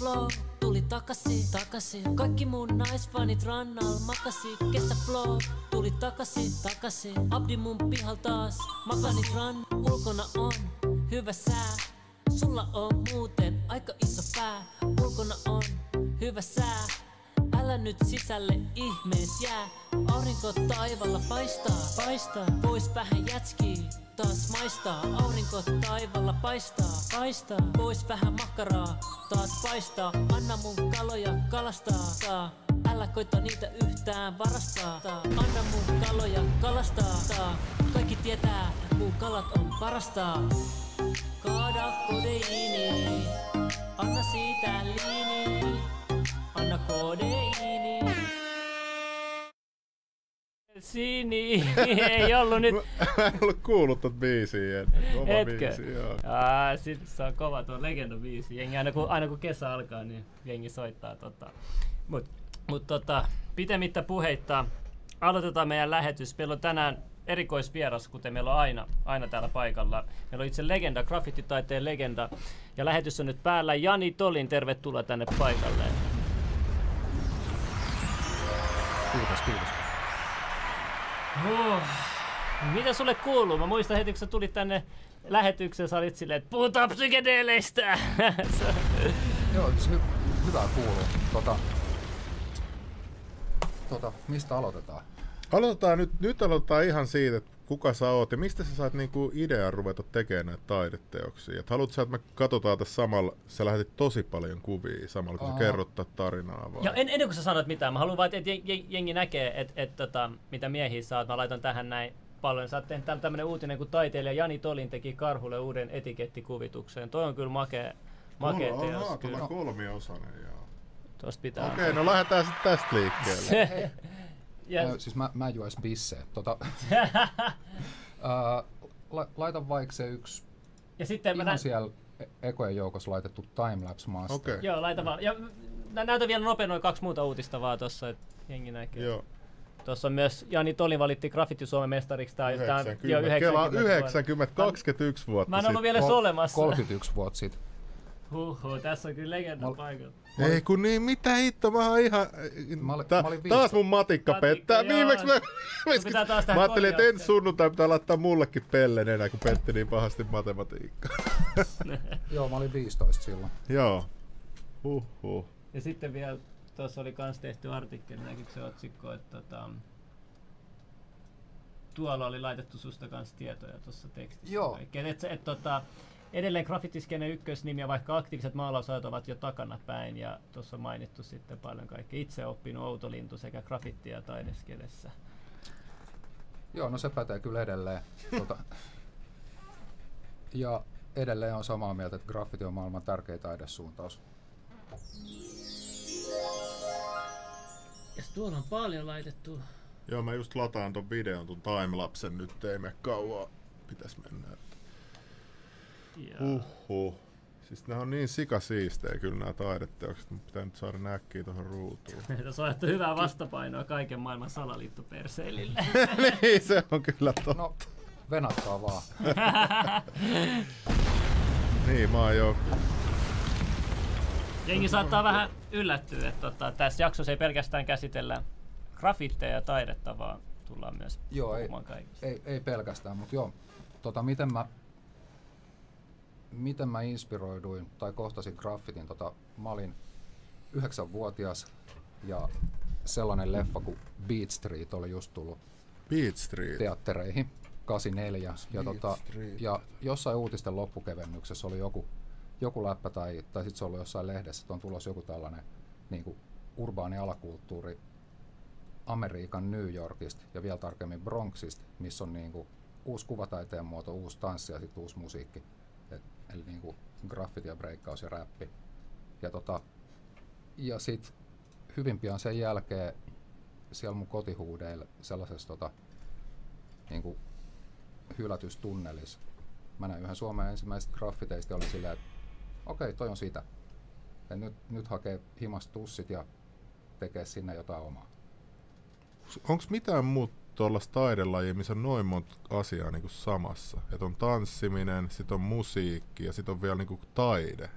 Flow tuli takaisin. Kaikki mun naisfanit rannal makasi. Kesä flow tuli takaisin. Abdi mun pihal taas makanit ran. Ulkona on hyvä sää, sulla on muuten aika iso pää. Ulkona on hyvä sää, älä nyt sisälle ihmees jää. Aurinko taivalla paistaa. Pois vähän jätskii taas maistaa. Aurinko taivalla paistaa. Pois vähän makkaraa taas paistaa. Anna mun kaloja kalastaa, älä koita niitä yhtään varastaa. Anna mun kaloja kalastaa, kaikki tietää mun kalat on parasta. Kaada kodeiini, anna siitä liini. Anna kodeiini. Sini, ei ollu nyt. Mä en ollu kuullut tot biisiä. Etkö? Biisi, joo. Sit se on kova tuo legendabiisi. Jengi aina kun kesä alkaa, niin jengi soittaa tota. Mut pitemmittä puheitta aloitetaan meidän lähetys. Meillä on tänään erikoisvieras, kuten meillä on aina täällä paikalla. Meillä on itse legenda, graffititaiteen legenda. Ja lähetys on nyt päällä. Jani Tolin, tervetuloa tänne paikalle. Kiitos. Mitä sulle kuuluu? Mä muistan heti, kun sä tulit tänne lähetykseen, sä olit silleen, että puhutaan psykedeeleistä! Joo, hyvää kuuluu. Mistä aloitetaan? Nyt aloitetaan ihan siitä, että kuka sä oot ja mistä sä saat niinku idean ruveta tekemään näitä taideteoksia. Et haluatko sä, että me katsotaan tässä samalla, sä lähetit tosi paljon kuvia samalla, kun sä kerrot tätä tarinaa vai? Ja ennen kuin sä sanot mitään, mä haluan vaan, että jengi näkee, että mitä miehiä sä oot. Mä laitan tähän näin paljon. Sä oot tehnyt tämmönen uutinen, kun taiteilija Jani Tolin teki Karhulle uuden etikettikuvituksen. Toi on kyllä makea teos. Kyllä kolmiosainen. Tosta pitää. Okei, no lähdetään sitten tästä liikkeelle. Yes. Siis mä en juo edes bissee. Laitan vaikka se yksi ja sitten ihan siellä ekojen joukossa laitettu timelapse master. Okay. Joo, laita vaan. Ja näytä vielä nopea noin kaksi muuta uutista vaan tossa, että jengi näkee. Joo. Tuossa on myös Jani Tolin valittiin Graffiti Suomen mestariksi. Tämä on 21 vuotta. Mä en ollut vielä olemassa. 31 vuotta sitten. Huhhuh, tässä on kyllä legenda paikalla. Ei kun niin, mitä hitto, mä oon ihan... Taas mun matikka pettää. Viimeksi mä ajattelin, että ensi sunnuntai pitää laittaa mullekin pellen enää, kun petti niin pahasti matematiikkaa. Joo, mä olin 15 silloin. Joo. Huhhuh. Ja sitten vielä, tuossa oli kans tehty artikkeli, näkyykö se otsikko, että tuolla oli laitettu susta kans tietoja tuossa tekstissä. Joo. Edelleen graffitiskenen ykkösnimiä, vaikka aktiiviset maalausajat ovat jo takana päin, ja tuossa on mainittu sitten paljon kaikkea. Itse oppinut Outolintu sekä graffittia taideskenessä. Joo, no se pätee kyllä edelleen. Ja edelleen on samaa mieltä, että graffiti on maailman tärkein taidesuuntaus. Ja tuolla on paljon laitettu. Joo, mä just lataan ton videon, ton timelapsen, nyt ei mene kauaa, pitäis mennä. Yeah. Siis nämä on niin sikasiistejä kyllä nämä taideteokset, mutta pitää nyt saada näkkiä tuohon ruutuun. Tässä on ajattu hyvää vastapainoa kaiken maailman salaliittoperseilille. Niin, se on kyllä totta. No, venatkaa vaan. Niin, mä oon jo... Jengi saattaa vähän yllättyä, että tässä jaksossa ei pelkästään käsitellä graffitteja ja taidetta, vaan tullaan myös puhumaan kaikista. Ei pelkästään, mutta joo, miten mä inspiroiduin tai kohtasin graffitin? Mä olin 9-vuotias ja sellainen leffa kuin Beat Street oli just tullut teattereihin 84. Ja jossain uutisten loppukevennyksessä oli joku läppä tai sit se oli jossain lehdessä, että on tulossa joku tällainen niinku urbaani alakulttuuri Amerikan New Yorkista ja vielä tarkemmin Bronxista, missä on niinku uusi kuvataiteen muoto, uusi tanssi ja sit uusi musiikki. Eli niinku graffiti ja breikkaus ja räppi. Ja sit hyvin pian sen jälkeen siellä mun kotihuudeilla sellaisessa niinku hylätystunnelissa. Mä näin yhden Suomen ensimmäiset graffiteista ja oli silleen, että okei, toi on sitä. Ja nyt hakee himasta tussit ja tekee sinne jotain omaa. Onks mitään muuta tuollaista taidelajia, missä on noin monta asiaa niin kuin samassa? Että on tanssiminen, sit on musiikki ja sit on vielä niin kuin taide.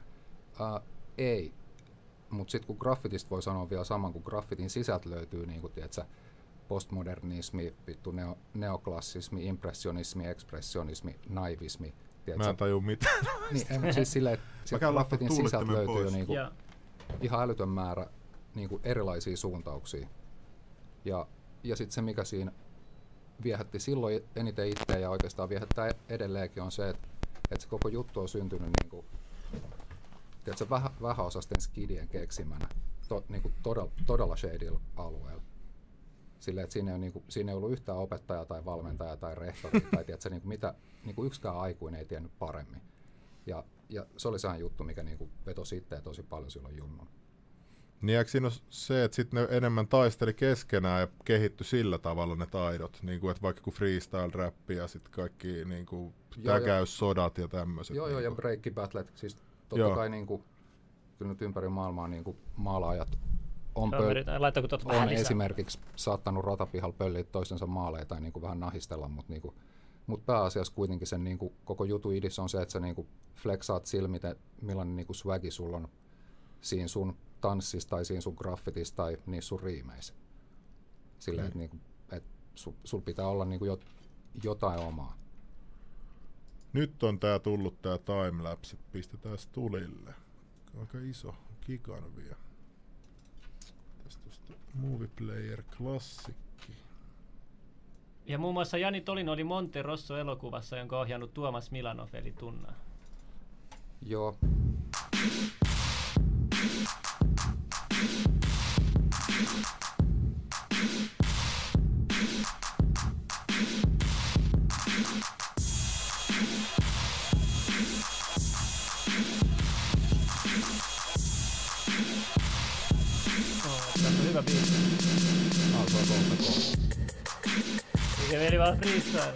Ei. Mutta sitten kun graffitista voi sanoa vielä saman, kun graffitin sisältä löytyy niin kun, tiedätkö, postmodernismi, neoklassismi, impressionismi, ekspressionismi, naivismi. Tiedätkö? Mä en tajua mitään. Niin, siis silleen, että graffitin sisältä löytyy jo niin kun, ihan älytön määrä niin kun, erilaisia suuntauksia. Ja sitten se, mikä siinä viehätti silloin eniten itseä ja oikeastaan viehättää edelleenkin, on se, että se koko juttu on syntynyt niin kun, tiedätkö, vähäosasten skidien keksimänä niin todella shadilla alueella. Sillä että siinä ei ole, niin kuin, siinä ei ollut yhtään opettajaa tai valmentajaa tai rehtoria tai tiedätkö, niin kuin, mitä niin kuin yksikään aikuinen ei tiennyt paremmin. Ja se oli sehän juttu, mikä niin kuin vetosi itseä tosi paljon silloin junnun. Niin eikö siinä ole se, että sitten ne enemmän taisteli keskenään ja kehittyi sillä tavalla ne taidot, niin kuin, että vaikka kuin freestyle-räppi ja sitten kaikki niin kuin täkäyssodat ja tämmöiset. Joo, niin ja breikkibattlet. Siis totta kai niin kuin, kyllä nyt ympäri maailmaa niin kuin maalaajat on, on esimerkiksi saattanut ratapihalla pölliä toistensa maaleja tai niin kuin vähän nahistella, mutta niin kuin, mut pääasiassa kuitenkin sen niin kuin, koko jutun idis on se, että sä niin kuin flexaat silmit, millainen niin kuin swagi sulla on siinä sun tanssissa tai siinä sun graffitissa tai niissä sun riimeissä. Silleen, että niin kuin, et sul pitää olla niin kuin jotain omaa. Nyt on tää tullut tää timelapse, pistetään tulille. Aika iso giganvia. Movie Player klassikki. Ja muun muassa Jani Tolin oli Monte Rosso-elokuvassa, jonka on ohjannut Tuomas Milanov, eli Tunnaa. Joo. Veri vaan freestyle.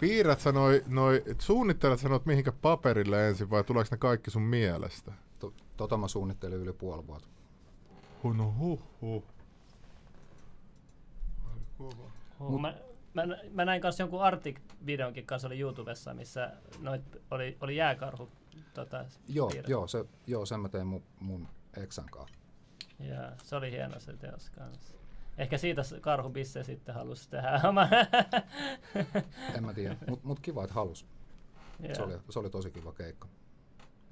Piirrätkö noi suunnittelet sä noit mihinkä paperille ensin vai tuleeko ne kaikki sun mielestä? Tota mä suunnittelin yli puoli vuotta. No huh. Mä näin kanssa jonkun Arctic-videonkin kanssa oli YouTubessa, missä noit oli jääkarhu piirretty. Joo, sen mä tein mun eksän kanssa. Joo, se oli hieno se teos kanssa. Ehkä siitä karhubisse sitten halusi tehdä. En mä tiedä, mut kiva, että halusi. Yeah. Se oli tosi kiva keikka.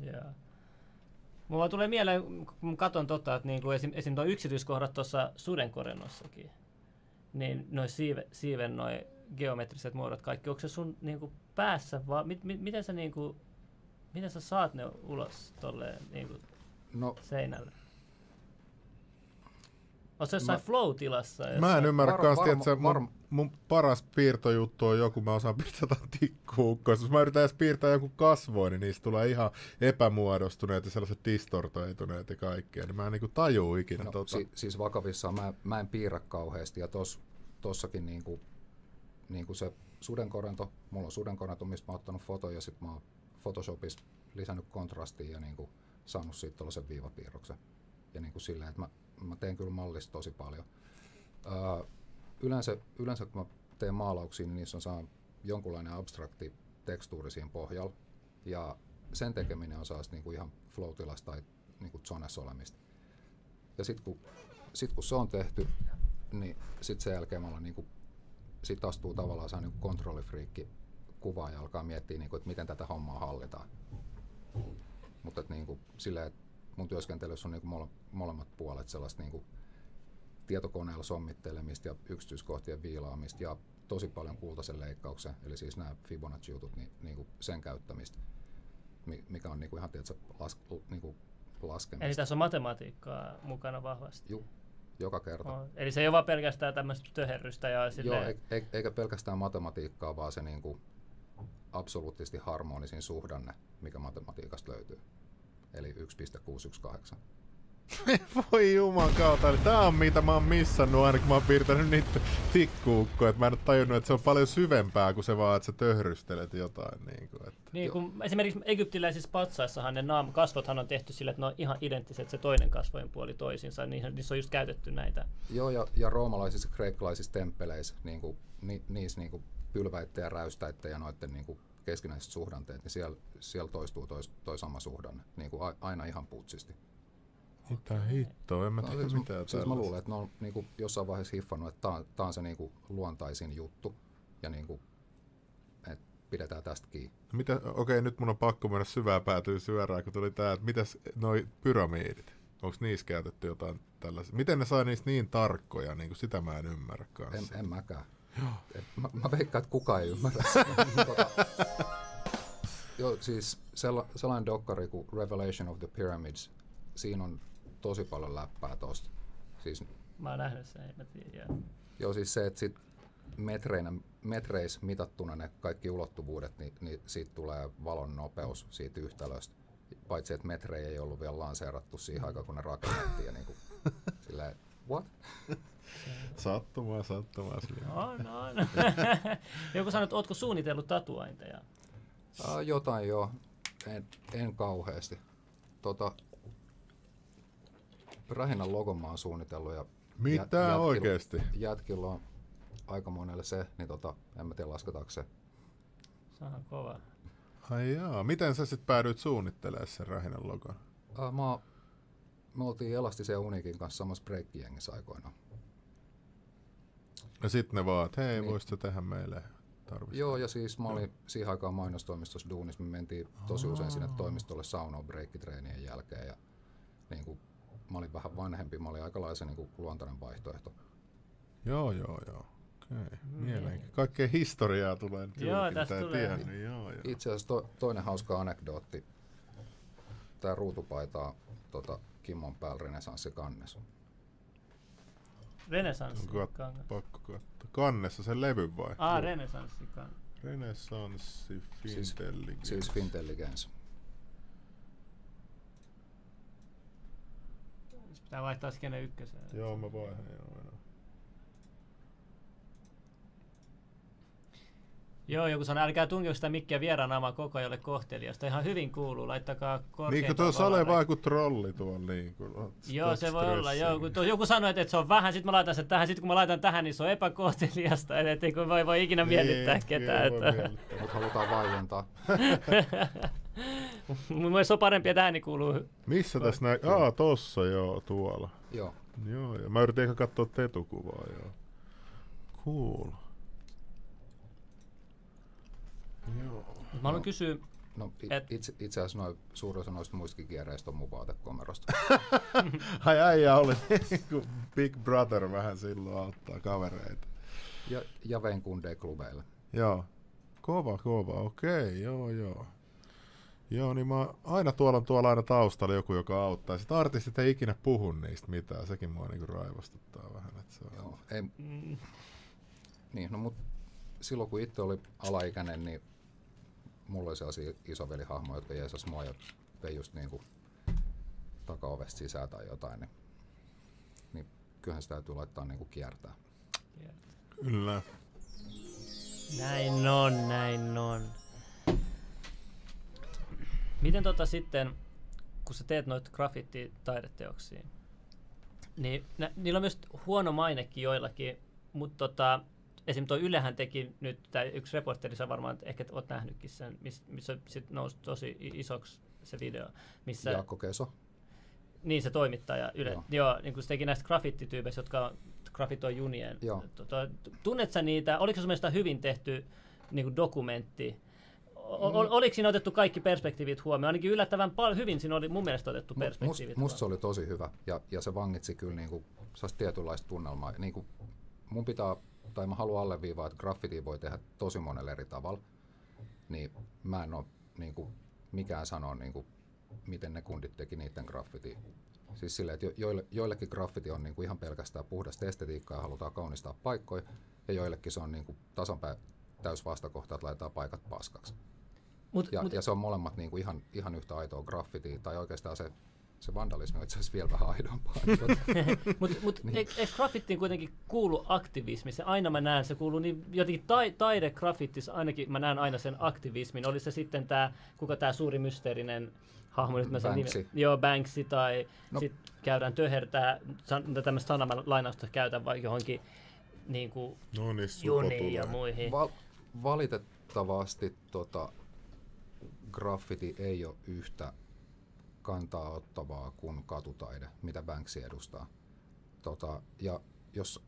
Yeah. Mulla tulee mieleen, kun katon että niinku esim tuo yksityiskohdat tuossa sudenkorennossakin, niin noi siiven noi geometriset muodot kaikki, onko se sun niinku päässä, vaan miten sä saat ne ulos tolleen niinku seinälle? Oletko se jossain flow-tilassa? Mä en ymmärrä kanssa, mun paras piirtojuttu on joku, mä osaan piirtää tikkuukkoa. Jos mä yritän edes piirtää joku kasvoin, niin niistä tulee ihan epämuodostuneet ja sellaiset distortoituneet ja kaikkea. Niin mä en niinku tajuu ikinä. No, siis vakavissaan mä en piirrä kauheasti ja tossakin niinku se sudenkorento, mulla on sudenkorento, mistä mä oon ottanut fotoja ja sit mä oon Photoshopissa lisännyt kontrastia ja niinku saanut siitä tollasen viivapiirroksen. Ja niinku silleen, että mä teen kyllä mallista tosi paljon. Yleensä kun mä teen maalauksia, niin niissä on saanut jonkunlainen abstrakti tekstuuri siinä pohjalla. Ja sen tekeminen on saanut niinku ihan flow-tilasta tai niinku zonessa olemista. Ja sit kun se on tehty, niin sitten sen jälkeen niinku, sit astuu tavallaan se niinku kontrollifriikki kuvaan ja alkaa miettiä, niinku, että miten tätä hommaa hallitaan. Mutta niinku, silleen, että mun työskentelyssä on niinku molemmat puolet sellaista niinku tietokoneella sommittelemista ja yksityiskohtien viilaamista ja tosi paljon kultaisen leikkauksen, eli siis nämä Fibonacci-jutut, niin niinku sen käyttämistä, mikä on niinku ihan tietysti laskemista. Eli tässä on matematiikkaa mukana vahvasti? Joo, joka kerta. Oh. Eli se ei ole vaan pelkästään tämmöistä töherrystä? Ja silleen... Joo, eikä pelkästään matematiikkaa, vaan se niinku absoluuttisesti harmonisin suhdanne, mikä matematiikasta löytyy. Eli 1,618. Voi jumakauta, tää on mitä mä oon missannut aina, kun mä oon piirtänyt niitä tikkuukkoja, että mä en oo tajunnut, että se on paljon syvempää kuin se vaan, että sä töhrystelet jotain. Niin, kuin, että. Niin kun esimerkiksi egyptiläisissä patsaissahan ne kasvothan on tehty sillä, että ne on ihan identtiset se toinen kasvojen puoli toisiinsa, niissä on just käytetty näitä. Joo, ja roomalaisissa ja kreikkalaisissa temppeleissä, niinku, niissä niinku pylväitte ja räystäitte ja noitten niinku keskinäiset suhdanteet, niin siellä toistuu toi sama suhdanne, niinku aina ihan putsisti. Mitä hittoa, en mä tiedä mitään tällaista. Siis mä luulen, että ne on niinku jossain vaiheessa hiffannut, että tää on se niinku luontaisin juttu ja niinku, että pidetään tästä kiinni. Mitä, okei, nyt mun on pakko mennä syvään päätyyn syörään, kun tuli tää, että mitäs noi pyramiidit, onko niissä käytetty jotain tällaista? Miten ne sai niistä niin tarkkoja, niinku sitä mä en ymmärrä kanssa. En mäkään. Mä veikkaan, että kukaan ei ymmärrä. Joo, siis sellainen dokkari kuin Revelation of the Pyramids, siinä on tosi paljon läppää tosta. Siis, mä oon nähnyt sen, en mä tiedä. Joo, siis se, että sit metreissä mitattuna ne kaikki ulottuvuudet, niin siitä tulee valon nopeus siitä yhtälöstä. Paitsi, että metrejä ei ollut vielä lanseerattu siihen aikaan, kun ne rakennettiin. Ja niinku, silleen, what? Sattumaa. No. Joku sanoi, että ootko suunnitellut tatuointeja? Jotain joo. En kauheasti. Rähinnän logon mä oon suunnitellut ja mitä oikeesti? Jätkillä on aika monelle se, niin en mä tiedä lasketaanko se. Se on kova. Ai jaa, miten sä sit päädyit suunnittelemaan sen rähinnän logon? Me oltiin Elastisen ja Unikin kanssa samassa breikkijengissä aikoinaan. Ja sit ne vaan, hei niin, voisitko tähän meille tarvitset? Joo ja siis mä olin siihen aikaan mainostoimistossa duunissa, me mentiin tosi usein sinne toimistolle saunoon breikkitreenien jälkeen ja niinku mä olin vähän vanhempi, mä olin aikalaisen niin luontainen vaihtoehto. Joo. Okei. Mielenkiintoista. Kaikkea historiaa tulee nyt. Joo, tästä tulee. Itse asiassa toinen hauska anekdootti. Tää ruutupaitaa Kimmon päällä renesanssikannes. Renesanssikannes? Pakko katsoa. Kannessa sen levy vai? Renesanssikannes. Renessanssi Fintelligence. Siis Fintelligence. Tää vaihtaa skene ykköseen. Joo, mä vaihan. Joo, joku sanoi, älkää tunkeuko sitä mikkiä vieraan naamaa koko ajan, jolle kohteliasta. Ihan hyvin kuuluu, laittakaa korkeintaan. Niin kuin tuo sale vaan kuin trolli tuon liinkun. Joo, se voi olla. Joku sanoi, että se on vähän, sit mä laitan sen tähän. Sit kun mä laitan tähän, niin se on epäkohteliasta. Ettei kun voi ikinä miellyttää ketään. Mut halutaan vaientaa. Mun mielestä on parempi, että ääni kuuluu. Missä tässä näin? Tossa joo, tuolla. Joo. Ja mä yritin ehkä katsoa tetukuvaa, joo. Cool. Joo. Mä haluan kysyä... No, itse asiassa noin suurin osa noista muistakin kiereistä on mun vaatekomerosta. Ai äijä oli niinku Big Brother vähän silloin auttaa kavereita. Ja vein kundei klubeille. Joo. Kova, okei, joo. Joo, niin mä aina tuolla aina taustalla joku, joka auttaa. Sitten artistit ei ikinä puhu niistä mitään, sekin mua niinku raivostuttaa vähän. Että se on... Joo, ei... Niin, no mut silloin kun itse oli alaikäinen, niin mulla oli sellaisia isovelihahmoja, jotka jeesas mua ja vei just niinku takaovesta sisään tai jotain. Niin kyllähän se täytyy laittaa niinku kiertää. Kyllä. Näin on. Miten sitten, kun sä teet noita graffiti-taideteoksia, niin niillä on myös huono mainekin joillakin, mutta esimerkiksi toi Ylehän teki nyt, tää yksi reporteri, sä varmaan ehkä oot nähnytkin sen, missä sit nousi tosi isoksi se video. Missä Jaakko Keso. Niin se toimittaja Yle. Joo, niin kuin se teki näistä grafittityypeistä, jotka grafitoi junien. Tunnetko sä niitä, oliko se mielestäni hyvin tehty niin kuin dokumentti? Oliko siinä otettu kaikki perspektiivit huomioon? Ainakin yllättävän hyvin siinä oli mun mielestä otettu perspektiivit. Musta se oli tosi hyvä ja se vangitsi kyllä niinku, tietynlaista tunnelmaa. Niinku, mun pitää, tai mä haluan alleviivaa, että graffitia voi tehdä tosi monella eri tavalla. Niin mä en ole niinku, mikään sanoa, niinku, miten ne kundit teki niiden graffitia. Siis silleen, että joillekin graffiti on niinku, ihan pelkästään puhdasta estetiikkaa ja halutaan kaunistaa paikkoja. Ja joillekin se on niinku, tasanpäin täys vastakohta, että laitetaan paikat paskaksi. Ja se on molemmat niinku ihan yhtä aitoa graffitia, tai oikeastaan se vandalismi on itse asiassa vielä vähän aidompaa. Mutta eikö graffittiin kuitenkin kuulu aktivismi? Se aina mä näen, se kuuluu niin jotenkin taide graffitissa, ainakin mä näen aina sen aktivismin. Oli se sitten tämä, kuka tämä suuri mysteerinen hahmo, nyt mä sen nimen. Joo, Banksy, tai sitten käydään töhertää, tämmöistä sanalainausta käytän vai johonkin niinku juniin ja muihin. Valitettavasti graffiti ei ole yhtä kantaa ottavaa kuin katutaide, mitä Banksy edustaa. Ja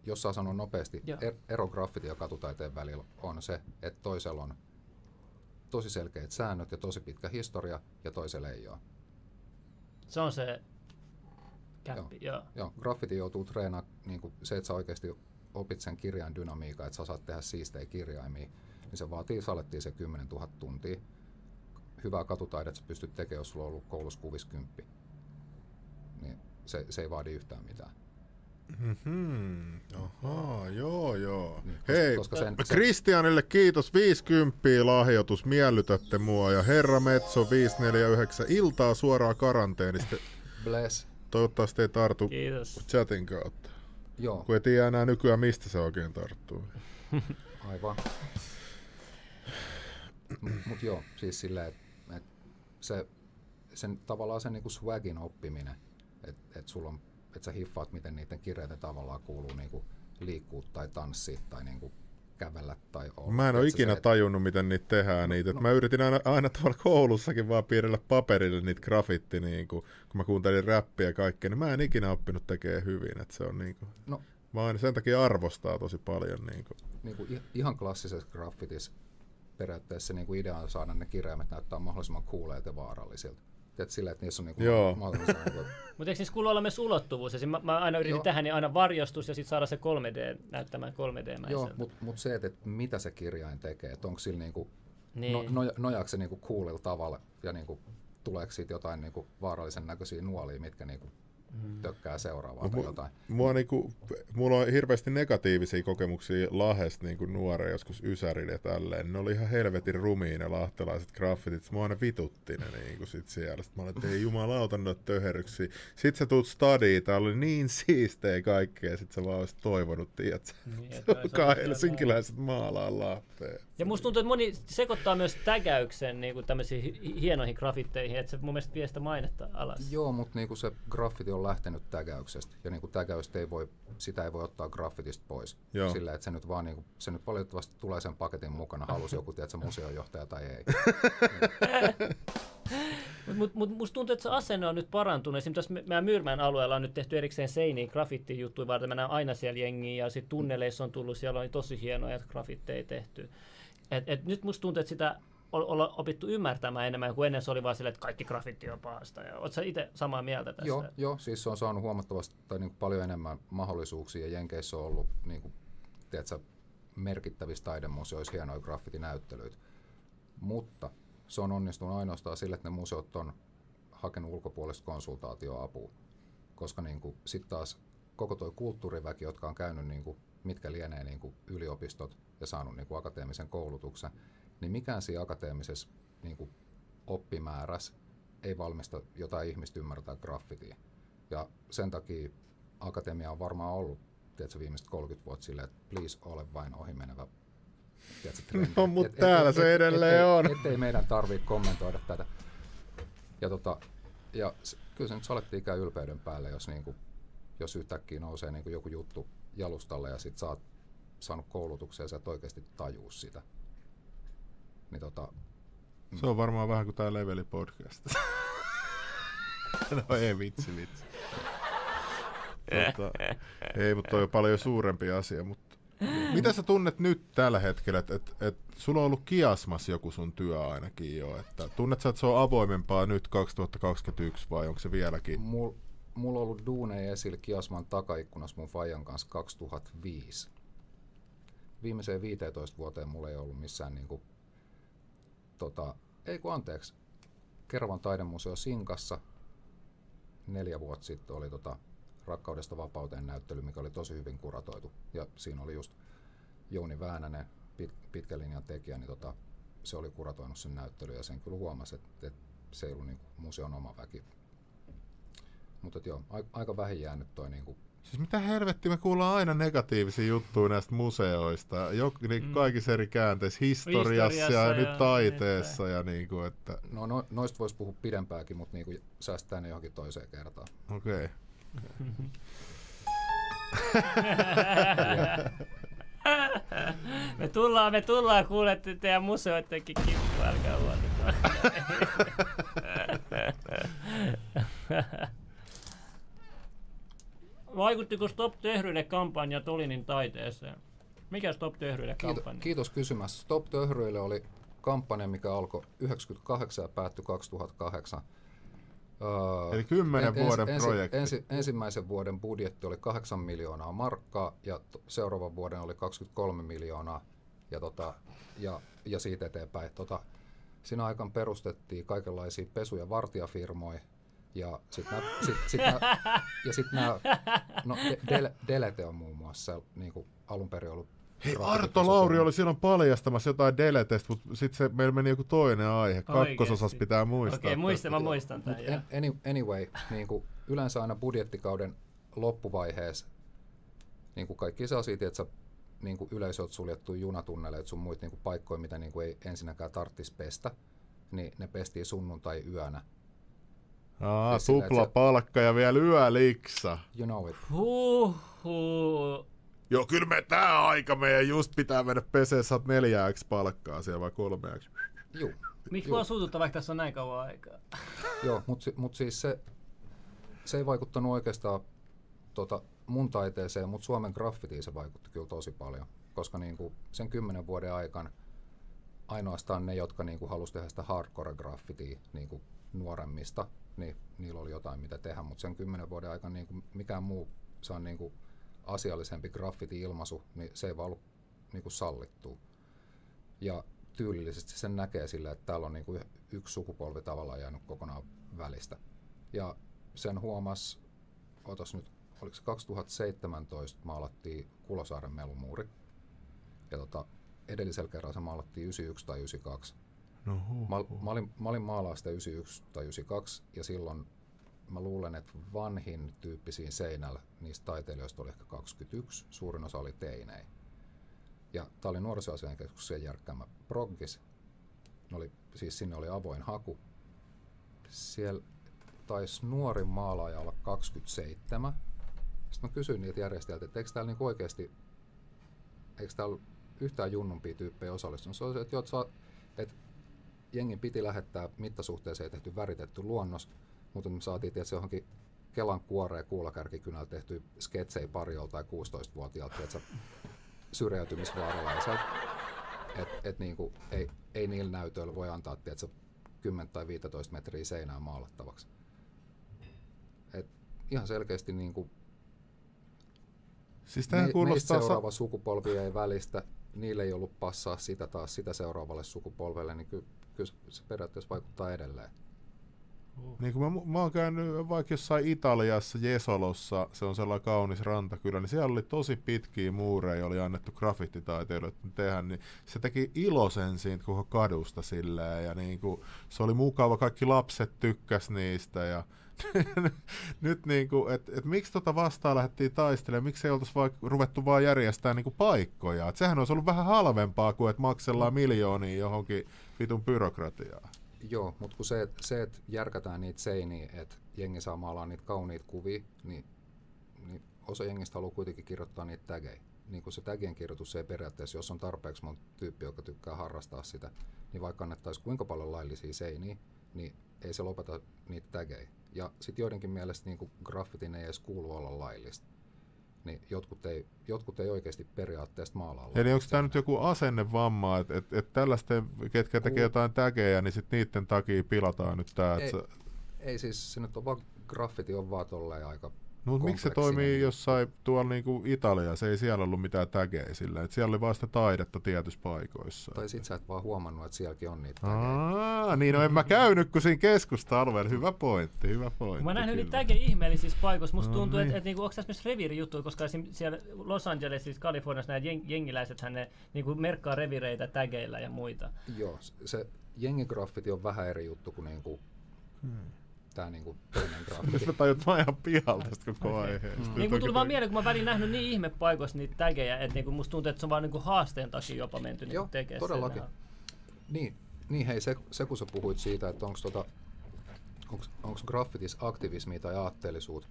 jos saa sanoa nopeasti, ero graffitin ja katutaiteen välillä on se, että toisella on tosi selkeät säännöt ja tosi pitkä historia, ja toisella ei ole. Se on se käppi, joo. Graffiti joutuu treenaamaan niin se, että sä oikeasti opit sen kirjan dynamiikan, että sä saat tehdä siistejä kirjaimia, niin se vaatii salettiin se 10 000 tuntia. Hyvää katutaidetta sä pystyt tekemään, jos sulla on ollut koulussa kuvis 10. Niin se ei vaadi yhtään mitään. Mm-hmm. Aha, joo. Niin, hei, Kristianille kiitos, 50 lahjoitus, miellytätte mua. Ja Herra Metso 549, iltaa suoraan karanteenista. Bless. Toivottavasti ei tartu chatin kautta. Joo. Kun ei tiedä enää nykyään, mistä se oikein tarttuu. Aivan. Mutta joo, siis silleen, että sen, tavallaan sen niinku swagin oppiminen, että sä hiffaat, miten niiden kirjeitä tavallaan kuuluu niinku liikkuu tai tanssia tai niinku kävellä tai olla. Mä en ole ikinä tajunnut, miten niitä tehdään. Mä yritin aina tavalla koulussakin vaan piirrellä paperille niitä graffitti, niinku, kun mä kuuntelin räppiä ja kaikkea, niin mä en ikinä oppinut tekemään hyvin. Et se on niinku, vaan sen takia arvostaa tosi paljon. Niinku ihan klassisessa graffitissa periaatteessa niinku idea on saada ne kirjaimet näyttää mahdollisimman cooleilta ja vaarallisilta. Tiedät sillä, että niissä on niinku mahdollisimman cooleilta. Mutta eikö niissä kuulu olla myös ulottuvuus? Siis mä aina yritin tähän, niin aina varjostus ja sitten saada se 3D näyttämään 3D-mäiseltä. Joo, mutta se, että mitä se kirjain tekee, että onko sillä niinku, nojaako se niinku coolilla tavalla ja niinku, tuleeko siitä jotain niinku vaarallisen näköisiä nuolia, mitkä niinku tökkää seuraavaa tai jotain. Mulla on hirveästi negatiivisia kokemuksia Lahdesta niinku nuoren joskus ysärille ja tälleen. Ne oli ihan helvetin rumia ne lahtelaiset graffitit. Mua aina vitutti ne niinku sit siellä. Sit mä olin, että ei jumalauta noita töherryksiä. Sit sä tuut studiin, tää oli niin siistejä kaikkea. Sit sä vaan olis toivonut, tiiätsä. Helsinkiläiset maalaa Lahteen. Ja musta tuntuu, että moni sekoittaa myös tägäyksen niinku tämmöisiin hienoihin graffitteihin. Et se mun mielestä vie sitä mainetta alas. Joo, mut niinku se graffiti on lähtenyt tägäyksestä ja niinku tägäystä ei voi ottaa graffitista pois. Joo. Sillä että se nyt vaan niinku, se nyt valitettavasti tulee sen paketin mukana, halusi joku tiedätkö museojohtaja tai ei. Mut musta tuntuu, että se asenne on nyt parantunut. Esimerkiksi meidän Myyrmäen alueella on nyt tehty erikseen seiniin graffiti-juttuja varten. Mä näen aina siellä jengiä ja sitten tunneleissa on tullut, siellä on tosi hienoja graffitteja tehty. Et nyt musta tuntuu, että sitä ollaan opittu ymmärtämään enemmän, kuin ennen se oli vaan silleen, että kaikki graffitti on pahasta. Oletko sä itse samaa mieltä tästä? Joo, siis se on saanut huomattavasti tai niin paljon enemmän mahdollisuuksia. Jenkeissä on ollut niin kuin, tiedätkö, merkittävissä taidemuseoissa hienoja graffitinäyttelyitä, mutta se on onnistunut ainoastaan sille, että ne museot on hakenut ulkopuolista konsultaatioapua, koska niin kuin, sit taas koko tuo kulttuuriväki, jotka on käynyt, niin kuin, mitkä lienee niin kuin, yliopistot ja saanut niin kuin, akateemisen koulutuksen, niin mikään siinä akateemisessa niin kuin, oppimäärässä ei valmista jotain ihmistä ymmärtää graffitia. Ja sen takia akatemia on varmaan ollut tiedätkö, viimeiset 30 vuotta silleen, että please ole vain ohimenevä. No, mutta täällä se edelleen on. Ettei meidän tarvitse kommentoida tätä. Ja kyllä se nyt salettiin käy ylpeyden päälle, jos yhtäkkiä nousee niin kuin joku juttu jalustalle ja sit sä oot saanut koulutuksen ja sä et oikeasti tajuu sitä. Niin, se on varmaan vähän kuin tää Leveli podcast. No ei vitsi. Ei, mutta toi on paljon suurempi asia. Mutta mitä sä tunnet nyt tällä hetkellä? Et sulla on ollut Kiasmas joku sun työ ainakin jo. Tunnet sä, että se on avoimempaa nyt 2021 vai onko se vieläkin? Mulla on ollut duuneja esillä Kiasman takaikkunassa mun faijan kanssa 2005. Viimeiseen 15 vuoteen mulla ei ollut missään niinku... Keravan taidemuseo Sinkassa 4 vuotta sitten oli Rakkaudesta vapauteen näyttely, mikä oli tosi hyvin kuratoitu. Ja siinä oli just Jouni Väänänen, pitkän linjan tekijä, niin se oli kuratoinut sen näyttelyn ja sen kyllä huomasi, että se ei ollut niinku museon oma väki. Mutta joo, aika vähin jäänyt toi niinku. Siis mitä helvettiä, me kuullaan aina negatiivisia juttuja näistä museoista, kaikissa eri käänteissä, historiassa ja nyt taiteessa. Ja niinku, että... No, noista voisi puhua pidempääkin, mutta niinku säästää ne johonkin toiseen kertaan. Okei. Me tullaan kuulee teidän museoittenkin kippu, älkää huolta. Vaikuttiko Stop Töhrylle kampanja Tolinin taiteeseen? Mikä Stop Töhrylle kampanja? Kiitos kysymässä. Stop Töhrylle oli kampanja, mikä alkoi 1998 ja päättyi 2008. Eli 10 vuoden projekti. Ensimmäisen vuoden budjetti oli 8 miljoonaa markkaa ja seuraavan vuoden oli 23 miljoonaa ja siitä eteenpäin. Siinä aikaan perustettiin kaikenlaisia pesu- ja vartijafirmoja. Ja sitten Delete on muun muassa niinku alun perin ollut. Hei, Arto Lauri oli silloin paljastamassa jotain Deletestä, mutta sitten meillä meni joku toinen aihe. Kakkososassa pitää muistaa. Okei, mä muistan tämän. Anyway, niinku yleensä aina budjettikauden loppuvaiheessa niinku kaikki se asiat, että niinku yleisöt suljettu junatunneleet sun muut niinku paikkoja, mitä niinku ei ensinnäkään tarvitsisi pestä, niin ne pestiin sunnuntai yönä. Tupla palkka ja vielä yöliksa. You know it. Huhhuh. Joo, kyllä me tää aika meidän just pitää mennä peseen, saat 4x palkkaa siellä vai 3x. Joo. Miksi vaan suututtaa, vaikka tässä on näin kauan aikaa? Joo, mut siis se ei vaikuttanut oikeastaan mun taiteeseen, mut Suomen graffitiin se vaikutti kyllä tosi paljon. Koska niinku sen 10 vuoden aikana ainoastaan ne, jotka niinku halusi tehdä sitä hardcore graffitia niinku nuoremmista, niin niillä oli jotain mitä tehdä, mutta sen 10 vuoden aikana niinku mikään muu saa niinku asiallisempi graffiti-ilmaisu, niin se ei vaan ollut niinku sallittua. Ja tyylillisesti sen näkee sille, että täällä on niinku yksi sukupolvi tavallaan jäänyt kokonaan välistä. Ja sen huomas, oliko se 2017 maalattiin Kulosaaren Melumuuri. Ja edellisellä kerralla se maalattiin 91 tai 92. No, mä olin maalaa sitä 91 tai 92 ja silloin mä luulen, että vanhin tyyppi siinä seinällä niistä taiteilijoista oli ehkä 21, suurin osa oli teinejä. Ja tää oli Nuorisoasiain keskuksen järkkäämä proggis. Siis sinne oli avoin haku. Siellä taisi nuorin maalaaja olla 27. Sitten mä kysyin niiltä järjestäjältä, että eikö täällä niinku oikeasti, eikö täällä yhtään junnumpia tyyppejä osallistunut. Se oli se, että jengin piti lähettää mittasuhteeseen tehty väritetty luonnos, mutta me saatiin tietysti johonkin Kelan kuoreen kuulakärkikynällä tehty sketsei pariolta tai 16-vuotiaalta syrjäytymisvaaralaiselta. Niinku, ei niillä näytöillä voi antaa 10 tai 15 metriä seinään maalattavaksi. Ihan selkeästi niinku, siis seuraava sukupolvi ei välistä. Niille ei ollut passaa sitä taas sitä seuraavalle sukupolvelle, niin kyllä se periaatteessa vaikuttaa edelleen. Niin kuin mä oon käynyt vaikka jossain Italiassa, Jesolossa, se on sellainen kaunis rantakylä, niin siellä oli tosi pitkiä muureja, oli annettu graffititaiteilijoille tehdä, niin se teki iloisen siitä koko kadusta silleen, ja niin kuin, se oli mukava, kaikki lapset tykkäs niistä, ja nyt niinku, että miksi vastaan lähdettiin taistelemaan, miksi ei oltaisi ruvettu vaan järjestämään niinku paikkoja. Et sehän olisi ollut vähän halvempaa kuin, että maksellaan miljoonia johonkin vitun byrokratiaa. Joo, mutta kun se, että järkätään niitä seiniä, että jengi saa maalaa niitä kauniita kuvia, niin osa jengistä haluaa kuitenkin kirjoittaa niitä tägejä. Niin kun se tägien kirjoitus ei periaatteessa, jos on tarpeeksi monta tyyppiä, joka tykkää harrastaa sitä, niin vaikka annettaisiin kuinka paljon laillisia seiniä, niin ei se lopeta niitä tägejä. Ja sitten joidenkin mielestä niin graffitin ei edes kuulu olla laillista. Niin jotkut ei oikeasti periaatteesta maalaa. Eli onko tämä nyt joku asennevamma, että et tällaisten, ketkä tekee jotain tägejä, niin sitten niiden takia pilataan nyt tämä? Ei siis, se nyt on vaan, graffiti on vaan tolleen aika kompleksinen. No miksi se toimii jossain tuolla niinku Italiassa, se ei siellä ollut mitään tägejä sillä, että siellä oli vaan sitä taidetta tietyissä paikoissa. Tai sit sä et vaan huomannut, että sielläkin on niitä tägejä. Niin no en mä käynyt kuin siinä keskusta-alueella, hyvä pointti. Mä nähnyt niitä tägejä ihmeellisissä paikoissa, musta tuntuu, että et, niinku, onko tässä myös reviirijuttuja, koska siellä Los Angelesissa, Kaliforniassa nämä jengiläisethän ne niinku, merkkaa revireitä tägeillä ja muita. Joo, se jengigraffiti on vähän eri juttu kuin niinku, tää niinku toinen graffiti. Mä tajut vaan ihan pihalta tästä koko aiheesta. Niinku tuli vaan mieleen, kun mä välin nähnyt niin ihme paikoissa niitä tägejä, että niinku musta tuntuu, että se on vaan niinku haasteen takia jopa menty niinku tekemään. Joo, todellakin. Niin hei, se kun sä puhuit siitä, että onko graffitis aktivismia tai aatteellisuutta,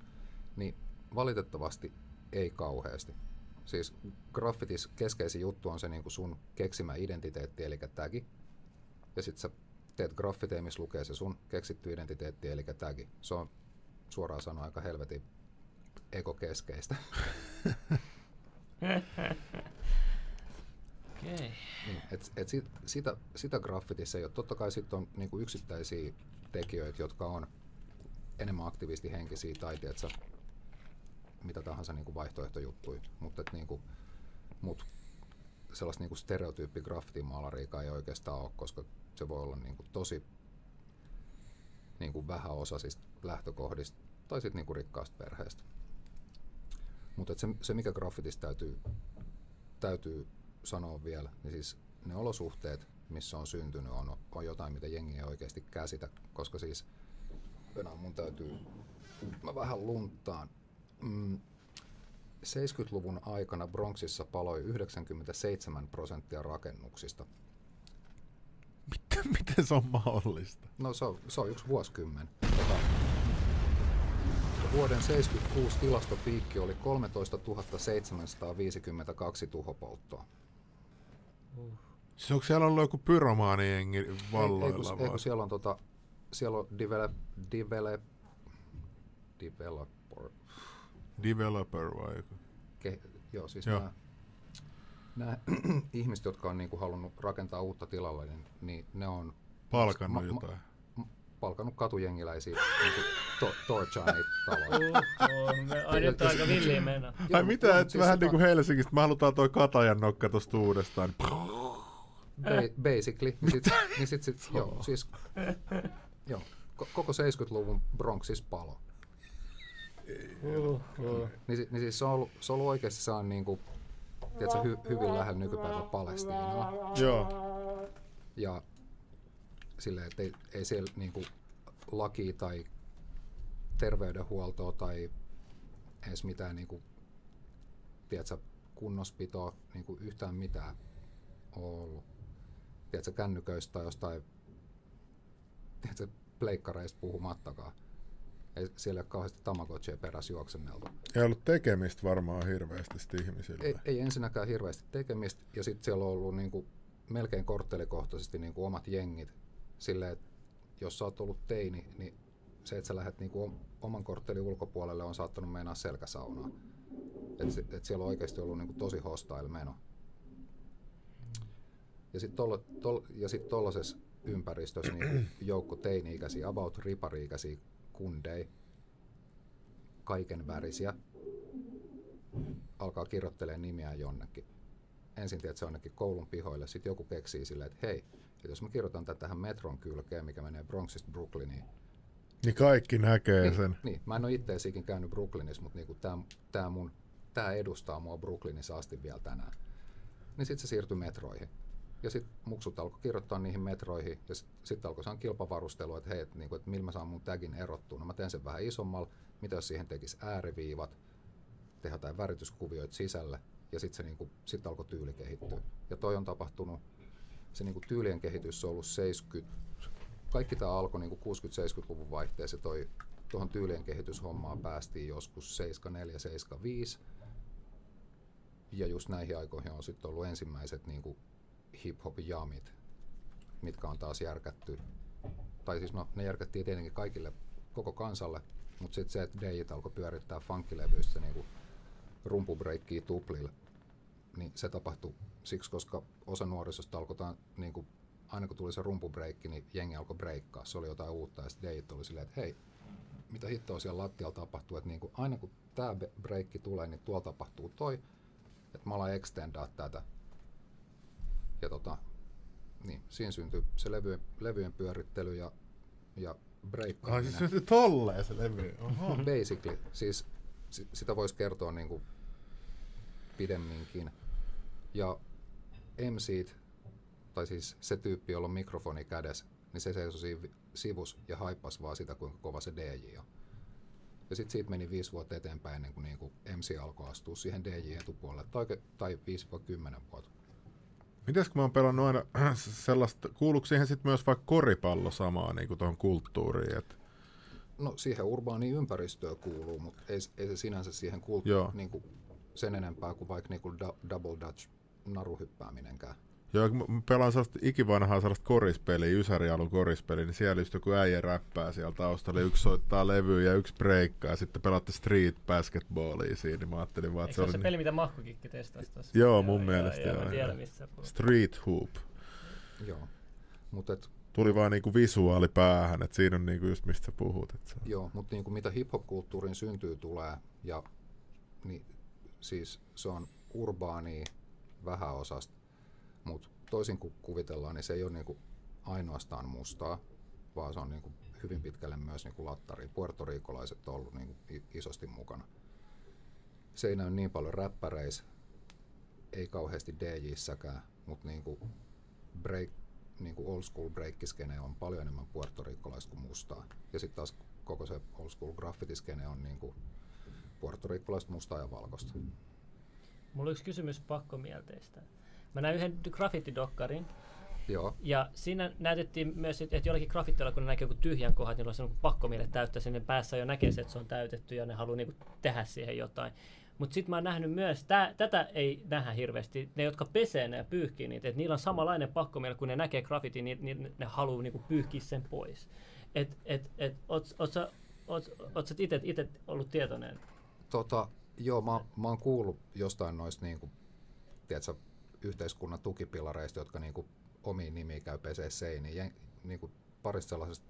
niin valitettavasti ei kauheasti. Siis graffitis keskeisin juttu on se niinku sun keksimä identiteetti, eli tagi, ja sit sä teet graffiteja, missä lukee se sun keksitty identiteetti, eli tagi. Se on suoraan sanoen aika helvetin ekokeskeistä. Okay. Niin, et sitä graffitissa ei ole. Totta kai sit on niinku yksittäisiä tekijöitä, jotka on enemmän aktivistihenkisiä tai tietsä, mitä tahansa niinku vaihtoehtojuttuja, mutta niinku, sellaista niinku stereotyyppi graffitimaalariikaa ei oikeastaan ole, koska se voi olla niinku tosi niinku vähäosaisista lähtökohdista tai sitten niinku rikkaasta perheestä. Mutta se mikä graffitissa täytyy sanoa vielä, niin siis ne olosuhteet, missä on syntynyt, on jotain, mitä jengi ei oikeasti käsitä, koska siis mä vähän lunttaan. 70-luvun aikana Bronxissa paloi 97% rakennuksista. Miten se on mahdollista? No se on yksi vuosikymmen. Vuoden 76 tilastopiikki oli 13 752 tuhopolttoa. Siis onko siellä ollut joku pyromaanijengi valloilla? Ei, kun siellä on, siellä on developer vai joku? Joo, siis joo. Nämä ihmiset, jotka on niinku halunnut rakentaa uutta tilalle, niin ne on palkannut jotain. Palkannut katujengiläisiä niinku torchaan niitä taloja. Ainetaan aika villiä mennä. Ai mitä, et vähän niinku Helsingistä, me halutaan toi Katajan nokka tosta uudestaan. Basically. Niin sit joo, siis joo, koko 70-luvun Bronxissa palo. Niin siis se on ollut oikeasti saan niinku hyvin lähellä nykypäivän Palestiinaa. Joo. Ja silleen, että ei siellä niinku laki tai terveydenhuoltoa tai edes mitään niinku kunnospitoa niinku yhtään mitään on ollut. Kännyköistä tai jostain pleikkareista puhumattakaan. Ei siellä ole kauheasti tamagotchia perässä juoksenneltu. Ei ollut tekemistä varmaan hirveästi ihmisille. Ei ensinnäkään hirveästi tekemistä, ja sitten siellä on ollut niinku melkein korttelikohtaisesti niinku omat jengit. Silleen, että jos sä oot ollut teini, niin se, että sä lähdet niinku oman korttelin ulkopuolelle, on saattanut meinaa selkäsaunaa. Et siellä on oikeasti ollut niinku tosi hostile meno. Ja sitten tuollaisessa ympäristössä niin joukko teini-ikäisiä, about ripari-ikäisiä kundei, kaiken värisiä, alkaa kirjoittelemaan nimiä jonnekin. Ensin tiedät se jonnekin koulun pihoille, sitten joku keksii silleen, että hei, että jos mä kirjoitan tätä tähän metron kylkeen, mikä menee Bronxista Brooklyniin. Niin kaikki näkee sen. Niin, mä en ole itse esikin käynyt Brooklynissa, mutta niinku tää edustaa mua Brooklynissa asti vielä tänään. Niin sit se siirtyi metroihin. Ja sitten muksut alkoi kirjoittaa niihin metroihin, ja sitten alkoi saan kilpavarustelua, että hei, että millä mä saan mun tagin erottua. No mä teen sen vähän isommalla, mitä jos siihen tekisi ääriviivat, tehdä jotain värityskuvioita sisälle, ja sitten niinku, sit alkoi tyyli kehittyä. Ja toi on tapahtunut, se niinku tyylien kehitys on ollut kaikki tämä alkoi niinku 60-70-luvun vaihteessa, ja tuohon tyylien kehityshommaan päästiin joskus 74-75, ja just näihin aikoihin on sitten ollut ensimmäiset niinku hip-hop-jamit, mitkä on taas järkätty, tai siis no, ne järkättiin tietenkin kaikille koko kansalle, mutta sitten se, että DJ:t alkoi pyörittää funkkilevyistä niinku rumpubreikkiä tuplilla, niin se tapahtui siksi, koska osa nuorisosta alkoi, niinku, aina kun tuli se rumpubreikki, niin jengi alkoi breikkaa, se oli jotain uutta, ja sitten DJ:t oli silleen, että hei, mitä hittoa siellä lattialla tapahtuu, että niinku, aina kun tämä breikki tulee, niin tuolla tapahtuu toi, että mä alan extendaa tätä. Ja niin, siinä syntyi se levyjen pyörittely ja breikkaaminen. Ai, siis syntyi tolleen se levy? Oho. Basically, siis sitä voisi kertoa niinku pidemminkin. Ja MC:t, tai siis se tyyppi, jolla on mikrofoni kädessä, niin se seisoi sivussa ja haippasi vaan sitä, kuinka kova se DJ on. Ja sitten siitä meni 5 vuotta eteenpäin, ennen kuin niinku MC alkoi astua siihen DJ-etupuolelle, tai 5-10 vuotta. Mites kun mä oon pelannut aina sellaista, kuuluuko siihen sit myös vaikka koripallo samaa niinku tuohon kulttuuriin? Et? No siihen urbaaniin ympäristöön kuuluu, mutta ei se sinänsä siihen kulttuuriin niinku sen enempää kuin vaikka niinku double dutch naruhyppääminenkään. Joo, kun mä pelaan sellaista ikivanhaa sellaista korispeliä, Ysäri-alun korispeliä, niin siellä just joku äijä räppää siellä taustalla, yksi soittaa levyä ja yksi breikkaa, ja sitten pelaatte street basketballia siinä, niin mä ajattelin vaan, että se oli... Eikö se peli, mitä Mahkokikki testasi tuossa? Joo, mun mielestä joo. Mä tiedän, missä puhutaan. Street hoop. Joo, mutta et... Tuli vaan niinku visuaali päähän, että siinä on niinku just mistä sä puhut. Että joo, mutta niinku mitä hip-hop-kulttuurin syntyy tulee, ja niin, siis se on urbaania vähäosasta. Mutta toisin kuin kuvitellaan, niin se ei ole niinku ainoastaan mustaa, vaan se on niinku hyvin pitkälle myös niinku lattari. Puertoriikolaiset on ollut niinku isosti mukana. Se ei näy niin paljon räppäreissä, ei kauheasti DJ-säkään, mutta niinku niinku old school breikkiskene on paljon enemmän puertoriikolaista kuin mustaa. Ja sitten taas koko se old school graffitiskene on niinku puertoriikolaista, mustaa ja valkoista. Mulla on yksi kysymys pakkomielteistä. Mä näin yhden graffitidokkarin. Joo. Ja siinä näytettiin myös, että jollakin graffitilla, kun ne näkee joku tyhjän kohdan, niin on pakko miele täyttää sen, ne päässä jo näkee, että se on täytetty ja ne haluaa niinku tehdä siihen jotain. Mutta sitten mä oon nähnyt myös, tätä ei nähdä hirveästi, ne jotka pesee ja pyyhkii niitä, että niillä on samanlainen pakko miele, kun ne näkee graffitin, niin ne haluaa niinku pyyhkiä sen pois. Oot sä itse ollut tietoinen? Joo, mä oon kuullut jostain noista, niinku, tiedätkö, yhteiskunnan tukipilareista, jotka niinku omiin nimiä käy pesee seiniin. Niinku parista sellaisesta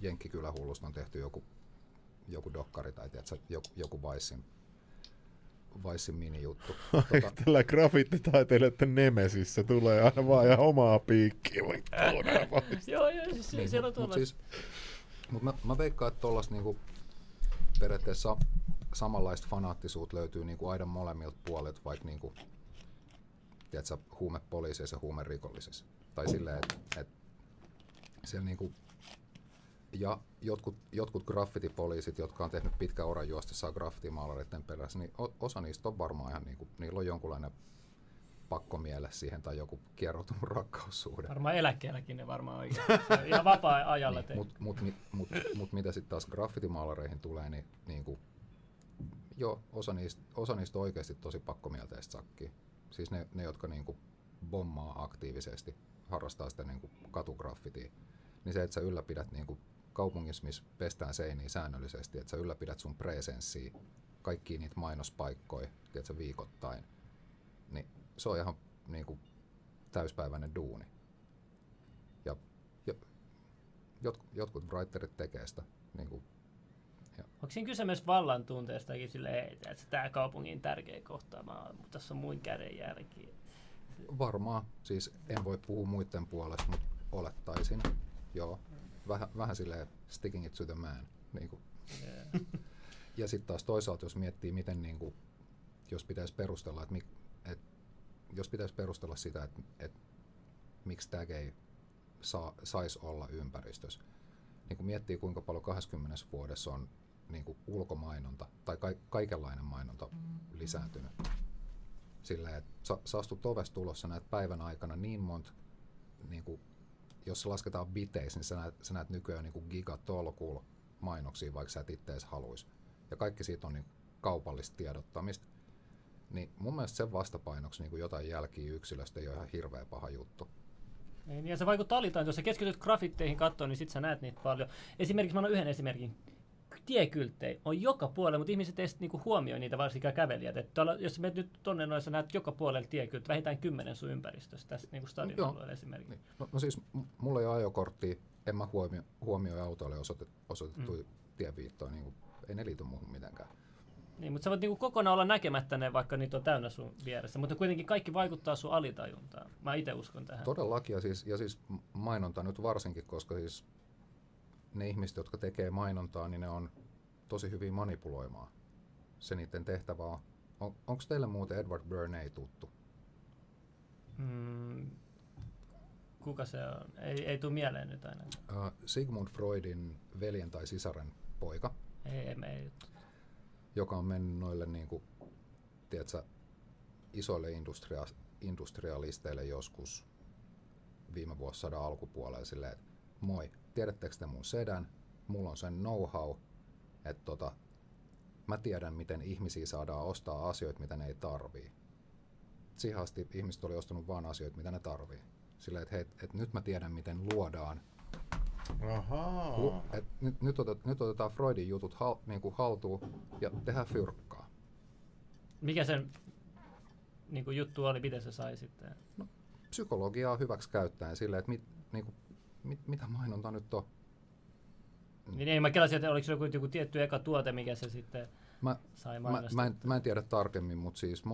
jenkkikylähullusta on tehty joku dokkari tai tiedätkö, joku Vicein mini-juttu. Tällä graffititaiteilijoiden Nemesissä tulee aina vaan ihan omaa piikkiä. Joo, siellä on tuollaista. Mä veikkaan, että tuollaista niinku periaatteessa samanlaista fanaattisuutta löytyy niinku aidan molemmilta puolilta, vaikka niinku tiedätkö, huumepoliiseissa ja huumerikollisissa. Tai silleen, että siellä niinku... Ja jotkut graffitipoliisit, jotka on tehnyt pitkä oran juostessaan graffitimaalareiden perässä, niin osa niistä on varmaan ihan niinku... Niillä on jonkunlainen pakkomiele siihen tai joku kierroutunut rakkaussuhde. Varmaan eläkkeelläkin ne varmaan oikein. Ihan vapaa-ajalla niin, mut mitä sitten taas graffitimaalareihin tulee, niin niinku... Joo, osa niistä on oikeasti tosi pakkomielteistä sakkiin. Siis ne jotka niinku bommaa aktiivisesti, harrastaa sitä niinku katugraffitia, niin se, että sä ylläpidät niinku kaupungissa, missä pestään seiniä säännöllisesti, että sä ylläpidät sun presenssiä, kaikkia niitä mainospaikkoja, tiedätkö, viikoittain, niin se on ihan niinku täyspäiväinen duuni. Ja jotkut writerit tekee sitä. Niinku, onko siinä kyse myös vallan tunteestakin silleen, että tämä kaupungin tärkeä kohta, mutta tässä on muin kädenjälki? Varmaan. Siis en voi puhua muiden puolesta, mutta olettaisin. Joo. Vähän silleen sticking it to the man. Niin yeah. Ja sitten taas toisaalta, jos miettii, miten, niin kuin, jos pitäisi perustella, sitä, että miksi tag ei saisi olla ympäristössä. Niin kun miettii, kuinka paljon 20 vuodessa on niinku ulkomainonta tai kaikenlainen mainonta lisääntynyt. Silleen, että sä astut ovesta tulossa, näet päivän aikana niin monta, niinku, jos lasketaan biteiksi, niin sä näet nykyään niinku gigatolkulla mainoksia, vaikka sä et itse edes haluisi. Ja kaikki siitä on niinku kaupallista tiedottamista. Niin mun mielestä sen vastapainoksi niinku jotain jälkiä yksilöstä ei ole ihan hirveä paha juttu. Ei, ja se vaikuttaa alitain, jos sä keskityt graffitteihin katsoa, niin sit sä näet niitä paljon. Esimerkiksi mä annan yhden esimerkin. tiekylttejä on joka puolella, mutta ihmiset ei sitten niinku huomioi niitä, varsinkaan kävelijät. Tuolla, jos menet nyt tuonne noin, sä näet joka puolella tiekylttejä, vähintään 10 sun ympäristössä, tässä niinku stadion alueella esimerkiksi. Niin. No siis mulla ei ole ajokorttia, en mä huomioi autoille osoitettuja tieviittoja, niin ei ne liity muuhun mitenkään. Niin, mutta sä voit niinku kokonaan olla näkemättä ne, vaikka niitä on täynnä sun vieressä, mutta kuitenkin kaikki vaikuttaa sun alitajuntaan. Mä itse uskon tähän. Todellakin, ja siis mainonta nyt varsinkin, koska siis ne ihmiset, jotka tekee mainontaa, niin ne on tosi hyvin manipuloimaan. Se niiden tehtävä on. Onko teille muuten Edward Bernays tuttu? Kuka se on? Ei tule mieleen nyt aina. Sigmund Freudin veljen tai sisaren poika. Ei. Joka on mennyt noille niinku, tiedätkö, isoille industrialisteille joskus viime vuosisadan alkupuolella silleen, että moi, tiedättekö te mun sedän? Mulla on sen know-how, että mä tiedän, miten ihmisiä saadaan ostaa asioita, mitä ne ei tarvii. Siihen asti ihmiset oli ostanut vaan asioita, mitä ne tarvii. Silleen, että hei, et nyt mä tiedän, miten luodaan. Nyt otetaan Freudin jutut niinku haltuun ja tehdään fyrkkaa. Mikä sen niinku juttu oli, miten se sai sitten? No, psykologiaa hyväksi käyttäen silleen, että mitä mainonta nyt on? Niin ei, mä kelasin, että oliko se joku tietty eka tuote, mikä se sitten sai mainostaa? Mä en tiedä tarkemmin, mutta siis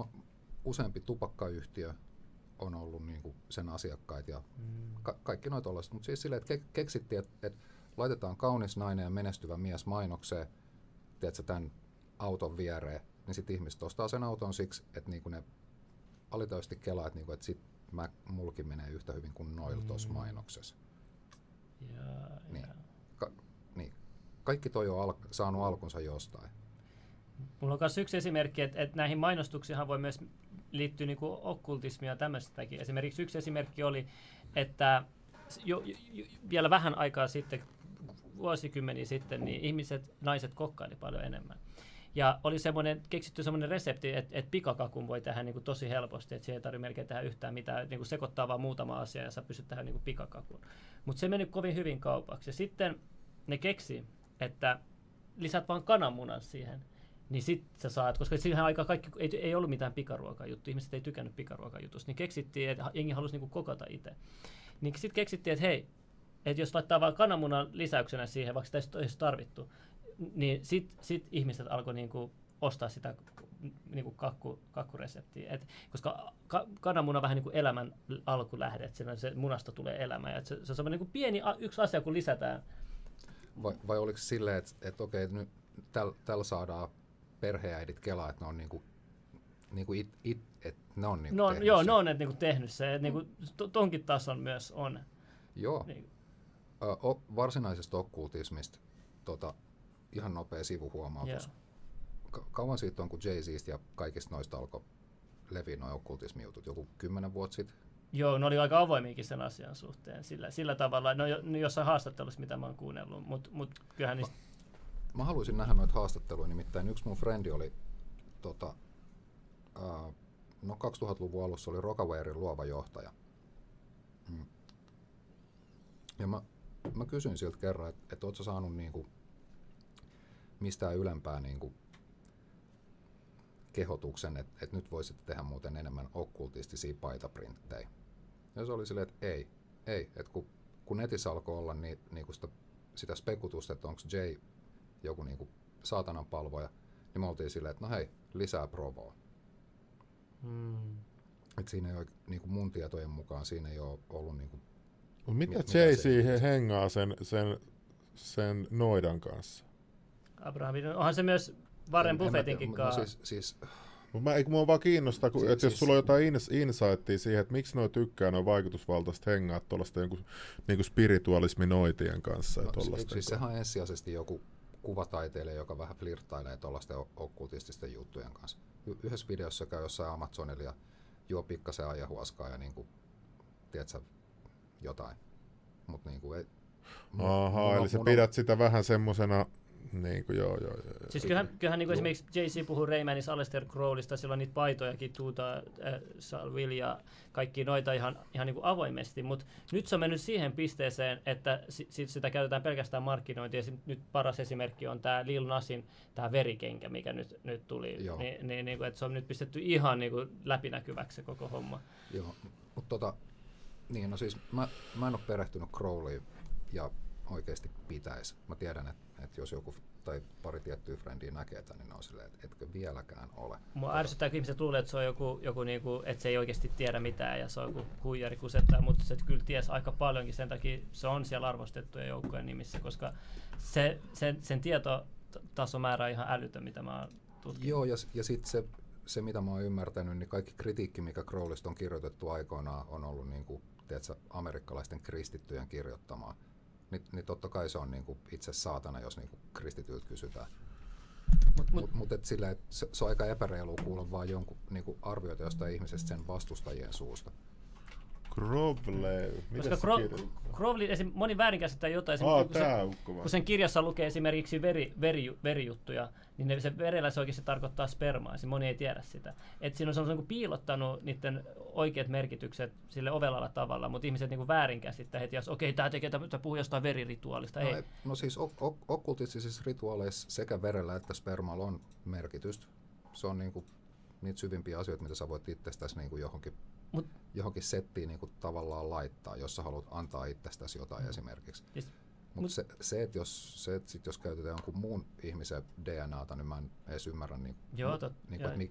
useampi tupakkayhtiö on ollut niinku sen asiakkaita ja kaikki noita ollaiset. Mutta siis silleen, että keksittiin, että laitetaan kaunis nainen ja menestyvä mies mainokseen, tiedätkö, tämän auton viereen, niin sitten ihmiset ostaa sen auton siksi, että niinku ne alitaisesti kelaa, että, niinku, että sit mulkin menee yhtä hyvin kuin noilla tuossa mainoksessa. Niin. Kaikki toi on saanut alkunsa jostain. Mulla on myös yksi esimerkki, että näihin mainostuksiinhan voi myös liittyä niin kuin okkultismia ja tämmöistäkin. Esimerkiksi yksi esimerkki oli, että vielä vähän aikaa sitten, vuosikymmeniä sitten, niin naiset kokkaili paljon enemmän. Ja oli keksitty semmoinen resepti, että pikakakun voi tehdä niin kuin tosi helposti, että siihen ei tarvitse melkein tehdä yhtään mitään, niin kuin sekoittaa vaan muutama asia ja sä pystyt tehdä niin kuin pikakakun. Mutta se meni kovin hyvin kaupaksi. Ja sitten ne keksi, että lisät vaan kananmunan siihen, niin sit sä saat, koska siihen aikaan kaikki ei ollut mitään pikaruokaa juttu, ihmiset ei tykännyt pikaruokaa jutusta, niin keksittiin, että jengi halusi niinku kokata itse. Niin sit keksittiin, että hei, että jos laittaa vaan kananmunan lisäyksenä siihen, vaikka sitä ei olisi tarvittu, niin sit ihmiset alkoi niinku ostaa sitä niinku kakkureseptiä. Koska kananmuna on vähän niin kuin elämän alkulähde, että se munasta tulee elämä. Ja se on semmoinen niinku pieni yksi asia, kun lisätään. Vai oliko silleen, että okei, nyt tällä saadaan perheäidit kelaa, että ne on tehnyt se. Että niinku tonkin tason myös on. Joo. Niin. Varsinaisesta okkultismista ihan nopea sivuhuomautus. Kauan siitä on, kun Jay-Zistä ja kaikista noista alkoi leviä nuo okkultismi-jutut, joku 10 vuotta sitten. Joo, ne oli aika avoimiakin sen asian suhteen sillä tavalla. No jossain haastattelussa, mitä mä oon kuunnellut, mut kyllähän niistä... Mä haluaisin nähdä noita haastatteluja, nimittäin yksi mun frendi oli 2000-luvun alussa oli Rocawarin luova johtaja. Ja mä kysyin siltä kerran, että ootko sä saanut niinku mistään ylempää niinku kehotuksen, että nyt voisitte tehdä muuten enemmän okkultistisia paitaprinttejä. Ja se oli silleen, että ei. Että kun netissä alkoi olla niinku sitä spekutusta, että onko Jay joku niinku saatanan palvoja, niin me oltiin silleen, että no hei, lisää provoa. Että siinä ei ole, niinku mun tietojen mukaan, siinä ei ole ollut niinku... Mitä Jay siihen hengaa sen noidan kanssa? Abrahamin, onhan se myös... Warren Buffettinkin kanssa. Siis. Mua vaan kiinnostaa, että jos sulla on jotain insightia siihen, että miksi noi tykkää noin vaikutusvaltaista hengaa tuollaista niinku spiritualisminoitien kanssa. No, siis sehän on ensisijaisesti joku kuvataiteilija, joka vähän flirttailee tuollaisten okkultististen juttujen kanssa. Yhdessä videossa käy jossain Amazonilla ja juo pikkasen ajahuaskaa ja niinku, tiedätkö, jotain. Mut niinku ei... Eli sä pidät sitä vähän semmosena... Niin kuin, joo. Siis kyllähän niin kuin esimerkiksi JC puhui Raymanissa Aleister Crowleysta, sillä on niitä paitojakin, Tuuta, Salvil ja kaikki noita ihan niin kuin avoimesti, mutta nyt se on mennyt siihen pisteeseen, että sitä käytetään pelkästään markkinointia. Nyt paras esimerkki on tämä Lil Nasin tämä verikenkä, mikä nyt tuli. Niin kuin, että se on nyt pistetty ihan niin kuin läpinäkyväksi koko homma. Joo, mutta niin, no siis mä en ole perehtynyt Crowleyin ja oikeasti pitäisi. Mä tiedän, että jos joku tai pari tiettyä frendiä näkee tämän, niin ne on silleen, että etkö vieläkään ole. Mua ärsyttää, kun ihmiset luulee, että se on joku niinku, että se ei oikeasti tiedä mitään ja se on joku huijari kusettaa, mutta se kyllä tiesi aika paljonkin. Sen takia se on siellä arvostettujen joukkojen nimissä, koska sen tietotasomäärä on ihan älytön, mitä mä oon tutkinut. Joo, ja sitten se, mitä mä oon ymmärtänyt, niin kaikki kritiikki, mikä Crowleysta on kirjoitettu aikoinaan, on ollut niin kuin, tiedätkö, amerikkalaisten kristittyjen kirjoittamaa. Niin totta kai se on niinku itse saatana, jos niinku kristityiltä kysytään. Mut se on aika epäreilua kuulla vaan jonkun niinku arvioita jostain ihmisestä sen vastustajien suusta. Crowley, mitä Crowley moni väärinkäsittää jotain esimerkiksi, kun sen kirjassa lukee esimerkiksi verijuttuja, niin se verellä se oikeasti tarkoittaa spermaa, se moni ei tiedä sitä. Et siinä on sellainen kuin piilottanut niiden oikeat merkitykset sille ovelalla tavalla, mutta ihmiset niinku väärinkäsittää heti, jos okei, tämä tekee puhuu jostain verirituaalista. Ei. No siis okkultistisissa rituaaleissa sekä verellä että spermalla on merkitystä. Se on niinku niitä syvimpiä asioita, mitä sä voit itsestäsi niinku johonkin settiin niinku tavallaan laittaa, jos sä haluat antaa itsestäsi jotain esimerkiksi. Mutta jos käytetään jonkun muun ihmisen DNAta, niin mä en edes ymmärrä,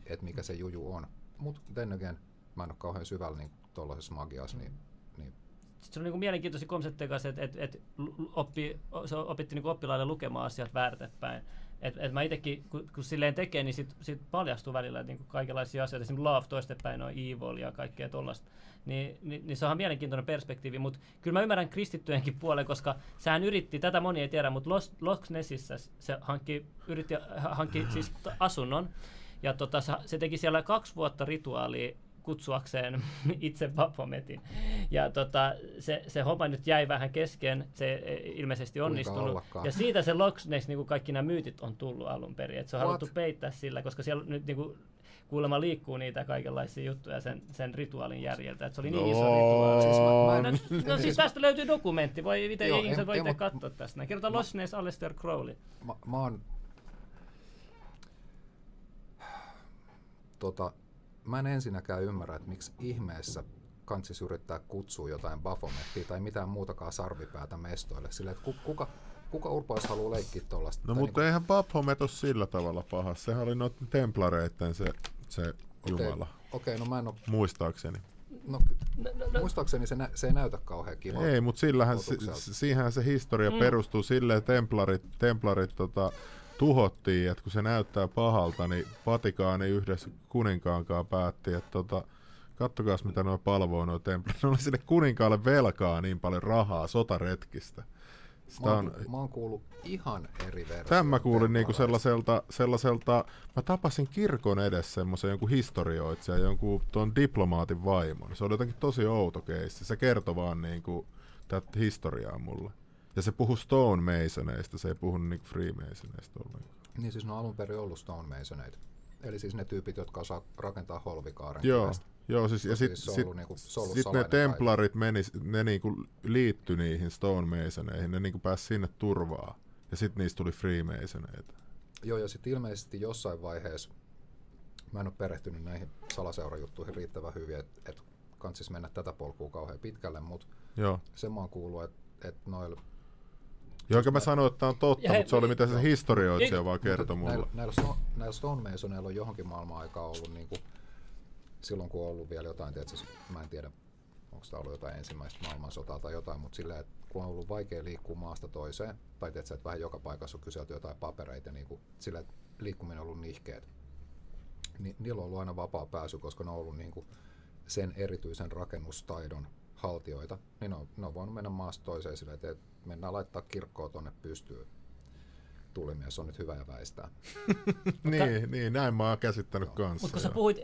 että mikä se juju on. Mutta tietenkin mä en ole kauhean syvällä niin tuollaisessa magiassa. Se on niinku mielenkiintoisia konsepteja kanssa, että opitti niinku oppilaille lukemaan asiat väärinpäin. Et mä itsekin, kun silleen tekee, niin sit paljastuu välillä niinku kaikenlaisia asioita. Esimerkiksi love toistepäin on evil ja kaikkea tollaista. Niin se on mielenkiintoinen perspektiivi, mutta kyllä mä ymmärrän kristittyjenkin puoleen, koska sehän yritti, tätä moni ei tiedä, mutta Loch Nessissä se yritti hankkia siis asunnon. Ja se teki siellä 2 vuotta rituaalia kutsuakseen itse Baphometin. Ja se homma nyt jäi vähän kesken, se ilmeisesti onnistunut. Ja siitä se Loch Ness, niin kuin kaikki nämä myytit on tullut alun perin. Et se on haluttu peittää sillä, koska siellä nyt niin kuin, kuulemma liikkuu niitä kaikenlaisia juttuja sen rituaalin järjeltä. Et se oli niin iso rituaali. Siis tästä löytyy dokumentti, ihmiset voi itse katsoa tästä. Kerrotaan Loch Ness, Aleister Crowley. Mä oon... Mä en ensinnäkään ymmärrä, että miksi ihmeessä kantsis yrittää kutsua jotain Baphomettia tai mitään muutakaan sarvipäätä mestoille. Silleen, että kuka urpaus haluaa leikkiä tuollaista? No mutta eihän Baphomet ole sillä tavalla paha. Sehän oli noiden templareitten se jumala. Okei, no mä en ole... Muistaakseni. No, muistaakseni se ei näytä kauhean kivalta. Ei, mutta siihenhän se historia perustuu silleen, että templarit tuhottiin, että kun se näyttää pahalta, niin Vatikaani yhdessä kuninkaankaan päätti, että kattokaas mitä nuo palvoo nuo templit. Ne oli sille kuninkaalle velkaa niin paljon rahaa sotaretkistä. Mä oon kuullut ihan eri versioita. Tämän mä kuulin niinku sellaiselta, mä tapasin kirkon edessä semmoisen jonkun historioitsijan, jonkun tuon diplomaatin vaimon. Se oli jotenkin tosi outo keissi. Se kertoi vaan niinku tätä historiaa mulle. Ja se puhuu stonemasoneista, se ei puhu niinku freemasoneista ollenkaan. Niin siis ne on alun perin ollut stonemasoneita. Eli siis ne tyypit, jotka osaa rakentaa holvikaaren kivestä. Joo, siis ja sit ne templarit ne niinku liittyi niihin stonemasoneihin, ne niinku pääsi sinne turvaa. Ja sit niistä tuli freemasoneita. Joo, ja sit ilmeisesti jossain vaiheessa, mä en ole perehtynyt näihin salaseurajuttuihin riittävän hyvin, että kantsis mennä tätä polkua kauhean pitkälle, mutta sen mä oon kuullut, että noilla... Johonkin mä sanoin, että tämä on totta, mutta se oli mitä se historioitsija vaan kertoi mulle. Näillä stonemasoneilla on johonkin maailman aikaa ollut niinku, silloin kun on ollut vielä jotain, tietysti, mä en tiedä onko tämä ollut jotain ensimmäistä maailmansotaa tai jotain, mutta silleen, että kun on ollut vaikea liikkua maasta toiseen, tai tietysti, että vähän joka paikassa on kyselty jotain papereita, niinku, silleen, että liikkuminen on ollut nihkeet, niin niillä on ollut aina vapaa pääsy, koska ne on ollut niinku sen erityisen rakennustaidon haltioita, niin ne on voinut mennä maasta toiseen silleen, että mennään laittaa kirkkoa tuonne pystyyn. Tulimies on nyt hyvä ja väistää. niin, näin mä oon käsittänyt kanssa. Mutta kun sä puhuit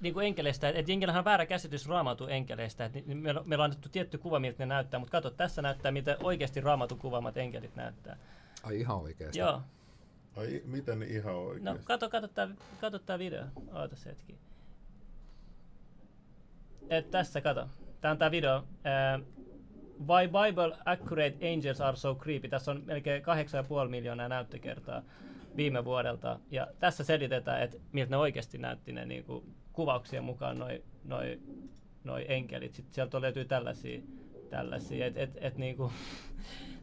niinku enkeleistä, että jenkellähän on väärä käsitys Raamatun enkeleistä. Niin meillä on annettu tietty kuva, miltä ne näyttää, mutta kato, tässä näyttää, mitä oikeasti Raamatun kuvaamat enkelit näyttää. Ai ihan oikeasti? Joo. Ai miten ihan oikeesti? No kato tää video. Ootas hetki. Et tässä kato. Tää on tää video. Why Bible Accurate Angels Are So Creepy. Tässä on melkein 8,5 miljoonaa näyttökertaa viime vuodelta. Ja tässä selitetään, että miltä ne oikeasti näytti ne niinku kuvauksien mukaan noi enkelit. Sitten sieltä löytyy tällaisia. Niinku,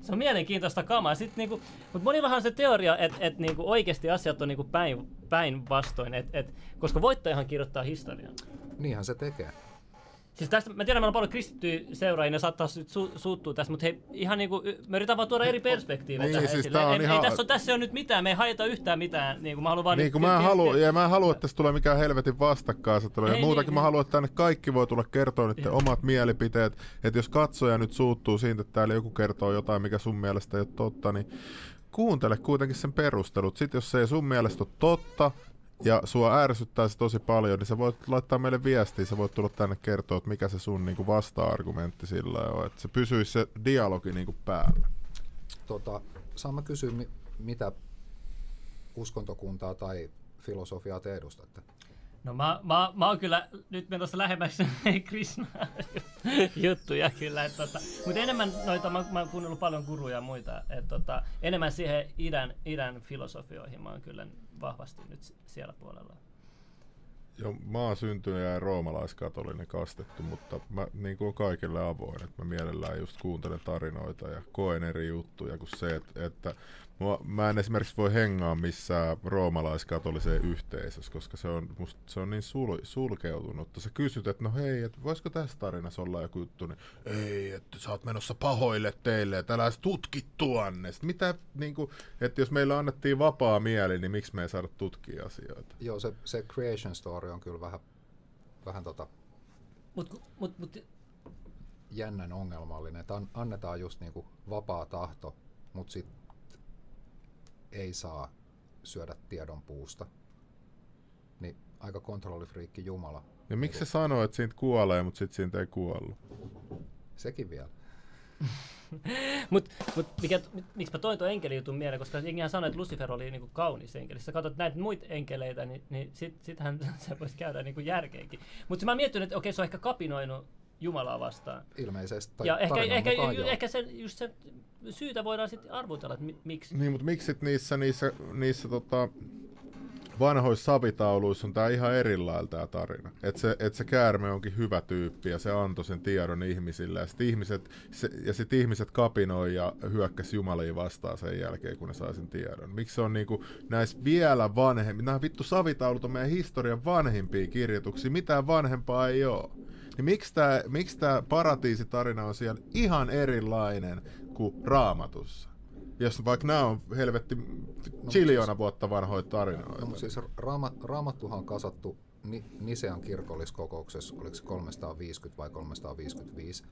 se on mielenkiintoista kamaa. Sitten niinku, mutta monillahan on se teoria, että niinku oikeasti asiat on niinku päinvastoin. Koska voittajahan kirjoittaa historian. Niinhän se tekee. Siis tästä, mä tiedän, meillä on paljon kristittyjä seuraajia, ne saattaa suuttua tästä, mutta hei, ihan niinku, me yritetään vaan tuoda eri perspektiivejä tähän siis esille. Tässä ei ole nyt mitään, me ei haeta yhtään mitään. Niin kuin mä haluan vaan niin mä en halua, että tässä tulee mikään helvetin vastakkainasettelu. Muutakin mä haluan, että tänne kaikki voi tulla kertoa nyt omat mielipiteet. Että jos katsoja nyt suuttuu siitä, että täällä joku kertoo jotain, mikä sun mielestä ei ole totta, niin kuuntele kuitenkin sen perustelut. Sitten jos se ei sun mielestä ole totta, ja sua ärsyttää se tosi paljon, niin sä voit laittaa meille viestiä, sä voit tulla tänne kertoa, että mikä se sun niinku vasta-argumentti sillä on, että se pysyisi se dialogi niinku päällä. Saan mä kysyä, mitä uskontokuntaa tai filosofiaa te edustatte? No mä oon kyllä nyt menossa lähemmäksi Krishnaa juttuja kyllä, mutta enemmän noita, mä oon kuunnellut paljon guruja ja muita, enemmän siihen idän filosofioihin mä oon kyllä vahvasti nyt siellä puolella. Joo, mä oon syntynyt ja roomalaiskatolinen kastettu, mutta mä niin kuin kaikille avoin, että mä mielellään just kuuntelen tarinoita ja koen eri juttuja kuin se, että mä en esimerkiksi voi hengaa missään roomalaiskatoliseen yhteisössä, koska se on niin sulkeutunutta. Sä kysyt, että no hei, että voisiko tässä tarinassa olla joku juttu, niin ei, että sä oot menossa pahoille teille, että älä tutki tuonne. Mitä, niin kuin, että jos meillä annettiin vapaa mieli, niin miksi me ei saada tutkia asioita? Joo, se creation story on kyllä vähän jännän ongelmallinen, että annetaan just niin kuin vapaa tahto, mutta sitten ei saa syödä tiedon puusta, niin aika kontrollifriikki Jumala. Ja miksi se sanoo, että siitä kuolee, mutta sitten siitä ei kuollut? Sekin vielä. Miksi mä toin tuon enkelijutun mieleen, koska jengihän sanoi, että Lucifer oli niinku kaunis enkeli. Sä katsot näitä muita enkeleitä, niin sittenhän sä voisi käydä niinku järkeenkin. Mutta mä miettinyt, että okei, se on ehkä kapinoinut Jumalaa vastaan. Ilmeisesti. Ja ehkä sen, just sen syytä voidaan sitten arvotella, että miksi. Niin, mutta miksi niissä vanhoissa savitauluissa on tää ihan erilailla tää tarina. Et se käärme onkin hyvä tyyppi ja se antoi sen tiedon ihmisille ja sitten ihmiset kapinoi ja hyökkäsi Jumalia vastaan sen jälkeen, kun ne sai sen tiedon. Miksi se on niinku näissä vielä vanhemmin? Nämä vittu savitaulut on meidän historian vanhimpia kirjoituksia, mitään vanhempaa ei oo. Niin miksi tää paratiisitarina on siellä ihan erilainen kuin Raamatussa? Jos vaikka nämä on helvetti chiljoona vuotta vanhoja tarinoita. No, siis Raamattuhan on kasattu Nisean kirkolliskokouksessa, oliko se 350 vai 355,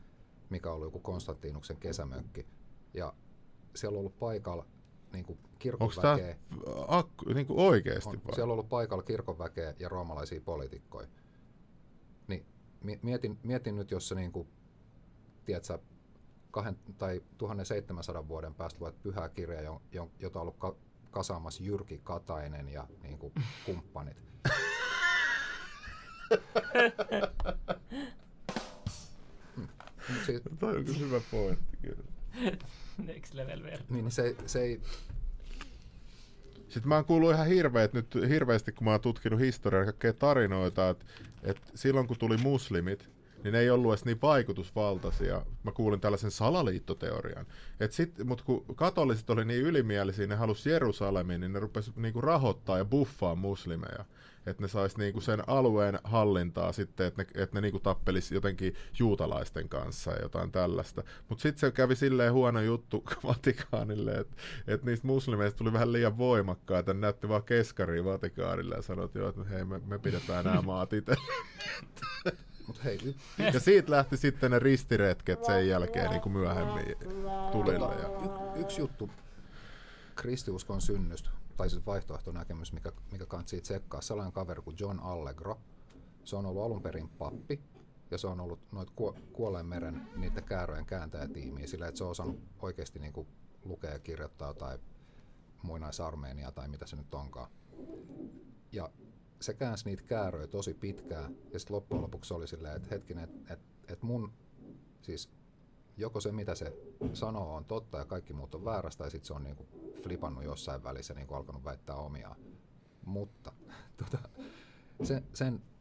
mikä oli joku Konstantinuksen kesämökki. Ja siellä on ollut paikalla niin kirkonväkeä. Onko tämä niin oikeasti? Siellä on ollut paikalla kirkonväkeä ja roomalaisia poliitikkoja. Niin, mietin nyt, jos se niin kuin, tiedätkö, 1700 vuoden päästä luet pyhää kirjaa, jota on ollut kasaamassa Jyrki Katainen ja niin kuin, kumppanit. Toi on kyllä hyvä pointti, kyllä. Next level verran. Niin, se ei... Sitten mä oon kuullut ihan hirveästi, kun mä oon tutkinut historiaa ja kaikkea tarinoita, että silloin kun tuli muslimit, niin ne ei ollut edes niin vaikutusvaltaisia. Mä kuulin tällaisen salaliittoteorian. Mutta kun katoliset oli niin ylimielisiä, ne halusi Jerusalemiin, niin ne rupesivat niinku rahoittaa ja buffaa muslimeja. Että ne sais niinku sen alueen hallintaa sitten, että ne niinku tappelisi jotenkin juutalaisten kanssa ja jotain tällaista. Mutta sitten se kävi silleen huono juttu Vatikaanille, että niistä muslimeista tuli vähän liian voimakkaita. Ne näytti vaan keskariin Vatikaanille ja sanoi, että hei, me pidetään nämä maat itse. Ja siitä lähti sitten ne ristiretket sen jälkeen niin kuin myöhemmin tulille. Yksi juttu kristiuskon synnystä, tai siis vaihtoehtonäkemys, mikä kannattaa tsekkaa, sellainen kaveri kuin John Allegro. Se on ollut alun perin pappi, ja se on ollut noita Kuolleenmeren niiden kääröjen kääntäjätiimiä sillä, että se on osannut oikeasti niin kuin lukea ja kirjoittaa tai muinaisarmeenia tai mitä se nyt onkaan. Ja se käänsi niitä kääröjä tosi pitkään ja sitten loppujen lopuksi oli silleen, että hetkinen, että mun siis joko se mitä se sanoo on totta ja kaikki muut on väärästä ja sitten se on niinku flipannut jossain välissä niinku alkanut väittää omiaan. Mutta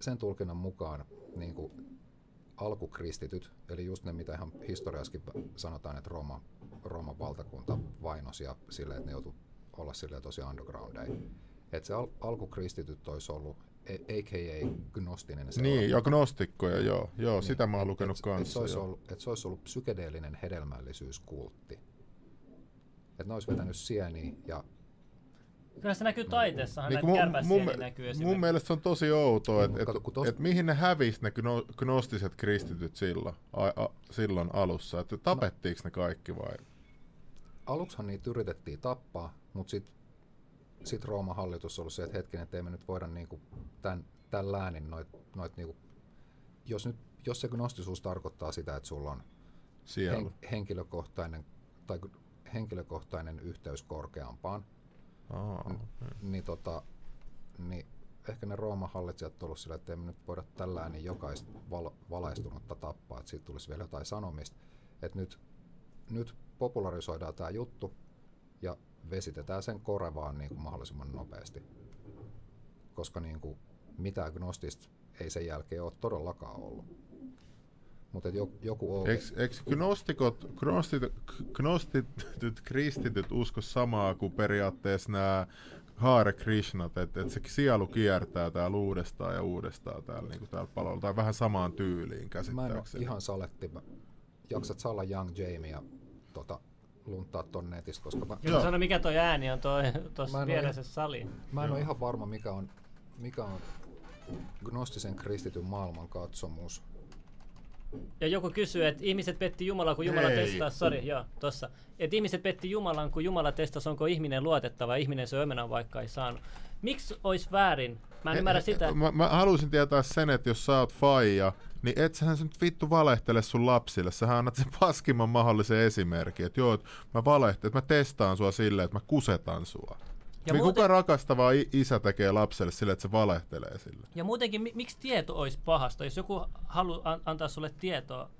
sen tulkinnan mukaan niinku alkukristityt, eli just ne mitä ihan historiassakin sanotaan, että Rooman valtakunta vainosi ja silleen, että ne joutui olla silleen tosi undergroundeja. Että se alkukristityt olisi ollut a.k.a. gnostinen seura. Niin, ja gnostikkoja, joo niin, sitä mä oon lukenut kanssa. Että se olisi ollut psykedeellinen hedelmällisyyskultti. Että ne olisi vetänyt sieniä ja... Kyllä se näkyy taiteessahan, niin, näitä kärpäsieniä näkyy esimerkiksi. Mun mielestä se on tosi outoa, että mihin ne hävisi ne gnostiset kristityt silloin alussa? Että tapettiinko ne kaikki vai? Aluksihan niitä yritettiin tappaa, mutta sitten Rooman hallitus on ollut se, että hetkinen, ettei me nyt voida niinku tämän läänin noit niinku, jos se gnostisuus tarkoittaa sitä, että sulla on henkilökohtainen yhteys korkeampaan, niin, niin ehkä ne Rooman hallitsijat tullut sillä, ettei me nyt voida tämän läänin jokaista valaistunutta tappaa, että siitä tulisi vielä jotain sanomista, että nyt popularisoidaan tämä juttu ja vesitetään sen korevaan niin kuin mahdollisimman nopeasti, koska niin kuin mitään gnostista ei sen jälkeen ole todellakaan ollut. Mutta joku on... Eikö gnostityt kristityt usko samaa kuin periaatteessa nämä Hare Krishnat, että se sielu kiertää täällä uudestaan ja uudestaan täällä, niin kuin täällä palolla, tai vähän samaan tyyliin käsittääkseni? Mä en ole ihan saletti. Jaksat sä olla Young Jamie ja luntaa ton netistä, koska mä... Kyllä sano, mikä toi ääni on tuossa vieressä saliin. Mä en ole ihan varma, mikä on gnostisen kristityn maailmankatsomus. Ja joku kysyy, että ihmiset petti Jumalan, kun Jumala testasi. Sori, joo, tossa. Että ihmiset petti Jumalan, kun Jumala testasi, onko ihminen luotettava ja ihminen se omenan vaikka ei saanut. Miksi olisi väärin? Mä en ymmärrä sitä. Mä haluaisin tietää sen, että jos sä oot faija, niin etsähän sä nyt vittu valehtele sun lapsille. Sähän annat sen paskimman mahdollisen esimerkin, että joo, mä valehtelen, että mä testaan sua silleen, että mä kusetan sua. Ja niin kuka rakastava isä tekee lapselle sille, että se valehtelee sille? Ja muutenkin, miksi tieto olisi pahasta? Jos joku haluaa antaa sulle tietoa,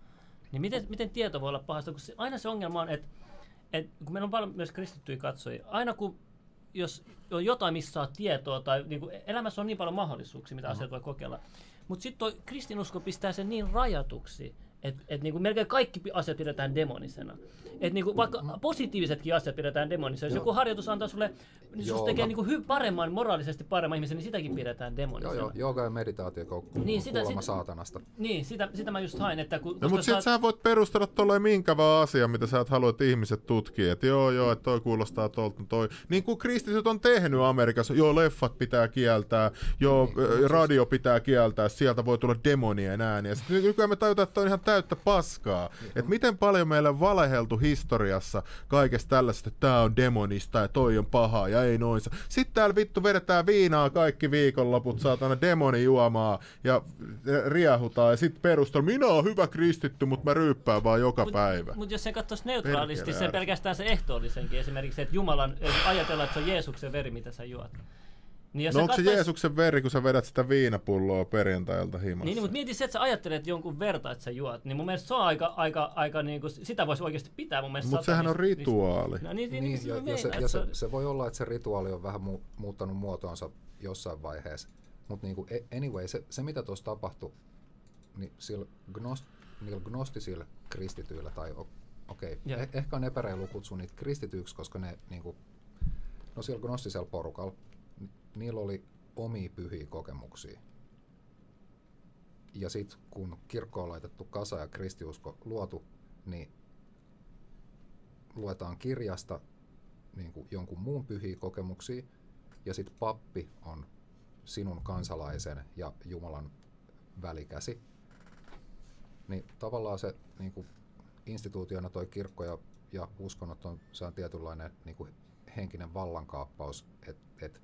niin miten tieto voi olla pahasta? Kun aina se ongelma on, että kun meillä on paljon myös kristittyjä katsojia, aina kun jos on jotain, missä saa tietoa, tai niin kuin elämässä on niin paljon mahdollisuuksia, mitä asiat voi kokeilla. Mutta sitten kristinusko pistää sen niin rajatuksi, että niinku melkein kaikki asiat pidetään demonisena. Et niinku vaikka positiivisetkin asiat pidetään demonisena. Jos joku harjoitus antaa sulle, niin susta tekee niinku paremman, moraalisesti paremman ihmisen, niin sitäkin pidetään demonisena. Joo, jooga ja meditaatio niin, kuulemma saatanasta. Niin, sitä mä just hain. Että kun, no, mutta sitten sä voit perustella tolleen minkä vaan asian, mitä sä et halua, että ihmiset tutkii. Että joo, että toi kuulostaa tolta, toi. Niin kuin kristityt on tehnyt Amerikassa. Joo, leffat pitää kieltää. Joo, niin, radio pitää kieltää. Sieltä voi tulla demonien ääniä. Sitten nykyään me tajutaan, että on ihan täyttä paskaa. Että miten paljon meillä on valeheltu historiassa kaikesta tällaista, että tää on demonista ja toi on pahaa ja ei noin. Sitten täällä vittu vedetään viinaa kaikki viikonloput, saatana demoni juomaa ja riehutaan ja sitten perustella, minä oon hyvä kristitty, mutta mä ryyppään vaan joka päivä. Mutta jos sen katsoisi neutraalisti, sen pelkästään se ehtoollisenkin, esimerkiksi, että Jumalan ajatellaan, että se on Jeesuksen veri, mitä sä juot. Niin no onko se Jeesuksen veri, kun sä vedät sitä viinapulloa perjantailta himassa? Niin, mutta mieti se, että sä ajattelet jonkun verta, että sä juot. Niin mun mielestä se on aika niin kuin, sitä voisi oikeasti pitää mun mielestä. Mutta sehän on rituaali. No, niin, se voi olla, että se rituaali on vähän muuttanut muotoansa jossain vaiheessa. Mutta niin kuin, anyway, se mitä tuossa tapahtui, niin sillä gnostisilla kristityillä, tai okei, ehkä on epäreilu kutsua niitä kristityiksi, koska ne, niin kuin, no sillä gnostisella porukalla, niillä oli omia pyhiä kokemuksia. Ja sitten kun kirkko on laitettu kasaan ja kristiusko luotu, niin luetaan kirjasta niin kuin jonkun muun pyhiä kokemuksia, ja sitten pappi on sinun kansalaisen ja Jumalan välikäsi. Niin tavallaan se niin kuin instituutiona toi kirkko ja uskonnot on, se on tietynlainen niin kuin henkinen vallankaappaus, että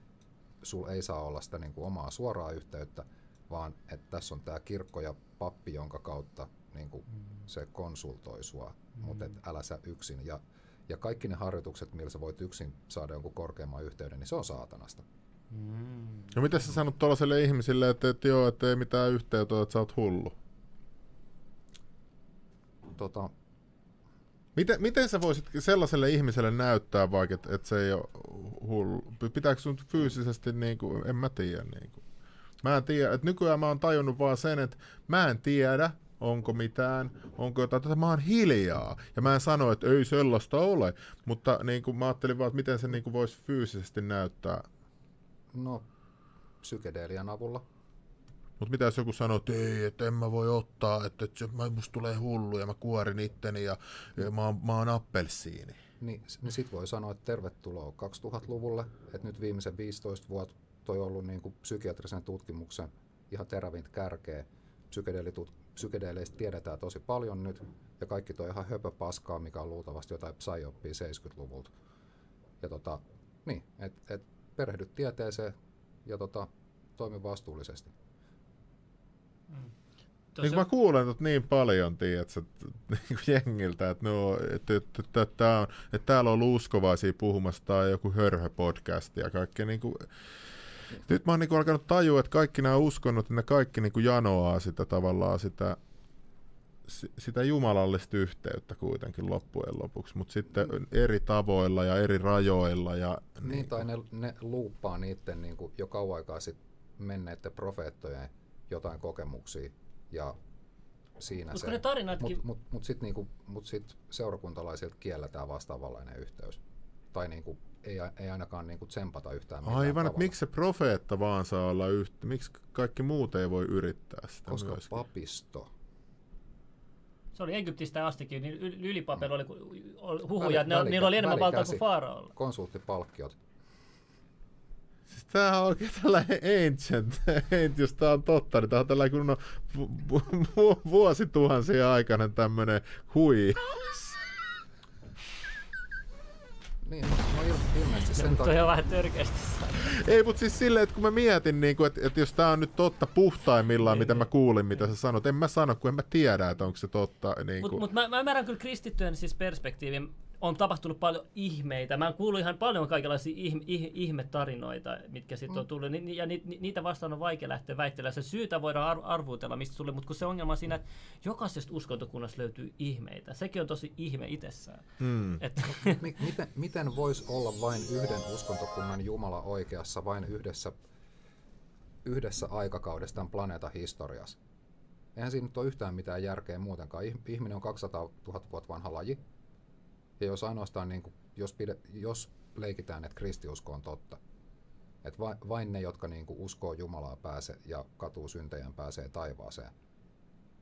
sulla ei saa olla sitä niin kuin omaa suoraa yhteyttä, vaan että tässä on tämä kirkko ja pappi, jonka kautta niin kuin se konsultoi sua, mutta älä sä yksin. Ja Ja kaikki ne harjoitukset, millä sä voit yksin saada jonkun korkeamman yhteyden, niin se on saatanasta. No mitä sä sanot tuollaiselle ihmiselle, että joo, että ei mitään yhteyttä, että sä oot hullu? Miten sä voisit sellaiselle ihmiselle näyttää vaikka, että se ei ole hullu? Pitääkö sun fyysisesti, niin kuin, en mä tiedä. Niin kuin. Mä en tiedä, että nykyään mä oon tajunnut vaan sen, että mä en tiedä, onko mitään, onko jotain, että mä oon hiljaa. Ja mä en sano, että ei sellaista ole, mutta niin kuin, mä ajattelin vaan, että miten se niin kuin voisi fyysisesti näyttää. No, psykedelian avulla. Mutta mitä jos joku sanoo, että ei, että en mä voi ottaa, että musta tulee hullu ja mä kuorin itteni ja mä oon appelsiini. Niin sit voi sanoa, että tervetuloa 2000-luvulle, että nyt viimeisen 15 vuotta toi on ollut niin kuin psykiatrisen tutkimuksen ihan terävintä kärkeä. Psykedeleistä tiedetään tosi paljon nyt ja kaikki toi ihan höpöpaskaa, mikä on luultavasti jotain psyoppia 70-luvulta. Ja niin, että perehdy tieteeseen ja toimi vastuullisesti. Niin mä kuulen niin paljon, tiedätkö, niin jengiltä, että no, että täällä on ollut uskovaisia puhumassa tai joku hörhöpodcast ja kaikki niin kuin. Nyt mä oon niin alkanut tajua, että kaikki nämä uskonnot, että ne kaikki niin kuin janoaa sitä tavallaan sitä jumalallista yhteyttä kuitenkin loppujen lopuksi, mutta sitten eri tavoilla ja eri rajoilla. Ja niin tai ne luuppaa niitten niin kuin jo kauan aikaa sitten menneiden profeettojen jotain kokemuksia ja siinä mut se. Mutta sitten seurakuntalaisilta kielletään vastaavanlainen yhteys. Tai niinku ei ainakaan niinku tsempata yhtään mitään. Aivan, että miksi se profeetta vaan saa olla yhtä, miksi kaikki muut ei voi yrittää sitä? Koska myöskin papisto. Se oli Egyptistä astikin, niin ylipapeilla oli huhuja, niillä oli enemmän valtaa kuin faaraolla. Konsulttipalkkiot. Siis tämähän on oikein tällainen ancient, jos tämä on totta, niin tämä on tällainen kun on vuosituhansia aikainen tämmöinen hui. Niin, no ilmeisesti sen takia. Toi on vähän törkeästi sanottu. Ei, mutta siis silleen, että kun mä mietin, niin että jos tää on nyt totta puhtaimmillaan, mitä mä kuulin, mitä sä sanot, en mä sano, kun en mä tiedä, että onko se totta. Niin mutta mä ymmärrän kyllä kristittyjen siis perspektiivin. On tapahtunut paljon ihmeitä. Mä oon kuullut ihan paljon kaikenlaisia ihmetarinoita, mitkä sitten on tullut. Ja niitä vastaan on vaikea lähteä väittelemään. Se syytä voidaan arvuutella, mistä tulee. Mutta kun se ongelma on siinä, että jokaisesta uskontokunnasta löytyy ihmeitä. Sekin on tosi ihme itsessään. Miten voisi olla vain yhden uskontokunnan Jumala oikeassa, vain yhdessä aikakaudessa tämän planeetan historiassa? Eihän siinä nyt ole yhtään mitään järkeä muutenkaan. Ihminen on 200 000 vuotta vanha laji. Ja jos ainoastaan, niin kuin, jos leikitään, että kristiusko on totta, että vain ne, jotka niin kuin, uskoo Jumalaa pääsee ja katuu syntejään pääsee taivaaseen,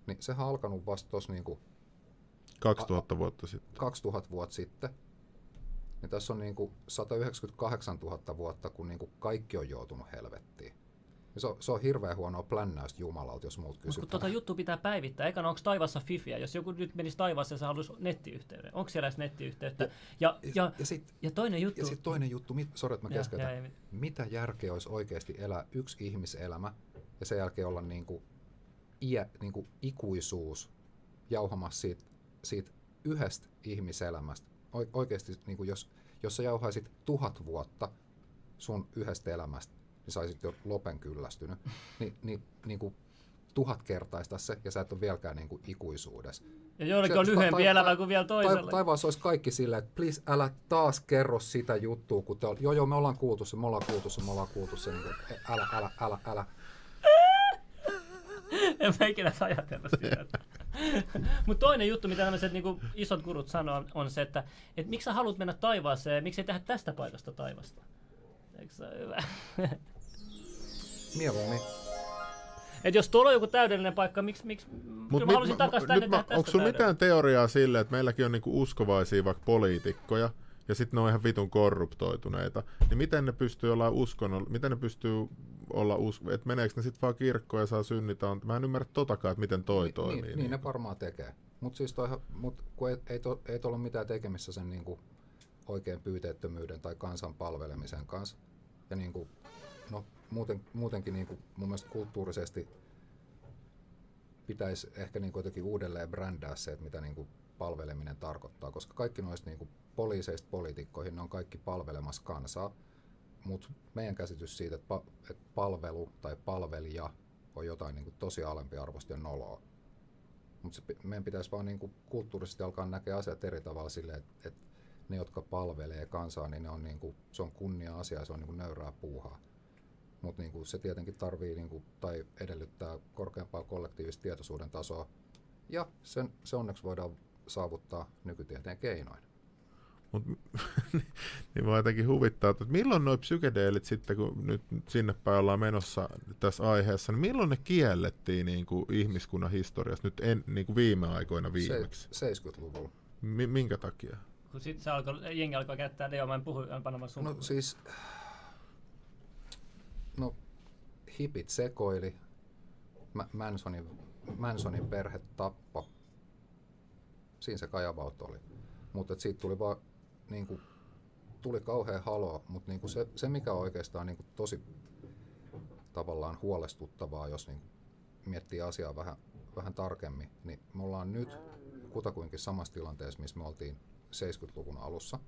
niin sehän on alkanut vasta tuossa niin 2000 vuotta sitten. Niin tässä on niin kuin, 198 000 vuotta, kun niin kuin, kaikki on joutunut helvettiin. Se on hirveän huonoa plännäystä Jumalalta, jos muut kysytään. Mutta juttu pitää päivittää. Eikä onko taivassa fifiä? Jos joku nyt menisi taivaassa ja se haluaisi nettiyhteyden. Onko siellä edes nettiyhteyttä? Ja toinen juttu. Ja sitten toinen juttu. Sori, että mä keskeytän. Mitä järkeä olisi oikeasti elää yksi ihmiselämä ja sen jälkeen olla niinku ikuisuus jauhamassa siitä yhdestä ihmiselämästä? Oikeasti, niinku jos sä jauhaisit 1000 vuotta sun yhdestä elämästä, niin saisit jo lopen kyllästynyt, niin 1000-kertaista se, ja sä et ole vieläkään niin kuin ikuisuudessa. Ja joillekin on lyhyempi elämä kuin vielä toiselle. Taivaassa olisi kaikki silleen, että please, älä taas kerro sitä juttua, kun joo, me ollaan kuultu se, niin kuin, älä. En mä ikinä ajatella sitä. Mutta toinen juttu, mitä tämmöiset niinku isot gurut sanoo, on se, että et miksi sä haluat mennä taivaaseen, ja miksi ei tehdä tästä paikasta taivasta? Eikö se ole hyvä? Mieluummin. Et jos tuolla on joku täydellinen paikka, miksi? Kyllä mä haluaisin takaisin tänne tehdä tästä. Onko sulla mitään teoriaa sille, että meilläkin on niinku uskovaisia vaikka poliitikkoja, ja sitten ne on ihan vitun korruptoituneita, niin miten ne pystyy olla että meneekö ne sitten vaan kirkkoon ja saa synnitään? Mä en ymmärrä totakaan, että miten toimii. Niin ne varmaan tekee. Mutta siis kun ei tuolla ole mitään tekemissä sen niinku oikein pyyteettömyyden tai kansan palvelemisen kanssa. Ja niin kuin, no, muutenkin niin kuin mun mielestä kulttuurisesti pitäisi ehkä niin kuin jotenkin uudelleen brändää se, että mitä niin kuin palveleminen tarkoittaa, koska kaikki noista niin kuin poliiseista poliitikkoihin, ne on kaikki palvelemassa kansaa, mutta meidän käsitys siitä, että palvelu tai palvelija on jotain niin kuin tosi alempiarvoista ja noloa. Mutta meidän pitäisi vaan niin kuin kulttuurisesti alkaa näkeä asiat eri tavalla silleen, että ne, jotka palvelee kansaa, niin, ne on niin kuin, se on kunnia-asia ja se on niin kuin nöyrää puuhaa. Mutta niin kuin se tietenkin tarvii niin kuin, tai edellyttää korkeampaa kollektiivista tietoisuuden tasoa. Ja se onneksi voidaan saavuttaa nykytieteen keinoin. Mut, niin vaan jotenkin huvittaa, että milloin nuo psykedeelit sitten, kun nyt sinne päin ollaan menossa tässä aiheessa, niin milloin ne kiellettiin niin kuin ihmiskunnan historiassa nyt niin kuin viime aikoina viimeksi? 70-luvulla. Minkä takia? Kun sitten jengi alkoi käyttää, että joo, mä en puhu, en panomassa sun. No siis, no hipit sekoili, Mansonin perhe tappoi, siinä se kajabaut oli. Mutta siitä tuli vaan, niinku, tuli kauhean halo, mutta niinku se mikä on oikeastaan niinku tosi tavallaan huolestuttavaa, jos niinku miettii asiaa vähän tarkemmin, niin me ollaan nyt kutakuinkin samassa tilanteessa, missä me oltiin 70-luvun alussa,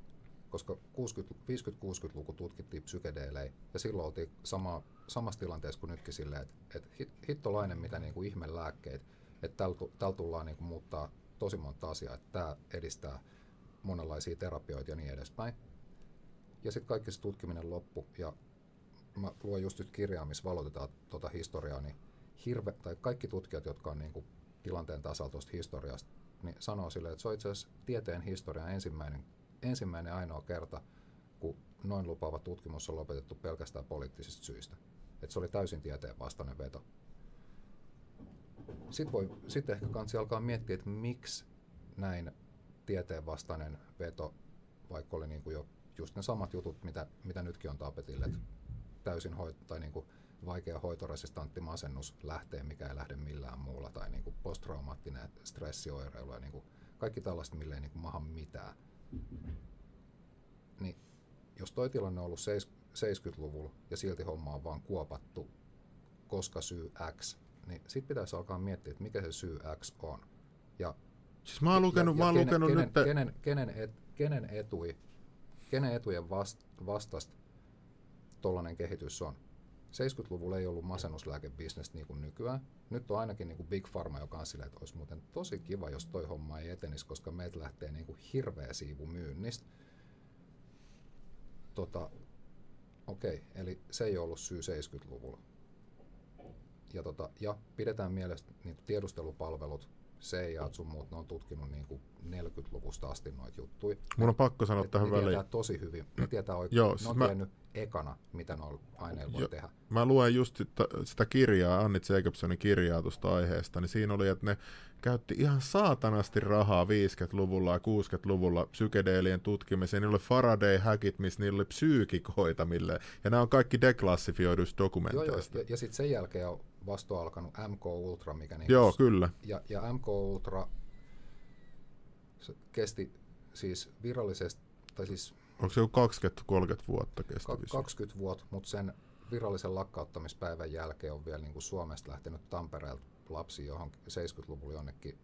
koska 50-60-luku tutkittiin psykedeelejä ja silloin oltiin samassa tilanteessa kuin nytkin silleen, että hittolainen mitä niinku ihmelääkkeet, että täällä tullaan niinku muuttaa tosi monta asiaa, että tämä edistää monenlaisia terapioita ja niin edespäin. Ja sitten kaikki se tutkiminen loppui, ja mä luen just nyt kirjaa, missä valotetaan tuota historiaa, niin tai kaikki tutkijat, jotka on niinku tilanteen tasalta tuosta historiasta, niin sanoo silleen, että se on itse asiassa tieteen historian ensimmäinen ainoa kerta, kun noin lupaava tutkimus on lopetettu pelkästään poliittisista syistä. Et se oli täysin tieteen vastainen veto. Sitten ehkä kansi alkaa miettiä, että miksi näin tieteen vastainen veto, vaikka oli niin kuin jo just ne samat jutut, mitä nytkin on tapetille, että täysin niin kuin vaikea hoitoresistantti masennus lähtee, mikä ei lähde millään muulla, tai niin kuin posttraumaattinen stressioireilu ja niin kuin kaikki tällaista, mille ei niin kuin maha mitään. Niin, jos toi tilanne on ollut 70-luvulla ja silti homma on vaan kuopattu, koska syy X, niin sitten pitäisi alkaa miettiä, että mikä se syy X on. Ja siis mä oon lukenut, kenen etujen vastaista tollainen kehitys on. 70-luvulla ei ollut masennuslääkebisnes niin kuin nykyään. Nyt on ainakin niin kuin Big Pharma, joka on silleen, että olisi muuten tosi kiva, jos toi homma ei etenisi, koska meiltä lähtee niin kuin hirveä siivu myynnistä. Okei, eli se ei ollut syy 70-luvulla. Ja pidetään mielessä niin kuin tiedustelupalvelut, CIA sun muut, ne on tutkinut niin kuin 40-luvusta asti noita juttuja. Mun on pakko sanoa tähän väliin. Ne tietää tosi hyvin, ne tietää oikein, joo, ne on tiennyt ekana, mitä noilla aineilla voi tehdä. Mä luen just sitä kirjaa, Anni Jacobsonin kirjaa tuosta aiheesta, niin siinä oli, että ne käytti ihan saatanasti rahaa 50-luvulla ja 60-luvulla psykedeelien tutkimiseen. Niillä oli Faraday-häkit, missä niillä oli psyykikoita, ja nämä on kaikki deklassifioiduista dokumenteista. Joo, ja sitten sen jälkeen on vastoin alkanut MK Ultra, mikä niin. Joo, kyllä. Ja MK Ultra kesti siis virallisesti, tai siis... Onko se jo 20-30 vuotta kestävissä? 20 vuotta, mutta sen virallisen lakkauttamispäivän jälkeen on vielä niin kuin Suomesta lähtenyt Tampereelta lapsi johon 70-luvulla jonnekin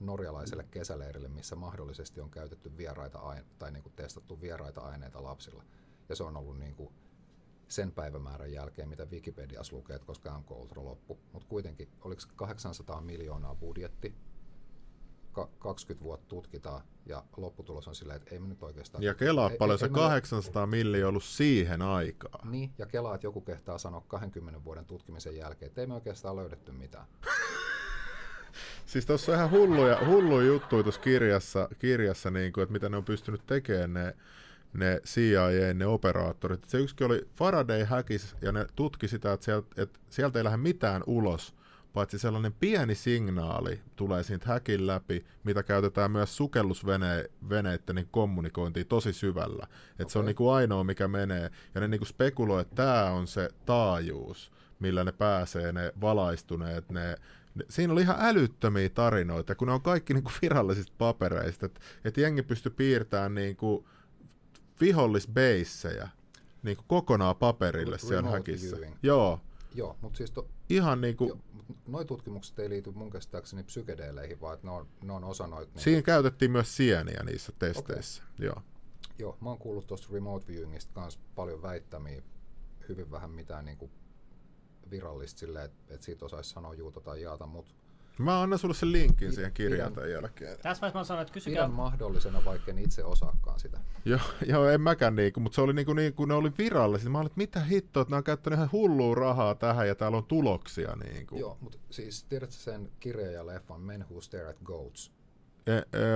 norjalaiselle kesäleirille, missä mahdollisesti on käytetty vieraita tai niin kuin testattu vieraita aineita lapsilla. Ja se on ollut niin kuin sen päivämäärän jälkeen, mitä Wikipediassa lukee, koska MKUltra loppu. Mutta kuitenkin, oliko 800 miljoonaa budjetti? 20 vuotta tutkitaan ja lopputulos on silleen, että ei me nyt oikeastaan... Ja kelaa paljon se 800 miljoonaa ollut siihen aikaan. Niin, ja kelaa, että joku kehtaa sanoa 20 vuoden tutkimisen jälkeen, että ei me oikeastaan löydetty mitään. Siis tuossa on ihan hulluja juttuja tuossa kirjassa niin kuin, että mitä ne on pystynyt tekemään ne CIA, ne operaattorit. Se yksikin oli Faraday-häkis ja ne tutki sitä, että sieltä ei lähde mitään ulos, paitsi sellainen pieni signaali tulee siitä häkin läpi, mitä käytetään myös sukellusveneiden kommunikointiin tosi syvällä. Et okay. Se on niinku ainoa, mikä menee. Ja ne niinku spekuloi, että tämä on se taajuus, millä ne pääsee, ne valaistuneet, Siinä oli ihan älyttömiä tarinoita, kun ne on kaikki niinku virallisista papereista. Että jengi pystyi piirtämään niinku vihollisbeissejä niinku kokonaan paperille siellä häkissä. Joo. Joo, mutta siis ihan niinku noi tutkimukset ei liity mun käsittääkseni psykedeeleihin, vaan ne on osa noita. Niin siinä käytettiin myös sieniä niissä testeissä. Okay. Joo, mä oon kuullut tuosta remote viewingistä kanssa paljon väittämiä, hyvin vähän mitään niinku virallista silleen, että siitä osaisi sanoa juuta tai jaata, mut mä annan sulle sen linkin siihen kirjaan tämän jälkeen. Tässä vaiheessa mä sanon, että kysykää. Pidän mahdollisena, vaikka en itse osaakaan sitä. Joo, en mäkään niinku, mutta se oli niinku ne oli virallisia. Mä olin, että mitä hittoa, että ne on käyttänyt ihan hullua rahaa tähän ja täällä on tuloksia niinku. Joo, mutta siis tiedätkö sen kirjan ja leffan Men Who Stare at Goats?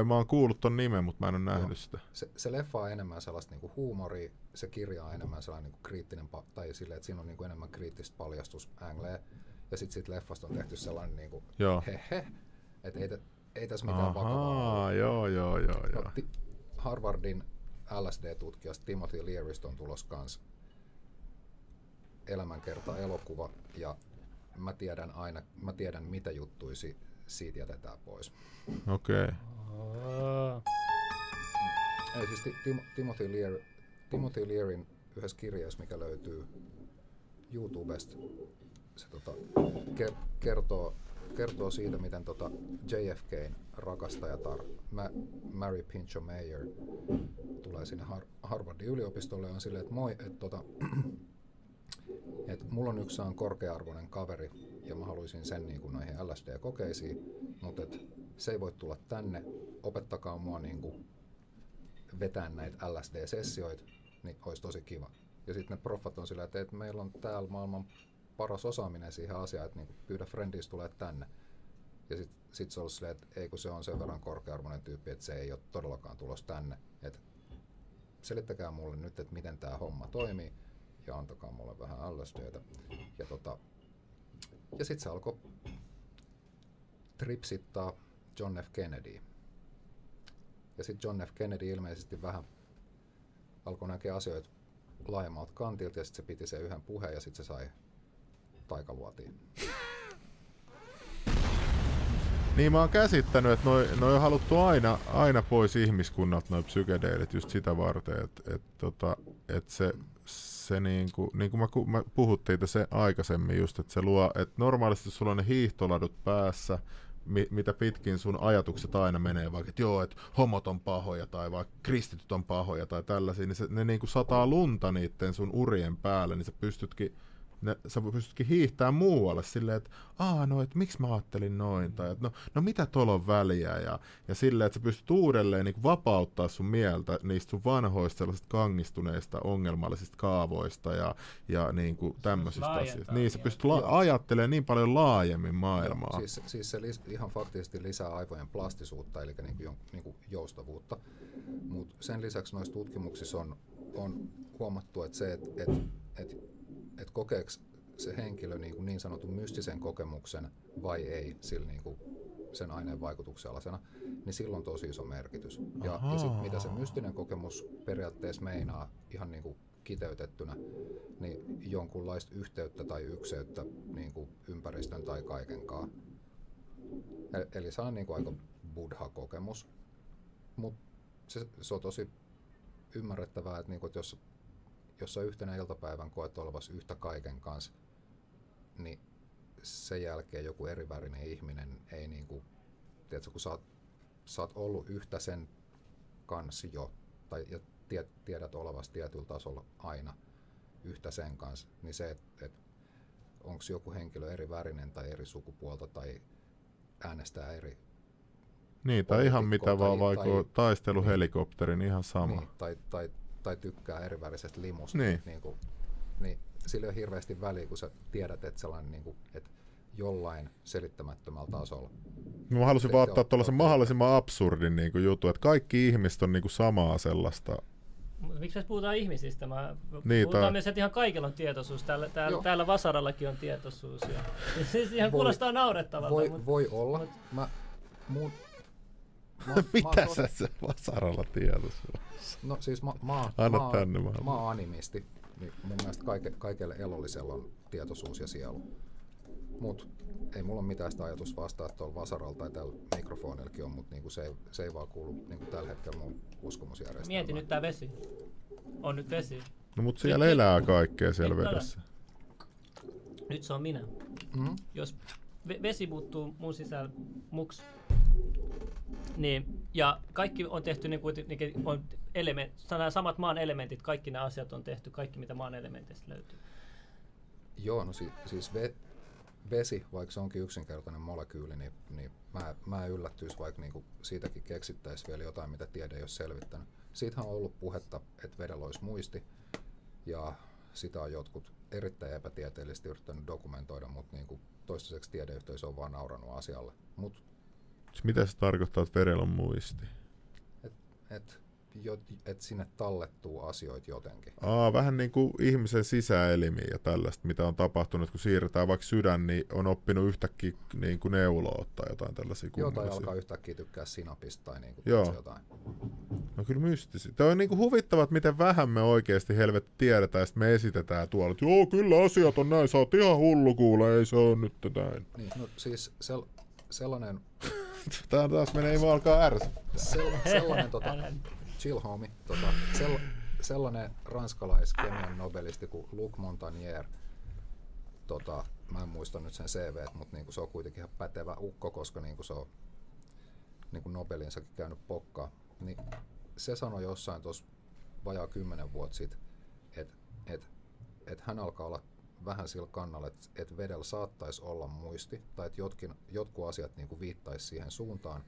Mä oon kuullut ton nimen, mutta mä en ole nähnyt sitä. Se leffa on enemmän sellaista niinku huumoria, se kirja on enemmän sellainen niinku kriittinen, tai silleen, että siinä on niinku enemmän kriittistä paljastusangleja. Ja sitten siitä leffasta on tehty sellainen niinku hehe, että ei tässä mitään vakavaa. Joo. Harvardin LSD-tutkijasta Timothy Learystä on tulos kans elämänkerta-elokuva, ja mä tiedän mitä juttuisi siitä jätetään pois. Okei. Okay. Siis Timothy Learyn yhdessä kirjassa, mikä löytyy YouTubesta, se kertoo siitä, miten JFK:n rakastajatar Mary Pinchot Mayer tulee sinne Harvardin yliopistolle ja on silleen, että moi, että mulla on yksi korkea-arvoinen kaveri ja mä haluaisin sen niin kuin noihin LSD-kokeisiin, mutta se ei voi tulla tänne, opettakaa mua niin kuin vetään näitä LSD-sessioita, niin olisi tosi kiva. Ja sitten ne proffat on silleen, että meillä on täällä maailman paras osaaminen siihen asiaan, että niinku pyydä friendiisi tulee tänne. Ja sit se on ollut silleen, että ei kun se on sen verran korkea-arvoinen tyyppi, että se ei ole todellakaan tulos tänne. Et selittäkää mulle nyt, että miten tämä homma toimii ja antakaa mulle vähän LSDtä. Ja sit se alkoi tripsittaa John F. Kennedy. Ja sit John F. Kennedy ilmeisesti vähän alkoi näkeä asioita laajemmalta kantilta ja sit se piti sen yhden puheen ja sit se sai taikaluotiin. Niin mä oon käsittänyt, että noi on haluttu aina pois ihmiskunnalta noi psykedeelit just sitä varten, että se niinku mä puhuttiin tässä aikaisemmin just, että se luo, että normaalisti sulla on ne hiihtoladut päässä, mitä pitkin sun ajatukset aina menee, vaikka että joo, että homot on pahoja tai vaikka kristityt on pahoja tai tällaisia, niin ne niinku sataa lunta niitten sun urien päälle, niin sä pystytkin hiihtämään muualle silleen, että että miksi mä ajattelin noin, tai että no mitä tuolla on väliä, ja silleen, että sä pystyt uudelleen niin vapauttaa sun mieltä niistä sun vanhoista sellaisista kangistuneista ongelmallisista kaavoista ja niin kuin tämmöisistä asioista. Niin, sä pystyt ajattelemaan niin paljon laajemmin maailmaa. Siis se ihan faktisesti lisää aivojen plastisuutta, eli niin kuin joustavuutta, mutta sen lisäksi noissa tutkimuksissa on huomattu, että se, että kokeeko se henkilö niin sanotun mystisen kokemuksen vai ei sillä niin sen aineen vaikutuksen alasena, niin sillä on tosi iso merkitys. Ja sitten mitä se mystinen kokemus periaatteessa meinaa ihan niin kuin kiteytettynä, niin jonkunlaista yhteyttä tai ykseyttä niin kuin ympäristön tai kaikenkaan. Eli se on niin kuin aika buddha-kokemus, mutta se on tosi ymmärrettävää, että, niin kuin, että jos sä yhtenä iltapäivän koet olevasi yhtä kaiken kanssa, niin sen jälkeen joku erivärinen ihminen ei niinku, tiedätkö, kun sä oot ollut yhtä sen kanssa jo, tai ja tiedät olevasi tietyllä tasolla aina yhtä sen kanssa, niin se, että onko joku henkilö erivärinen tai eri sukupuolta tai äänestää eri. Niin, tai ihan mitä vaan, vaikka taisteluhelikopterin, niin ihan sama. Niin, tai tykkää erivärisestä limusta, niin sillä ei ole hirveästi väliä, kun sä tiedät, että sellainen niin kuin, että jollain selittämättömällä tasolla. Mä halusin vaan ottaa tuollaisen mahdollisimman absurdin niin kuin jutun, että kaikki ihmiset on niin kuin samaa sellaista. Miksi me puhutaan ihmisistä? Puhutaan myös, että ihan kaikilla on tietoisuus. Täällä Vasarallakin on tietoisuus. Ja siis ihan kuulostaa naurettavalta. Voi olla. Mut, mitä sä se Vasaralla tietoisuus? No siis mä oon animisti, niin mun mielestä kaikelle elollisella on tietoisuus ja sielu. Mut ei mulla ole mitään sitä ajatus vastaa, että tuolla Vasaralla tai tällä mikrofonillakin on, mut niinku se ei vaan kuulu niinku tällä hetkellä mun uskomusjärjestelmään. Mieti nyt tää vesi. On nyt vesi. No mut siellä elää kaikkea siellä vedessä. Nyt se on minä. Mm-hmm. Jos vesi muuttuu mun sisällä muks. Niin, ja kaikki on tehty niin kuin on samat maan elementit, kaikki nämä asiat on tehty, kaikki mitä maan elementeistä löytyy. Joo, no siis vesi, vaikka se onkin yksinkertainen molekyyli, niin mä yllättyis, vaikka niin kuin siitäkin keksittäisiin vielä jotain, mitä tiede ei ole selvittänyt. Siitähän on ollut puhetta, että vedellä olisi muisti, ja sitä on jotkut erittäin epätieteellisesti yrittänyt dokumentoida, mutta niin kuin toistaiseksi tiedeyhteisö on vaan nauranut asialle. Mitä se tarkoittaa, että verellä on muisti? Et sinne tallettuu asioita jotenkin. Vähän niin kuin ihmisen sisäelimiä ja tällaista, mitä on tapahtunut, kun siirretään vaikka sydän, niin on oppinut yhtäkkiä niin kuin neuloa tai jotain tällaisia kummallisia. Jotain alkaa yhtäkkiä tykkää sinapista tai niin kuin jotain. No kyllä mystisiä. Tämä on niin kuin huvittavaa, miten vähän me oikeasti helvetti tiedetään, ja sitten me esitetään tuolla, että joo, kyllä asiat on näin, sä oot ihan hullu kuule, ei se ole nyt näin. Niin, no siis sellainen... Tää taas menee, mä alkaa ärsyttää. Sellainen chill homie, sellainen ranskalaiskemian nobelisti kuin Luc Montagnier. Mä en muista nyt sen CV:t, mutta niinku se on kuitenkin ihan pätevä ukko, koska niinku se on niinku Nobelinsakin käynyt pokkaa. Niin se sanoi jossain tuossa vajaa 10 vuotta sitten, että hän alkaa olla vähän sillä kannalla, että vedellä saattaisi olla muisti, tai että jotkut asiat niin kuin viittaisi siihen suuntaan,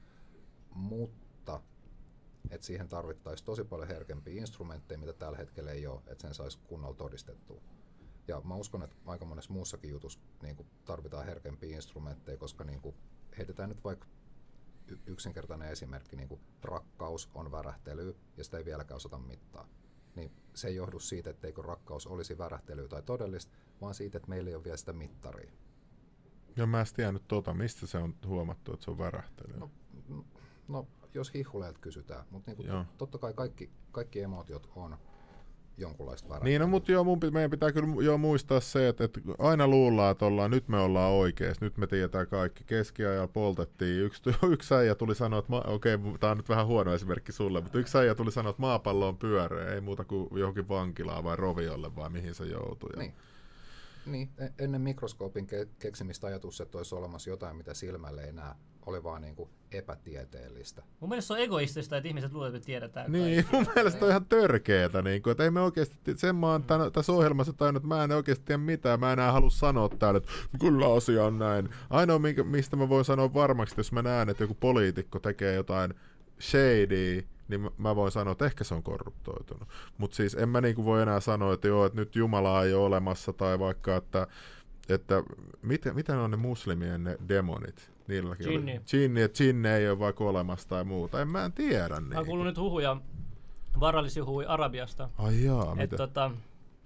mutta että siihen tarvittaisi tosi paljon herkempiä instrumentteja, mitä tällä hetkellä ei ole, että sen saisi kunnolla todistettua. Ja mä uskon, että aika monessa muussakin jutussa niin kuin tarvitaan herkempiä instrumentteja, koska niin kuin heitetään nyt vaikka yksinkertainen esimerkki, niin kuin rakkaus on värähtelyä, ja sitä ei vieläkään osata mittaa. Niin se ei johdu siitä, etteikö rakkaus olisi värähtelyä tai todellista, vaan siitä, että meillä ei ole vielä sitä mittaria. Ja mä en tiennyt mistä se on huomattu, että se on värähtelyä. No jos hihuleilta kysytään, mutta niinku totta kai kaikki emotiot on jonkunlaista värähtelyä. Niin, no, mutta meidän pitää kyllä muistaa se, että aina luullaan, että nyt me ollaan oikeassa, nyt me tiedetään kaikki. Keskiajalla poltettiin, yksi äijä tuli sanoa, että tää on nyt vähän huono esimerkki sulle, mutta yksi äijä tuli sanoa, että maapallo on pyöreä, ei muuta kuin johonkin vankilaan vai roviolle vai mihin se joutuu. Niin, ennen mikroskoopin keksimistä ajatus, että olisi olemassa jotain, mitä silmälle ei näe, oli vaan niin kuin epätieteellistä. Mun mielestä se on egoistista, että ihmiset luulevat, että me tiedetään. Niin, mun mielestä on ihan törkeetä. Niin kuin, että ei me oikeasti, sen mä oon tässä ohjelmassa tajunnut, että mä en oikeasti tiedä mitään, mä enää halua sanoa täällä, että kyllä asia on näin. Ainoa, mistä mä voin sanoa varmaksi, että jos mä näen, että joku poliitikko tekee jotain shadyä, niin mä voin sanoa, että ehkä se on korruptoitunut. Mutta siis en mä niinku voi enää sanoa, että joo, että nyt Jumala ei ole olemassa, tai vaikka, että mitä on ne muslimien ne demonit? Niilläkin oli djinni ei ole vaikka olemassa tai muuta. Mä en tiedä niitä. Mä oon kuullut nyt huhuja, varallisia huhuja Arabiasta. Ai jaa, mitä?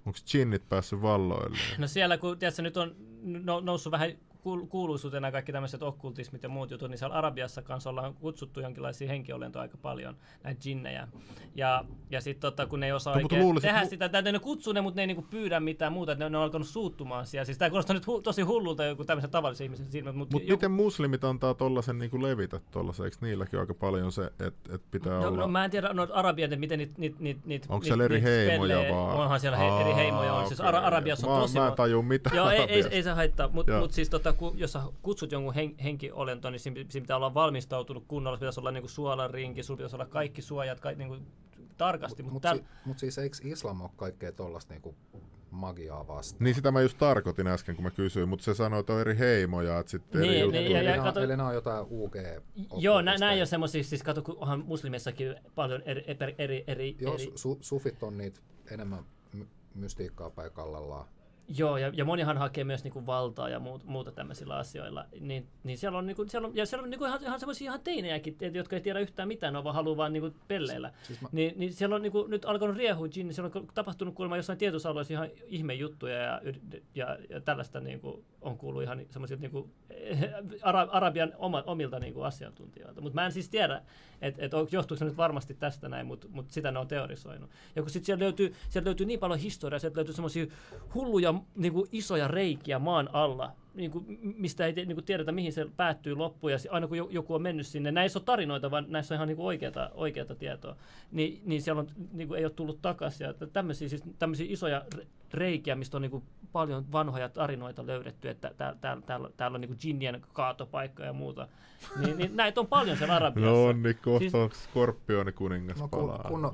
Onko djinnit päässyt valloille? No siellä, kun tiedätkö, nyt on noussut vähän kuuluisuutena kaikki tämmöiset okkultismit ja muut jutut, niin siellä Arabiassa kanssa ollaan kutsuttu jonkinlaisia henkiolentoja aika paljon, näitä djinnejä. Ja sitten kun ne ei osaa oikein tehdä sitä, täytyy ne kutsuu ne, mutta ne ei niinku pyydä mitään muuta, että ne on alkanut suuttumaan siellä. Siis tämä kuulostaa nyt tosi hullulta joku tämmöisen tavallisen ihmisen silmät. Mutta miten muslimit antaa tollasen niinku levitä tollasen, eikö niilläkin aika paljon se, että pitää olla? No mä en tiedä, Arabiat, että miten niitä onko siellä eri heimoja vaan? Onhan siellä eri heimoja, on siis Arabiassa on tosi... Mä en tajua mitään. Joo, ei se haittaa, mutta siis jos sä kutsut jonkun henkiolentoon, niin siinä pitää olla valmistautunut kunnolla, pitäisi olla niinku suolarinki, sulla pitäisi olla kaikki suojat niinku tarkasti. Mutta siis eikö islam ole kaikkea tollaista niinku magiaa vastaan? Niin sitä mä just tarkoitin äsken, kun mä kysyin, mutta se sanoi, että on eri heimoja, että sitten eri juttuja. Eli nämä on jotain UG. Joo, nämä ei ole semmoisia, siis kato, kun onhan muslimessakin paljon eri... Joo, sufit on niitä enemmän mystiikkaa päin kallellaan. Joo, ja monihan hakee myös niinku valtaa ja muuta tämmöisillä asioilla. Niin siellä on niinku ihan semmoisia ihan teinejäkin, jotka ei tiedä yhtään mitään, ne vaan haluaa vaan niinku pelleillä. Siis niin siellä on niinku nyt alkanut riehua djinni, siellä on tapahtunut kuulemma jossain tietyissä alueissa ihan ihmejuttuja ja tällaista niinku on kuullut ihan semmoisilta niinku Arabian omilta niinku asiantuntijoilta. Mutta mä en siis tiedä, että johtuuko se nyt varmasti tästä näin, mutta sitä ne on teorisoinut. Ja kun sit sieltä löytyy niin paljon historiaa, sieltä löytyy semmoisia hulluja niinku isoja reikiä maan alla, niin kuin, mistä ei niin kuin tiedetä, mihin se päättyy loppuun, ja aina kun joku on mennyt sinne, näissä on tarinoita, vaan näissä on ihan niin kuin oikeata tietoa, niin siellä on, niin kuin, ei ole tullut takaisin. Tämmöisiä isoja reikiä, mistä on niin kuin paljon vanhoja tarinoita löydetty, että täällä on niin kuin djinnien kaatopaikka ja muuta. Niin näitä on paljon siellä Arabiassa. No niin, kohta on Skorpioni-kuningas palaa.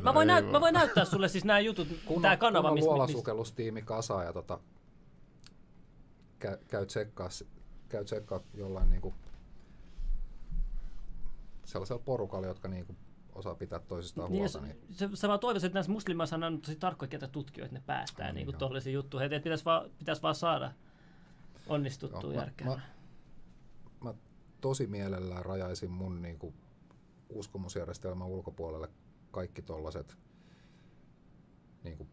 Mä voin näyttää sulle siis nämä jutut, tämä kanava, mistä... Kunnon luolasukellustiimi kasaa ja käy tsekkaa jollain niinku sellaisella porukalla, jotka niinku osaa pitää toisistaan huolta. Niin. Mä toivoisin, että näissä muslimeissa on tosi tarkkoja, ketä tutkijoita ne päästään niinku tollisiin juttuihin. Että pitäisi vaan saada onnistuttua järkeen. Mä tosi mielellään rajaisin mun niinku uskomusjärjestelmän ulkopuolelle kaikki tollaset niinku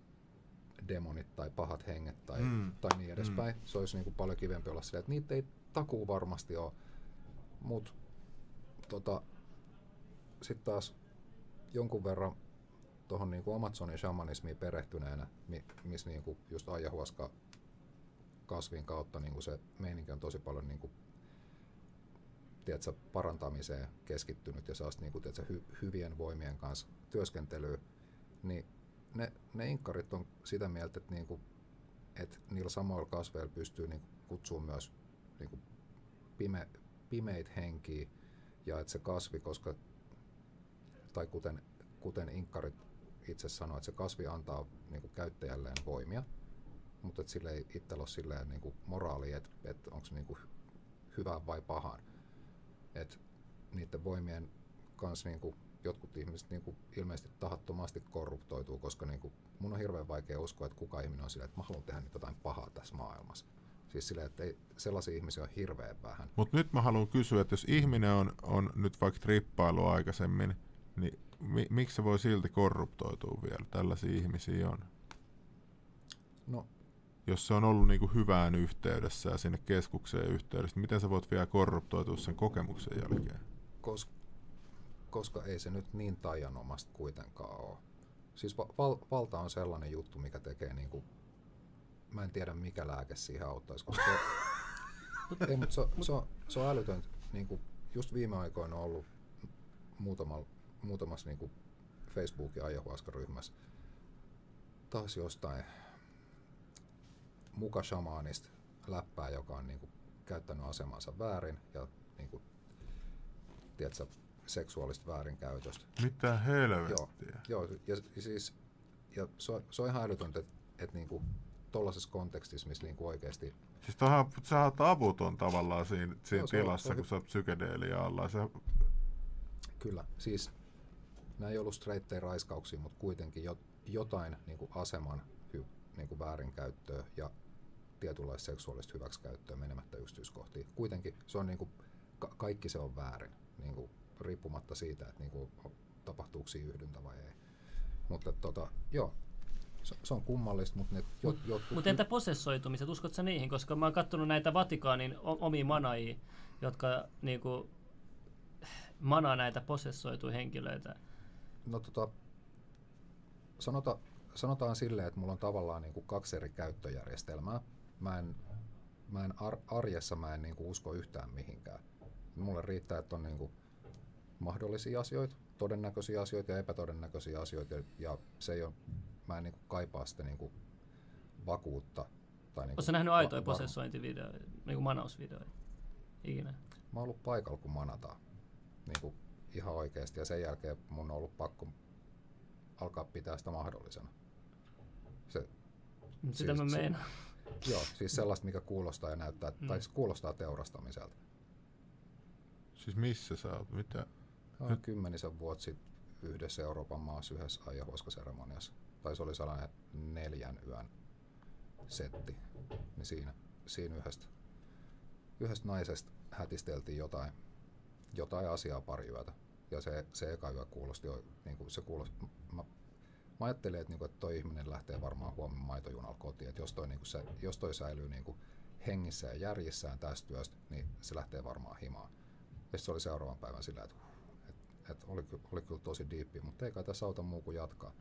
demonit tai pahat henget tai niin edespäin. Se olisi niin kuin paljon kivempi olla silleen, että niitä ei takuu varmasti ole. Mutta sitten taas jonkun verran tuohon niin kuin Amazonin shamanismiin perehtyneenä, missä niin kuin just ayahuasca kasvin kautta niin kuin se meininki on tosi paljon niin kuin, tiedätkö, parantamiseen keskittynyt ja saas niin kuin, tiedätkö, hyvien voimien kanssa työskentelyä, niin ne inkkarit on sitä mieltä, että niinku, et niillä samoilla kasveilla pystyy niinku kutsumaan myös niinku pimeitä henkiä, ja että se kasvi, koska, tai kuten inkkarit itse sanoo, että se kasvi antaa niinku käyttäjälleen voimia, mutta et sillä ei itsellä ole silleen niinku moraalia, että et onko se niinku hyvää vai pahaa. Et niiden voimien kanssa niinku jotkut ihmiset niinku ilmeisesti tahattomasti korruptoituu, koska niinku mun on hirveän vaikea uskoa, että kuka ihminen on silleen, että mä haluan tehdä nyt jotain pahaa tässä maailmassa. Siis silleen, että ei, sellaisia ihmisiä on hirveän vähän. Mutta nyt mä haluan kysyä, että jos ihminen on nyt vaikka trippailu aikaisemmin, niin miksi se voi silti korruptoitua vielä? Tällaisia ihmisiä on. No. Jos se on ollut niinku hyvään yhteydessä ja sinne keskukseen yhteydessä, niin miten sä voit vielä korruptoitua sen kokemuksen jälkeen? Koska ei se nyt niin taianomasta kuitenkaan ole. Siis valta on sellainen juttu, mikä tekee niinku... Mä en tiedä, mikä lääke siihen auttaisi, koska... ei, mutta se on älytöntä. Niinku, just viime aikoina on ollut muutamassa niinku Facebookin ayahuasca-ryhmässä taas jostain mukashamaanista läppää, joka on niinku käyttänyt asemansa väärin ja niinku... Tiedätkö, seksuaalista väärinkäytöstä. Mitä helvettiä? Joo, ja siis ja se on ihan älytöntä, että niinku tollaisessa kontekstissa, missä niinku oikeesti... Siis sä oot avuton tavallaan siinä tilassa, kun sä oot psykedeelialla. Kyllä, siis nää ei ollut streittejä raiskauksia, mutta kuitenkin jotain niinku aseman niinku väärinkäyttöä ja tietynlaista seksuaalista hyväksikäyttöä menemättä yksityiskohtiin. Kuitenkin se on niinku, kaikki se on väärin. Niinku, riippumatta siitä, että niinku, tapahtuuko siinä yhdyntä vai ei. Mutta joo, se on kummallista, mutta ne jotkut... Mutta entä possessoitumiset, uskotko sä niihin? Koska mä oon kattonut näitä Vatikaanin omia manaajia, jotka niinku, manaa näitä possessoituja henkilöitä. No sanotaan silleen, että mulla on tavallaan niinku kaksi eri käyttöjärjestelmää. Mä en arjessa mä en niinku usko yhtään mihinkään. Mulle riittää, että on niinku mahdollisia asioita, todennäköisiä asioita ja epätodennäköisiä asioita, ja se ei ole, mä en niinku kaipaa sitä niinku vakuutta. Tai niinku oletko sä nähnyt aitoja possessointivideoita, niinku manausvideoita ikinä? Mä oon ollut paikalla, kun manataan, niinku ihan oikeasti, ja sen jälkeen mun on ollut pakko alkaa pitää sitä mahdollisena. Sitä mä meinaan. Joo, siis sellaista, mikä kuulostaa ja näyttää, tai kuulostaa teurastamiselta. Siis missä sä oot? Mitä? Olen 10 vuotta sitten yhdessä Euroopan maassa yhdessä ayahuasca-seremoniassa. Tai se oli sellainen 4 yön setti. Niin siinä yhdestä naisesta hätisteltiin jotain asiaa pari yötä. Ja se eka yö kuulosti jo, niin kuin se kuulosti. Mä ajattelin, että, niin kuin, että toi ihminen lähtee varmaan huomenna maitojunalla kotiin. Että jos toi säilyy niin kuin hengissä ja järjissään tästä työstä, niin se lähtee varmaan himaan. Ja se oli seuraavan päivän sillä, että oli kyllä tosi diippi, mutta ei kai tässä auta muu kuin jatkaa.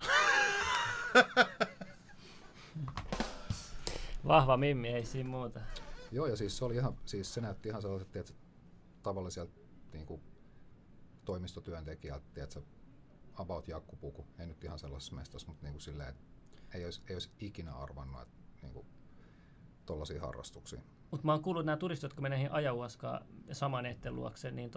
Vahva mimmi, ei siinä muuta. Joo, ja siis se oli ihan, siis se näytti ihan sellaiset, tiedätkö, tavalliselta niin kuin toimistotyöntekijältä, tiedätkö, about jakkupuku. Ei nyt ihan sellaisessa mestassa, mutta niin kuin silleen, että ei olisi ikinä arvannut, että niin kuin tollaisiin harrastuksiin. Mutta mä oon kuullut nämä turistit, jotka menee Ayahuaskaan saman etten luokse, niin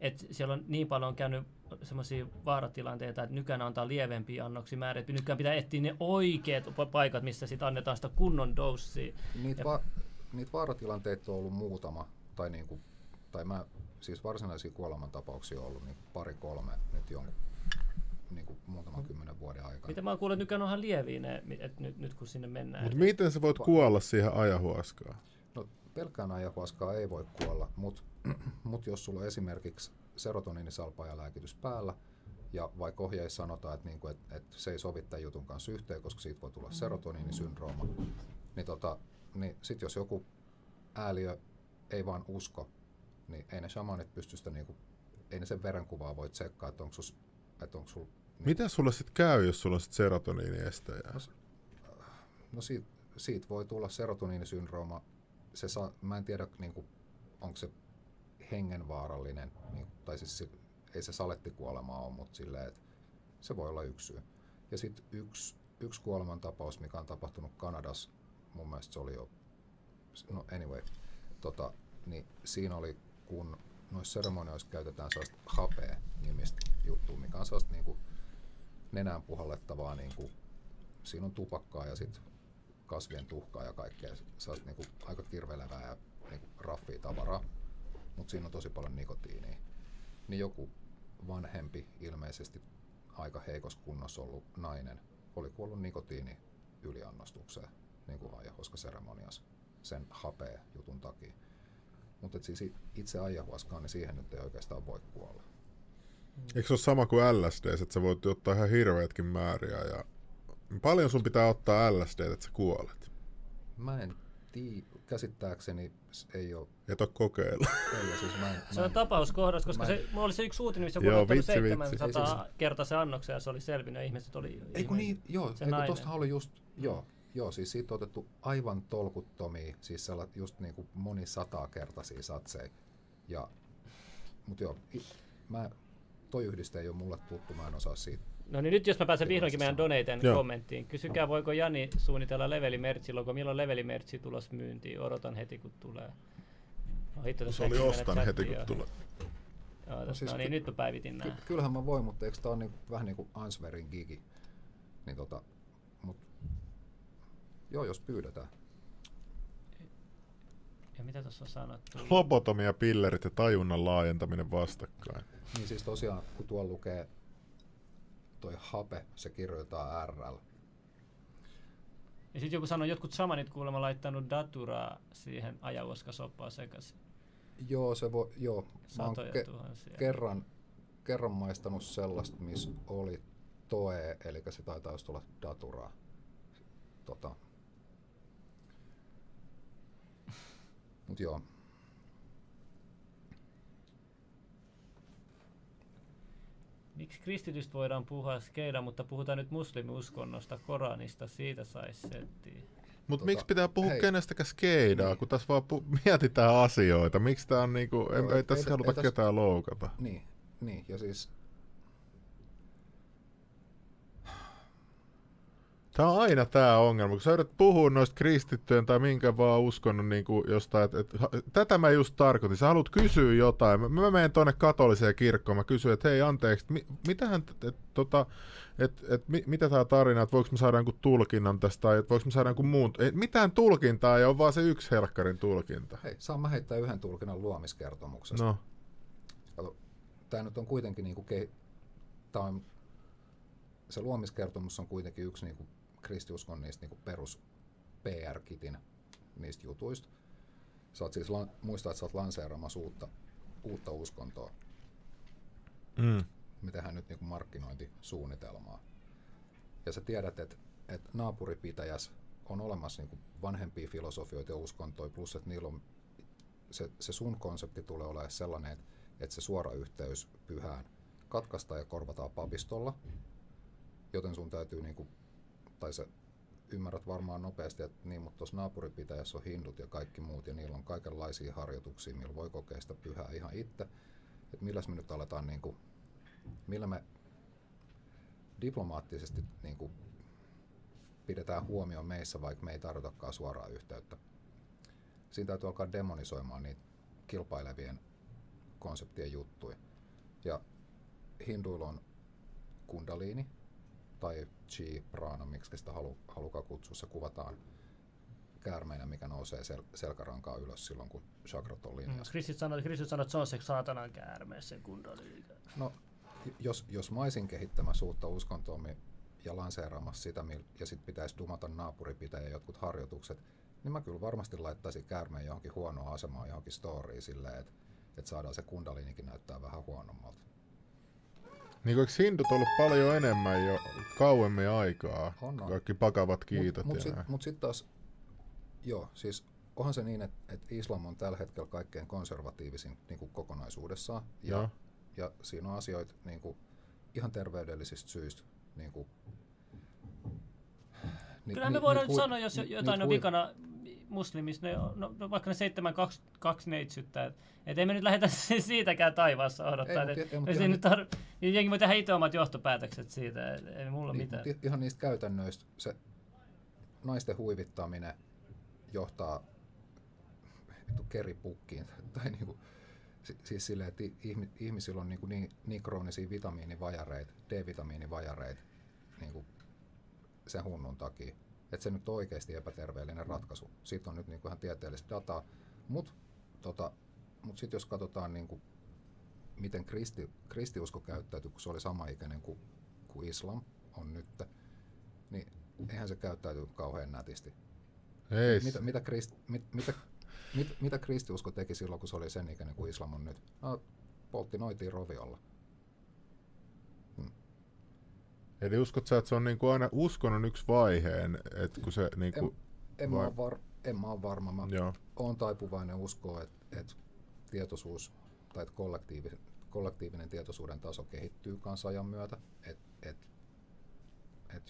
että siellä on niin paljon käynyt semmoisia vaaratilanteita, että nykyään antaa lievempiä annoksia määrätty. Nykyään pitää etsiä ne oikeat paikat, missä sitten annetaan sitä kunnon doussia. Niitä vaaratilanteita on ollut muutama, tai, niinku, tai mä, siis varsinaisia kuolemantapauksia on ollut niinku 2-3 nyt jonkun. Niin kuin muutaman 10 vuoden aikana. Mitä mä oon kuullut, että nykyään onhan lieviä ne, että nyt kun sinne mennään. Mutta miten sä voit kuolla siihen ayahuaskaan? No pelkkään ayahuaskaan ei voi kuolla, mutta jos sulla on esimerkiksi serotoniinisalpaajalääkitys päällä, ja vaikka ohjeissa sanotaan, että, niinku, että se ei sovi tämän jutun kanssa yhteen, koska siitä voi tulla serotoniinisyndrooma, niin sit jos joku ääliö ei vaan usko, niin ei ne shamanit pysty sitä, niinku, ei ne sen verenkuvaa voi tsekkaa, että onko sus niin. Mitä sulla sitten käy, jos sulla on sitten serotoniiniestäjää? No siitä voi tulla serotoniinisyndrooma. Mä en tiedä, niinku, onko se hengenvaarallinen, niinku, tai siis ei se salettikuolemaa ole, mutta silleen, se voi olla yksi syy. Ja sitten yksi kuolemantapaus, mikä on tapahtunut Kanadassa, mun mielestä se oli jo, no anyway, niin siinä oli, kun noissa seremonioissa käytetään sellaista hapea-nimistä juttua, mikä on sellaista niin kuin nenään puhallettavaa, niin kuin, siinä on tupakkaa ja sit kasvien tuhkaa ja kaikkea, sellaista niin kuin aika kirvelevää ja niin kuin raffia tavaraa, mutta siinä on tosi paljon nikotiinia. Niin joku vanhempi, ilmeisesti aika heikossa kunnossa ollut nainen, oli kuollut nikotiini yliannostukseen niin kuin ayahuasca-seremoniassa sen hapea-jutun takia. Mutta siis itse ayahuaskaan, niin siihen nyt ei oikeastaan voi kuolla. Eikö se ole sama kuin LSD, että sä voit ottaa ihan hirveätkin määriä? Ja paljon sun pitää ottaa LSD, että sä kuolet? Mä en tiedä. Käsittääkseni ei ole. Et ole kokeilla. Ei, siis se on tapauskohdassa, koska mulla oli se yksi uutinen, missä voi ottanut 700 kertaa se annoksen ja se oli selvinnyt ja ihmiset oli. Eiku niin, joo. Tuostahan oli just, joo. Joo, siis siitä on otettu aivan tolkuttomia, siis sellaiset just niin kuin monisatakertaisia satseja. Mutta joo, toi yhdiste ei ole mulle tuttu, mä en osaa siitä. No niin nyt jos mä pääsen vihdoinkin meidän donateen kommenttiin. Kysykää, voiko Jani suunnitella levelimertsi logo, milloin levelimertsi tulos myyntiin? Odotan heti kun tulee. No, se oli ostan heti kun tulee. Joo, siis niin nyt mä päivitin nää. Kyllähän mä voin, mutta eikö tää on vähän niin kuin Answerin gigi? Niin joo, jos pyydetään. Ja mitä tuossa on sanottu? Lobotomia, pillerit ja tajunnan laajentaminen vastakkain. Niin siis tosiaan, kun tuolla lukee toi hape, se kirjoitetaan RL. Ja sitten joku sanoi, jotkut samanit kuulemma laittanut daturaa siihen ayahuasca-soppaan sekaisin. Joo, se voi, joo. Mä oon kerran maistanut sellaista, missä oli toe, eli se taitaa just olla daturaa. Mut joo. Miksi kristitystä voidaan puhua skeida, mutta puhutaan nyt muslimiuskonnosta, Koranista, siitä saisi settiä. Mut miksi pitää puhua kenestäkään skeidaa, kun tässä vaan mietitään asioita, miksi tää on niinku, ei tässä haluta ketään loukata. Niin, ja siis tämä on aina tämä ongelma, kun sä yrität puhua noista kristittyjen tai minkä vaan uskonnon niin jostain, tätä mä just tarkoitin, sä haluat kysyä jotain, mä menen tuonne katoliseen kirkkoon, mä kysyn, että hei anteeksi, mitä tämä tarina, että voiko me saada jonkun tulkinnan tästä tai voiko me saada jonkun muun, ei, mitään tulkintaa ei ole, vaan se yksi helkkarin tulkinta. Hei, saan mä heittää yhden tulkinnan luomiskertomuksesta. No. Kato, tää nyt on kuitenkin, niinku se luomiskertomus on kuitenkin yksi niinku kristiuskon niistä niinku perus PR-kitin niistä jutuista. Sä oot siis muistaa, että sä oot lanseeraamassa uutta uskontoa. Me tehdään nyt niinku markkinointisuunnitelmaa. Ja sä tiedät, että naapuripitäjäs on olemassa niinku vanhempia filosofioita ja uskontoja, plus että niillä on se sun konsepti tulee olemaan sellainen, että se suora yhteys pyhään katkaistaan ja korvataan papistolla, joten sun täytyy niinku, tai se ymmärrät varmaan nopeasti, että niin, mutta tuossa naapuripitäjässä on hindut ja kaikki muut, ja niillä on kaikenlaisia harjoituksia, millä voi kokea sitä pyhää ihan itse. Että milläs me nyt aletaan, niin kuin, millä me diplomaattisesti niin kuin, pidetään huomioon meissä, vaikka me ei tarjotakaan suoraa yhteyttä. Siinä täytyy alkaa demonisoimaan niitä kilpailevien konseptien juttuja. Ja hinduilla on kundaliini tai chi, prana, miksi sitä halukaa kutsua. Se kuvataan käärmeinä, mikä nousee selkärankaa ylös silloin, kun chakrat on linjassa. Kristit sanoo, että se on se saatanan käärme, se kundaliini. No, jos mä olisin kehittämässä uutta uskontoa ja lanseeraamassa sitä, ja sitten pitäisi dumata naapuripitäjä ja jotkut harjoitukset, niin mä kyllä varmasti laittaisin käärmeen johonkin huonoa asemaan, johonkin storyin silleen, että saadaan se kundalinikin näyttää vähän huonommalta. Niin kuin hindut ollut paljon enemmän jo kauemmin aikaa? On. Kaikki pakavat kiitot. Mutta sitten taas, joo, siis onhan se niin, että islam on tällä hetkellä kaikkein konservatiivisin niin kuin kokonaisuudessaan. Ja siinä on asioita niin kuin, ihan terveydellisistä syistä. Niin kuin, kyllähän me voidaan nyt sanoa, jos jotain on vikana muslimissa, no vaikka ne 722 neitsyttää, että ei me nyt lähdetä siitäkään taivaassa odottaa. Jengi voi tehdä itse omat johtopäätökset siitä, ei mulla niin, mitään. Ihan niistä käytännöistä se naisten huivittaminen johtaa keripukkiin, tai niinku, siis silleen, että ihmisillä on niin kroonisia vitamiinivajareita, D-vitamiinivajareita, niinku, sen hunnun takia, että se nyt on oikeasti epäterveellinen ratkaisu. Siitä on nyt niin kuin ihan tieteellistä dataa, mutta sitten jos katsotaan, niin kuin, miten kristiusko käyttäytyy, kun se oli samaikäinen kuin islam on nyt, niin eihän se käyttäytyy kauhean nätisti. Mitä kristiusko teki silloin, kun se oli sen ikäinen kuin islam on nyt? No, poltti noitia roviolla. Eli uskot sä, että se on niinku aina uskonnon yksi vaiheen, että kun se niinku... En mä ole varma. Mä oon taipuvainen uskoa, että tietoisuus tai et kollektiivinen tietoisuuden taso kehittyy kanssa ajan myötä. Että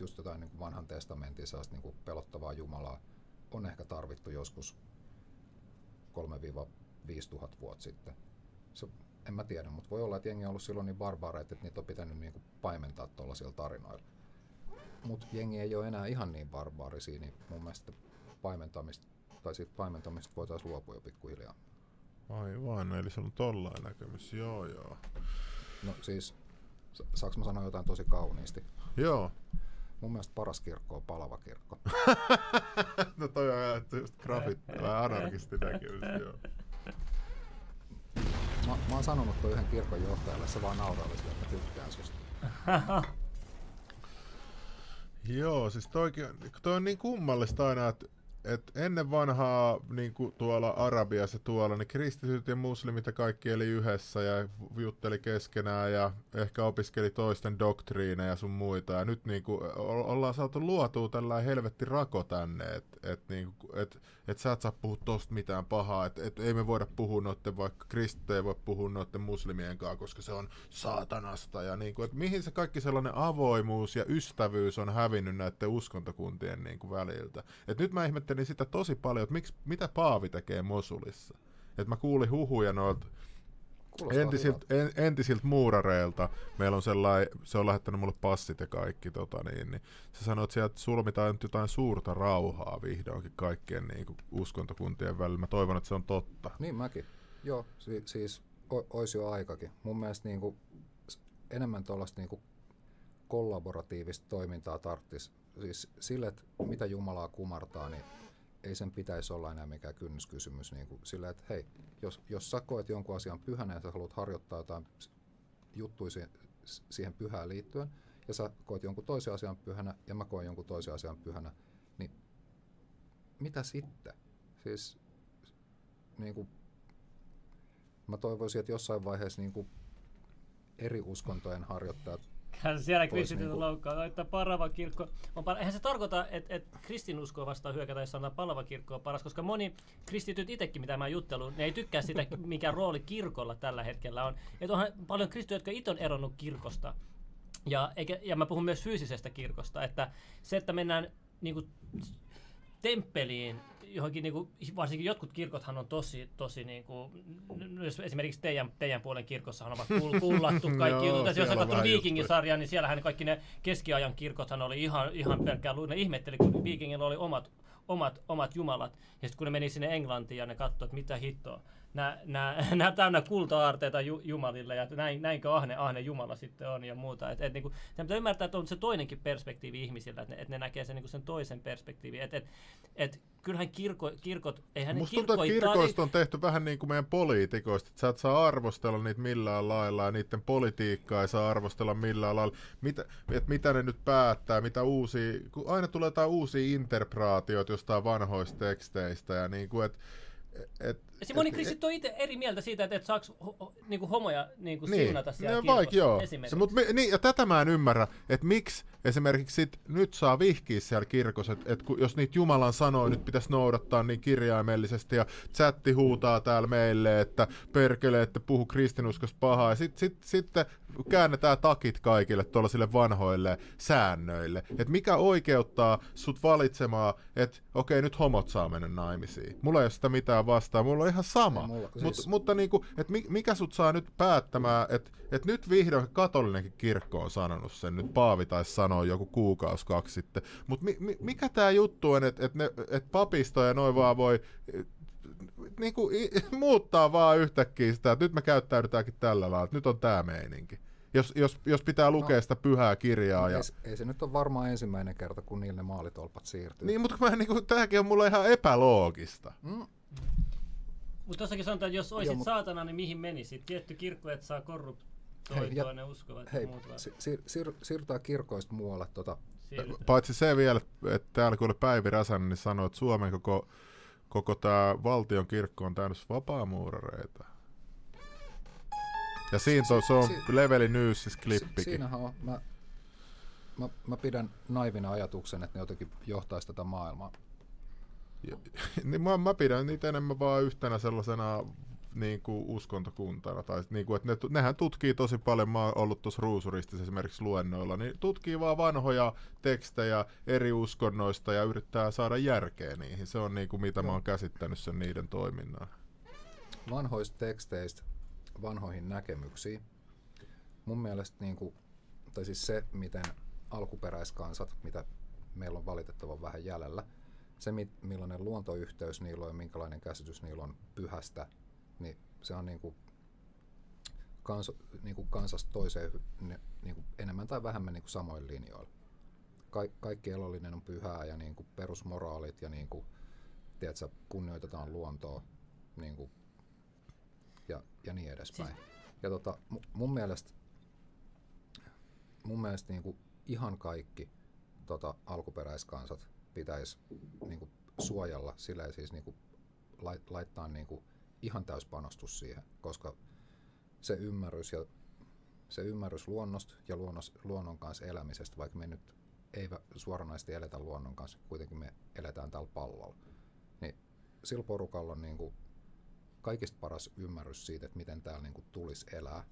just jotain niinku vanhan testamentin sellaista niinku pelottavaa Jumalaa on ehkä tarvittu joskus 3-5 tuhat vuotta sitten. En mä tiedä, mutta voi olla, että jengi on ollut silloin niin barbaareita, että niitä on pitänyt niinku paimentaa tuollaisilla tarinoilla. Mutta jengi ei ole enää ihan niin barbaarisia, niin mun mielestä paimentamisesta voitaisiin luopua jo pikkuhiljaa. Aivan, eli se on tollainen näkemys, joo. No siis, saanko mä sanoa jotain tosi kauniisti? Joo. Mun mielestä paras kirkko on palava kirkko. No toi on just vähän anarkisti näkemys, joo. Mä oon sanonut tuon yhden kirkon johtajalle, se vaan nauraa sille, että tykkään susta. Joo, siis toi on niin kummallista aina, että ennen vanhaa niin kuin tuolla Arabiassa tuolla, niin kristityt ja muslimit ja kaikki eli yhdessä ja jutteli keskenään ja ehkä opiskeli toisten doktriineja ja sun muita. Ja nyt niin kuin ollaan saatu luotua tällainen helvetti rako tänne, että niin et sä et saa puhua tosta mitään pahaa, että ei me voida puhua noitten, vaikka kristitty ei voi puhua noitten muslimien kanssa, koska se on saatanasta. Ja niin kuin, että mihin se kaikki sellainen avoimuus ja ystävyys on hävinnyt näiden uskontokuntien niin kuin väliltä. Että nyt mä ihmettelen sitä tosi paljon, että mitä Paavi tekee Mosulissa. Et mä kuulin huhuja noilta entisiltä muurareilta. Meillä on se on lähettänyt mulle passit ja kaikki. Se sanoi, että sieltä sulmitaan nyt jotain suurta rauhaa vihdoinkin kaikkien niin uskontokuntien välillä. Mä toivon, että se on totta. Niin mäkin. Joo, siis olisi jo aikakin. Mun mielestä niin kuin, enemmän tuollaista niin kollaboratiivista toimintaa tarvitsisi. Siis sille, että mitä Jumalaa kumartaa, niin ei sen pitäisi olla enää mikään kynnyskysymys. Niin kuin sille, että hei, jos sä koet jonkun asian pyhänä ja sä haluat harjoittaa jotain juttuja siihen pyhään liittyen, ja sä koet jonkun toisen asian pyhänä ja mä koen jonkun toisen asian pyhänä, niin mitä sitten? Siis niin kuin, mä toivoisin, että jossain vaiheessa niin kuin eri uskontojen harjoittajat siellä kristityt niin loukkaa, laittaa palava kirkko. Eihän se tarkoita, että kristinuskoa vastaan hyökätä, jos sanotaan palava kirkko on paras, koska moni kristityt itsekin, mitä mä juttelun, ne ei tykkää sitä, mikä rooli kirkolla tällä hetkellä on. Et onhan paljon kristityt, jotka itse on eronnut kirkosta. Ja mä puhun myös fyysisestä kirkosta, että se, että mennään niinku temppeliin johonkin, niinku, varsinkin jotkut kirkothan on tosi niinku, esimerkiksi teidän puolen kirkossahan ovat kullattu kaikki jutut. Jos on katsonut Viikingisarjaa, niin siellähän kaikki ne keskiajan kirkothan oli ihan pelkkää luina. Ihmetteli, kun Viikingillä oli omat jumalat. Ja sitten kun ne meni sinne Englantiin ja ne katsoi, että mitä hittoa. Nämä täynnä kulta-aarteita jumalille ja näinkö ahne jumala sitten on ja muuta. Et niinku, se pitää ymmärtää, että on se toinenkin perspektiivi ihmisillä, että ne näkee sen, niinku sen toisen perspektiivin. Kyllähän kirkot... Musta tuntuu, että kirkoista on tehty vähän niin kuin meidän poliitikoista, että sä et saa arvostella niitä millään lailla ja niiden politiikkaa ei saa arvostella millään lailla. Mitä ne nyt päättää, mitä uusia... Kun aina tulee jotain uusia interpraatioita jostain vanhoista teksteistä ja niin kuin, että... Moni kristitty on itse eri mieltä siitä, että et saaks niinku homoja niinku siunata siellä kirkossa esimerkiksi. Ja tätä mä en ymmärrä, että miksi esimerkiksi nyt saa vihkiä siellä kirkossa, että jos niitä Jumalan sanoja nyt pitäisi noudattaa niin kirjaimellisesti ja chatti huutaa täällä meille, että perkele, että puhu kristinuskosta pahaa. Ja sitten käännetään takit kaikille tuollaisille vanhoille säännöille. Että mikä oikeuttaa sut valitsemaan, että okei, nyt homot saa mennä naimisiin. Mulla ei ole sitä mitään vastaan, mulla on ihan sama. Mutta niinku, että mikä sut saa nyt päättämään, että nyt vihdoin katolinenkin kirkko on sanonut sen, nyt Paavi taisi sanoa joku kuukausi kaksi sitten. Mutta mikä tää juttu on, että papista ja noin vaan voi niinku, muuttaa vaan yhtäkkiä sitä, että nyt me käyttäydytäänkin tällä lailla, että nyt on tää meininki. Jos pitää lukea sitä pyhää kirjaa. No, ja... ei se nyt ole varmaan ensimmäinen kerta, kun niille maalitolpat siirtyy. Niin, mutta niinku, tämäkin on mulle ihan epäloogista. Mm. Mutta tuossakin sanotaan, että jos olisit saatana, niin mihin menisit? Tietty kirkko, et saa korruptoitua, ne uskovat ja muut vaan. Siirrytään kirkoista muualle. Paitsi se vielä, että täällä kun oli Päivi Räsänen, niin sanoi, että Suomen koko tämä valtion kirkko on täynnä vapaamuurareita. Ja siinä se on Leveli Nyysis-klippikin. Siinähän on. Mä pidän naivina ajatuksen, että ne jotenkin johtaisi tätä maailmaa. Niin mä pidän niitä enemmän vaan yhtenä sellaisena niin kuin uskontokuntana. Tai, niin kuin, että nehän tutkii tosi paljon, mä oon ollut tuossa Ruusuristissä esimerkiksi luennoilla, niin tutkii vaan vanhoja tekstejä eri uskonnoista ja yrittää saada järkeä niihin. Se on niin kuin, mitä mä oon käsittänyt sen niiden toiminnan. Vanhoista teksteistä vanhoihin näkemyksiin. Mun mielestä niin kuin, tai siis se, miten alkuperäiskansat, mitä meillä on valitettavan vähän jäljellä, se, millainen luontoyhteys niillä on ja minkälainen käsitys niillä on pyhästä, niin se on niin kuin kansasta toiseen niin kuin enemmän tai vähemmän niin kuin samoin linjoilla. Kaikki elollinen on pyhää ja niin kuin perusmoraalit ja niin kuin, tiedätkö, kunnioitetaan luontoa niin kuin, ja niin edespäin. Ja mun mielestä niin kuin ihan kaikki alkuperäiskansat pitäisi niinku suojella, sillä siis niinku laittaa niinku ihan täyspanostus siihen, koska se ymmärrys luonnosta ja luonnon kanssa elämisestä, vaikka me nyt ei suoranaisesti eletä luonnon kanssa, kuitenkin me eletään tällä pallolla, niin sillä porukalla on niinku kaikista paras ymmärrys siitä, että miten täällä niinku tulisi elää,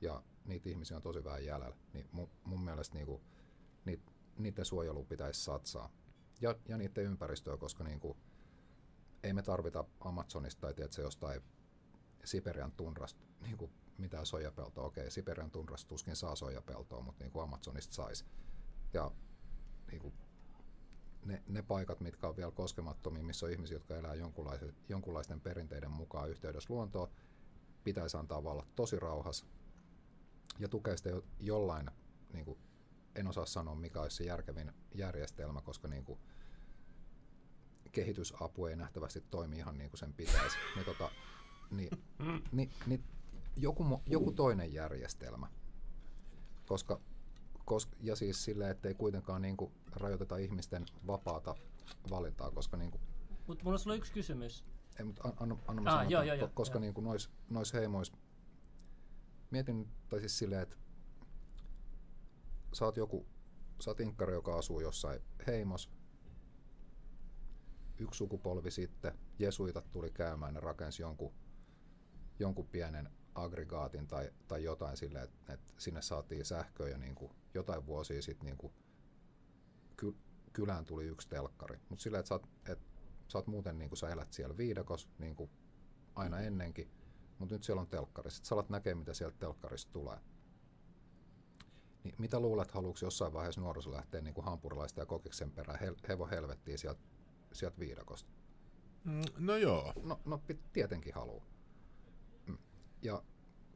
ja niitä ihmisiä on tosi vähän jäljellä, niin mun mielestä niinku niiden suojeluun pitäisi satsaa ja niiden ympäristöä, koska niinku, ei me tarvita Amazonista tai tiedätkö, jostain Siperian tundrasta niinku, mitään soijapeltoa. Okei, Siperian tundrasta tuskin saa soijapeltoa, mutta niinku Amazonista saisi. Ja niinku, ne paikat, mitkä on vielä koskemattomia, missä on ihmisiä, jotka elää jonkunlaisten perinteiden mukaan yhteydessä luontoon, pitäisi antaa olla tosi rauhassa ja tukea sitä jollain niinku, en osaa sanoa, mikä olisi se järkevin järjestelmä, koska niin kuin kehitysapu ei nähtävästi toimi ihan niin kuin sen pitäisi. Joku toinen järjestelmä, ja siis sille, ettei kuitenkaan niin kuin rajoiteta ihmisten vapaata valintaa, koska niin kuin... Mutta mulla olisi yksi kysymys. Ei, mutta anna mä sanoa, koska niin kuin nois heimois... Mietin, tai siis silleen, että sä oot inkkari, joka asuu jossain heimos. Yksi sukupolvi sitten jesuitat tuli käymään ja rakensi jonkun pienen aggregaatin tai jotain silleen, että sinne saatiin sähköä ja niin kuin jotain vuosia sitten niin kuin kylään tuli yksi telkkari, mutta silleen, että sä oot muuten niin kuin sä elät siellä viidakossa niin kuin aina ennenkin, mutta nyt siellä on telkkari. Sitten sä alat näkee, mitä sieltä telkkarista tulee. Niin mitä luulet, haluuks jossain vaiheessa nuoriso lähtee niin kuin hampurilaista ja kokiksen perään helvettiin sieltä viidakosta? No joo. No tietenkin haluaa. Ja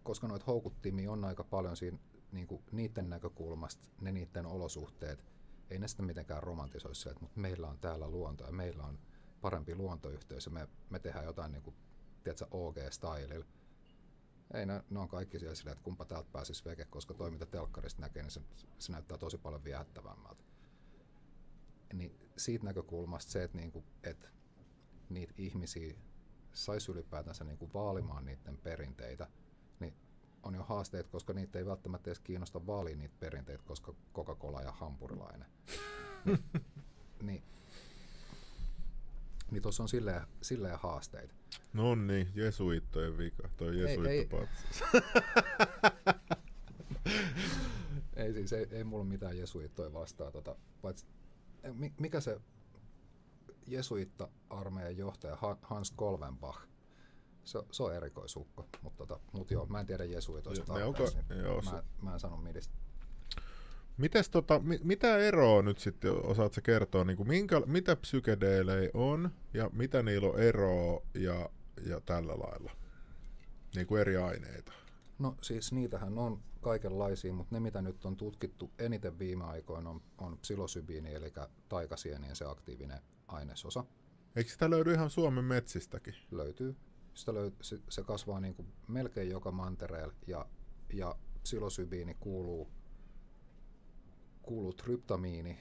koska noita houkuttimia on aika paljon siinä niin kuin niiden näkökulmasta, ne niiden olosuhteet, ei ne sitä mitenkään romantisoi se, mutta meillä on täällä luonto ja meillä on parempi luontoyhteys ja me tehdään jotain niin kuin, tiedätkö, OG-stylella. Ei, ne on kaikki siellä silleen, että kumpa täältä pääsisi veke, koska toi mitä telkkarista näkee, niin se näyttää tosi paljon viehättävämmältä. Niin siitä näkökulmasta se, että, niin kuin, että niitä ihmisiä saisi ylipäätänsä niin kuin vaalimaan niiden perinteitä, niin on jo haasteet, koska niitä ei välttämättä edes kiinnosta vaalia niitä perinteitä, koska Coca-Cola ja hampurilainen. Niin tuossa on silleen haasteita. No niin, jesuittojen vika. Toi jesuittopatsis. Ei siis, ei mulla mitään jesuittoja vastaan. Paitsi, mikä se jesuitta-armeijan johtaja Hans Kolvenbach? Se on erikoisukko, mutta mut joo, mä en tiedä jesuitoista tarpeeksi, niin mä en sano midistä. Mites mitä eroa nyt sitten, osaatko kertoa, niin kuin mitä psykedeelejä on ja mitä niillä on eroa ja tällä lailla, niin kuin eri aineita? No siis niitähän on kaikenlaisia, mutta ne mitä nyt on tutkittu eniten viime aikoina on psilosybiini, eli taikasienien se aktiivinen ainesosa. Eikö sitä löydy ihan Suomen metsistäkin? Löytyy. Se kasvaa niin kuin melkein joka mantereella ja psilosybiini kuuluu tryptamiini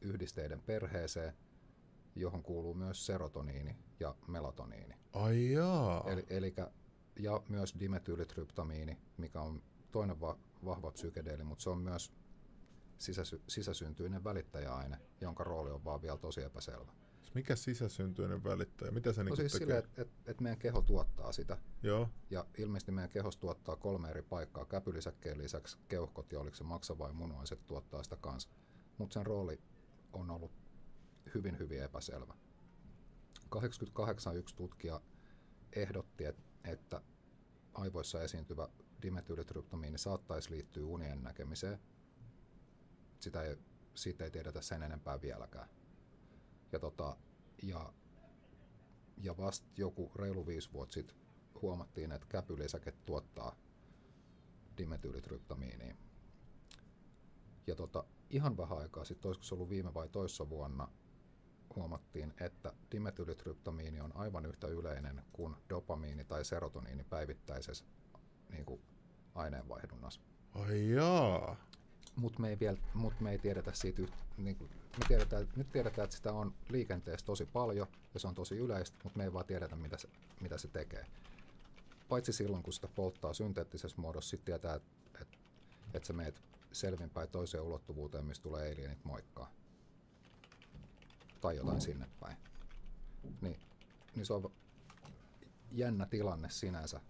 yhdisteiden perheeseen, johon kuuluu myös serotoniini ja melatoniini. Ai jaa. Elikkä, ja myös dimetyylitriptamiini, mikä on toinen vahva psykedeeli, mutta se on myös sisäsyntyinen välittäjäaine, jonka rooli on vaan vielä tosi epäselvä. Mikä sisäsyntyinen välittäjä? Mitä se siis tekee? Silleen, että meidän keho tuottaa sitä. Joo. Ja ilmeisesti meidän keho tuottaa 3 eri paikkaa. Käpylisäkkeen lisäksi keuhkot ja oliko se maksa vai munuaiset tuottaa sitä kanssa. Mutta sen rooli on ollut hyvin epäselvä. 88 yksi tutkija ehdotti, että aivoissa esiintyvä dimetyylitriptamiini saattaisi liittyä unien näkemiseen. Siitä ei tiedetä sen enempää vieläkään. Ja vasta joku reilu 5 vuotta sitten huomattiin, että käpylisäke tuottaa dimetyylitriptamiiniin. Ja ihan vähän aikaa sitten, olisiko se ollut viime vai toissa vuonna, huomattiin, että dimetyylitriptamiini on aivan yhtä yleinen kuin dopamiini tai serotoniini päivittäisessä niin kuin aineenvaihdunnassa. Ai jaa! Mutta me ei tiedetä siitä nyt tiedetään, että sitä on liikenteessä tosi paljon ja se on tosi yleistä, mutta me ei vaan tiedetä, mitä se tekee. Paitsi silloin, kun sitä polttaa synteettisessä muodossa, sitten tietää, että sä meet selvinpäin toiseen ulottuvuuteen, missä tulee alienit moikkaa. Tai jotain sinne päin. Niin se on jännä tilanne sinänsä.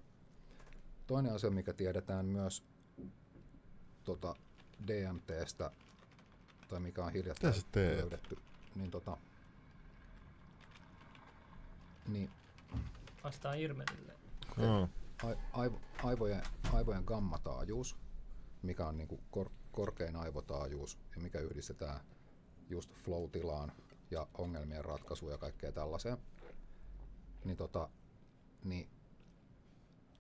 Toinen asia, mikä tiedetään myös DMT:stä, tai mikä on hiljattain löydetty, niin niin vastaan Irmelille. Aivojen gammataajuus, mikä on niinku korkein aivotaajuus ja mikä yhdistetään just flow-tilaan ja ongelmien ratkaisuun ja kaikkea tällaiseen. Niin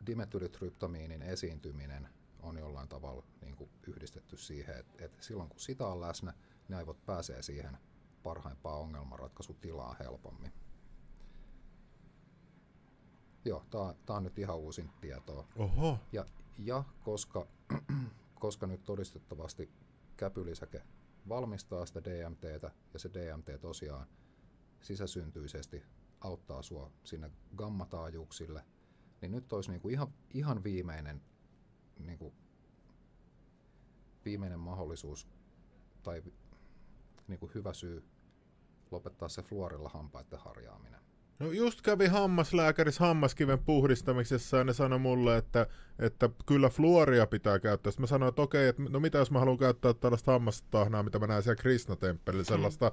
dimetyylitriptamiinin esiintyminen on jollain tavalla niin kuin yhdistetty siihen, että silloin kun sitä on läsnä, niin aivot pääsee siihen parhaimpaan ongelmanratkaisutilaan helpommin. Joo, tää on nyt ihan uusin tietoa. Oho. Ja koska nyt todistettavasti käpylisäke valmistaa sitä DMTtä, ja se DMT tosiaan sisäsyntyisesti auttaa sua sinne gammataajuuksille, niin nyt olisi niin kuin ihan viimeinen mahdollisuus tai hyvä syy lopettaa se fluorilla hampaiden harjaaminen. No just kävi hammaslääkärissä hammaskiven puhdistamisessa ja ne sanoi mulle, että kyllä fluoria pitää käyttää. Sitten mä sanoin, että okei, että no mitä jos mä haluan käyttää tällaista hammastahnaa, mitä mä näen siellä Krishna-temppelillä, sellaista,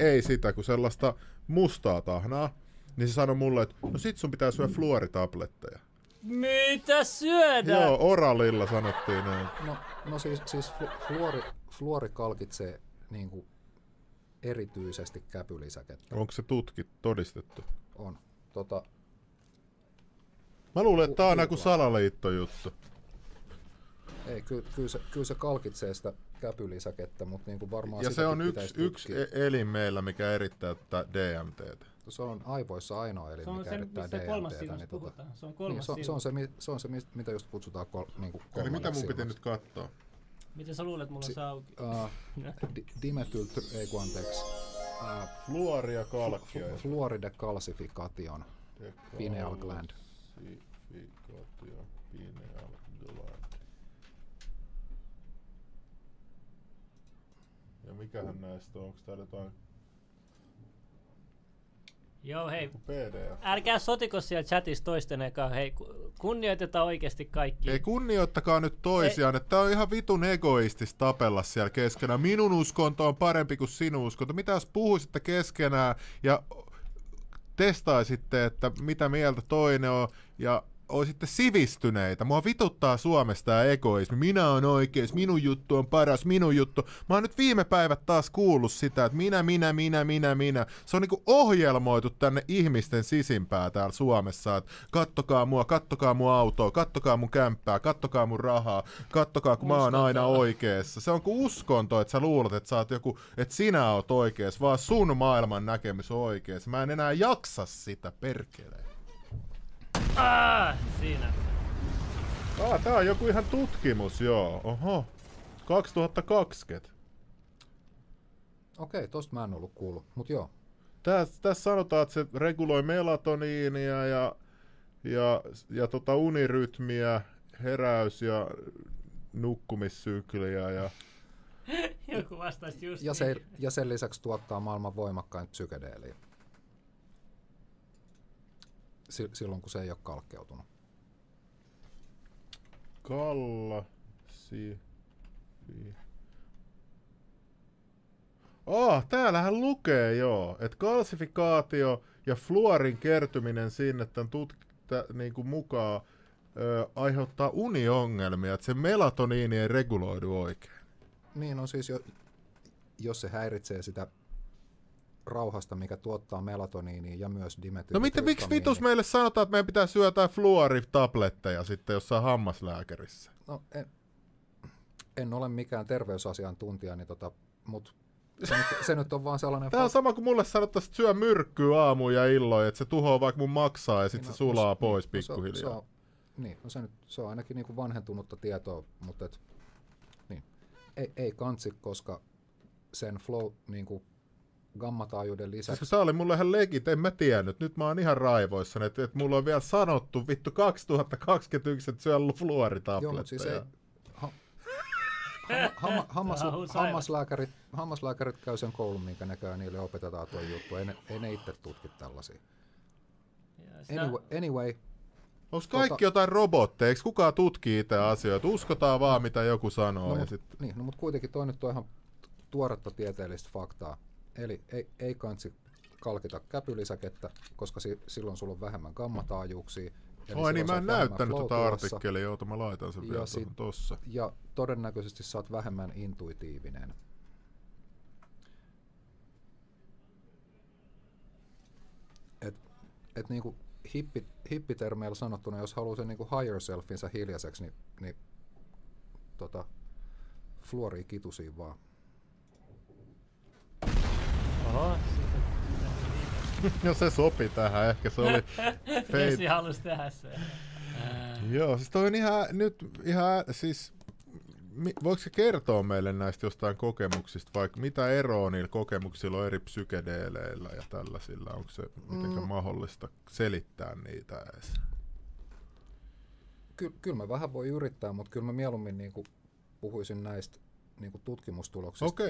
ei sitä, kun sellaista mustaa tahnaa. Niin se sanoi mulle, että no sit sun pitää syödä fluoritabletteja. Mitä syödään? Joo, oralilla sanottiin näin. No siis fluori kalkitsee niinku erityisesti käpylisäkettä. Onko se todistettu? On. Mä luulen, että tää on joku salaliittojuttu. Ei, kyllä se kalkitsee sitä käpylisäkettä, mutta niinku varmaan ja se on yksi elin meillä, mikä erittää DMT:tä. Se on aivoissa ainoa elin, mikä erittää DMT:tä. Niin se on se, mitä just kutsutaan kolmanneksi. Eli mitä mun piti nyt katsoa? Miten sä luulet, mulla on se auki? Fluoria kalkia. Fluori decalcification. Pineal gland. Ja mikähän näistä on? Onko täällä jotain? Joo, hei. Älkää sotiko siellä chatissa toisten ekaan. Hei, kunnioitetaan oikeasti kaikki. Ei, kunnioittakaa nyt toisiaan. Ei. Tää on ihan vitun egoistista tapella siellä keskenään. Minun uskonto on parempi kuin sinun uskonto. Mitä jos puhuisitte keskenään ja testaisitte, että mitä mieltä toinen on ja olisitte sivistyneitä. Mua vituttaa Suomessa tää egoismi. Minä on oikees, minun juttu on paras, minun juttu. Mä oon nyt viime päivät taas kuullut sitä, että minä. Se on niinku ohjelmoitu tänne ihmisten sisimpää täällä Suomessa, että kattokaa mua autoa, kattokaa mun kämppää, kattokaa mun rahaa, kattokaa kun mä oon aina oikeessa. Se on kuin uskonto, että sä luulet, että sä oot joku, että sinä oot oikees, vaan sun maailman näkemys on oikees. Mä en enää jaksa sitä, perkeleen. Siinä. Tää on joku ihan tutkimus, joo. Oho. 2020. Okei, tosta mä en ollut kuullut, mut joo. Tässä sanotaan, että se reguloi melatoniinia ja unirytmiä, heräys- ja nukkumissykliä ja... Joku vastaisi just niin. Ja sen lisäksi tuottaa maailman voimakkain psykedeeliä. Silloin, kun se ei ole kalkkeutunut. Täällähän lukee joo, että kalsifikaatio ja fluorin kertyminen sinne tämän niinku mukaan aiheuttaa uniongelmia, että se melatoniini ei reguloidu oikein. Niin on siis, jos se häiritsee sitä rauhasta, mikä tuottaa melatoniinia ja myös dimetyltryptamiinia. No miksi vitus meille sanotaan, että meidän pitää syötää fluoritabletteja sitten jossain hammaslääkärissä? No en ole mikään terveysasiantuntija, niin mut se nyt on vaan sellainen... Tää on sama kuin mulle sanottaisiin, että syö myrkkyä aamuun ja illoin, että se tuhoaa vaikka mun maksaa ja sitten se sulaa pois pikkuhiljaa. Se on ainakin niinku vanhentunutta tietoa, mutta ei kansi, koska sen flow niinku gammataajuuden lisäksi. Siis, tää oli mulle ihan legit, en mä tiennyt. Nyt mä oon ihan raivoissani, että mulla on vielä sanottu vittu 2021, että syöllä fluoritabletteja. Joo, mutta siis ei. Hammaslääkärit käy sen koulun, minkä näköjään niille opetetaan tuo juttu. Ei ne itse tutki tällaisia. Anyway. Onko kaikki jotain robotteja? Eikö kukaan tutki itse asioita? Uskotaan vaan, mitä joku sanoo. Mutta kuitenkin toi nyt on ihan tuoretta tieteellistä faktaa. Eli ei kansi kalkita käpylisäkettä, koska silloin sulla on vähemmän gammataajuuksia. Niin mä en näyttänyt tuota artikkelia, jota mä laitan sen vielä tuossa. Ja todennäköisesti sä oot vähemmän intuitiivinen. Et niinku hippitermeillä sanottuna, jos haluaa sen niinku higher selfinsä hiljaiseksi, niin fluoria kitusiin vaan. No se sopi tähän, ehkä se oli Jesse halusi tehdä se. Joo, siis toi on ihan siis voiko se kertoa meille näistä jostain kokemuksista, vaikka mitä eroa niillä kokemuksilla on eri psykedeeleillä ja tällaisilla, onko se mitenkään mahdollista selittää niitä edes? Kyllä mä vähän voi yrittää, mutta kyllä mä mieluummin niinku puhuisin näistä niinku tutkimustuloksista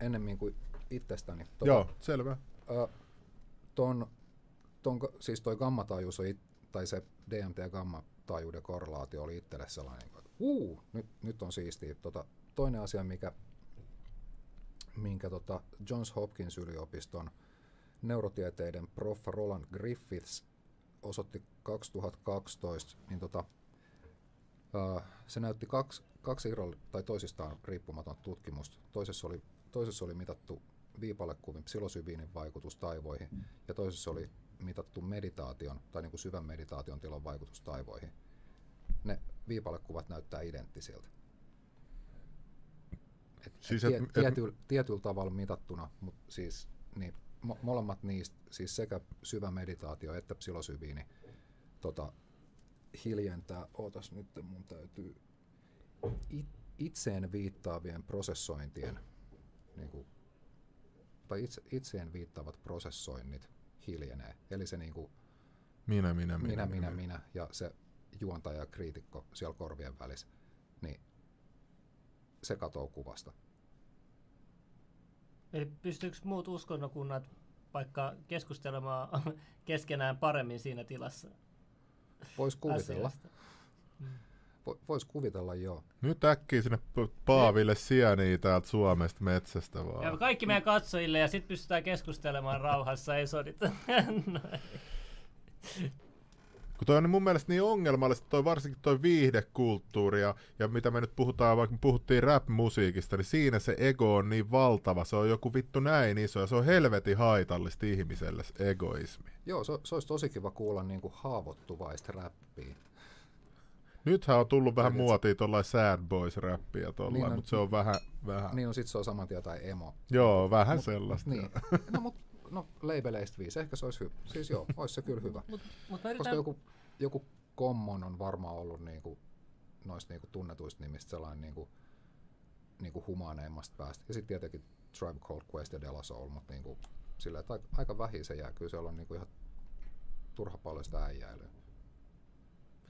ennemmin kuin itsestäni. Joo, selvä. Ton siis toi gammataajuus tai se DMT ja gammataajuuden korrelaatio oli itselle sellainen, että nyt on siistiä. Toinen asia, minkä Johns Hopkins yliopiston neurotieteiden proffa Roland Griffiths osoitti 2012, niin se näytti kaksi toisistaan riippumaton tutkimusta. Toisessa oli mitattu viipalekuvin psilosybiinin vaikutus taivoihin ja toisessa oli mitattu meditaation tai niin kuin syvän meditaation tilan vaikutus taivoihin. Ne viipalekuvat näyttää identtisiltä. Siis tietyllä tavalla mitattuna, mutta siis niin, molemmat niistä, siis sekä syvä meditaatio että psilosybiini hiljentää. Ootas, nyt mun täytyy itseen viittaavien prosessointien niin kuin, tai itseen viittaavat prosessoinnit hiljenee. Eli se niin kuin minä ja se juontaja ja kriitikko siellä korvien välissä, niin se katoo kuvasta. Eli pystyykö muut uskonnokunnat vaikka keskustelemaan keskenään paremmin siinä tilassa? Voisi kuvitella. Voisi kuvitella, joo. Nyt äkkiä sinne Paaville sieniä täältä Suomesta metsästä vaan. Ja kaikki meidän katsojille, ja sitten pystytään keskustelemaan rauhassa, ei sodita. Kun toi on mun mielestä niin ongelmallista, toi varsinkin toi viihdekulttuuri ja mitä me nyt puhutaan, vaikka me puhuttiin rap-musiikista, niin siinä se ego on niin valtava, se on joku vittu näin iso ja se on helvetin haitallista ihmiselle se egoismi. Joo, se olisi tosi kiva kuulla niinku haavoittuvaista räppiä. Nythän on tullut vähän muotia tuollain sad boys räppiä tuollain, niin mutta se on vähän. Niin on, sit se on saman tien tai emo. Joo, vähän sellaista. Niin. No, leibeleistä 5, ehkä se olisi hyvä. Siis joo, olisi se kyllä hyvä. Mut yritän... Koska joku common on varmaan ollut niinku, noista niinku tunnetuista nimistä sellainen niinku humaneimmasta päästä. Ja sitten tietenkin Tribe Called Quest ja De La Soul, mutta niinku, sillä aika vähin se jää. Kyllä siellä on niinku ihan turha paljon sitä äijäilyä.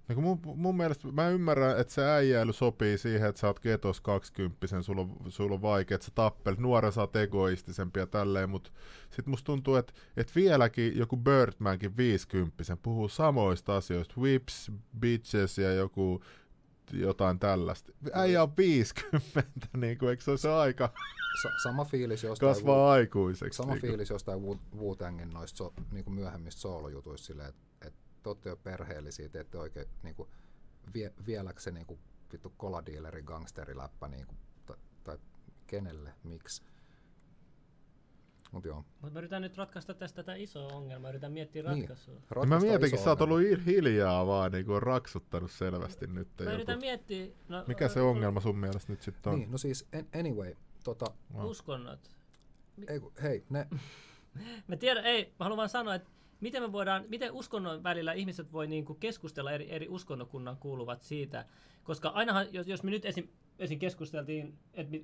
Niin mun mielestä, mä ymmärrän, että se äijäily sopii siihen, että sä oot ketos 20, sulla on vaikea, että sä tappelet, nuoren sä oot egoistisempi ja tälleen, mutta sit musta tuntuu, että vieläkin joku Birdmankin 50 puhuu samoista asioista, whips, bitches ja joku jotain tällaista. Äijä on 50, niin kuin, eikö se ole se aika sama fiilis jostain kasvaa aikuiseksi? Sama niin fiilis jostain Wu-Tangin noista niin myöhemmistä soolojutuista silleen, että te olette jo perheellisiä, te ette oikein niinku, vieläkö se niinku, vittu koladiileri gangsteriläppä niinku, tai kenelle, miksi. Mut mä yritän nyt ratkaista tästä tätä isoa ongelmaa, yritän miettiä ratkaisua. Niin. Ratkaista mä mietinkin, sä oot ollut hiljaa vaan, niin kuin raksuttanut selvästi nyt. Mä yritän miettiä. No, mikä se ongelma sun mielestä nyt sitten on? Niin, no siis anyway. Uskonnot. Hei, ne. Mä tiedän, mä haluan vaan sanoa, että miten uskonnon välillä ihmiset voi niinku keskustella eri uskonnokunnan kuuluvat siitä, koska ainahan, jos me nyt esim keskusteltiin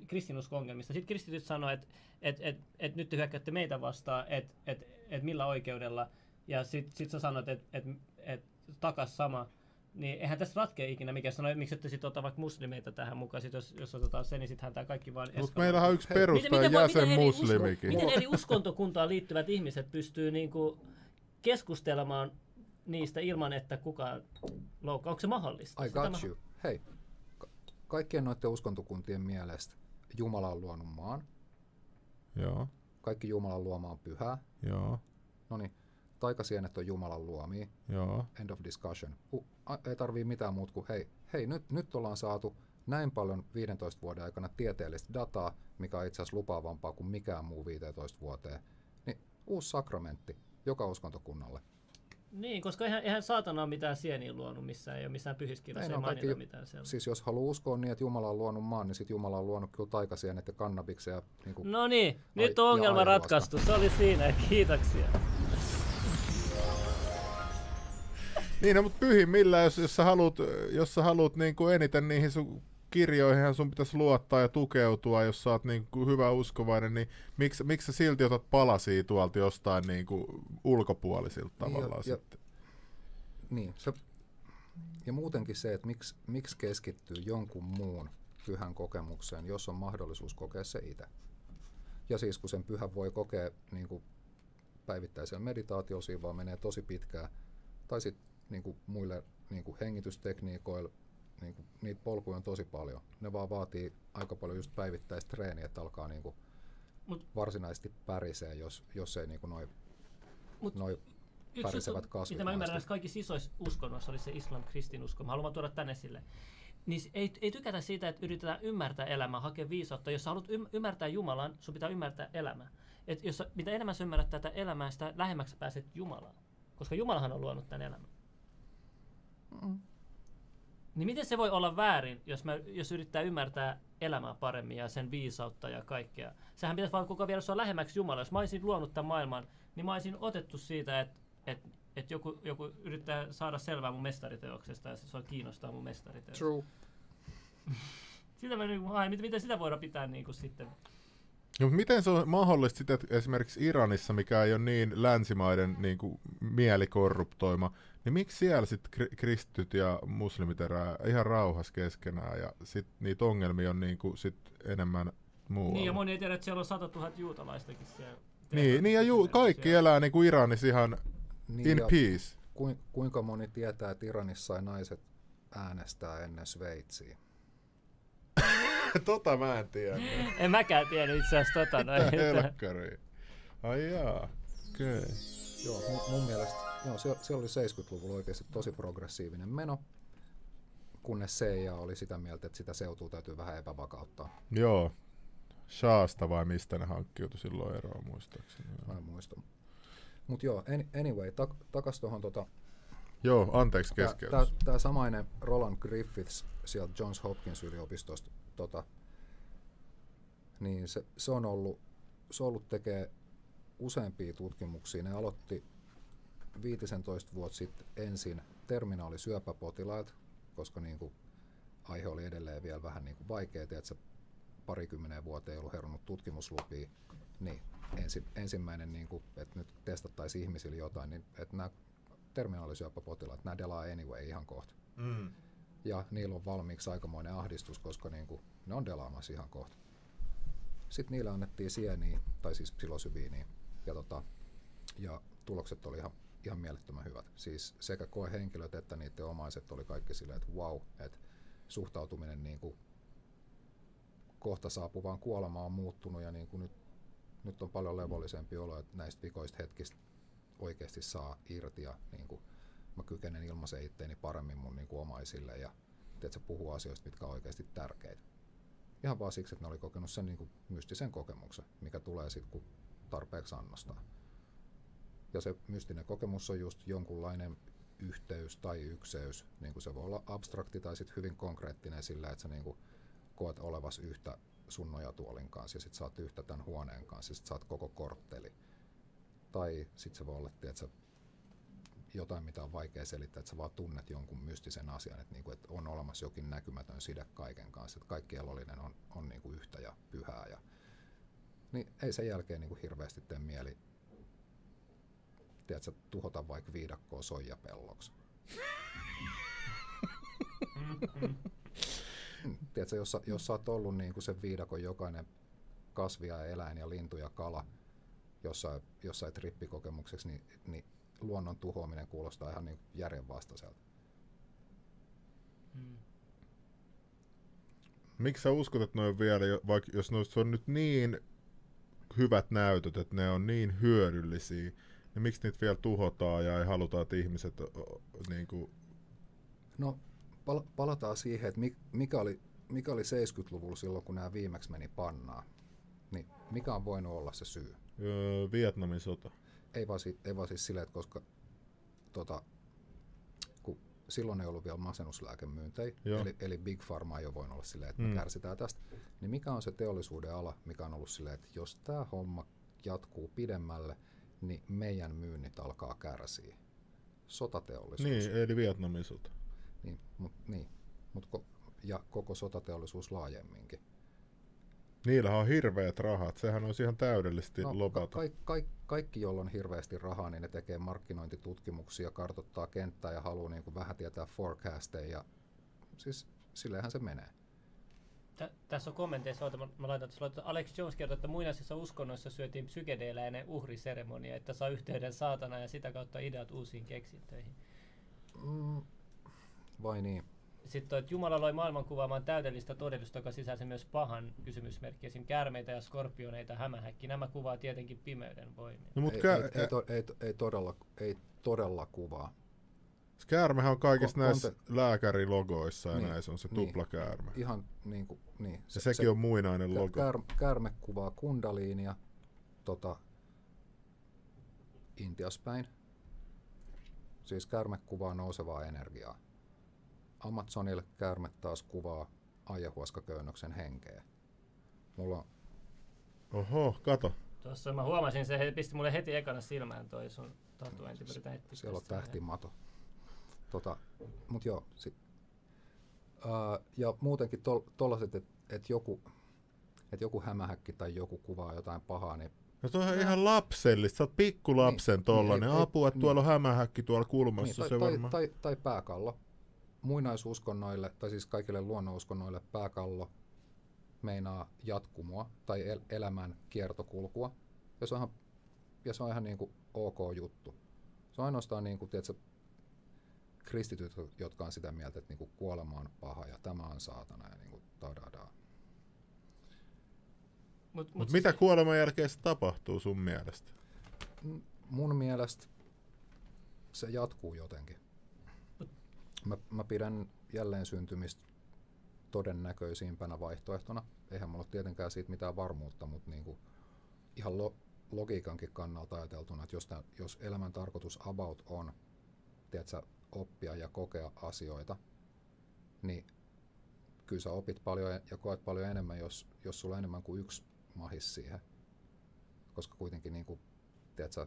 kristinusko-ongelmista, sitten kristityt sanoi, että nyt te hyökkäätte meitä vastaan, että millä oikeudella, ja sitten sä sanoit, että takas sama, niin eihän tässä ratkea ikinä mikä sanoi, miksi ette sitten ota vaikka muslimeita tähän mukaan, sit jos otetaan se, niin sittenhän tämä kaikki vaan eskaloituu. Mutta meillähän on yksi perustajan jäsen muslimikin. Miten eri uskontokuntaan liittyvät ihmiset pystyy niinku keskustelemaan niistä ilman, että kukaan loukkaa? Onko se mahdollista? I got you. Hei, kaikkien noiden uskontokuntien mielestä Jumala on luonut maan. Joo. Kaikki Jumalan luoma on pyhää. Joo. Noniin, taikasienet on Jumalan luomia. Joo. End of discussion. Ei tarvii mitään muuta kuin hei, nyt ollaan saatu näin paljon 15 vuoden aikana tieteellistä dataa, mikä on itse asiassa lupaavampaa kuin mikään muu 15 vuoteen. Niin uusi sakramentti joka uskontokunnalle. Niin, koska eihän saatana ole mitään sieniä luonut missään, ei ole missään pyhiskirjassa, ei mainita mitään sellaista. Siis jos haluaa uskoa niin, että Jumala on luonut maan, niin sitten Jumala on luonut kyllä taikasienet ja kannabiksia. Niin kuin no niin, nyt on ongelma ratkaistu. Se oli siinä, kiitoksia. Niin, no, mutta pyhimmillään, jos sä haluat niin kuin eniten niihin sun kirjoihinhan sun pitäisi luottaa ja tukeutua, jos sä oot niin kuin hyvä uskovainen, niin miksi sä silti otat palasia tuolta jostain niin kuin ulkopuolisilta tavallaan sitten? Niin, ja muutenkin se, että miksi keskittyy jonkun muun pyhän kokemukseen, jos on mahdollisuus kokea se itse. Ja siis kun sen pyhän voi kokea niin kuin päivittäiseen meditaatioon, vaan menee tosi pitkään. Tai sitten niin muille niin hengitystekniikoille, niin niitä polkuja on tosi paljon. Ne vaan vaatii aika paljon just päivittäistä treeniä, että alkaa niin kuin varsinaisesti pärisee, jos ei niin noin pärisevät kasvit. Mitä mä ymmärrän, että kaikissa isoissa uskonnoissa oli se islam, kristinusko. Mä haluan tuoda tänne sille. Niin ei tykätä siitä, että yritetään ymmärtää elämää, hakea viisautta. Jos sä haluat ymmärtää Jumalan, sun pitää ymmärtää elämää. Et jos mitä enemmän sä ymmärrät tätä elämää, sitä lähemmäksi pääset Jumalaan. Koska Jumalahan on luonut tämän elämän. Mm. Niin miten se voi olla väärin, jos yrittää ymmärtää elämää paremmin ja sen viisautta ja kaikkea? Sehän pitäisi vaan kukaan viedä sua lähemmäksi Jumalaa. Jos mä olisin luonut tämän maailman, niin mä olisin otettu siitä, että joku yrittää saada selvää mun mestariteoksesta ja se kiinnostaa mun mestariteoksesta. True. Sitä mä niinku haen. Miten sitä voidaan pitää niinku sitten? No, miten se on mahdollista sitten, että esimerkiksi Iranissa, mikä ei ole niin länsimaiden niinku mielikorruptoima, niin miksi siellä sitten kristityt ja muslimit erää ihan rauhassa keskenään ja sitten niitä ongelmia on niinku sit enemmän muualla? Niin ja moni ei tiedä, että siellä on 100 000 juutalaistakin siellä. Niin ja kaikki siellä elää niinku Iranissa ihan niin in peace. Kuinka moni tietää, että Iranissa naiset äänestää ennen Sveitsiä? Tota mä en tiedä. En mäkään tiedä itse asiassa tota noin. Mitä helkkari? Ai jaa. Okei. Okay. Joo, mun mielestä se oli 70-luvulla oikeasti tosi progressiivinen meno, kunnes CIA oli sitä mieltä, että sitä seutua täytyy vähän epävakauttaa. Joo. Shahsta vai mistä ne hankkiutui silloin eroon muistaakseni? Mä en muista. Mut joo, anyway, takas tohon tota... Joo, anteeksi keskeytys. Tää samainen Roland Griffiths sieltä Johns Hopkins yliopistosta, niin se on ollut tekee useampia tutkimuksia. Ne aloitti 15 vuotta sitten ensin terminaalisyöpäpotilaat, koska niinku aihe oli edelleen vielä vähän niinku vaikea, että se 20 vuoteen ei ollut herunut tutkimuslupia, niin ensimmäinen, niin kuin, että nyt testattaisiin ihmisille jotain, niin että nämä terminaalisyöpäpotilaat, nämä delaa anyway ihan kohta. Mm. Ja niillä on valmiiksi aikamoinen ahdistus, koska niin kuin, ne on delaamassa ihan kohta. Sitten niille annettiin sieniä, tai siis psilosybiiniä, ja tulokset oli ihan mielettömän hyvät. Siis sekä koehenkilöt että niiden omaiset oli kaikki silleen, että wow, että suhtautuminen niin kuin kohta saapuvaan kuolema on muuttunut ja niin kuin nyt on paljon levollisempi olo, että näistä vikoista hetkistä oikeasti saa irti ja niin kuin mä kykenen ilmaisen itteeni paremmin mun niin kuin omaisille ja teet sä puhuu asioista, mitkä on oikeasti tärkeitä. Ihan vaan siksi, että ne oli kokenut sen niin kuin mystisen kokemuksen, mikä tulee sitten, kun tarpeeksi annostaa. Ja se mystinen kokemus on just jonkunlainen yhteys tai ykseys. Niin kuin se voi olla abstrakti tai sitten hyvin konkreettinen sillä, että sä niin kuin koet olevas yhtä sun nojatuolin kanssa ja sit sä oot yhtä tämän huoneen kanssa ja sit sä oot koko kortteli. Tai sit se voi olla, että sä jotain, mitä on vaikea selittää, että sä vaan tunnet jonkun mystisen asian, että niinku, et on olemassa jokin näkymätön side kaiken kanssa, että kaikki elollinen on niinku yhtä ja pyhää. Niin ei sen jälkeen niinku hirveästi tee mieli, tiedätkö, tuhota vaikka viidakkoa soijapelloksi. Tiedätkö, jos sä oot ollut niin kuin sen viidakon jokainen kasvi ja eläin ja lintu ja kala jossain trippikokemukseksi, niin luonnon tuhoaminen kuulostaa ihan niin järjenvastaiselta. Hmm. Miksi sä uskot, että ne on vielä, vaikka jos noista on nyt niin hyvät näytöt, että ne on niin hyödyllisiä, niin miksi niitä vielä tuhotaan ja ei haluta, että ihmiset niin kuin... No, palataan siihen, että mikä oli 70-luvulla silloin, kun nämä viimeksi meni pannaan. Niin mikä on voinut olla se syy? Vietnamin sota. Ei vaan siis silleen, että koska kun silloin ei ollut vielä masennuslääkemyyntejä, eli Big Pharma ei ole voinut olla silleen, että me kärsitään tästä. Niin mikä on se teollisuuden ala, mikä on ollut silleen, että jos tämä homma jatkuu pidemmälle, niin meidän myynnit alkaa kärsiä. Sotateollisuus. Niin, eli Vietnamin sota. Ja koko sotateollisuus laajemminkin. Niillähän on hirveät rahat, sehän olisi ihan täydellisesti lopata. Kaikki, joilla on hirveästi rahaa, niin ne tekee markkinointitutkimuksia, kartoittaa kenttää ja haluaa niin kuin vähän tietää forecasteja. Siis silleenhän se menee. Tässä on kommenteissa, mä laitan tuossa, Alex Jones kertoo, että muinaisissa uskonnoissa syötiin psykedeellä ennen uhriseremonia, että saa yhteyden saatanaan ja sitä kautta ideat uusiin keksintöihin. Vai niin? Sitten että Jumala loi maailman kuvaamaan täydellistä todellisuutta, joka sisälsi myös pahan kysymysmerkkiä, esimerkiksi käärmeitä ja skorpioneita, hämähäkki. Nämä kuvaa tietenkin pimeyden voimia. No, ei todella kuvaa. Käärmehän on kaikissa näissä lääkärilogoissa ja niin, näissä on se tuplakäärme. Ihan niin kuin, niin. Se, sekin on muinainen logo. Käärme kuvaa kundaliinia Intias päin. Siis käärme kuvaa nousevaa energiaa. Amazonille käärme taas kuvaa ajahuaskaköynnöksen henkeä. Mulla on... Oho, kato. Tuossa mä huomasin, se pisti mulle heti ekana silmään toi sun tatuointi. Siellä on tähtimato. Mut joo, ja muutenkin tollaset, että joku hämähäkki tai joku kuvaa jotain pahaa, niin... No toi on ihan lapsellista, sä oot pikkulapsen niin, tollanen, niin, apua, että tuolla niin, on hämähäkki tuolla kulmassa, niin, se varmaan... Tai pääkallo. Muinaisuskonnoille, tai siis kaikille luonnonuskonnoille pääkallo meinaa jatkumoa tai elämän kiertokulkua, ja se on ihan niinku ok juttu. Se on ainoastaan niinku, tiedätkö, kristityt, jotka on sitä mieltä, että niinku kuolema on paha ja tämä on saatana ja niinku tadadaa. Mut mitä siis... kuoleman jälkeen se tapahtuu sun mielestä? Mun mielestä se jatkuu jotenkin. Mä pidän jälleen syntymistä todennäköisimpänä vaihtoehtona. Eihän mulla ole tietenkään siitä mitään varmuutta, mutta niinku ihan logiikankin kannalta ajateltuna, että jos elämän tarkoitus about on, tiedätkö, oppia ja kokea asioita, niin kyllä sä opit paljon ja koet paljon enemmän, jos sulla on enemmän kuin yksi mahis siihen. Koska kuitenkin niinku, tiedätkö,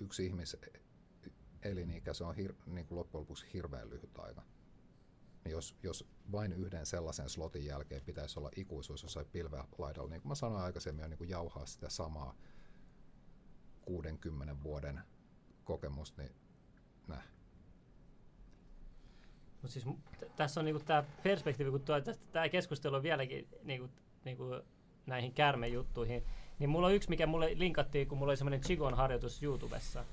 yksi ihmiselinikä, se on niinku loppujen lopuksi hirveän lyhyt aika. Niin jos vain yhden sellaisen slotin jälkeen pitäisi olla ikuisuus jossain pilveä laidalla, niin kuin mä sanoin aikaisemmin, on niinku jauhaa sitä samaa 60 vuoden kokemusta, niin näh. Mut siis, tässä on niinku tämä perspektiivi, kun tämä keskustelu on vieläkin niinku näihin käärmejuttuihin, niin mulla on yksi, mikä mulle linkattiin, kun mulla oli semmoinen Qigong-harjoitus YouTubessa.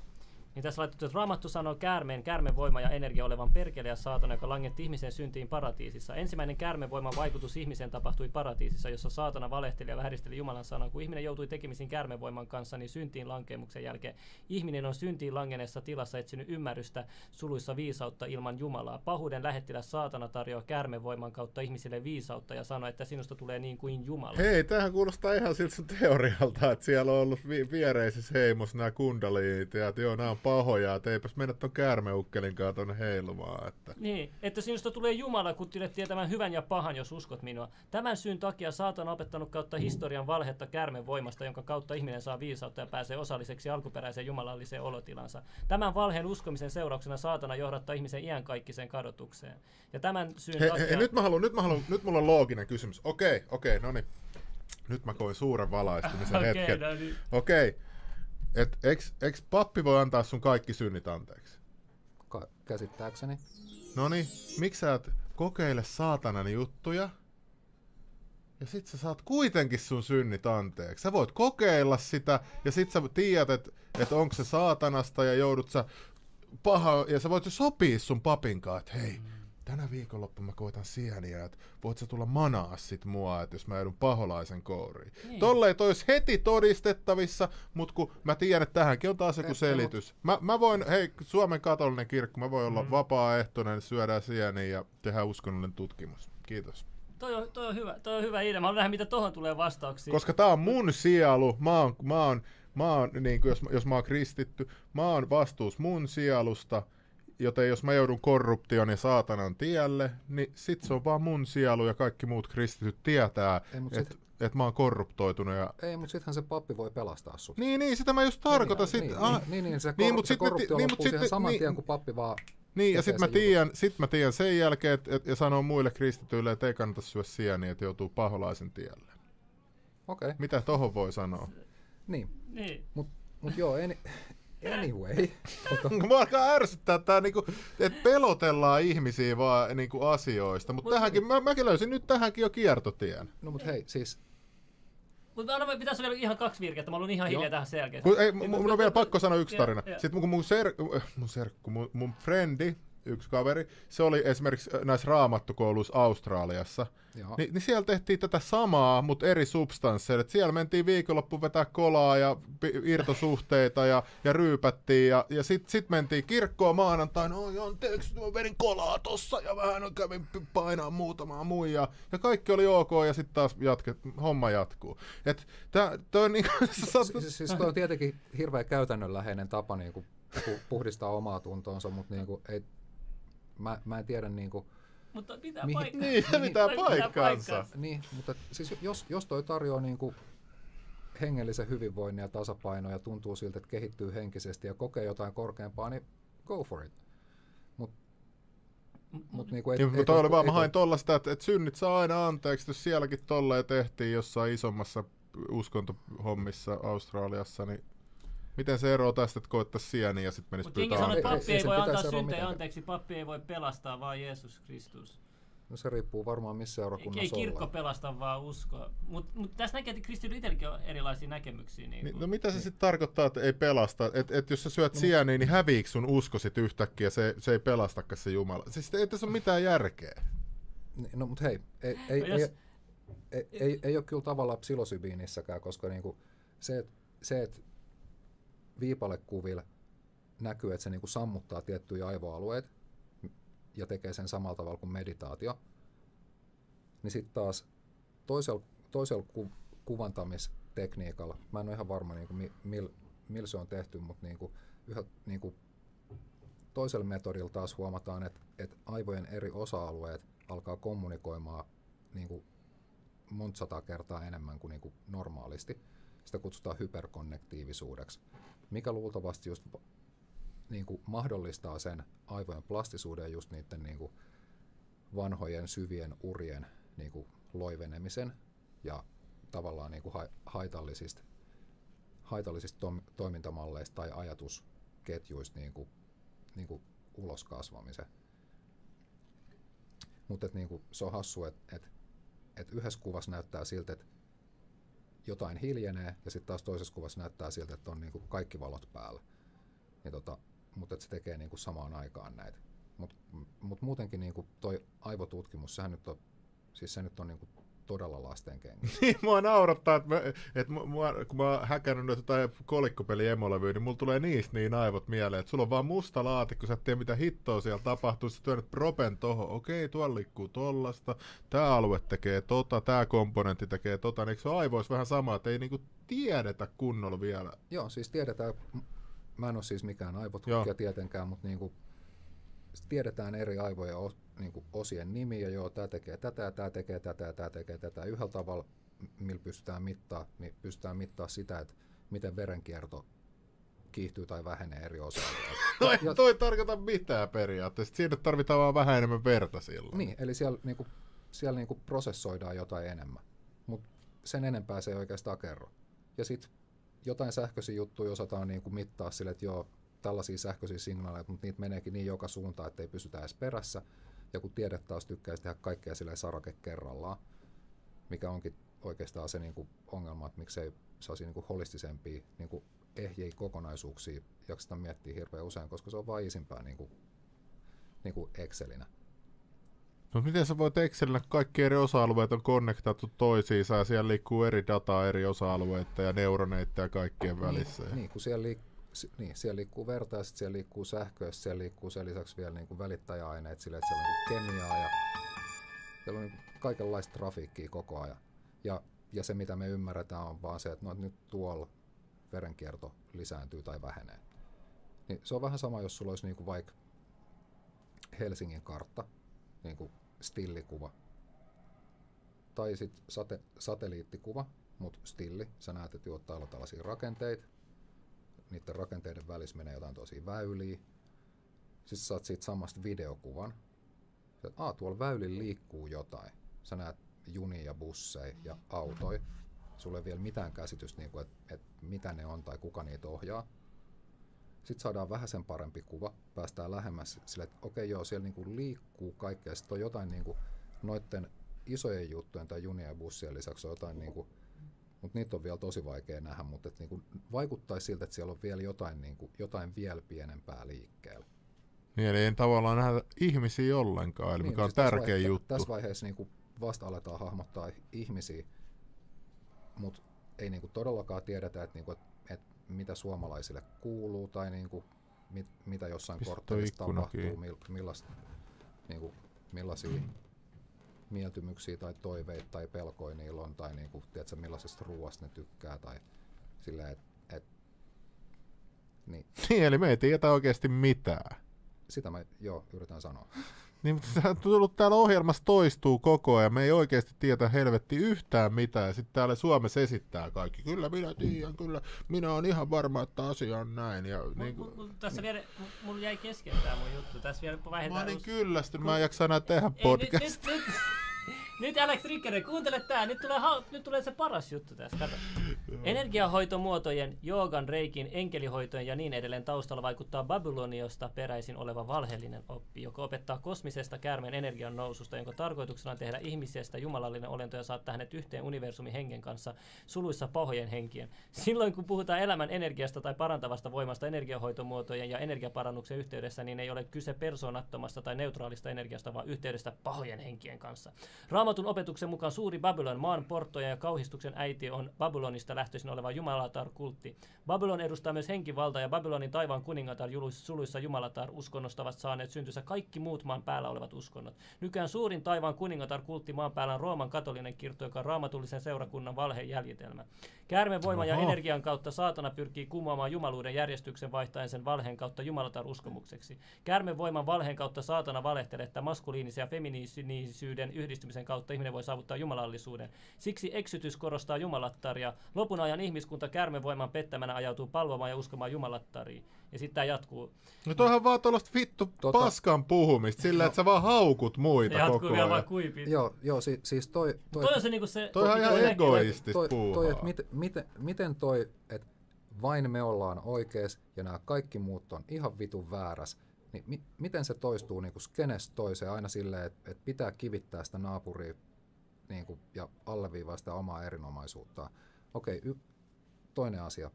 Niin tässä laitettu, että Raamattu sanoo käärmeen voima ja energia olevan perkele ja saatana, joka langetti ihmisen syntiin paratiisissa. Ensimmäinen käärmevoiman vaikutus ihmiseen tapahtui paratiisissa, jossa saatana valehteli ja vääristeli Jumalan sanaa. Kun ihminen joutui tekemisiin käärmevoiman kanssa, niin syntiin lankemuksen jälkeen ihminen on syntiin langeneessa tilassa etsinyt ymmärrystä, suluissa viisautta ilman Jumalaa. Pahuuden lähettiläs saatana tarjoaa käärmevoiman kautta ihmisille viisautta ja sanoo, että sinusta tulee niin kuin Jumala. Hei, tämähän kuulostaa ihan siltä sun teorialta, että siellä on ollut viereisessä heimossa nämä kundaliinit ja pahoja, että eipäs mennä ton käärmeukkelinkaan ton heilumaan. Että. Niin, että sinusta tulee Jumala, kun tulet tietämään hyvän ja pahan, jos uskot minua. Tämän syyn takia saatana on opettanut kautta historian valhetta käärmen voimasta, jonka kautta ihminen saa viisautta ja pääsee osalliseksi alkuperäiseen jumalalliseen olotilansa. Tämän valheen uskomisen seurauksena saatana johdattaa ihmisen iänkaikkiseen kadotukseen. Ja tämän syyn takia... Nyt mulla on looginen kysymys. Okei, no niin. Nyt mä koin suuren valaistumisen hetken. No niin. Okei. Et eks pappi voi antaa sun kaikki synnit anteeksi? Käsittääkseni. Noniin, miksi sä et kokeile saatanan juttuja ja sit sä saat kuitenkin sun synnit anteeksi? Sä voit kokeilla sitä ja sit sä tiedät, että et onko se saatanasta ja joudut sä paha ja sä voit sopia sun papinkaan, että hei, tänä viikonloppu mä koitan sieniä, että voit sä tulla manaa sit mua, että jos mä joudun paholaisen kouriin. Niin. Tolleen toi olisi heti todistettavissa, mutta kun mä tiedän, että tähänkin on taas joku selitys. Mä voin, hei, Suomen katolinen kirkko, mä voin olla vapaaehtoinen, syödään sieniä ja tehdään uskonnollinen tutkimus. Kiitos. Toi on hyvä idea. Mä haluan nähdä, mitä tohon tulee vastauksia. Koska tää on mun sielu, mä oon niin kuin jos mä oon kristitty, mä oon vastuus mun sielusta. Joten jos mä joudun korruption ja saatanan tielle, niin sit se on vaan mun sielu ja kaikki muut kristityt tietää, että et mä oon korruptoitunut. Ja... Ei, mutta sittenhän se pappi voi pelastaa sut. Niin, sitä mä just tarkoitan. Se korruptio loppuu siihen saman tien, kun pappi vaan... Niin, ja sit mä tiedän sen jälkeen ja sanon muille kristityille, että ei kannata syödä sieniä, että joutuu paholaisen tielle. Okei. Mitä tohon voi sanoa? Niin. Mutta joo, Anyway. Mua alkaa ärsyttää tää niinku, että pelotellaan ihmisiä vaan niinku asioista, mutta tähänkin mäkin löysin nyt tähänkin jo kiertotien. No mut hei, siis mutta no, pitäisi vielä ihan kaksi virkettä, mä olin ihan hiljaa tähän sen jälkeen. Ei, mun on vielä pakko sanoa yksi tarina. Sitten mun frendi, yksi kaveri, se oli esimerkiksi näissä raamattukouluissa Australiassa. Niin siellä tehtiin tätä samaa, mutta eri substansseja. Siellä mentiin viikonloppuun vetää kolaa ja irtosuhteita ja ryypättiin. Ja sit mentiin kirkkoon maanantain. Mä vedin kolaa tossa ja vähän kävin painaa muutamaa muijaa. Ja kaikki oli ok ja sitten taas homma jatkuu. Et toi on niinku... Siis toi on tietenkin hirveän käytännönläheinen tapa niinku puhdistaa omaa tuntoonsa, mutta niinku ei... Mä en tiedä niinku... Mutta pitää paikkaansa. Niin, mutta siis jos toi tarjoaa niinku hengellisen hyvinvoinnin ja tasapainoa ja tuntuu siltä, että kehittyy henkisesti ja kokee jotain korkeampaa, niin go for it. Mut niinku mä hain tollaista, että synnit saa aina anteeksi, jos sielläkin tolleen tehtiin jossain isommassa uskontohommissa Australiassa, niin... Miten se ero tästä, että koettaisiin sieniä ja sitten menisi pyytää anteeksi? Pappi ei voi antaa syntejä anteeksi, pappi ei voi pelastaa, vaan Jeesus Kristus. No se riippuu varmaan missä seurakunnassa ollaan. Ei kirkko pelasta, vaan uskoa. Mutta tässä näkee, että kristitty itselläkin on erilaisia näkemyksiä. Niin, no mitä se sitten tarkoittaa, että ei pelasta? Että jos sä syöt sieniä, niin häviikö sun usko sitten yhtäkkiä? Se ei pelastakaan se Jumala. Siis ei tässä ole mitään järkeä. No mutta hei, ei ole kyllä tavallaan psilosybiinissäkään, koska niinku se, että viipalekuvilla näkyy, että se niinku sammuttaa tiettyjä aivoalueet ja tekee sen samalla tavalla kuin meditaatio. Niin sitten taas toisella kuvantamistekniikalla, mä en ole ihan varma niinku, millä se on tehty, mutta niinku, toisella metodilla taas huomataan, että aivojen eri osa-alueet alkaa kommunikoimaan niinku, monta sataa kertaa enemmän kuin niinku, normaalisti. Sitä kutsutaan hyperkonnektiivisuudeksi, mikä luultavasti just niinku mahdollistaa sen aivojen plastisuuden, just niiden niinku vanhojen syvien urien niinku loivenemisen ja tavallaan niinku haitallisista toimintamalleista tai ajatusketjuista niinku ulos kasvamisen. Mutta niinku, se on hassu, että et yhdessä kuvassa näyttää siltä, että jotain hiljenee, ja sitten taas toisessa kuvassa näyttää siltä, että on niinku kaikki valot päällä. Mutta se tekee niinku samaan aikaan näitä. Mutta muutenkin niinku toi aivotutkimus, se nyt on niinku todella lasten kengissä. Mua naurattaa, että kun mä oon häkännyt jotain kolikkopeliemolevyä, niin mulla tulee niistä niin aivot mieleen, että sulla on vaan musta laatikko, sä et tiedä mitä hittoa siellä tapahtuu, sä työnnät propen tohon, okei, tuolla liikkuu tollasta, tää alue tekee tota, tää komponentti tekee tota, niin eikö se aivoissa vähän sama, että ei niinku tiedetä kunnolla vielä? Joo, siis tiedetään, mä en oo siis mikään aivotutkija tietenkään, mutta niinku tiedetään eri aivojen niinku osien nimiä, joo, tää tekee tätä ja tää tekee tätä ja tää tekee tätä. Yhdellä tavalla, millä pystytään mittaa sitä, että miten verenkierto kiihtyy tai vähenee eri osa-alueilla. Toi ei tarkoita mitään periaatteessa. Siinä tarvitaan vaan vähän enemmän verta silloin. Niin, eli siellä niinku prosessoidaan jotain enemmän, mutta sen enempää se ei oikeastaan kerro. Ja sitten jotain sähköisiä juttuja osataan niinku mittaa sille, että joo, tällaisia sähköisiä signaaleja, mutta niitä meneekin niin joka suuntaan, ettei pysytä edes perässä. Ja kun tiede taas tykkäisi tehdä kaikkea silleen sarake kerrallaan, mikä onkin oikeastaan se niinku ongelma, että miksei saisi niinku holistisempia, niinku ehjiä kokonaisuuksia jakseta miettiä hirveän usein, koska se on vain isimpää niinku Excelinä. No miten sä voit Excelinä, kaikki eri osa-alueet on konnektattu toisiinsa ja siellä liikkuu eri dataa eri osa-alueita ja neuroneita ja kaikkien välissä? Niin, kun siellä siellä liikkuu verta ja sitten siellä liikkuu sähköä ja siellä liikkuu sen lisäksi vielä niinku välittäjäaineet silleen, että siellä on niinku kemiaa ja siellä on niinku kaikenlaista trafiikkia koko ajan. Ja se mitä me ymmärretään on vaan se, että nyt tuolla verenkierto lisääntyy tai vähenee. Niin se on vähän sama, jos sulla olisi niinku vaikka Helsingin kartta, niinku stillikuva tai sitten satelliittikuva, mutta stilli, sä näet, että juot täällä tällaisia rakenteita. Niiden rakenteiden välissä menee jotain tosia väyliä. Sitten saat siitä samasta videokuvan. Tuolla väylillä liikkuu jotain. Sä näet junia ja busseja ja autoja. Sulla ei vielä mitään käsitystä, että mitä ne on tai kuka niitä ohjaa. Sitten saadaan vähän sen parempi kuva, päästään lähemmäs sille, että okei, joo, siellä niinku liikkuu kaikkea. Sitten on jotain niinku noitten isojen juttujen tai junien ja bussien lisäksi on jotain, niinku, mutta niitä on vielä tosi vaikea nähdä, mutta niinku vaikuttaisi siltä, että siellä on vielä jotain, niinku, jotain vielä pienempää liikkeellä. Niin, eli ei tavallaan nähdä ihmisiä ollenkaan, eli niin, mikä on siis tärkeä juttu. Tässä vaiheessa niinku vasta aletaan hahmottaa ihmisiä, mutta ei niinku todellakaan tiedetä, että niinku, et mitä suomalaisille kuuluu tai niinku, mitä jossain korttelissa tapahtuu, millaisia mieltymyksiä tai toiveita tai pelkoja niillä on, tai niinku, tiedätkö, millaisesta ruoasta ne tykkää. Tai silleen, niin, eli me ei tiedä oikeasti mitään. Sitä mä yritän sanoa. Niin, mutta se on tullut täällä ohjelmassa toistuu koko ajan. Me ei oikeasti tietä helvetti yhtään mitään. Sitten täällä Suomessa esittää kaikki. Kyllä minä tiedän, kyllä minä olen ihan varma, että asia on näin. Ja tässä vielä, mulla jäi kesken tää mun juttu. Tässä vielä mä olin kyllästynyt, mä en jaksa enää tehdä podcastia. Nyt Alex Rickeren, kuuntele tää. Nyt tulee se paras juttu tässä. Kato. Energiahoitomuotojen, joogan, reikin, enkelihoitojen ja niin edelleen taustalla vaikuttaa Babyloniosta peräisin oleva valheellinen oppi, joka opettaa kosmisesta käärmeen energian noususta, jonka tarkoituksena on tehdä ihmisestä jumalallinen olento ja saattaa hänet yhteen universumin hengen kanssa, suluissa pahojen henkien. Silloin kun puhutaan elämän energiasta tai parantavasta voimasta energiahoitomuotojen ja energiaparannuksen yhteydessä, niin ei ole kyse persoonattomasta tai neutraalista energiasta, vaan yhteydestä pahojen henkien kanssa. Raamatun opetuksen mukaan suuri Babylon, maan porttoja ja kauhistuksen äiti, on Babylonista lähtöisin oleva jumalatar-kultti. Babylon edustaa myös henkivaltaa ja Babylonin taivaan kuningatar suluissa jumalatar-uskonnosta ovat saaneet syntynsä kaikki muut maan päällä olevat uskonnot. Nykyään suurin taivaan kuningatar-kultti maan päällä on Rooman katolinen kirkko, joka on raamatullisen seurakunnan valhejäljitelmä. Käärmevoiman ja energian kautta saatana pyrkii kumoamaan jumaluuden järjestyksen vaihtaen sen valheen kautta jumalatar-uskomukseksi. Käärmevoiman valheen kautta saatana valehtelee, että maskuliinisen ja feminiinisyyden yhdistymisen kautta ihminen voi saavuttaa jumalallisuuden. Siksi eksytys korostaa jumalattaria. Lopun ajan ihmiskunta käärmevoiman pettämänä ajautuu palvomaan ja uskomaan jumalattariin. Ja sitten tämä jatkuu. No toihan vaan tuollaista vittu paskan puhumista sillä, että sä vaan haukut muita koko ajan. Jatkuu vielä vaan kuipit. Joo, siis toi on se niinku se. Toihan ihan egoistista puuhaa. Toi, että miten toi, että vain me ollaan oikees ja nämä kaikki muut on ihan vitun vääräs. Niin miten se toistuu niinku skenes toiseen aina silleen, että pitää kivittää sitä naapuria niinku, ja alleviivaa sitä omaa erinomaisuuttaan. Okei, toinen asia.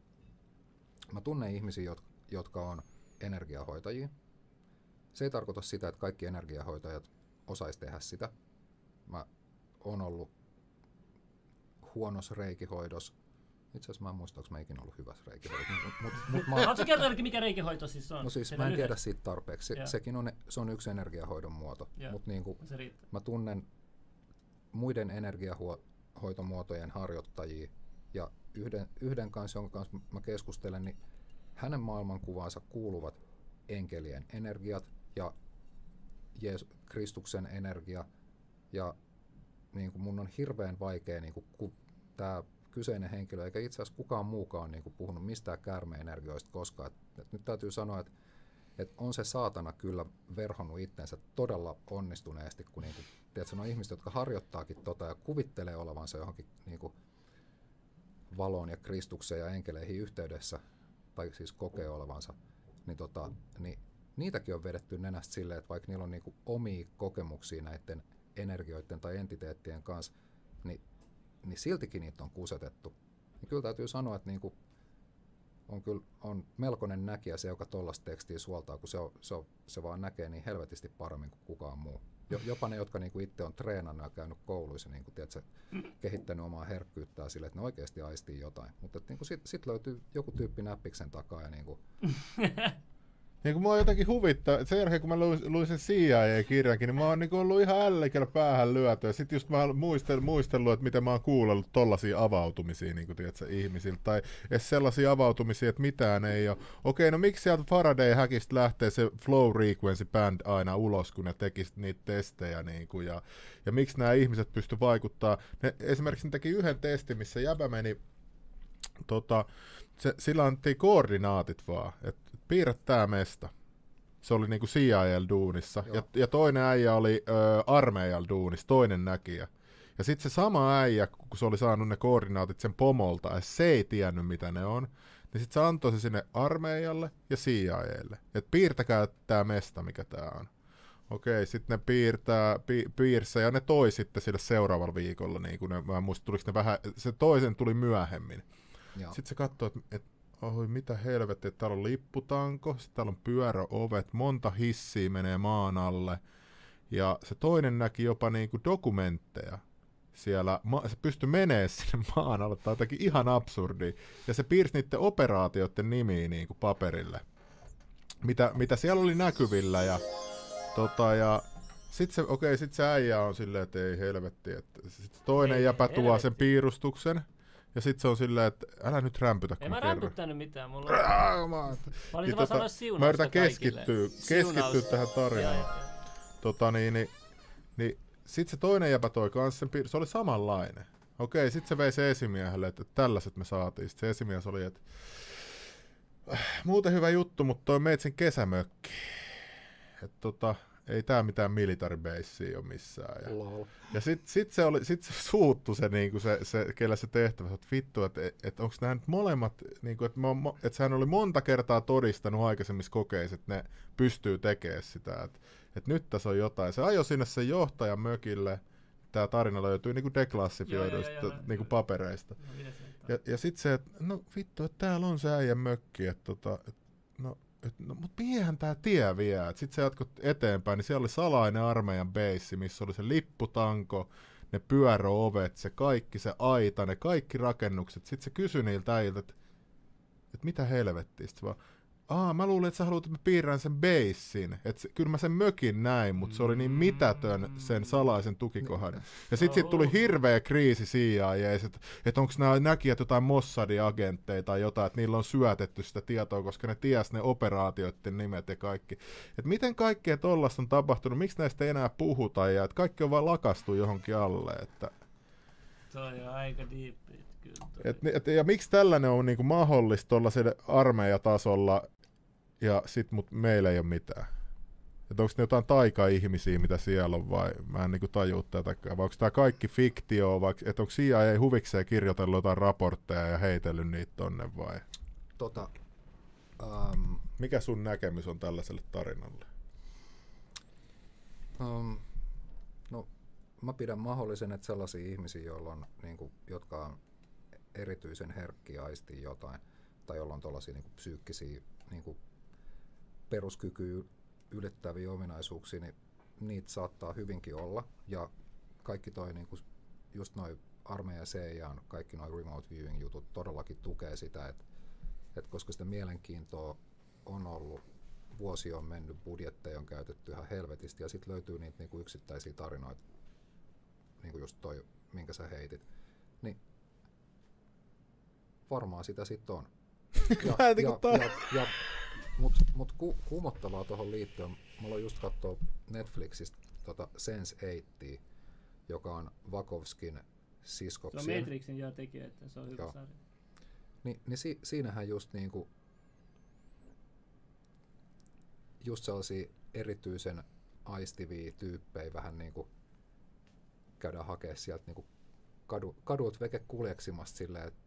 Mä tunnen ihmisiä, jotka on energiahoitajia. Se ei tarkoita sitä, että kaikki energiahoitajat osaisi tehdä sitä. Mä oon ollut huonossa reikihoidossa. Itse asiassa mä en muista, onko mä ikinä ollut hyvässä reikihoidossa. Haluatko kertoa, mikä reikihoito siis on? No siis mä en tiedä siitä tarpeeksi. Se on yksi energiahoidon muoto. Mutta niinku, mä tunnen muiden energiahoitomuotojen harjoittajia. Ja yhden kanssa, jonka kanssa mä keskustelen, niin hänen maailmankuvaansa kuuluvat enkelien energiat ja Kristuksen energia. Ja niin kuin mun on hirveän vaikea, niin kuin tämä kyseinen henkilö, eikä itse asiassa kukaan muukaan niin kuin puhunut mistään käärmeenergioista koskaan. Et nyt täytyy sanoa, että on se saatana kyllä verhonnut itsensä todella onnistuneesti, kun niin kuin, tiedätkö, no ihmiset, jotka harjoittaakin tota ja kuvittelee olevansa johonkin niin kuin valoon ja Kristukseen ja enkeleihin yhteydessä, tai siis kokee olevansa, niin, niin niitäkin on vedetty nenästä silleen, että vaikka niillä on niinku omia kokemuksia näiden energioiden tai entiteettien kanssa, niin siltikin niitä on kusetettu. Ja kyllä täytyy sanoa, että niinku on melkoinen näkijä se, joka tollaista tekstiä suoltaa, kun se vaan näkee niin helvetisti paremmin kuin kukaan muu. Jopa ne, jotka niinku itse on treenannut ja käynyt kouluissa, niinku, tiedätkö, kehittänyt omaa herkkyyttää sille, että ne oikeasti aistii jotain. Mutta niinku, sit löytyy joku tyyppi näppiksen takaa. Ja, niinku. Niin kun mua jotenkin huvittaa, sen jälkeen kun mä luin sen CIA-kirjankin, niin mä oon niinku ollut ihan ällikällä päähän lyöty. Ja sit just mä oon muistellut, että miten mä oon kuulellut tollaisia avautumisia niinku, tiedätkö, ihmisiltä. Tai edes sellaisia avautumisia, että mitään ei ole. Okei, no miksi sieltä Faraday-häkistä lähtee se Flow Frequency Band aina ulos, kun ne tekis niitä testejä niinku. Ja miksi nämä ihmiset pysty vaikuttaa. Esimerkiksi ne teki yhden testin, missä jäbä meni. Sillä annettiin koordinaatit vaan, että piirrä tää mesta. Se oli niinku CIL-duunissa. Ja toinen äijä oli armeijal-duunissa, toinen näkijä. Ja sitten se sama äijä, kun se oli saanut ne koordinaatit sen pomolta, ja se ei tiennyt mitä ne on, Niin sit se antoi se sinne armeijalle ja CIAlle. Et piirtäkää tää mesta, mikä tää on. Okei, sit ne piirtää, piirsi ja ne toi sitten sille seuraavalla viikolla, niin kun ne, mä en muista, tuliko ne vähän, se toisen tuli myöhemmin. Joo. Sit se katsoo, että oi mitä helvettiä, täällä on lipputanko, sit täällä on pyöräovet, monta hissiä menee maan alle. Ja se toinen näki jopa niinku dokumentteja siellä, se pystyi menee sinne maan alle, tai jotakin ihan absurdia. Ja se piirsi niiden operaatioiden nimiä niinku paperille, mitä siellä oli näkyvillä. Ja sit se, sit se äijä on silleen, että ei helvetti, että sit toinen ei, jäpä tuo sen piirustuksen. Ja sit se on silleen, että älä nyt rämpytä, kun mä kerron. En mä rämpyttänyt mitään, mulla on... Mä olisin vaan sanoa siunausta. Mä yritän keskittyä tähän tarinaan. Sit se toinen jäpä toi kans sen piirustuksen, se oli samanlainen. Okei, sit se vei se esimiehelle, että tällaiset me saatiin. Sit se esimies oli, että... Muuten hyvä juttu, mutta toi meitsen kesämökki. Että ei tää mitään military basea ole missään. Ja sit se suuttu se, niinku se kellä se tehtävä, että vittu, että et onks nää nyt molemmat, niinku, että sehän oli monta kertaa todistanut aikaisemmissa kokeissa, että ne pystyy tekemään sitä, että nyt tässä on jotain. Se ajoi sinne sen johtajan mökille, tää tarina löytyy niinku deklassifioiduista niinku papereista. Ja sit se, että no vittu, että täällä on se äijän mökki, että no, mut miehän tää tie vie, et sit se jatkoi eteenpäin, niin siellä oli salainen armeijan beissi, missä oli se lipputanko, ne pyöröovet, se kaikki, se aita, ne kaikki rakennukset. Sit se kysyi niiltä äijiltä, et mitä helvettiä, sit vaan, mä luulin, että sä haluut, että mä piirrän sen beissin, et kyllä mä sen mökin näin, mut se oli niin mitätön sen salaisen tukikohdan. Ja sit siitä tuli hirveä kriisi CIA:ssa, että onks nää näkijät jotain Mossadin agentteja tai jotain, että niillä on syötetty sitä tietoa, koska ne ties ne operaatioiden nimet ja kaikki. Et miten kaikkea tollasta on tapahtunut, miksi näistä ei enää puhuta ja että kaikki on vaan lakastu johonkin alle, että... Toi on aika diippiä. Ja miksi tällainen on niinku mahdollista tuollaiselle armeijatasolla ja sit mut meillä ei ole mitään? Et onks ne jotain taika-ihmisiä, mitä siellä on, vai mä en niinku tajuu tätäkään, vai onks tää kaikki fiktio, vai et onks CIA ei huvikseen kirjoitellut jotain raportteja ja heitellyt niitä tonne vai? Mikä sun näkemys on tällaiselle tarinalle? No mä pidän mahdollisen, että sellaisia ihmisiä, joilla on niinku, jotka on erityisen herkkiä aistii jotain, tai jolla on tuollaisia niinku psyykkisiä niinku peruskykyä ylittäviä ominaisuuksia, niin niitä saattaa hyvinkin olla. Ja kaikki toi niinku, just noi armeijan CIA:n, kaikki noi remote viewing jutut todellakin tukee sitä, että koska sitä mielenkiintoa on ollut, vuosi on mennyt, budjetteja on käytetty ihan helvetisti, ja sitten löytyy niitä niinku yksittäisiä tarinoita, niinku just toi, minkä sä heitit. Niin varmaan sitä sitten on. Mutta kuumottavaa tuohon liittyen, mulla on just katsoa Netflixistä Sense8, joka on Wachowskin siskoksien. Se on Matrixin jo tekijä, että se on hyvä sarja. Niin siinähän just niinku just sellaisia erityisen aistivia tyyppejä vähän niinku käydään hakea sieltä niinku kadut veke kuljeksimasta silleen, että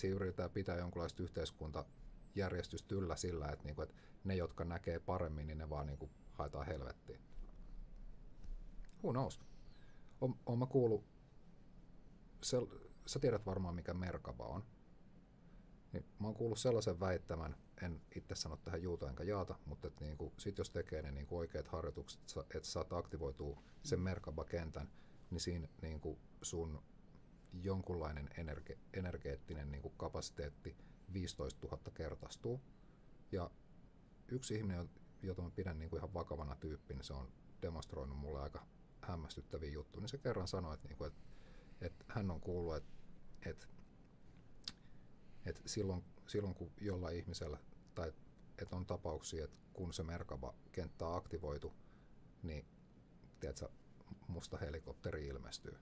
siinä yritetään pitää jonkinlaista yhteiskuntajärjestystä yllä sillä, että niinku, et ne, jotka näkee paremmin, niin ne vaan niinku haetaan helvettiin. Who knows? Oon mä kuullut, sä tiedät varmaan mikä Merkaba on. Niin, mä oon kuullut sellaisen väittämän, en itse sano tähän juuta enkä jaata, mutta et niinku, sit jos tekee ne niinku oikeat harjoitukset, että saat aktivoitua sen Merkaba-kentän, niin siinä niinku sun jonkunlainen energeettinen niinku kapasiteetti 15 000 kertaistuu. Ja yksi ihminen, jota mä pidän niinku ihan vakavana tyyppinä, se on demonstroinut mulle aika hämmästyttäviä juttuja, niin se kerran sanoi, että niinku, et hän on kuullut, että silloin kun jollain ihmisellä, tai että on tapauksia, että kun se Merkaba-kenttä on aktivoitu, niin tiedätkö, musta helikopteri ilmestyy.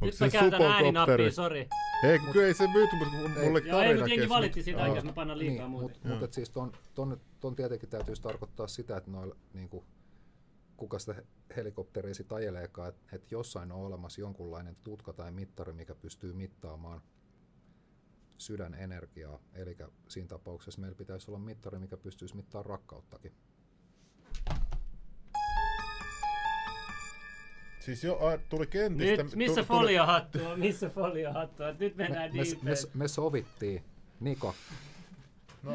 Nyt mä käytän ääninappia, sori. Ei, kyllä ei se myyty, mutta mulle tarina kesken. Joo, jengi valitti sitä aikaa, mä pannan liikaa muuten. Mutta siis ton tietenkin täytyisi tarkoittaa sitä, että noilla, niinku, kuka sitä helikopteria sit ajeleekaan, että jossain on olemassa jonkunlainen tutka tai mittari, mikä pystyy mittaamaan sydänenergiaa, eli siinä tapauksessa meillä pitäisi olla mittari, mikä pystyisi mittaamaan rakkauttakin. Siis jo tuli kentistä. Nyt, missä foliohattua, missä foliohattua. Nyt mennään me sovittiin. Niko. No.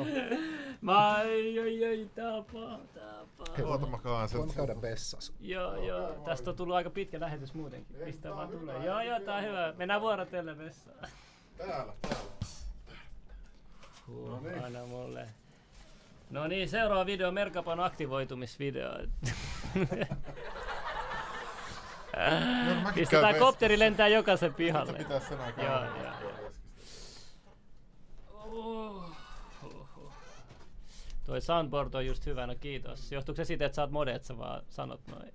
Mä ei tapa. Hei, otamaan sen. Voin käydä vessassa. Joo. Tästä on tullut aika pitkä lähetys muutenkin. Pistää vaan tulee. Joo, tää on hyvä. Mennään vuorotellen vessaan. Täällä. Huomana mulle. No niin, seuraava video on Merkapan aktivoitumisvideo. Pistetään kopteri lentää jokaisen pihalle. Toi soundboard on just hyvä, no kiitos. Johtuuko se siitä, että sä oot mode, että sä vaan sanot noin?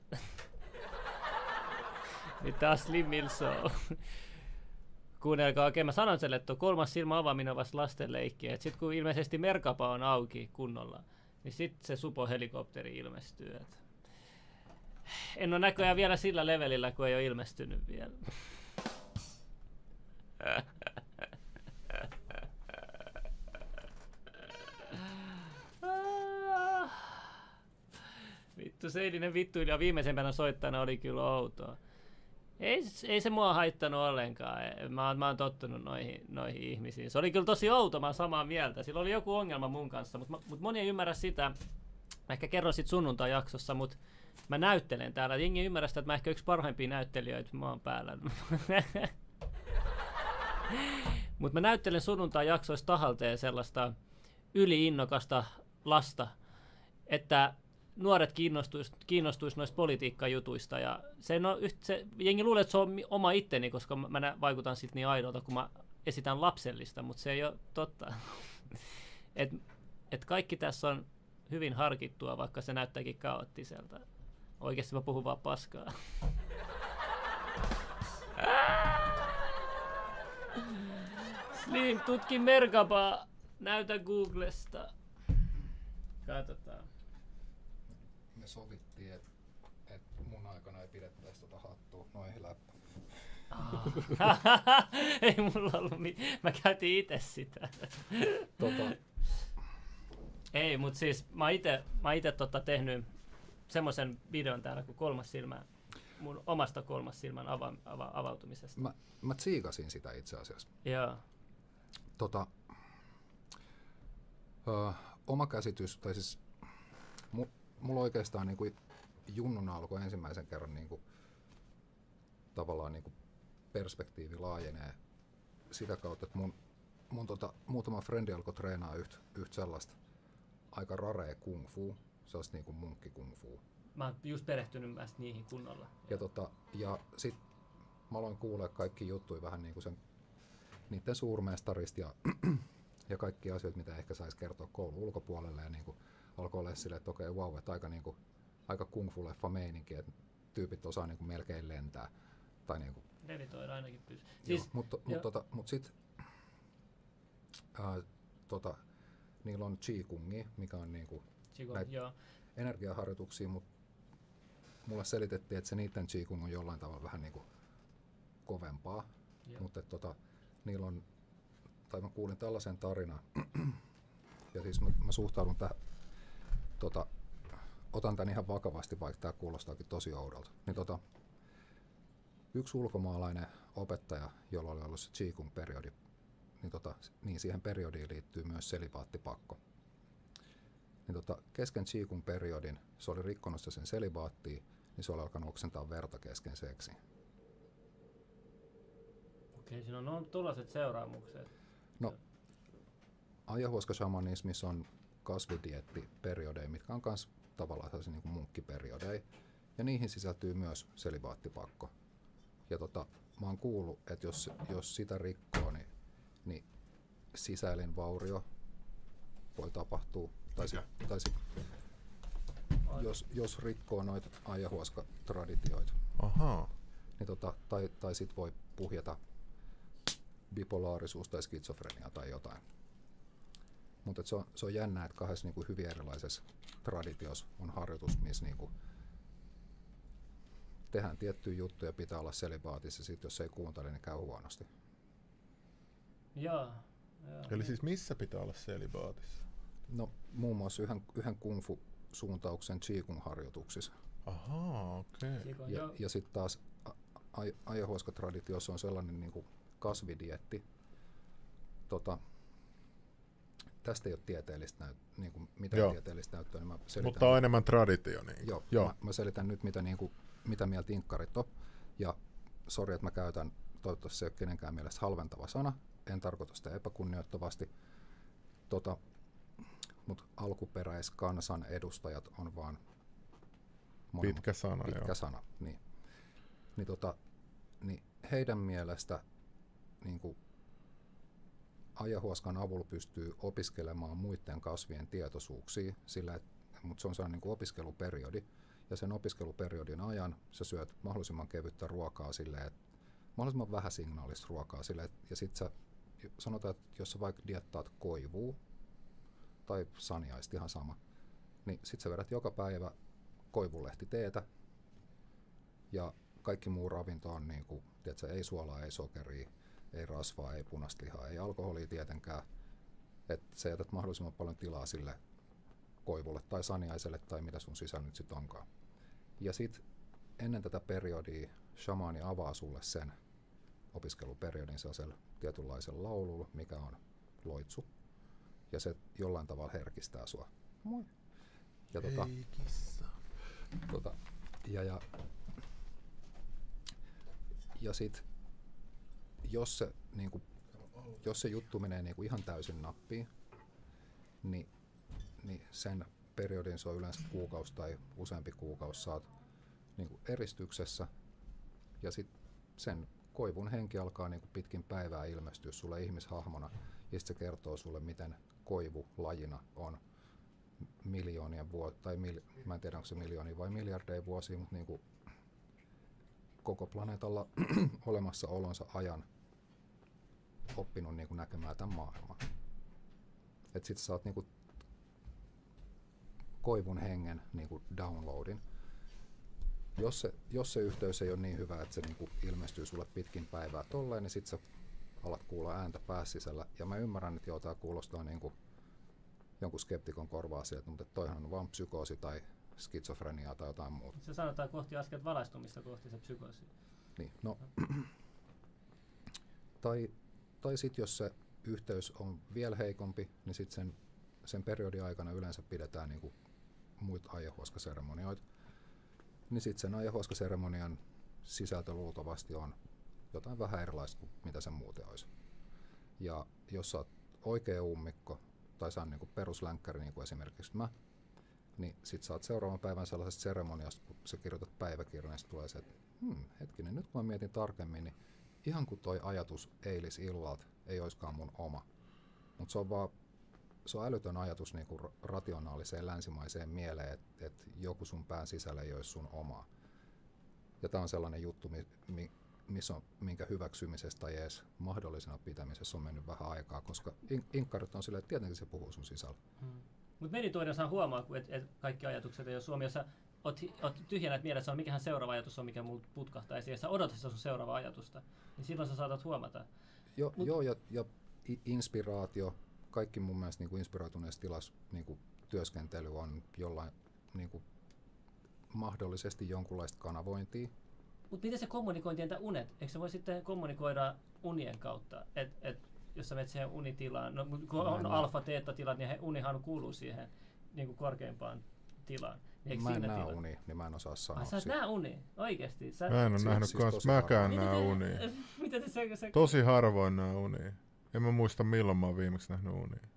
Nyt tää on Slim Mill Show. Kuunnelkaa oikein, mä sanon selle, että kolmas silmä avaaminen on vasta lasten leikkiä. Sit kun ilmeisesti Merkapa on auki kunnolla, niin sit se supo-helikopteri ilmestyy. En ole näköjään vielä sillä levelillä, kun ei ole ilmestynyt vielä. Vittu, se eilinen vittuilija viimeisempänä soittajana oli kyllä outoa. Ei se mua haittanut ollenkaan. Mä oon tottunut noihin ihmisiin. Se oli kyllä tosi outo, mä oon samaa mieltä. Sillä oli joku ongelma mun kanssa, mutta moni ei ymmärrä sitä. Mä ehkä kerron sit sunnuntai-jaksossa, mutta mä näyttelen täällä. Jengi ymmärrä sitä, että mä ehkä yksi parhaimpia näyttelijöitä maan päällä. Mutta mä näyttelen sunnuntai-jaksoissa tahalteen sellaista yliinnokasta lasta, että nuoret kiinnostuis noista politiikkajutuista, ja se jengi luulee, että se on oma itteni, koska mä vaikutan siltä niin aidolta, kun mä esitän lapsellista, mutta se ei ole totta. Et kaikki tässä on hyvin harkittua, vaikka se näyttääkin kaoottiselta. Oikeasti mä puhun vaan paskaa. Slim, tutki Merkapaa. Näytä Googlesta. Katsotaan. Me sovittiin, että mun aikana ei pidettäisi tota hattua noihin läpi. Ei mulla ollut mitään. Mä käytin itse sitä. Ei, mutta siis mä ite tehnyt semmoisen videon täällä kuin kolmas silmä, mun omasta kolmas silmän avautumisesta. Mä tsiikasin sitä itse asiassa. Joo. Oma käsitys, tai siis mulla oikeastaan niinku junnuna alkoi ensimmäisen kerran niinku tavallaan niinku perspektiivi laajenee sitä kautta, että mun muutama frendi alkoi treenaa yht sellaista aika raree kung fu, sellaista niinku munkki kung fu. Mä oon just perehtynyt myös niihin kunnolla. Ja sit mä aloin kuulee kaikki juttuja vähän niinku sen niitten suurmestarista ja kaikki asioita, mitä ehkä saisi kertoa koulun ulkopuolelle, ja niinku alkoi olla silleen, että okei, vau, että aika kung-fu-leffa meininki, että tyypit osaa niinku melkein lentää. Tai niinku levitoida ainakin pystyy. Siis, mut sit niillä on qi-kungi, mikä on niinku näitä energiaharjoituksia, mut mulle selitettiin, että se niiden qi-kung on jollain tavalla vähän niinku kovempaa, mutta niillä on, tai mä kuulin tällaisen tarinan, ja siis mä suhtaudun tähän, otan tän ihan vakavasti, vaikka tää kuulostaakin tosi oudolta. Niin yksi ulkomaalainen opettaja, jolla oli ollut se qigong-periodi, niin, niin siihen periodiin liittyy myös selibaattipakko. Niin kesken qigong-periodin se oli rikkonut sen selibaattiin, niin se oli alkanut oksentaa verta kesken seksiin. Okei, siinä on tuollaiset seuraamukset. No, ayahuasca-shamanismissa on kasvidieettiperiodei, mitkä on myös tavallaan sellaisia niin kuin munkkiperiodei, ja niihin sisältyy myös selibaattipakko. Ja mä oon kuullut, että jos sitä rikkoo, niin sisäilinvaurio voi tapahtua, tai sit, jos rikkoo noita ayahuasca-traditioita, niin tai sit voi puhjeta bipolaarisuus tai skitsofrenia tai jotain. Mutta se on jännää, että kahdessa niinku hyvin erilaisessa traditiossa on harjoitus, missä niinku tehdään tiettyjä juttuja, pitää olla selibaatissa, ja sitten jos ei kuuntele, niin käy huonosti. Joo, Eli siis missä pitää olla selibaatissa? No muun muassa yhden kungfu-suuntauksen qigong-harjoituksissa. Ahaa, okei. Okay. Ja sitten taas ayahuasca-traditiossa on sellainen niin kuin kasvidietti. Tästä ei ole tieteellistä mitään tieteellistä näyttöä, niin mä selitän. Mutta on enemmän traditio. Niin. Joo. Mä selitän nyt, mitä mieltä inkkarit on. Ja sori, että mä käytän, toivottavasti se ei ole kenenkään mielestä halventava sana. En tarkoita sitä epäkunnioittavasti. Mutta alkuperäiskansan edustajat on vaan pitkä sana. Niin heidän mielestä niinku ayahuascan avulla pystyy opiskelemaan muiden kasvien tietoisuuksia, mutta se on sellainen niin opiskeluperiodi, ja sen opiskeluperiodin ajan sä syöt mahdollisimman kevyttä ruokaa silleen, mahdollisimman vähän signaalista ruokaa silleen, ja sit sä sanotaan, että jos sä vaikka diettaat koivua tai saniaista ihan sama, niin sit sä vedät joka päivä koivunlehtiteetä ja kaikki muu ravinto on niin kuin, tiedätkö, ei suolaa, ei sokeria, ei rasvaa, ei punaista lihaa, ei alkoholia tietenkään, että sä jätät mahdollisimman paljon tilaa sille koivulle tai saniaiselle tai mitä sun sisällä nyt sit onkaan. Ja sit ennen tätä periodia shamaani avaa sulle sen opiskeluperiodin sellaisella tietynlaisella laululla, mikä on loitsu, ja se jollain tavalla herkistää sua. Moi! Ja hei kissa! Ja sit Jos se juttu menee niinku ihan täysin nappiin, niin sen periodin se on yleensä kuukausi tai useampi kuukausi saat niinku eristyksessä, ja sit sen koivun henki alkaa niinku pitkin päivää ilmestyä sulle ihmishahmona, ja sit se kertoo sulle, miten koivu lajina on miljoonien vuosia, tai mä en tiedä onko se miljoonia vai miljardeja vuosia, mutta niinku koko planeetalla olemassaolonsa ajan oppinut niin kuin näkemään tämän maailman. Et sit saat niin kuin koivun hengen niin kuin downloadin. Jos se yhteys ei ole niin hyvä, että se niin kuin ilmestyy sulle pitkin päivää tolleen, niin sit sä alat kuulla ääntä pääsisällä. Ja mä ymmärrän, että tämä kuulostaa niin kuin jonkun skeptikon korvaa sieltä, mutta toihan on vaan psykoosi tai skitsofreniaa tai jotain muuta. Se sanotaan kohti askelta valaistumista kohti se psykoosi. Niin, no. Tai sitten jos se yhteys on vielä heikompi, niin sitten sen periodin aikana yleensä pidetään niinku muita ayahuasca-seremonioita. Niin sitten sen ayahuasca-seremonian sisältö luultavasti on jotain vähän erilaista kuin mitä se muuten olisi. Ja jos sä oot oikea ummikko, tai sä oot niinku peruslänkkäri niin kuin esimerkiksi mä, niin sit saat seuraavan päivän sellaisesta seremoniasta, kun sä kirjoitat päiväkirjan, niin tulee se, että hetkinen, nyt kun mä mietin tarkemmin, niin ihan kuin toi ajatus eilisillalta ei oiskaan mun oma. Mutta se on älytön ajatus niinku rationaaliseen länsimaiseen mieleen, että joku sun pään sisällä ei ois sun omaa. Ja tää on sellainen juttu, minkä hyväksymisestä tai edes mahdollisena pitämisessä on mennyt vähän aikaa, koska inkkarit on silleen, että tietenkin se puhuu sun sisällä. Mutta meditoidaan saa huomaa, että kaikki ajatukset ei ole Suomi, jos sä oot tyhjänä mielessä, mikähän seuraava ajatus on, mikä multa putkahtaisi, ja sä odotat sitä sun seuraavaa ajatusta, niin silloin sä saatat huomata. Ja inspiraatio, kaikki mun mielestä niin inspiraatuneessa tilassa niin työskentely on jollain niin mahdollisesti jonkunlaista kanavointia. Mutta miten se kommunikointi, entä unet? Eikö se voi sitten kommunikoida unien kautta? Jos sä menet siihen unitilaan, kun on alfa-teetta-tilat, niin unihan kuuluu siihen niin kuin korkeimpaan tilaan. Eikö mä en näe unia, niin mä en osaa sanoa. Sä et nää unia? Oikeesti? Mä en oo nähnyt siis mäkään nää unia. Tosi harvoin nää unia. En mä muista milloin mä oon viimeksi nähnyt unia.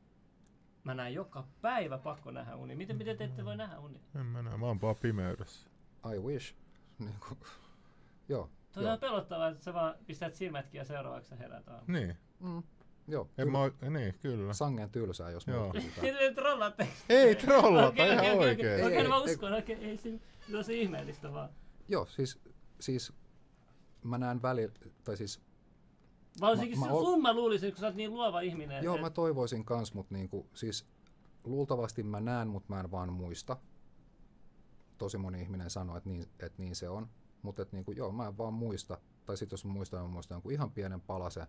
Mä näen joka päivä pakko nähdä unia. Miten te ette voi nähdä unia? En mä näe, mä oon vaan pimeydessä. I wish. Joo. Tuo on pelottavaa, että sä vaan pistät silmätkin ja seuraavaksi sä herät aamuun. Niin. Joo, kyllä. Sangen tylsää, jos minua kysytään. Ei trollata, ihan oikein. Okei, mä uskon, ei se ole ihmeellistä vaan. Joo, siis mä näen välillä, tai siis... Varsinkin sun mä luulisin, kun sä oot niin luova ihminen. Joo, mä toivoisin kans, mutta niinku, siis luultavasti mä näen, mutta mä en vaan muista. Tosi moni ihminen sanoo, että niin se on, mutta et niinku, joo, mä en vaan muista. Tai sit jos mä muistan jonkun ihan pienen palasen,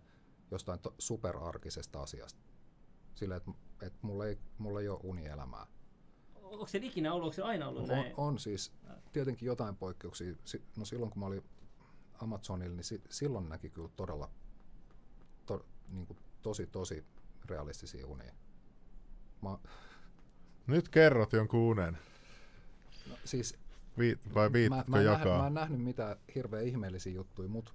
jostain superarkisesta asiasta. Silleen, että mulla ei ole unielämää. Onko se ikinä ollut? Onko se aina ollut näin? On siis. Tietenkin jotain poikkeuksia. No silloin kun mä olin Amazonilla, niin silloin näki kyllä todella niin kuin tosi realistisia unia. Nyt kerrot jonkun unen. No, siis, vai viitkö jakaa? Mä en nähnyt mitään hirveän ihmeellisiä juttuja, mutta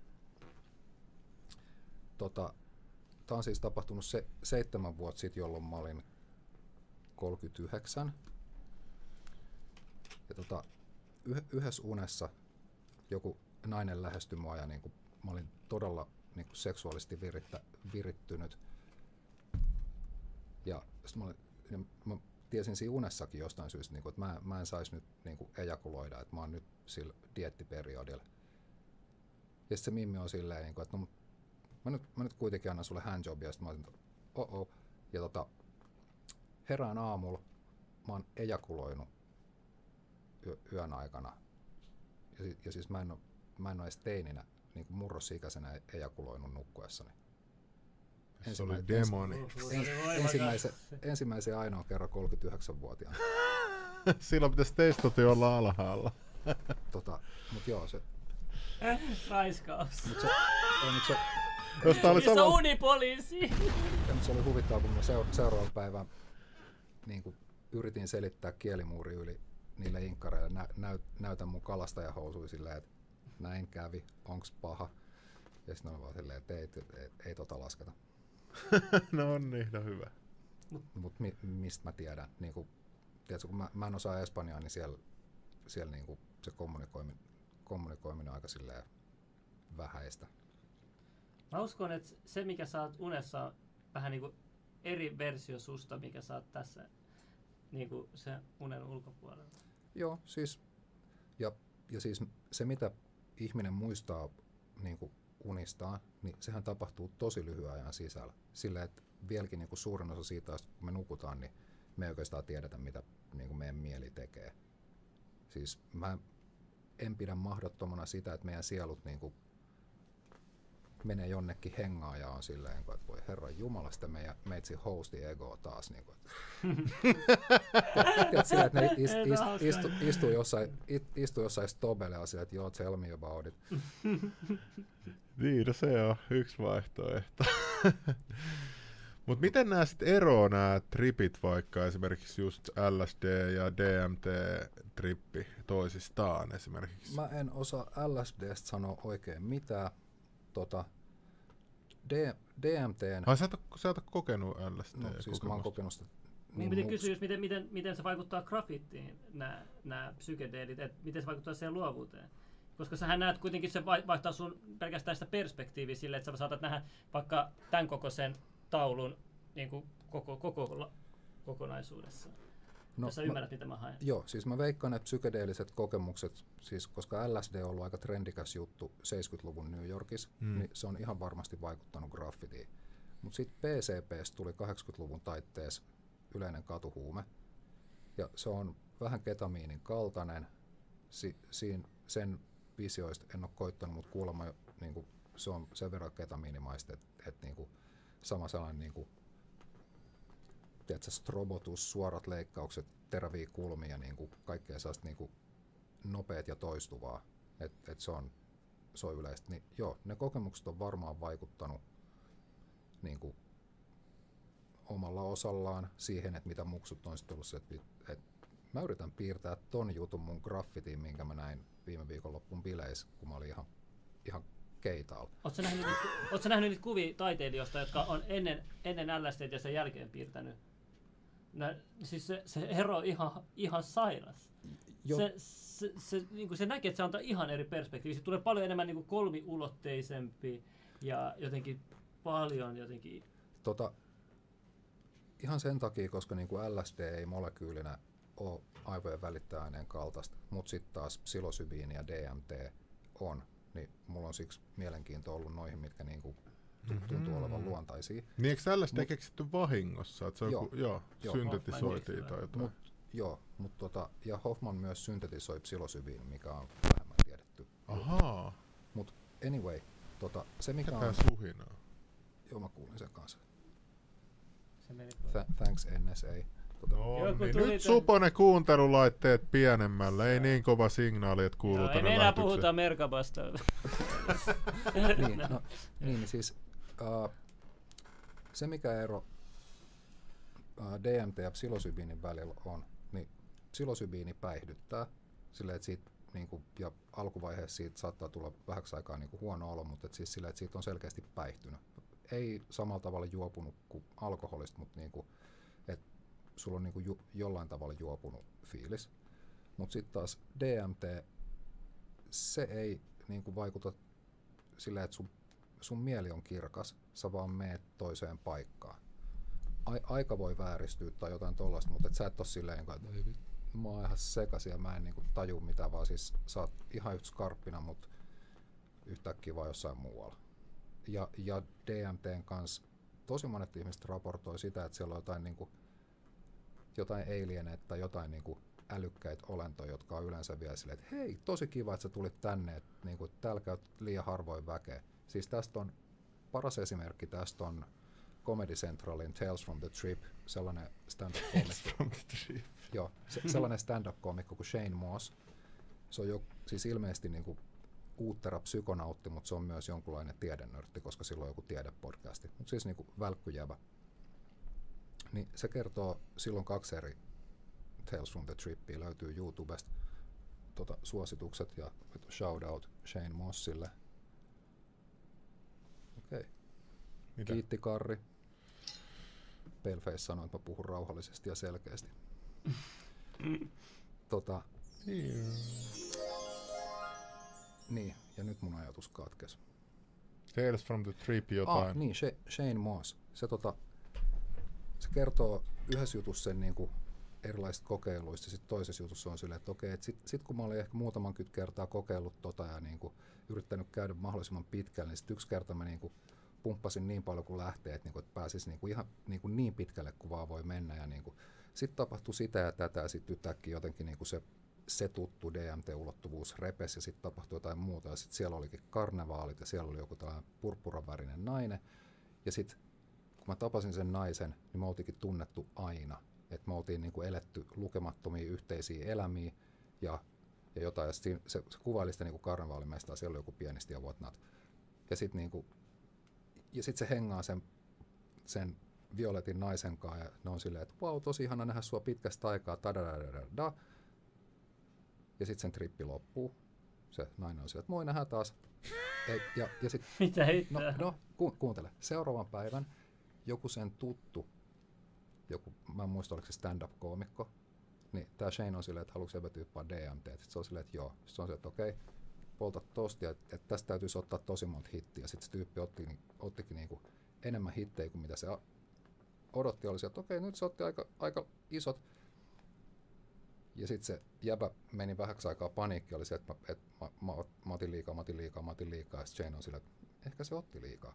tää on siis tapahtunut 7 vuotta sitten, jolloin mä olin 39. Ja yhdessä unessa joku nainen lähestyi mua ja niin kuin, mä olin todella niin kuin seksuaalisesti virittynyt. Ja mä tiesin siinä unessakin jostain syystä, niin kuin, että mä en saisi nyt niin kuin ejakuloida, että mä oon nyt sillä dieettiperiodilla. Ja sitten se mimmi on silleen, niin kuin, että no, mä nyt kuitenkin annan sulle handjobia, ja sitten mä olin, oh. Ja herään aamulla, mä oon ejakuloinut yön aikana. Ja siis mä en ole edes teininä, niin kuin murrosikäisenä ejakuloinut nukkuessani. Se oli demoni. Ensimmäisen ainoa kerran 39-vuotiaana. Silloin pitäisi testoti olla alhaalla. Mut joo se... Raiskaus. Se on unipoliisi. Se oli huvittavaa, kun mä seuraavan päivän niin yritin selittää kielimuuri yli niille inkkareille. Näytän mun kalastajahousuja silleen, että näin kävi, onks paha. Ja sitten on vaan silleen, että ei lasketa. No on niin, no hyvä. Mut mistä mä tiedän? Niinku, tiedätkö, kun mä en osaa espanjaa, niin siellä niinku se kommunikoiminen on aika silleen vähäistä. Mä uskon, että se mikä sä oot unessa on vähän niinku eri versio susta, mikä sä oot tässä niinku se unen ulkopuolella. Joo, siis ja siis se mitä ihminen muistaa niinku unistaan, niin sehän tapahtuu tosi lyhyen ajan sisällä. Sillä, että vieläkin niin kuin suurin osa siitä, kun me nukutaan, niin me ei oikeastaan tiedetä, mitä niin kuin meidän mieli tekee. Siis mä en pidä mahdottomana sitä, että meidän sielut niin kuin menee jonnekin hengaan ja on silleen, että voi Herran Jumala, sitä meitsi hosti ego taas. Niin kuin, tiedät sillä, että ne istuu jossain stobelle ja sillä, että joo, tell me about it. Niin, no se on yksi vaihtoehto. Mut miten nää sit eroo nää tripit, vaikka esimerkiksi just LSD ja DMT-trippi toisistaan esimerkiksi? Mä en osaa LSDstä sanoa oikein mitään. DMT:n. Ai sä et ole kokenut LSD? No, siis mä oon kokenut sitä. Niin piti kysyä, just, miten se vaikuttaa grafittiin, nämä psykedeelit, että miten se vaikuttaa siihen luovuuteen? Koska sähän näet kuitenkin, se vaihtaa sun pelkästään sitä perspektiiviä sille, että sä saatat nähdä vaikka tämän kokoisen taulun niin kuin kokonaisuudessa. No, jos sä ymmärrät, mitä mä haen. Joo, siis mä veikkaan, että psykedeelliset kokemukset, siis koska LSD on ollut aika trendikäs juttu 70-luvun New Yorkissa, niin se on ihan varmasti vaikuttanut graffitiin. Mutta sitten PCP:stä tuli 80-luvun taitteessa yleinen katuhuume, ja se on vähän ketamiinin kaltainen. Sen visioista en ole koittanut, mutta kuulemma niinku, se on sen verran ketamiinimaista, että niinku, sama sellainen niinku, tiedätkö, strobotus, suorat leikkaukset, teräviä kulmia, niinku, kaikkea sellaista niinku, nopeat ja toistuvaa, että se on yleistä. Niin, joo, ne kokemukset on varmaan vaikuttanut niinku, omalla osallaan siihen, että mitä muksut on sitten tullut, että mä yritän piirtää ton jutun mun graffitiin, minkä mä näin viime viikonloppuun bileissä, kun mä olin ihan keitaalla. Ootko nähnyt niitä kuvia taiteilijoista, jotka on ennen LSD:tä ja sen jälkeen piirtänyt? Siis se ero on ihan sairas. Se näkee, että se antaa ihan eri perspektiiviä. Se tulee paljon enemmän niin kuin kolmiulotteisempi ja jotenkin paljon jotenkin... Ihan sen takia, koska niin kuin LSD ei molekyylinä ole aivojen välittäjäaineen kaltaista, mutta sitten taas psilosybiini ja DMT on, niin mulla on siksi mielenkiinto ollut noihin, mitkä niinku tuntuu olevan luontaisia. Niin eikö LSD keksitty vahingossa, että se on syntetisoitiin tai jotain? Ja Hoffman myös syntetisoi psilosybiini, mikä on vähemmän tiedetty. Ahaa. Mut anyway, se mikä on... Ketään suhinaa? Joo, mä kuulin sen kanssa. Thanks NSA. No, niin. Nyt Suponen kuuntelulaitteet pienemmälle, ei niin kova signaali, että kuuluu tänne lähetykseen. Ei enää puhuta Merkabasta. Se mikä ero DMT ja psilosybiinin välillä on, niin psilosybiini päihdyttää silleen, että siitä, niin kuin, ja alkuvaiheessa siitä saattaa tulla vähäksi aikaa niin kuin huono olo, mutta siis silleen, että siitä on selkeästi päihtynyt. Ei samalla tavalla juopunut kuin alkoholista, mutta niin kuin, että sulla on niin kuin jollain tavalla juopunut fiilis. Mutta sitten taas DMT, se ei niin kuin vaikuta silleen, että sun mieli on kirkas, sä vaan meet toiseen paikkaan. Aika voi vääristyä tai jotain tollaista, mutta et sä et ole silleen, että mä oon ihan sekaisin ja mä en niinku taju mitään, vaan siis sä oot ihan yhtä skarppina, mutta yhtäkkiä vaan jossain muualla. Ja DMTn kanssa tosi monet ihmiset raportoi sitä, että siellä on jotain, niinku, jotain alieneitä tai jotain niinku älykkäitä olentoja, jotka on yleensä vielä silleen, että hei, tosi kiva, että sä tulit tänne, että niinku, täällä käy liian harvoin väkeä. Siis tästä on paras esimerkki, tästä on Comedy Centralin Tales from the Trip, sellainen stand-up-komikko kuin Shane Moss. Se on siis ilmeisesti niinku uuttera psykonautti, mutta se on myös jonkunlainen tiedennörtti, koska sillä on joku tiedepodcasti. Mutta siis niinku välkkyjävä. Niin se kertoo, silloin kaksi eri Tales from the Tripia löytyy YouTubesta. Suositukset ja shoutout Shane Mossille. Okei. Mitä? Kiitti Karri. Paleface sanoi, että mä puhun rauhallisesti ja selkeästi. Yeah. Niin, ja nyt mun ajatus katkesi. Tales from the Trip jotain. Niin, Shane Moss. Se kertoo yhdessä jutussa sen niinku erilaisista kokeiluista, ja sitten toisessa jutussa on silleen, että okei, että sit kun mä olin ehkä muutaman kertaa kokeillut ja niinku yrittänyt käydä mahdollisimman pitkälle, niin sitten yksi kerta mä niinku pumppasin niin paljon kuin lähtee, että et pääsisi niinku ihan niinku niin pitkälle kuin vaan voi mennä. Ja niinku, sitten tapahtui sitä ja tätä, ja sitten yhtäkkiä jotenkin niinku se tuttu DMT-ulottuvuus repesi, ja sitten tapahtui jotain muuta, ja sitten siellä olikin karnevaalit, ja siellä oli joku tällainen purppuravärinen nainen. Ja sitten kun mä tapasin sen naisen, niin me oltiinkin tunnettu aina. Että me oltiin niinku eletty lukemattomia yhteisiä elämiä ja jotain. Ja se kuvaili sitä niinku karnevaalimestaa, siellä oli joku pianisti ja whatnot. Ja sitten niinku, ja sitten se hengaa sen Violetin naisen kanssa, ja ne on silleen, että vau, tosi ihana nähdä sua pitkästä aikaa, tadadadadada. Ja sitten sen trippi loppuu. Se nainen on silleen, että moi, nähdään taas. Ja sit, mitä hittaa? No, kuuntele. Seuraavan päivän joku sen tuttu, mä en muista, oliko se stand-up-koomikko, niin tää Shane on silleen, että haluatko sä vetyyppää DMT? Sitten se on silleen, että joo. Sitten se on silleen, että okei. Polta tosta, että tästä täytyisi ottaa tosi monta hittiä. Sitten se tyyppi ottikin niinku enemmän hittejä kuin mitä se odotti. Oli se, että okei, nyt se otti aika isot. Ja sitten se jäbä meni vähäksi aikaa paniikki. Oli se, että mä otin liikaa, mä otin liikaa. Ja sitten Jane on sillä, että ehkä se otti liikaa.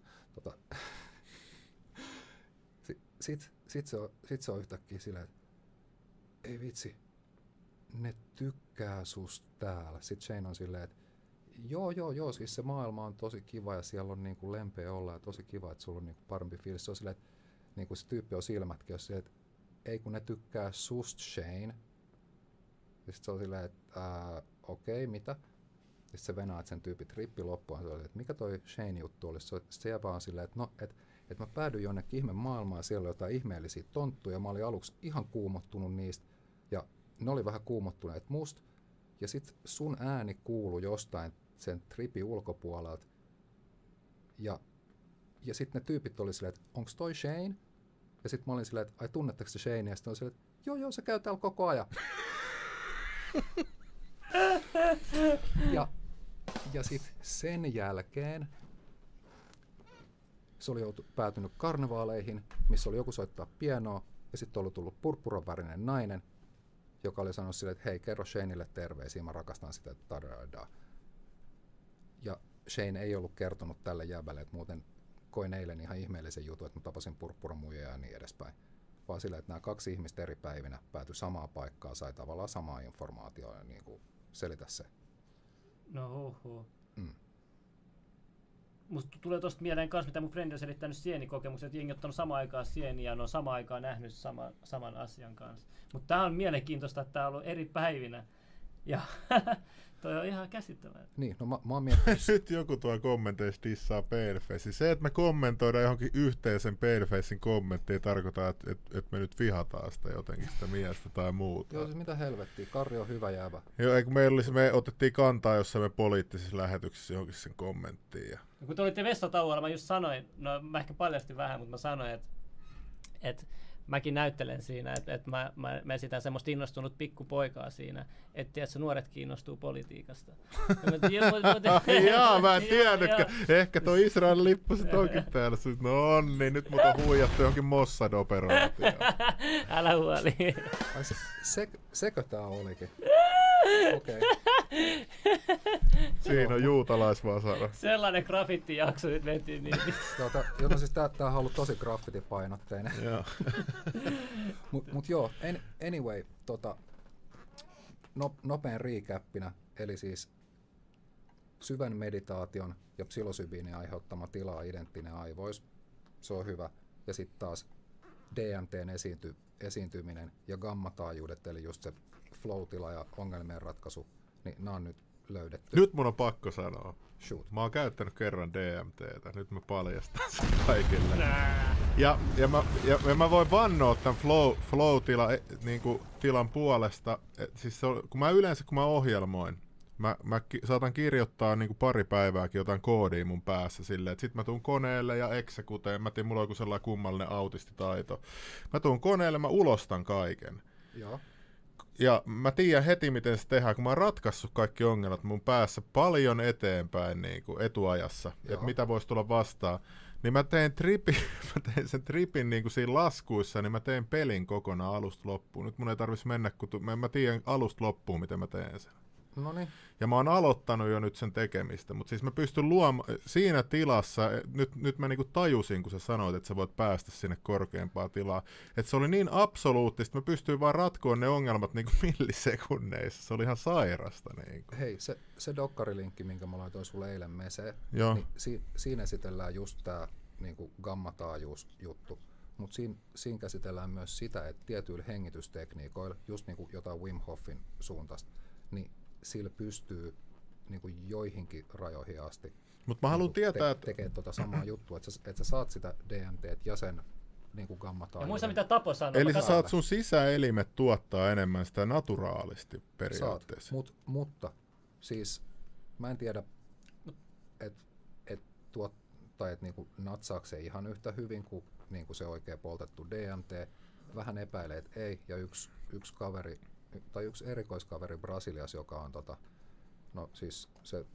Sitten se on yhtäkkiä sillä, että ei vitsi, ne tykkää susta täällä. Sitten Jane on silleen, että Joo, siis se maailma on tosi kiva ja siellä on niinku lempeä olla ja tosi kiva, että sulla on niinku parempi fiilis. Se on silleen, että niinku se tyyppi on silmätkin, jos silleen, että ei kun ne tykkää sust, Shane. Ja sit se on silleen, että okei, mitä? Ja sit se venaat sen tyyppi trippi loppuun, se on silleen, että mikä toi Shane juttu oli? Se jäpä on silleen, että no, et mä päädyin jonnekin ihme maailmaan ja siellä on jotain ihmeellisiä tonttuja. Mä olin aluksi ihan kuumottunut niistä ja ne oli vähän kuumottuneet musta. Ja sit sun ääni kuului jostain sen tripin ulkopuolelta. Ja sit ne tyypit oli silleen, että onks toi Shane? Ja sit mä olin silleen, että ai tunnetteko se Shane? Ja sit on silleen, että joo, se käy täällä koko ajan. Ja sit sen jälkeen se oli päätynyt karnevaaleihin, missä oli joku soittaa pianoa. Ja sit oli tullut purppuran värinen nainen, joka oli sanonut silleen, että hei, kerro Shaneille terveisiä, mä rakastan sitä, tadadada. Ja Shane ei ollut kertonut tälle jäbälle, että muuten koin eilen ihan ihmeellisen jutun, että mä tapasin purppuramuja ja niin edespäin. Vaan silleen, että nämä kaksi ihmistä eri päivinä päätyi samaan paikkaan, sai tavallaan samaa informaatiota ja niin kuin selitä se. No, Musta tulee tosta mieleen kans, mitä mun frendi on selittänyt sienikokemukset, että jengi ottanut samaan aikaan sieniä ja ne on samaan aikaan nähnyt saman asian kanssa. Mutta tää on mielenkiintoista, että tää on ollut eri päivinä. Ja toi on ihan käsittämättä. Niin, no mä oon miettinyt. Nyt joku tuo kommenteissa tissaa Palefacen. Se, että me kommentoidaan johonkin yhteisen Palefacen kommenttiin, ei tarkoita, että me nyt vihataan sitä jotenkin sitä miestä tai muuta. Joo, siis mitä helvettiä, Karri on hyvä jäävä. Joo, eikö me otettiin kantaa jossain me poliittisissa lähetyksissä johonkin sen kommenttiin. Ja... No, kun te olitte vessatauolla, mä just sanoin, no mä ehkä paljastin vähän, mutta mä sanoin, että mäkin näyttelen siinä, että mä esitän semmoista innostunut pikkupoikaa siinä, että se nuoret kiinnostuu politiikasta. Jaa, mä en tiennytkään. Ehkä tuo Israelin lippu sit onkin täällä. No on, niin nyt mut on huijattu johonkin Mossad-operaatioon. Älä huoli. Sekö tää olikin? Okei. Siinä on juutalaisvasara. Sellainen graffitijakso nyt mentiin niin. Jota siis tää on ollut tosi graffitipainotteinen. Joo. Mut joo, anyway, nopeen recapinä, eli siis syvän meditaation ja psilosybiinin aiheuttama tila identtinen aivois, se on hyvä, ja sitten taas DMTn esiintyminen ja gammataajuudet, eli just se flow-tila ja ongelmien ratkaisu, niin nämä on nyt löydetty. Nyt mun on pakko sanoa. Shoot. Mä oon käyttänyt kerran DMTtä, nyt mä paljastan sen kaikille. Ja mä voin vannoa tämän flow-tila, niinku, tilan puolesta. Siis kun mä ohjelmoin, mä saatan kirjoittaa niinku pari päivääkin jotain koodia mun päässä silleen, että sit mä tuun koneelle ja exekuteen, mä tiedän, mulla on joku sellainen kummallinen autistitaito. Mä tuun koneelle, mä ulostan kaiken. Joo. Ja mä tiedän heti, miten se tehdään, kun mä oon ratkaissut kaikki ongelmat mun päässä paljon eteenpäin niin kuin etuajassa, että mitä voisi tulla vastaan. Niin mä tein sen tripin niin kuin siinä laskuissa, niin mä tein pelin kokonaan alusta loppuun. Nyt mun ei tarvitsisi mennä, kun mä tiedän alusta loppuun, miten mä teen sen. Noniin. Ja mä oon aloittanut jo nyt sen tekemistä, mutta siis mä pystyn luomaan siinä tilassa, nyt mä niinku tajusin, kun sä sanoit, että sä voit päästä sinne korkeampaan tilaan, että se oli niin absoluuttista, mä pystyin vaan ratkoon ne ongelmat niinku millisekunneissa, se oli ihan sairasta. Niinku. Hei, se dokkari-linkki, minkä mä laitoin sulle eilen meseen, niin siinä esitellään just tää niinku gammataajuusjuttu. Mutta siinä käsitellään myös sitä, että tietyillä hengitystekniikoilla, just niinku jotain Wim Hofin suuntaista, niin sillä pystyy niinku joihinkin rajoihin asti. Mut mä haluan tietää, että tekee tota samaa juttua, että sä saat sitä DMT ja sen niinku gammataan. Ja muista mitä Tapo sanoi. Eli sä saat sun sisäelimet tuottaa enemmän sitä naturaalisti periaatteessa. Mutta siis mä en tiedä, että niinku natsaako se ihan yhtä hyvin kuin niinku se oikea poltettu DMT. Vähän epäilee, että ei, ja yksi kaveri tai yksi erikoiskaveri Brasiliassa, joka on no siis se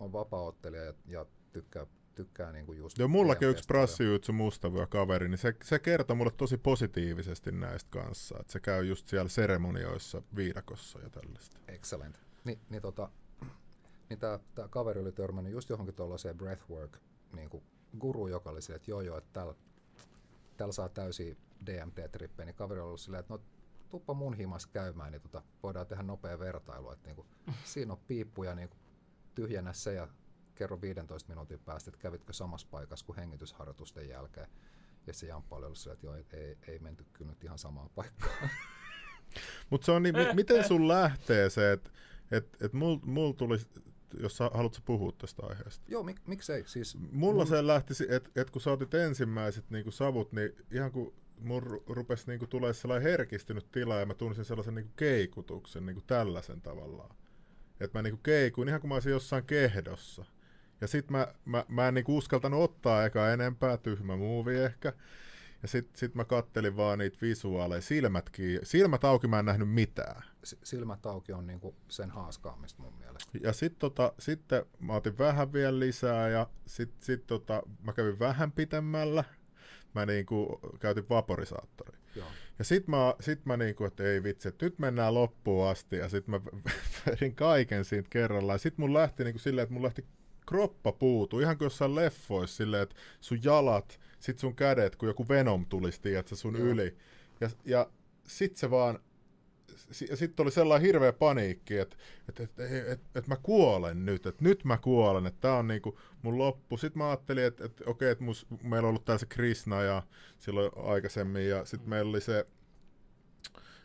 on vapaaottelija ja tykkää niinku just. Ja mullakin yksi brassijutsu mustavyö kaveri, niin se kertoo mulle tosi positiivisesti näistä kanssa, että se käy just siellä seremonioissa viidakossa ja tällaista. Excellent. Niin tää kaveri oli törmännyt just johonkin tuollaiseen breathwork niinku guru, joka oli silleen, että joo, että täällä saa täysiä DMT-trippejä, niin kaveri oli silleen, että no tuppa mun himas käymään, niin voidaan tehdä nopea vertailu, että niinku, siinä on piippu ja niinku, tyhjennä se ja kerro 15 minuutin päästä, että kävitkö samassa paikassa kuin hengitysharjoitusten jälkeen. Ja se Jamppa oli ollut sillä, että joo, ei menty kyllä nyt ihan samaan paikkaan. Mutta se on niin, miten sun lähtee se, että mul tuli, jos haluatko puhua tästä aiheesta? Joo, miksei? Siis, mulla se lähti, että kun sä otit ensimmäiset niinku savut, niin ihan kuin mun rupesi niinku tulee sellainen herkistynyt tila ja mä tunsin sellaisen niinku keikutuksen niinku tällaisen tavallaan. Että mä niinku keikuin ihan kuin mä olisin jossain kehdossa. Ja sit mä en niinku uskaltanut ottaa eka enempää, tyhmä muuvi ehkä. Ja sit mä kattelin vaan niitä visuaaleja, silmät auki mä en nähnyt mitään. Silmät auki on niinku sen haaskaamista mun mielestä. Ja sitten mä otin vähän vielä lisää ja sit mä kävin vähän pitemmällä. Mä niinku käytin vaporisaattoria. Joo. Ja sit mä niinku, että ei vitsi, nyt mennään loppuun asti, ja sit mä vedin kaiken siitä kerrallaan. Ja sit mun lähti niinku silleen, että mun lähti kroppa puutu, ihan kuin jossain leffoissa silleen, että sun jalat, sit sun kädet, kun joku Venom tulisi, tiedätkö, sun yli. Ja sit se vaan sitten oli sellainen hirveä paniikki, että mä kuolen nyt, että nyt mä kuolen, että tää on niinku mun loppu. Sitten mä ajattelin, että okei, että meillä on ollut täällä se Krishna ja silloin aikaisemmin, ja sitten meillä oli se,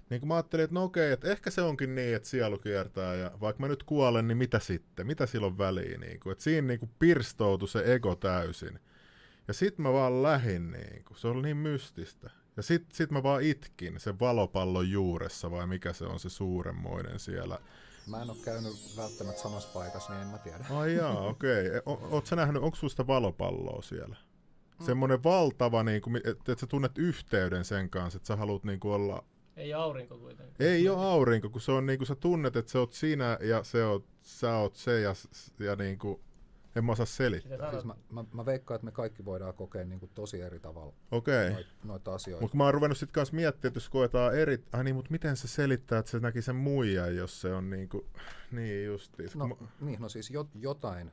niin mä ajattelin, että no okei, että ehkä se onkin niin, että sielu kiertää, ja vaikka mä nyt kuolen, niin mitä sitten, mitä silloin väliin, niinku, että siinä niinku pirstoutui se ego täysin. Ja sit mä vaan lähdin, niinku, se oli niin mystistä. Ja sit mä vaan itkin sen valopallon juuressa, vai mikä se on se suuremmoinen siellä. Mä en oo käynyt välttämättä samassa paikassa, niin en mä tiedä. Ai jaa, okei. Oot sä nähnyt, onko sulla sitä valopalloa siellä? Semmoinen valtava, niinku, että sä tunnet yhteyden sen kanssa, että sä haluut niinku olla... Ei aurinko kuitenkaan. Ei oo aurinko, kun se on niinku sä tunnet, että sä oot sinä ja sä oot se ja niinku... En mä osaa selittää. Siis mä veikkaan, että me kaikki voidaan kokea niin kuin tosi eri tavalla noita asioita. Mutta mä oon ruvennut sitten kanssa miettimään, että jos koetaan eri... Ai niin, mutta miten se selittää, että se näki sen muijan, jos se on niin kuin... Niin justiin. Siis jotain.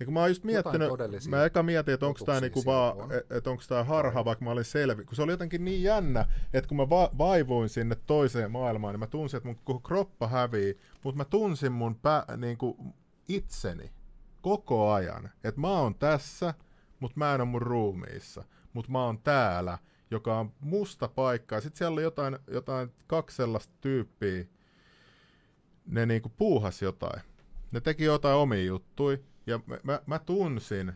Niin mä oon just miettinyt, mä eka mietin, että onko tää niinku vaan, että onko tää harha, vaikka mä olin selvi. Kun se oli jotenkin niin jännä, että kun mä vaivuin sinne toiseen maailmaan, niin mä tunsin, että mun koko kroppa hävii, mutta mä tunsin mun niinku itseni koko ajan, että mä oon tässä, mutta mä en ole mun ruumiissa, mutta mä oon täällä, joka on musta paikka. Sitten siellä oli jotain kaksi sellaista tyyppiä, ne niinku puuhasi jotain. Ne teki jotain omia juttuja, ja mä tunsin,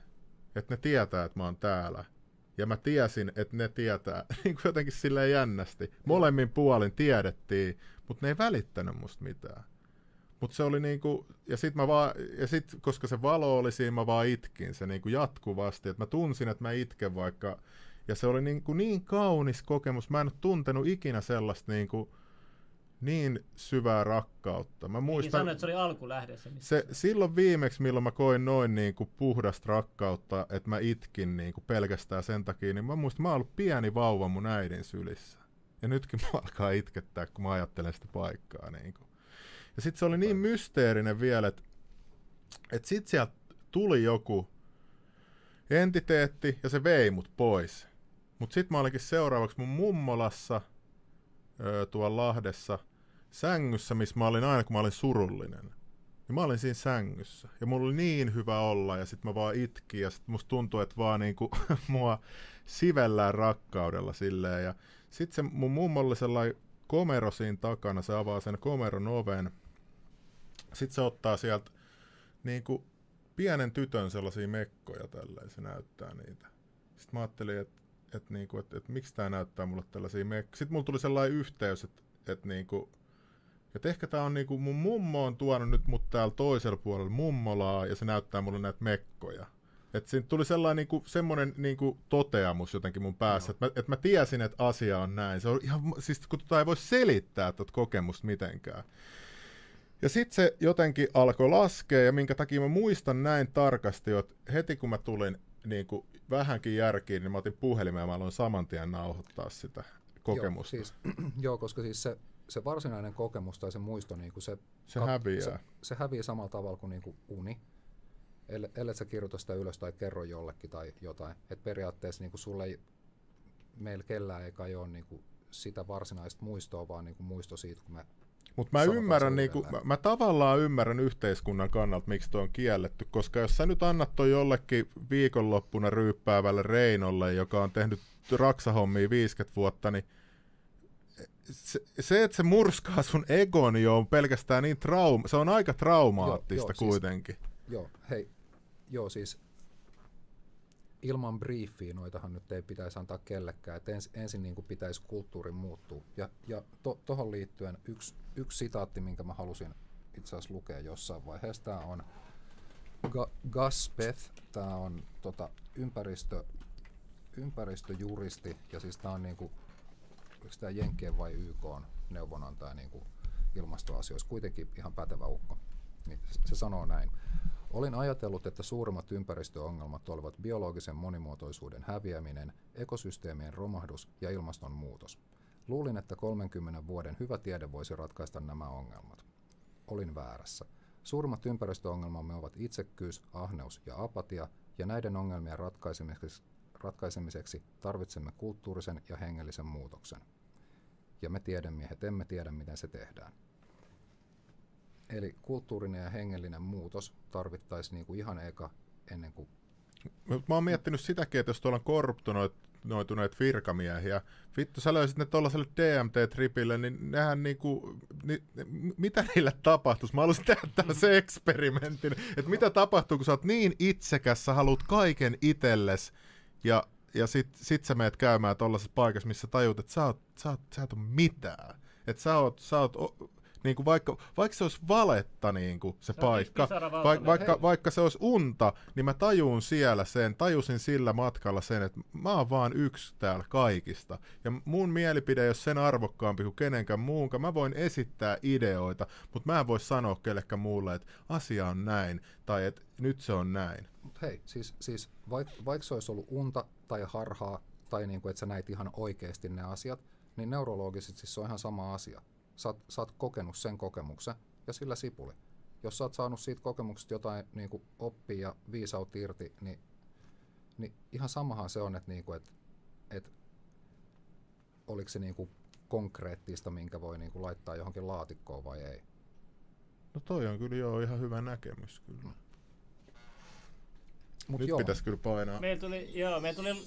että ne tietää, että mä oon täällä. Ja mä tiesin, että ne tietää, niinku jotenkin silleen jännästi. Molemmin puolin tiedettiin, mutta ne ei välittänyt musta mitään. Mut se oli niinku, ja sit mä vaan, ja sit koska se valo oli siinä, mä vaan itkin se niinku jatkuvasti, että mä tunsin, että mä itken vaikka, ja se oli niinku niin kaunis kokemus, mä en ole tuntenut ikinä sellaista niinku niin syvää rakkautta. Mä muistan, niin sanoin, että se oli alkulähdessä. Silloin viimeksi, milloin mä koin noin niinku puhdasta rakkautta, että mä itkin niinku pelkästään sen takia, niin mä muistan, mä oon ollut pieni vauva mun äidin sylissä. Ja nytkin mä alkaa itkettää, kun mä ajattelen sitä paikkaa niinku. Ja sit se oli niin mysteerinen vielä, että sit sieltä tuli joku entiteetti ja se vei mut pois. Mut sit mä olinkin seuraavaksi mun mummolassa tuolla Lahdessa sängyssä, missä mä olin aina kun mä olin surullinen. Ja mä olin siinä sängyssä ja mulla oli niin hyvä olla ja sit mä vaan itkin ja sit musta tuntui, että vaan niinku mua sivellään rakkaudella silleen. Ja sit se mun mummo oli sellainen komero siinä takana, se avaa sen komeron oven. Sitten se ottaa sieltä niinku pienen tytön sellaisia mekkoja tälleen, se näyttää niitä. Sitten mä ajattelin, että miksi tää näyttää mulle tällaisia mekkoja. Sitten mulla tuli sellainen yhteys, että ehkä tää on niinku mun mummo on tuonut nyt mut täällä toisella puolella mummolaa ja se näyttää mulle näitä mekkoja. Että siinä tuli sellainen niinku toteamus jotenkin mun päässä, että mä tiesin, että asia on näin. Se on ihan, siis kun tota ei voi selittää tätä kokemusta mitenkään. Ja sitten se jotenkin alkoi laskea, ja minkä takia mä muistan näin tarkasti, että heti kun mä tulin niinku vähänkin järkiin, niin mä otin puhelimen ja mä aloin saman tien nauhoittaa sitä kokemusta. Joo, koska siis se varsinainen kokemus tai se muisto, niinku se häviää. Se häviää samalla tavalla kuin niinku uni. Ellet sä kirjoita sitä ylös tai kerro jollekin tai jotain. Et periaatteessa niinku sulle ei, meillä kellään ei kai ole niinku sitä varsinaista muistoa, vaan niinku muisto siitä, kun me... Mutta mä ymmärrän, niinku, mä tavallaan ymmärrän yhteiskunnan kannalta, miksi toi on kielletty, koska jos sä nyt annat toi jollekin viikonloppuna ryyppäävälle Reinolle, joka on tehnyt raksahommia 50 vuotta, niin se, että se murskaa sun egon, on pelkästään niin se on aika traumaattista kuitenkin. Siis... Siis ilman briefiä noitahan nyt ei pitäisi antaa kellekään, että ensin niin kuin pitäisi kulttuurin muuttua. Ja tohon liittyen yksi sitaatti, minkä mä halusin itse asiassa lukea jossain vaiheessa, tämä on Gaspeth, tämä on ympäristöjuristi, ja siis tämä on niin kuin, oliko tämä Jenkkien vai YK:n neuvonantaja niin kuin ilmastoasioissa, kuitenkin ihan pätevä ukko, niin se sanoo näin. Olin ajatellut, että suurimmat ympäristöongelmat olivat biologisen monimuotoisuuden häviäminen, ekosysteemien romahdus ja ilmastonmuutos. Luulin, että 30 vuoden hyvä tiede voisi ratkaista nämä ongelmat. Olin väärässä. Suurimmat ympäristöongelmamme ovat itsekkyys, ahneus ja apatia, ja näiden ongelmien ratkaisemiseksi tarvitsemme kulttuurisen ja hengellisen muutoksen. ja me tiedemiehet emme tiedä, miten se tehdään. Eli kulttuurinen ja hengellinen muutos tarvittaisiin niin kuin ihan eka ennen kuin... Mä oon miettinyt sitäkin, että jos tuolla on korruptoituneet virkamiehiä, vittu sä löysit ne tuollaiselle DMT-tripille, niin nehän niinku, mitä niille tapahtuisi? Mä haluaisin tehdä tällaisen eksperimentin, että mitä tapahtuu, kun sä oot niin itsekäs, sä haluat kaiken itsellesi ja sit sä meet käymään tuollaisessa paikassa, missä tajut, että sä et ole mitään. Että sä oot niinku vaikka se olisi valetta niinku se paikka, vaikka se olisi unta, niin mä tajusin sillä matkalla sen, että mä oon vaan yksi täällä kaikista. Ja mun mielipide ei ole sen arvokkaampi kuin kenenkään muunkaan. Mä voin esittää ideoita, mutta mä en voi sanoa kellekään muulle, että asia on näin tai että nyt se on näin. Mut hei, siis vaikka se olisi ollut unta tai harhaa tai niinku, että sä näit ihan oikeasti ne asiat, niin neurologisesti siis se on ihan sama asia. Sä oot kokenut sen kokemuksen ja sillä sipuli. Jos sä oot saanut siitä kokemuksesta jotain niin kuin oppia ja viisautta irti, niin ihan samahan se on, että niin kuin, et oliko se niin kuin konkreettista, minkä voi niin kuin laittaa johonkin laatikkoon vai ei. No toi on kyllä joo ihan hyvä näkemys kyllä. Mut nyt pitäisi kyllä painaa. Meillä tuli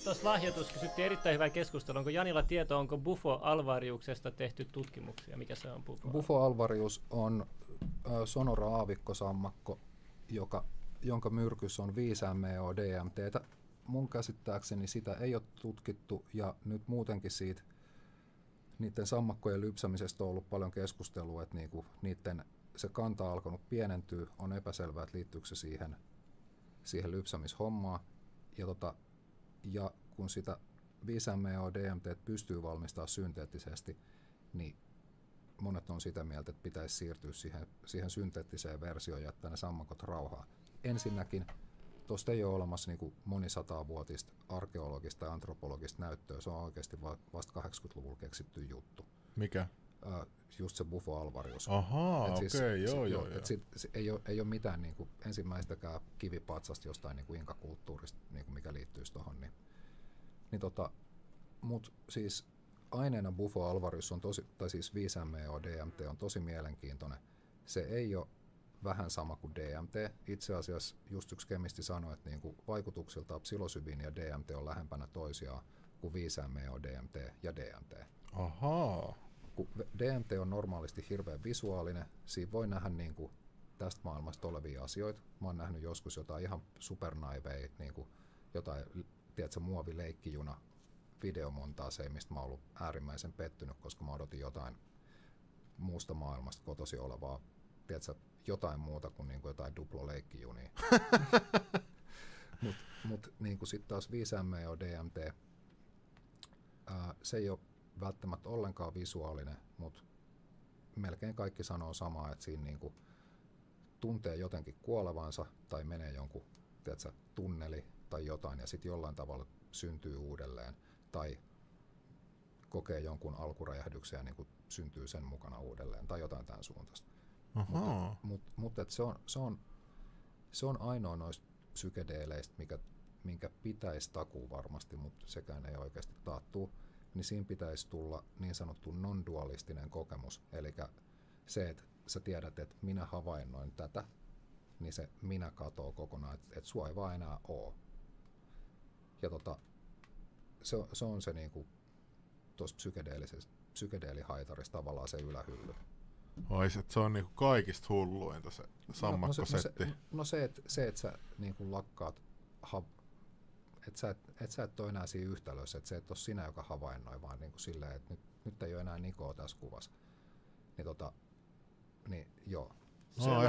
tuossa lahjoitus, kysyttiin erittäin hyvää keskustelua. Onko Janilla tietoa, onko Bufo Alvariuksesta tehty tutkimuksia? Mikä se on Bufo? Bufo Alvarius on Sonora-aavikkosammakko, jonka myrkys on 5-MeO-DMT:tä. Mun käsittääkseni sitä ei ole tutkittu ja nyt muutenkin siitä niiden sammakkojen lypsämisestä on ollut paljon keskustelua, että niinku niiden se kanta on alkanut pienentyä, on epäselvää, että liittyykö se siihen lypsämishommaan, ja kun sitä 5-MeO-DMT pystyy valmistamaan synteettisesti, niin monet on sitä mieltä, että pitäisi siirtyä siihen synteettiseen versioon ja jättää ne sammakot rauhaan. Ensinnäkin tuosta ei ole olemassa niin monisataavuotista arkeologista ja antropologista näyttöä, se on oikeasti vasta 80-luvulla keksitty juttu. Mikä? Just se Bufo Alvarius. Ahaa, okei, siis, joo. Ei ole mitään niinku ensimmäistäkään kivipatsasta jostain niinku inkakulttuurista, niinku mikä liittyisi tuohon. Mut siis aineena Bufo Alvarius on tosi, tai siis 5-MeO-DMT on tosi mielenkiintoinen. Se ei ole vähän sama kuin DMT. Itse asiassa just yksi kemisti sanoi, että niinku vaikutuksiltaan psilosybiini ja DMT on lähempänä toisiaan kuin 5-MeO-DMT ja DMT. Ahaa. Kun DMT on normaalisti hirveän visuaalinen, siinä voi nähdä niin kuin tästä maailmasta olevia asioita. Mä oon nähnyt joskus jotain ihan supernaiveja, niin kuin jotain, tiedätkö, muovileikkijuna videomontaaseja, mistä mä oon ollut äärimmäisen pettynyt, koska mä odotin jotain muusta maailmasta kotosi olevaa, tiedätkö, jotain muuta kuin, niin kuin jotain duploleikkijunia. Mut niin kuin sitten taas 5-MeO-DMT, se ei ole välttämättä ollenkaan visuaalinen, mutta melkein kaikki sanoo samaa, että siinä niinku tuntee jotenkin kuolevansa tai menee jonkun tunneli tai jotain ja sitten jollain tavalla syntyy uudelleen tai kokee jonkun alkuräjähdyksen ja niinku syntyy sen mukana uudelleen tai jotain tämän suuntaista. Mutta se on ainoa noista psykedeeleistä, minkä pitäisi takuu varmasti, mutta sekään ei oikeasti taattuu. Niin siinä pitäisi tulla niin sanottu non-dualistinen kokemus. Eli se, että sä tiedät, että minä havainnoin tätä, niin se minä katoo kokonaan, että sua ei vaan enää ole. Ja se on se niinku tuossa psykedeelihaitarissa tavallaan se ylähylly. Ai se on niinku kaikista hulluinta se sammakkosetti. Se, että sä niinku lakkaat et sä et ole enää siinä yhtälössä, että se et ole sinä, joka havainnoi, vaan niin kuin silleen, että nyt ei ole enää Nikoa tässä kuvassa. Niin joo. No,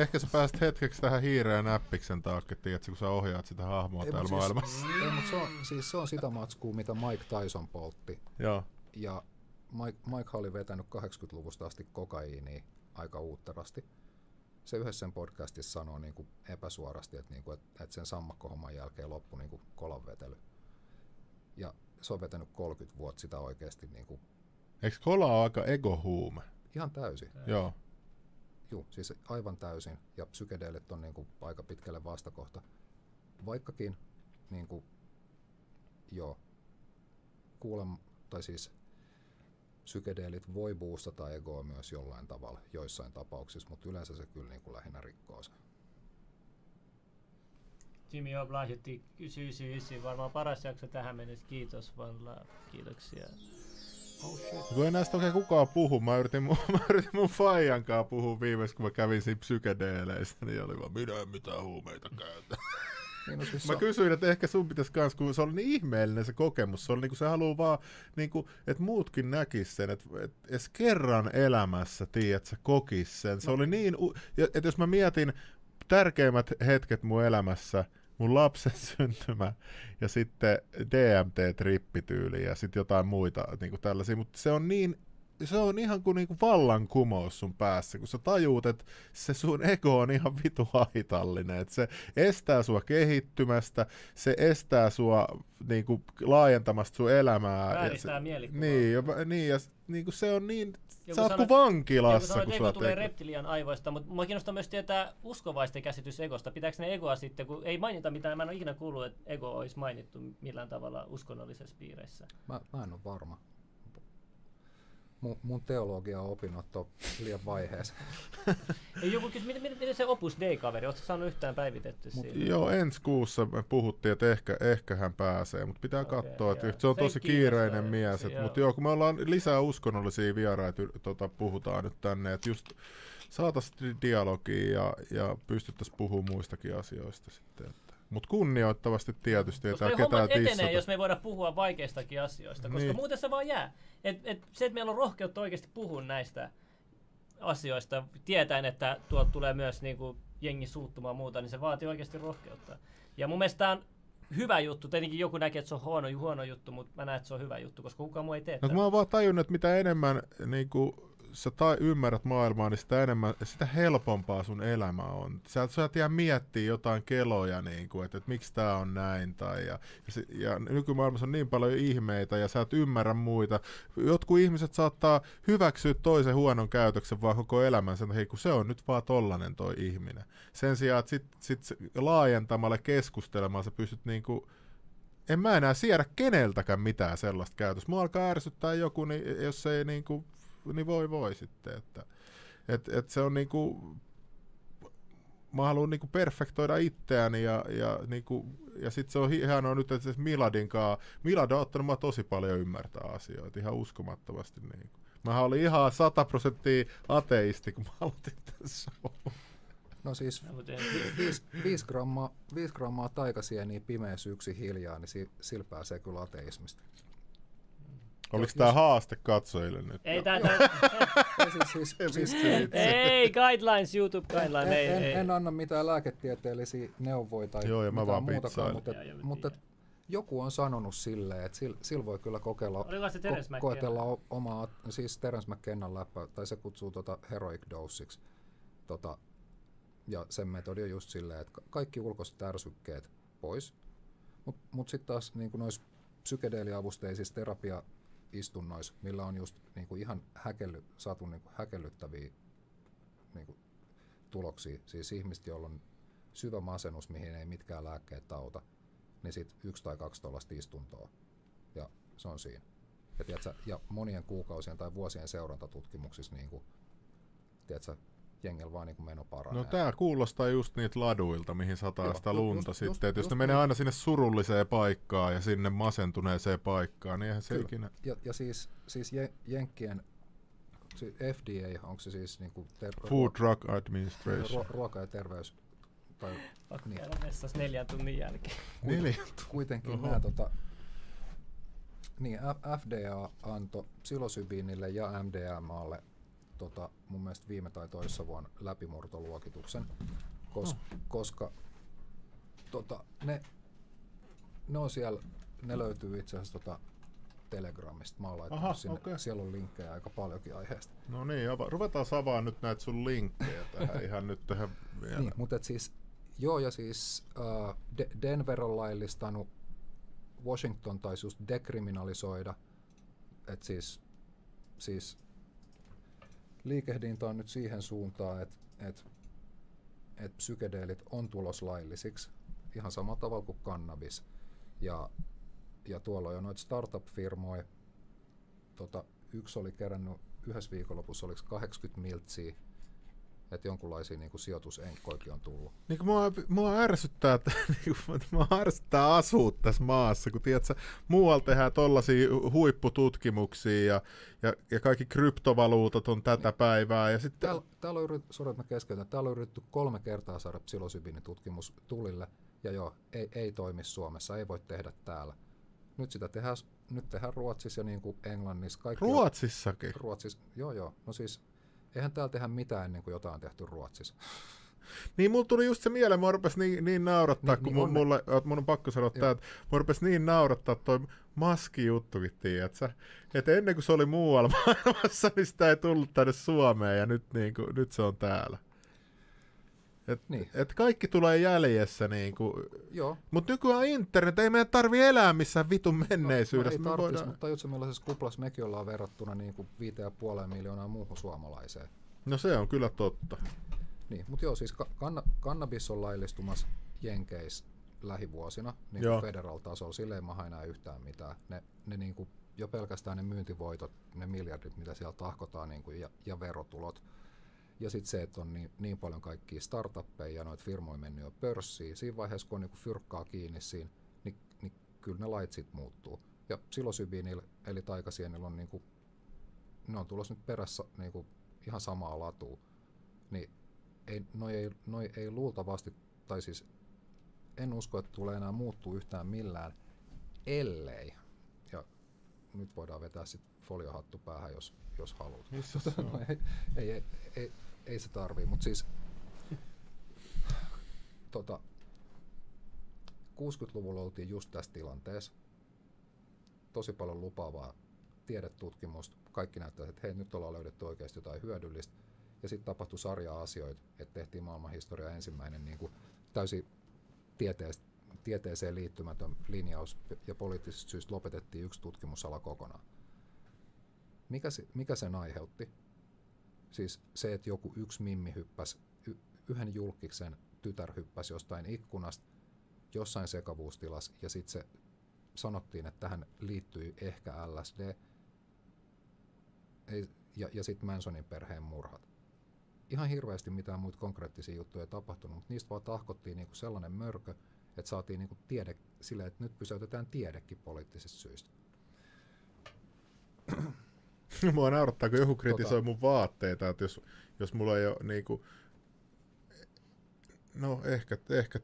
ehkä sä pääset hetkeksi tähän hiireen näppiksen taakse, kun sä ohjaat sitä hahmoa täällä maailmassa. Ei, mutta se on sitä matskua, mitä Mike Tyson poltti. Joo. Ja Mike oli vetänyt 80-luvusta asti kokaiinia aika uutterasti. Se yhdessä sen podcastissa sanoo niin kuin epäsuorasti, että, niin kuin, että sen sammakkohomman jälkeen loppui niin kuin kolanvetely. Ja se on vetänyt 30 vuotta sitä oikeasti. Niin kuin eikö kola ole aika egohuume? Ihan täysin. Joo. Juu, siis aivan täysin. Ja psykedeelit on niin kuin aika pitkälle vastakohta. Vaikkakin niin kuin, joo, kuulemma, tai siis psykedeelit voi boostata egoa myös jollain tavalla, joissain tapauksissa, mutta yleensä se kyllä niin kuin lähinnä rikkoo sen. Jimmy Oblahti 999, varmaan paras jakso tähän mennessä. Kiitos One Love, kiitoksia. Oh shit. Kun ei näistä oikein kukaan puhu, mä yritin mun faijankaan puhua viimeksi, kun mä kävin siinä psykedeeleistä, niin oli vaan, minä en mitään huumeita käytä. Mä kysyin, että ehkä sun pitäisi kans, kun se oli niin ihmeellinen se kokemus, se oli niinku se haluu vaan, niinku, että muutkin näkis sen, että et edes kerran elämässä, tiedät, sä kokis sen. Se oli niin, että jos mä mietin tärkeimmät hetket mun elämässä, mun lapsen syntymä ja sitten DMT-trippityyli ja sitten jotain muita niinku tällaisia, mutta se on niin, se on ihan kuin niinku vallankumous sun päässä, kun sä tajuut, että se sun ego on ihan vitu haitallinen, että se estää sua kehittymästä, se estää sua niinku laajentamasta sun elämää. Vääristää ja mielikuvaa. Niin, ja niinku se on niin, sä oot kuin vankilassa. Joku sanoo, että ego tulee reptilian aivoista, mutta mua kiinnostaa myös tietää uskovaisten käsitys egosta. Pitääkö ne egoa sitten, kun ei mainita mitään, mä en ole ikinä kuullut, että ego olisi mainittu millään tavalla uskonnollisessa piireissä. Mä en ole varma. Mun teologia-opinnot on liian vaiheessa. Joku kysyi, miten se Opus Dei-kaveri, oletko saanut yhtään päivitetty siitä? Joo, ensi kuussa me puhuttiin, että ehkä hän pääsee, mutta pitää katsoa, että se on tosi kiireinen mies. Mutta joo, kun me ollaan lisää uskonnollisia vieraita, puhutaan nyt tänne, että just saataisiin dialogia ja pystyttäisiin puhumaan muistakin asioista sitten. Mutta kunnioittavasti tietysti, että ketään dissata. Koska hommat etenee, jos me ei voida puhua vaikeistakin asioista, koska niin. Muuten se vaan jää. Että meillä on rohkeutta oikeasti puhua näistä asioista, tietäen, että tuolta tulee myös niinku jengi suuttumaan muuta, niin se vaatii oikeasti rohkeutta. Ja mun mielestä tämä on hyvä juttu. Tietenkin joku näkee, että se on huono juttu, mutta mä näen, että se on hyvä juttu, koska kukaan muu ei tee. Mä oon vaan tajunnut, että mitä enemmän niinku sä ymmärrät maailmaa, niin sitä enemmän, sitä helpompaa sun elämä on. Sä et jää miettiä jotain keloja, niin kuin, että miksi tää on näin. Ja nykymaailmassa on niin paljon ihmeitä ja sä et ymmärrä muita. Jotkut ihmiset saattaa hyväksyä toisen huonon käytöksen vaan koko elämänsä, kun se on nyt vaan tollanen toi ihminen. Sen sijaan, että sit laajentamalla keskustelemaan sä pystyt niin kuin, en mä enää siedä keneltäkään mitään sellaista käytöstä. Mua alkaa ärsyttää joku, niin jos ei niinku niin voi sitten, että se on niinku, mä haluan niinku perfektoida itseäni ja niinku, ja sit se on hienoa nyt, että Milad on ottanut mua tosi paljon ymmärtää asioita ihan uskomattomasti niinku. Mä olin ihan 100% ateisti, kun mä aloitin tässä. No siis 5 grammaa taikasieniä pimeys yksi hiljaa, niin sillä pääsee kyllä ateismista. Oliko tämä haaste katsojille nyt? Ei, ei, guidelines, YouTube guidelines. En anna mitään lääketieteellisiä neuvoja tai mitään muutakaan, mutta joku on sanonut silleen, että sillä voi kyllä kokeilla, koetella omaa, siis Terence McKennan läppä, tai se kutsuu heroic doseiksi. Ja sen metodi on just silleen, että kaikki ulkoiset ärsykkeet pois, mut sitten taas niin noissa psykedeeliavusteisissa terapia istunnoissa, millä on just niinku ihan saatu niinku häkellyttäviä niinku tuloksia. Siis ihmiset, joilla on syvä masennus, mihin ei mitkään lääkkeet auta, niin sit 1 tai 2 tollaista istuntoa. Ja se on siinä. Ja, tiiätkö, ja monien kuukausien tai vuosien seurantatutkimuksissa niinku, tiiätkö, jengellä vaan niin meno paranee. No tää kuulostaa just niitä laduilta, mihin sataa sitä lunta sitten. Että jos ne menee aina sinne surulliseen paikkaan ja sinne masentuneeseen paikkaan, niin eihän se ikinä. Ja siis jenkkien FDA, onko se siis niinku Food Drug Administration. Ruoka ja terveys. Tai niin. Messas 4 tunnin jälkeen. Kuitenkin nämä niin FDA antoi psilosybiinille ja MDMAlle mun mielestä viime tai toissa vuonna läpimurtoluokituksen, koska ne on siellä, ne löytyy itse asiassa Telegramista. Mä oon laittanut sinne, okay. Siellä on linkkejä aika paljonkin aiheesta. No niin, ruvetaan avaamaan nyt näitä sun linkkejä tähän ihan nyt tähän vielä. Niin, mutta siis, joo, ja siis Denver on laillistanut, Washington taisi just dekriminalisoida, että siis liikehdintä on nyt siihen suuntaan, että psykedeelit on tulos laillisiksi, ihan samalla tavalla kuin kannabis. Ja tuolla on noita startup-firmoja, yksi oli kerännyt yhdessä viikonlopussa, oliko 80 miltsiä, että jonkunlaisia niin kuin sijoitusenkkoikin on tullut. Niin mua ärsyttää asua tässä maassa, kun tiedätkö, muualla tehdään tollaisia huippututkimuksia ja kaikki kryptovaluutat on tätä päivää. Ja sitten... Täällä on yritetty, sorry, että mä keskeytän, täällä on yritetty 3 kertaa saada psilosybiinin tutkimus tulille, ja joo, ei toimi Suomessa, ei voi tehdä täällä. Nyt tehdään Ruotsissa ja niin kuin Englannissa. Kaikki Ruotsissakin? Ruotsissa, joo. No siis, eihän täällä tehdä mitään ennen kuin jotain on tehty Ruotsissa. Niin, mulla tuli just se mieleen, mua rupesi niin naurattaa, niin, kun niin mun on pakko sanoa tää, että mua rupesi niin naurattaa toi maskijuttukin, tiiätsä. Että ennen kuin se oli muualla maailmassa, niin sitä ei tullut tänne Suomeen ja nyt se on täällä. Että niin. Et kaikki tulee jäljessä, niinku. Mutta nykyään internet, ei meidän tarvitse elää missään vitun menneisyydessä. No, ei tarvitsisi, mutta tajutko millaisessa kuplassa mekin ollaan verrattuna niinku 5,5 miljoonaa muuhun suomalaiseen? No se on kyllä totta. Niin, mutta joo, siis kannabis on laillistumassa Jenkeissä lähivuosina, niin kuin federal-tasolla, sille ei maha enää yhtään mitään. Ne niinku, jo pelkästään ne myyntivoitot, ne miljardit, mitä siellä tahkotaan, niinku, ja verotulot. Ja sitten se, että on niin paljon kaikkia startuppeja ja noita firmoja mennyt jo pörssiin. Siinä vaiheessa, kun on niinku fyrkkaa kiinni siinä, niin kyllä ne lait sit muuttuu. Ja psilosybiinillä, eli taikasienillä, on niinku, ne on tulossa nyt perässä niinku ihan samaa latua. Niin ei luultavasti, tai siis en usko, että tulee enää muuttua yhtään millään, ellei. Ja nyt voidaan vetää sitten foliohattu päähän, jos haluat. No, ei se tarvii, mutta siis 60-luvulla oltiin just tässä tilanteessa. Tosi paljon lupaavaa tiedetutkimusta. Kaikki näyttää, että hei, nyt ollaan löydetty oikeasti jotain hyödyllistä. Ja sitten tapahtui sarjaa asioita, että tehtiin maailmanhistorian ensimmäinen niin kuin täysin tieteeseen liittymätön linjaus, ja poliittisista syistä lopetettiin yksi tutkimusala kokonaan. Mikä sen aiheutti? Siis se, että joku yksi mimmi hyppäsi, yhden julkiksen tytär hyppäsi jostain ikkunasta, jossain sekavuustilassa, ja sitten se sanottiin, että tähän liittyy ehkä LSD ja sitten Mansonin perheen murhat. Ihan hirveästi mitään muita konkreettisia juttuja ei tapahtunut, mutta niistä vaan tahkottiin niinku sellainen mörkö, että saatiin niinku tiede silleen, että nyt pysäytetään tiedekin poliittisista syistä. Mua naurattaa, kun joku kritisoi mun vaatteita, että jos mulla ei ole niinku... No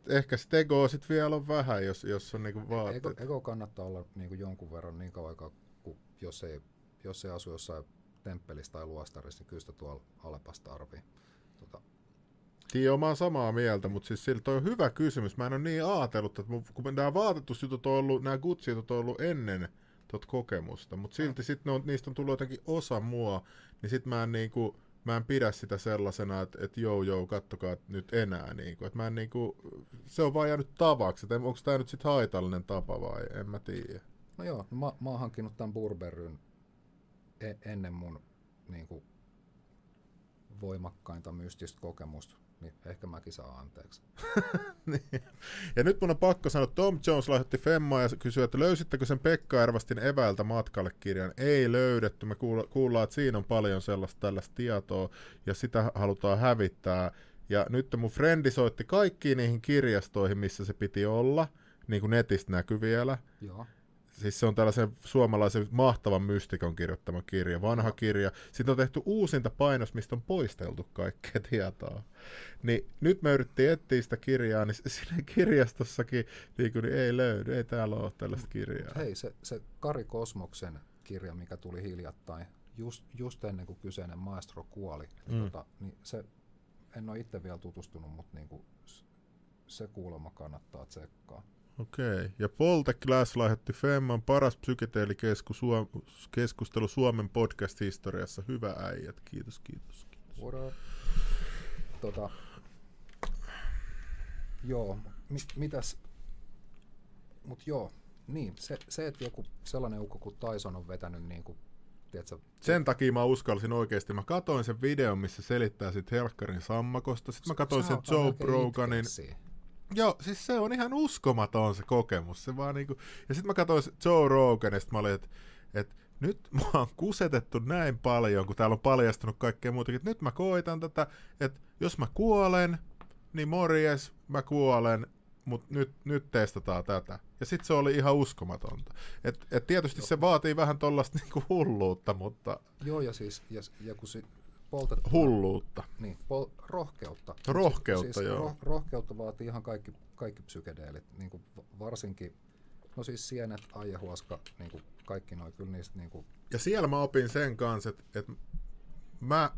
ehkä stegoa sit vielä on vähän, jos on niinku vaatteita. Ego kannattaa olla niinku jonkun verran niin kauan aikaa, kun jos ei asu jossain temppelissä tai luostarissa, niin kyllä sitä tuolla Alepasta arvii. Mä oon samaa mieltä, mutta siis sillä toi on hyvä kysymys. Mä en ole niin ajatellut, että kun nämä vaatetusjutut on ollut, nämä Gucci-jutut on ollut ennen tuota kokemusta, mutta silti sit niistä on tullut jotenkin osa mua, niin sit mä en pidä sitä sellaisena, että joo, kattokaa nyt enää. Niinku, että mä en niinku, se on vaan jäänyt tavaksi, että onko tää nyt sit haitallinen tapa vai en mä tiedä. No joo, mä oon hankkinut tämän Burberryn ennen mun niinku voimakkainta mystistä kokemusta, niin ehkä mäkin saa anteeksi. Niin. Ja nyt mun on pakko sanoa, että Tom Jones lahjoitti Femmaa ja kysyi, että löysittekö sen Pekka Ervastin eväältä matkalle kirjan? Ei löydetty. Me kuullaan, että siinä on paljon sellaista tällaista tietoa ja sitä halutaan hävittää. Ja nyt mun frendi soitti kaikkiin niihin kirjastoihin, missä se piti olla, niin kuin netistä näkyy vielä. Joo. Siis se on tällaisen suomalaisen mahtavan mystikon kirjoittama kirja, vanha kirja. Sitten on tehty uusinta painos, mistä on poisteltu kaikkea tietoa. Niin nyt me yritettiin etsiä sitä kirjaa, niin siinä kirjastossakin niin ei löydy, ei täällä ole tällaista kirjaa. Hei, se Kari Kosmoksen kirja, mikä tuli hiljattain, just ennen kuin kyseinen maestro kuoli, niin se, en ole itse vielä tutustunut, mutta niin kuin se kuulemma kannattaa tsekkaa. Okei. Ja Polteclass lähetti Femman paras psykedeelikeskustelu Suomen podcast-historiassa. Hyvä äijät. Kiitos. Joo, mitäs? Mut joo, niin. Se, että joku sellainen ukko kuin Tyson on vetänyt niinku... Sen takia mä uskalsin oikeesti. Mä katoin sen videon, missä selittää sit helkkarin sammakosta. Sitten mä katoin sen Joe Broganin... Joo, siis se on ihan uskomaton se kokemus, se vaan niinku... Ja sit mä katsoin Joe Rogan, ja sit mä olin, että nyt mä oon kusetettu näin paljon, kun täällä on paljastunut kaikkea muutakin. Nyt mä koitan tätä, että jos mä kuolen, niin morjes, mä kuolen, mutta nyt testataan tätä. Ja sit se oli ihan uskomatonta. Et tietysti joo, se vaatii vähän tollaista niinku hulluutta, mutta... Joo, ja siis, ja kun se poltetaan... Hulluutta. Niin, rohkeutta. Rohkeutta, siis, joo. Rohkeutta vaatii ihan kaikki psykedeelit, niinku varsinkin... No siis sienet, ajehuaska, niinku kaikki noi, kyllä niistä niinku... Ja siellä mä opin sen kanssa, että mä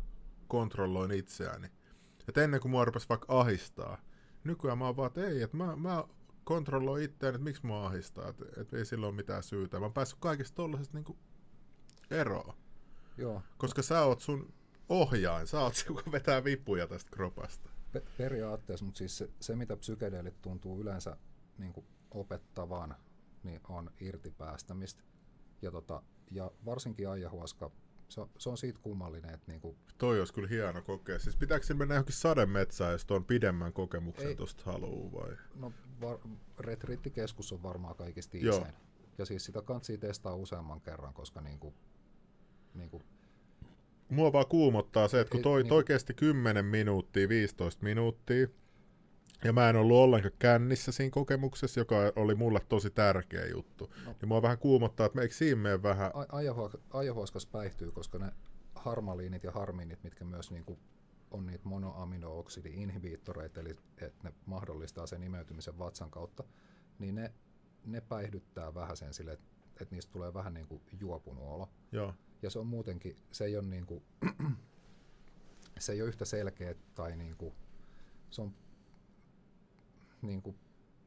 kontrolloin itseäni. Että ennen kuin mua rupesi vaikka ahistaa, nykyään mä oon vaan, että ei, että mä kontrolloin itseäni, että miksi mua ahistaa, että ei sillä ole mitään syytä. Mä oon päässyt kaikista tollasesta niinku eroon. Joo. Koska sä oot sun ohjaain, sä oot se, joka vetää vipuja tästä kropasta. Periaatteessa, mutta siis se mitä psykedeelit tuntuu yleensä niinku opettavan, niin on irtipäästämistä. Ja varsinkin ajahuaska, se on siitä kummallinen, että niinku... Toi olisi kyllä hieno kokea. Siis pitääkö sillä mennä johonkin sademetsään, jos tuon pidemmän kokemuksen tuosta haluaa vai? No retriittikeskus on varmaan kaikista isäin. Ja siis sitä kantsii testaa useamman kerran, koska niinku... Mua vaan kuumottaa se, että kun toi kesti 10 minuuttia, 15 minuuttia, ja mä en ollut ollenkaan kännissä siinä kokemuksessa, joka oli mulle tosi tärkeä juttu. No. Ja mua vähän kuumottaa, että eikö siinä mene vähän... Ajahuaskas päihtyy, koska ne harmaliinit ja harmiinit, mitkä myös niinku on niitä monoamino-oksidi-inhibiittoreita, eli että ne mahdollistaa sen imeytymisen vatsan kautta, niin ne päihdyttää vähän sen sille, että niistä tulee vähän niinku juopunut olo. Joo. Ja se on muutenkin, se ei ole niinku, se ei ole yhtä selkeä tai niinku, se on niinku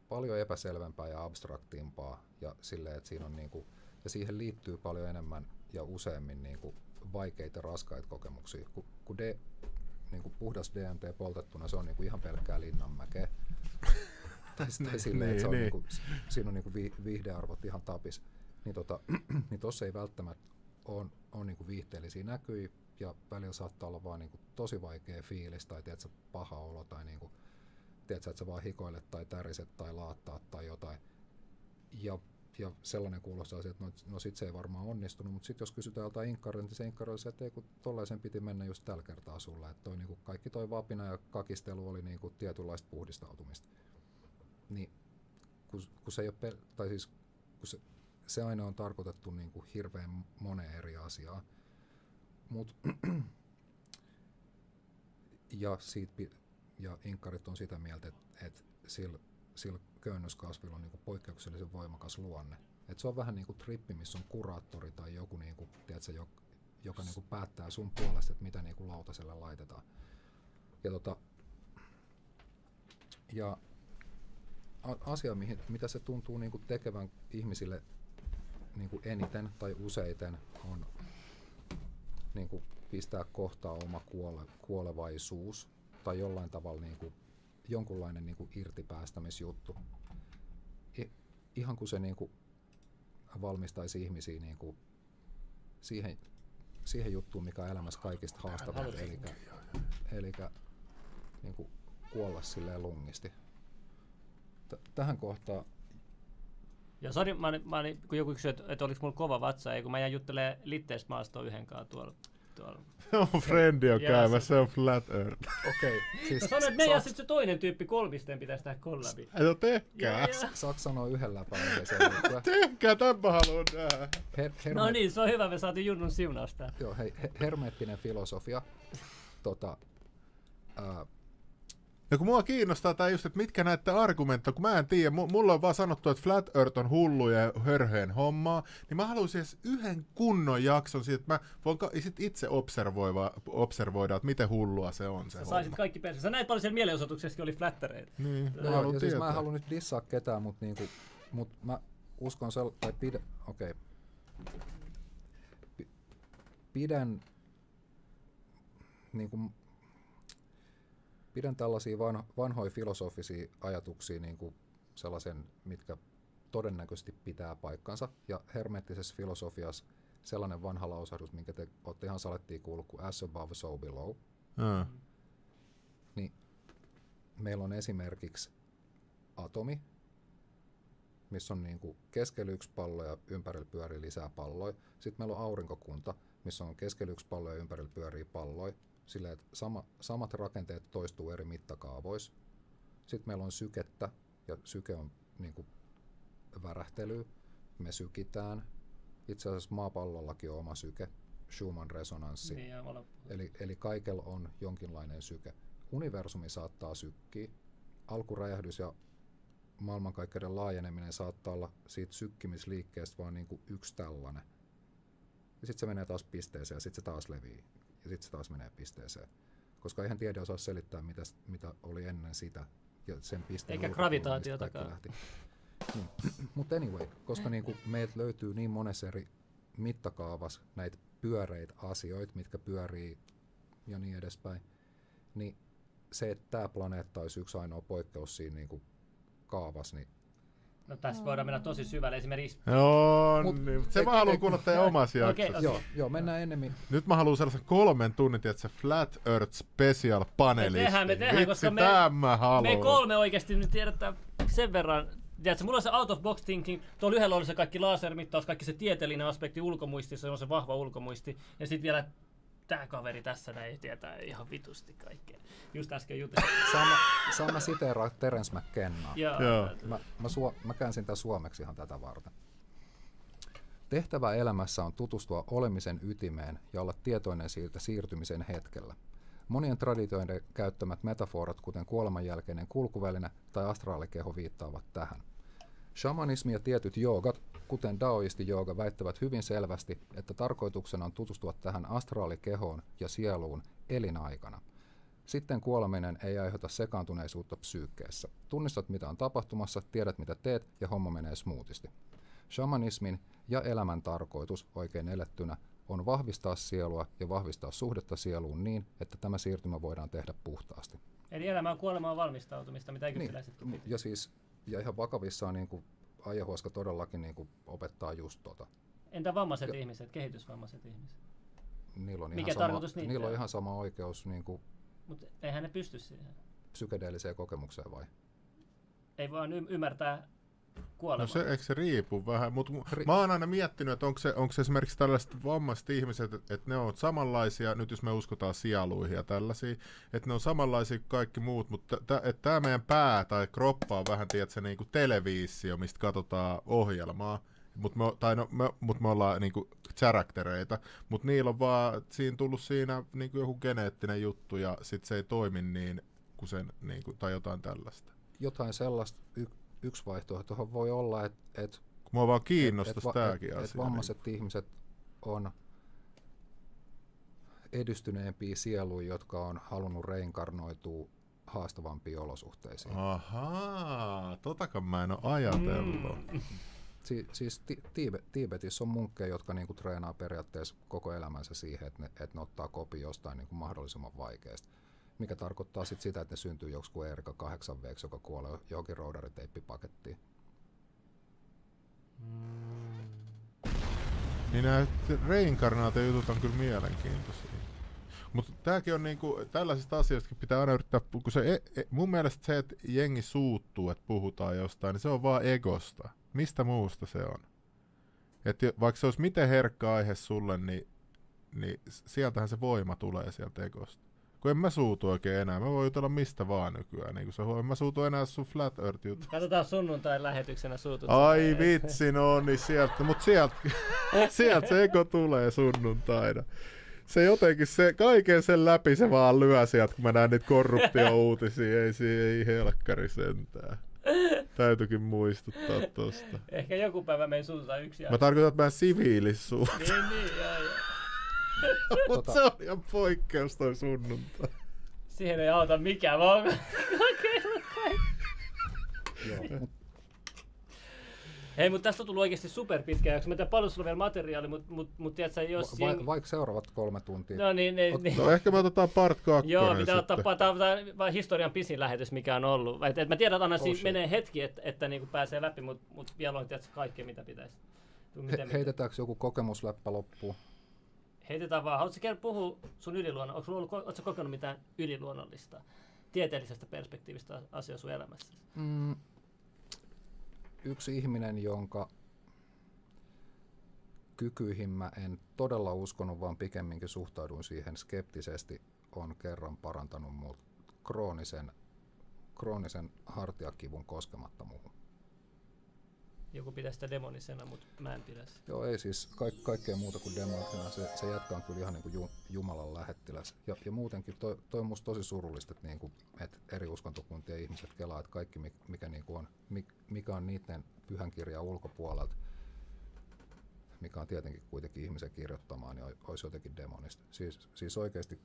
paljon epäselvempää ja abstraktimpaa ja sille, että siinä on niinku, ja siihen liittyy paljon enemmän ja useammin niinku vaikeita raskaita kokemuksia. Kun niinku puhdas DMT poltettuna, se on niinku ihan pelkkää Linnanmäkeä. tai sille, että se on niinku, siinä on niinku viihdearvot ihan tapis. Niin niin tossa ei välttämättä on niinku viihteellisiä näkyjä ja välillä saattaa olla vaan niinku tosi vaikea fiilis tai tiedätkö, paha olo tai niinku että sä vaan hikoilet tai täriset tai laattaat tai jotain. Ja sellainen kuulostaa, että no sit se ei varmaan onnistunut, mutta sit jos kysytään jotain inkkarilta, niin se inkkarilla se, että ei kun tollaisen piti mennä just tällä kertaa sulle. Että toi niinku kaikki toi vapina ja kakistelu oli niinku tietynlaista puhdistautumista. Niin kun se ei ole tai siis kun se aina on tarkoitettu niinku hirveän moneen eri asiaan. Mut ja siitä ja inkkarit on sitä mieltä, että sillä köynnöskasvilla on niinku poikkeuksellisen voimakas luonne. Et se on vähän niinku trippi, missä on kuraattori tai joku, niinku, tiedätkö, joka niinku päättää sun puolesta, että mitä niinku lautaselle laitetaan. Ja asia, mitä se tuntuu niinku tekevän ihmisille niinku eniten tai useiten, on niinku pistää kohtaan oma kuolevaisuus. Tai jollain tavalla niinku, jonkunlainen niinku irtipäästämisjuttu. Ihan kun se niinku valmistaisi ihmisiä niinku siihen juttuun, mikä on elämässä kaikista haastavinta, eli niinku kuolla silleen lungisti. Tähän kohtaan. Ja sori, kun joku kysyy, että oliko mulla kova vatsa, ei kun mä jään juttelemaan litteistä maastoa yhdenkaan tuolla. On friendi on käymässä, se on flat earth. Okei. Siis sanoin, että me ja sitten se toinen tyyppi kolmisten pitäisi tehdä kollabi. No tehkää. Saatko sanoa yhden läpän? Tehkää, tämän mä haluan nähdä. No niin, se on hyvä, me saatiin Junnun siunausta. Joo, hei, hermeettinen filosofia. Ja kun mua kiinnostaa tää just, että mitkä näitä argumentteja, kun mä en tiedä, mulla on vaan sanottu, että Flat Earth on hullu ja hörheen hommaa, niin mä haluaisin edes yhden kunnon jakson siitä, että mä voin sit itse observoida, että miten hullua se on se homma. Sä saisit kaikki perseensä. Sä näit paljon siellä mielenosoituksessakin oli flättäreitä. Niin, mä haluan tietää. Siis mä en halua nyt dissaa ketään, mutta niinku, mä uskon tai pidän, okei. Pidän niinku... Pidän tällaisia vanhoja filosofisia ajatuksia niin kuin sellaisen, mitkä todennäköisesti pitää paikkansa. Ja hermeettisessä filosofiassa sellainen vanha lausahdus, minkä te olette ihan salettiin kuullut, kuin as above, so below. Niin, meillä on esimerkiksi atomi, missä on niin kuin keskellä yksi pallo ja ympärillä pyörii lisää palloja. Sitten meillä on aurinkokunta, missä on keskellä yksi pallo ja ympärillä pyörii palloja. Silleen, että samat rakenteet toistuu eri mittakaavoissa. Sitten meillä on sykettä, ja syke on niin kuin värähtelyä. Me sykitään. Itse asiassa maapallollakin on oma syke, Schumann-resonanssi. Niin, eli kaikella on jonkinlainen syke. Universumi saattaa sykkiä. Alkuräjähdys ja maailmankaikkeuden laajeneminen saattaa olla siitä sykkimisliikkeestä vaan niin kuin yksi tällainen. Ja sitten se menee taas pisteeseen, ja sitten se taas levii, ja sitten se taas menee pisteeseen. Koska eihän tiede osaa selittää, mitä oli ennen sitä, ja sen pisteen eikä gravitaatiotakaan. Niin. Mutta anyway, koska niinku meiltä löytyy niin monessa eri mittakaavassa näitä pyöreitä asioita, mitkä pyörii ja niin edespäin, niin se, että tämä planeetta olisi yksi ainoa poikkeus siinä niinku kaavassa, niin... No tässä voidaan mennä tosi syvälle esimerkiksi... No niin, se mä haluan kuulla teidän omassa jaksossa. Okay. Joo, mennään ennemmin. Nyt mä haluan sellaisen 3 tunnin, että se Flat Earth Special -paneelisti. Me tehdään, koska me kolme oikeasti nyt tiedetään sen verran... Tiedätkö, mulla on se out of box thinking, tuolla yhdellä oli se kaikki lasermittaus, kaikki se tieteellinen aspekti ulkomuistissa, se on se vahva ulkomuisti, ja sitten vielä tää kaveri tässä näin tietää ihan vitusti kaikkea. Just äsken jutelin. Saan mä siteeraa Terence McKennaa. Joo. Mä käänsin tää suomeksi ihan tätä varten. Tehtävä elämässä on tutustua olemisen ytimeen ja olla tietoinen siitä siirtymisen hetkellä. Monien traditioiden käyttämät metaforat, kuten kuolemanjälkeinen kulkuväline tai astraalikeho, viittaavat tähän. Shamanismi ja tietyt joogat, kuten daoisti-jooga, väittävät hyvin selvästi, että tarkoituksena on tutustua tähän astraalikehoon ja sieluun elinaikana. Sitten kuoleminen ei aiheuta sekaantuneisuutta psyykkeessä. Tunnistat, mitä on tapahtumassa, tiedät, mitä teet, ja homma menee smoothisti. Shamanismin ja elämän tarkoitus oikein elettynä on vahvistaa sielua ja vahvistaa suhdetta sieluun niin, että tämä siirtymä voidaan tehdä puhtaasti. Eli elämään kuolemaan valmistautumista, mitä egyptiläisetkin niin, ja siis, ja ihan vakavissaan niin ayahuasca todellakin niin opettaa just tota. Entä vammaiset ihmiset, kehitysvammaiset ihmiset? Niillä on, on ihan sama oikeus. Niin kuin, mut eihän ne pysty siihen. Psykedeelliseen kokemukseen vai? Ei vaan ymmärtää. Kuolemaan. No se, eikö se riipu vähän? Mut mä oon aina miettinyt, että onko se esimerkiksi tällaiset vammaiset ihmiset, että ne on samanlaisia, nyt jos me uskotaan sieluihin ja tällaisia, että ne on samanlaisia kuin kaikki muut, mutta tämä meidän pää tai kroppa on vähän, tiedätkö, niin kuin televisio, mistä katsotaan ohjelmaa, mutta me ollaan niin kuin charaktereita, mutta niillä on vaan siinä tullut siinä niin kuin joku geneettinen juttu ja sitten se ei toimi niin kuin sen, niin kuin, tai jotain tällaista. Jotain sellaista. Yksi vaihtoehtohan voi olla, että mua vaan kiinnostaisi tämäkin asia. Vammaiset ihmiset on edistyneempiä sieluja, jotka on halunnut reinkarnoitua haastavampiin olosuhteisiin. Ahaa, totakaan mä en ole ajatellut. Siis Tiibetissä on munkkeja, jotka niinku treenaa periaatteessa koko elämänsä siihen, että ne ottaa kopin jostain niinku mahdollisimman vaikeasta. Mikä tarkoittaa sit sitä, että ne syntyy joksikin Erika 8V, joka kuolee johonkin roudariteippipakettiin. Niin nämä reinkarnaatiojutut on kyllä mielenkiintoisia. Mutta tämäkin on niinku, tällaisista asioista pitää aina yrittää, kun se, mun mielestä se, että jengi suuttuu, että puhutaan jostain, niin se on vaan egosta. Mistä muusta se on? Et vaikka se olisi miten herkkä aihe sulle, niin sieltähän se voima tulee sieltä egosta. Kun en mä suutu oikein enää, mä voin jutella mistä vaan nykyään, niin kun sä en mä suutu enää sun Flat Earth -juttu. Katsotaan sunnuntain lähetyksenä suutut. Ai vitsi, no niin sieltä, mut sieltä se eko tulee sunnuntaina. Se jotenkin, se kaiken sen läpi se vaan lyö sieltä, kun mä näen niitä korruptiouutisia, ei helkkari sentään. Täytyykin muistuttaa tosta. Ehkä joku päivä me ei suututa yksi asia. Mä tarkoitan, että mä en siviilissuutu. Mutta se on ihan poikkeus toi sunnuntai. Siihen ei auta mikään, vaan kokeillaan. Hei, mutta tästä on tullut oikeasti superpitkä jakso. Mä tiedän, paljon sulla on vielä materiaali, mutta tiedätkö, jos... Vaikka seuraavat 3 tuntia. No niin. No ehkä me otetaan part 2. Joo, pitää ottaa, tämä on historian pisin lähetys, mikä on ollut. Et mä tiedän, että aina siinä menee hetki, että niinku pääsee läpi, mutta vielä on tiedätkö, kaikkea, mitä pitäisi. Heitetäänkö joku kokemusläppä loppuun? Heitetään vaan. Haluatko kerran puhua sun yliluonnollista? Oletko kokenut mitään yliluonnollista, tieteellisestä perspektiivistä asiaa sun elämässä? yksi ihminen, jonka kykyihin mä en todella uskonut, vaan pikemminkin suhtauduin siihen skeptisesti, on kerran parantanut mut kroonisen hartiakivun koskemattomuun. Joku pitää sitä demonisena, mutta mä en pidä sitä. Joo, ei siis kaikkea muuta kuin demonisena. Se jatkaa kyllä ihan niin kuin Jumalan lähettiläs. Ja muutenkin toi on musta tosi surullista, että, niin kuin, että eri uskontokuntien ihmiset kelaa, että kaikki mikä, niin kuin on, mikä on niiden pyhänkirjan ulkopuolelta, mikä on tietenkin kuitenkin ihmisen kirjoittamaan, niin olisi jotenkin demonista. Siis oikeasti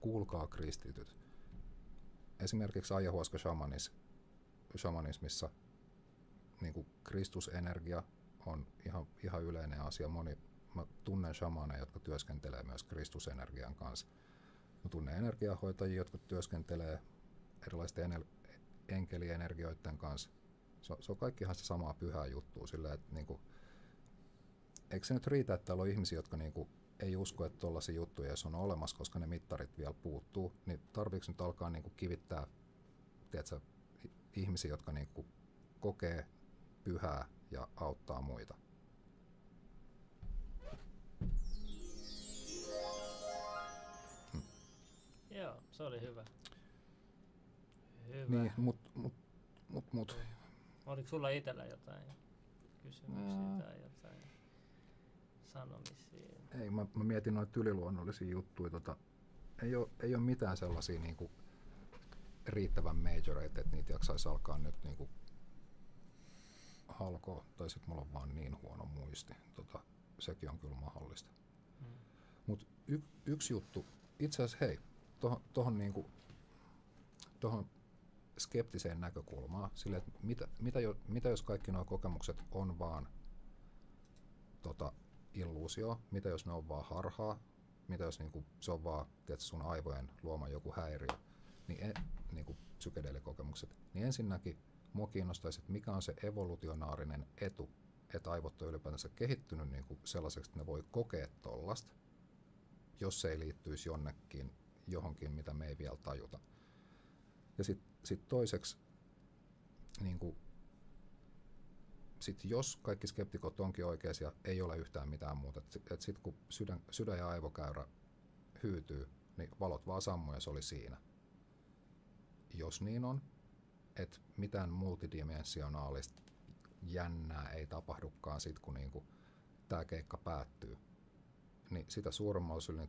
kuulkaa kristityt. Esimerkiksi ayahuasca shamanismissa niin kuin kristusenergia on ihan yleinen asia. Mä tunnen shamaneja, jotka työskentelee myös kristusenergian kanssa. Mä tunnen energiahoitajia, jotka työskentelee erilaisten enkelienergioiden kanssa. Se on kaikki ihan se sama pyhää juttua. Sillä, että niin kuin, eikö se nyt riitä, että täällä on ihmisiä, jotka niin kuin, ei usko, että tuollaisia juttuja on olemassa, koska ne mittarit vielä puuttuu. Niin tarviiko nyt alkaa niin kuin, kivittää tiedätkö, ihmisiä, jotka niin kuin, kokee pyhää ja auttaa muita. Joo, se oli hyvä. Niin, mut. Oliko sulla itsellä jotain kysymyksiä tai jotain sanomisia? Ei, mä mietin noita yliluonnollisia juttuja. Ei ole mitään sellaisia niinku, riittävän majoreita, että niitä jaksaisi alkaa nyt niinku, halkoa, tai sitten mulla on vaan niin huono muisti. Sekin on kyllä mahdollista. Mutta yksi juttu, itse asiassa hei, tuohon niinku, skeptiseen näkökulmaan, sille, että mitä jos kaikki nuo kokemukset on vaan illuusio, mitä jos ne on vaan harhaa, mitä jos niinku, se on vaan tiedät, sun aivojen luoma joku häiriö, niin, niinku, psykedeelikokemukset, niin ensinnäkin mua kiinnostaisi, että mikä on se evolutionaarinen etu, että aivot on ylipäätänsä kehittynyt niin kuin sellaiseksi, että ne voi kokea tollaista, jos se ei liittyisi johonkin, mitä me ei vielä tajuta. Ja sit toiseksi, niin kuin, sit jos kaikki skeptikot onkin oikeisia, ei ole yhtään mitään muuta. Et sit kun sydän ja aivokäyrä hyytyy, niin valot vaan sammuu ja se oli siinä. Jos niin on, että mitään multidimensionaalista jännää ei tapahdukaan sitten, kun niinku tämä keikka päättyy. Niin sitä suuremmalla syyllä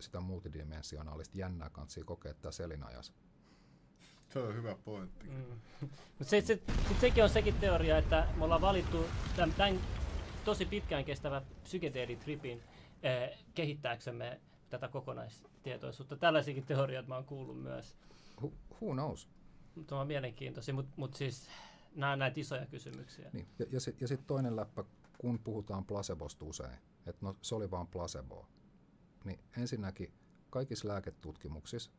sitä multidimensionaalista jännää kanssa kokea tässä selinajassa. Se on hyvä pointti. Mutta sekin on sekin teoria, että me ollaan valittu tämän tosi pitkään kestävän psykedeelitripin kehittääksemme tätä kokonaistietoisuutta. Tällaisiakin teorioita mä oon kuullut myös. Who knows? Tuo on mielenkiintoisia, mutta siis näitä isoja kysymyksiä. Niin. Ja sitten toinen läppä, kun puhutaan placebosta usein, että no se oli vaan placeboa. Niin ensinnäkin kaikissa lääketutkimuksissa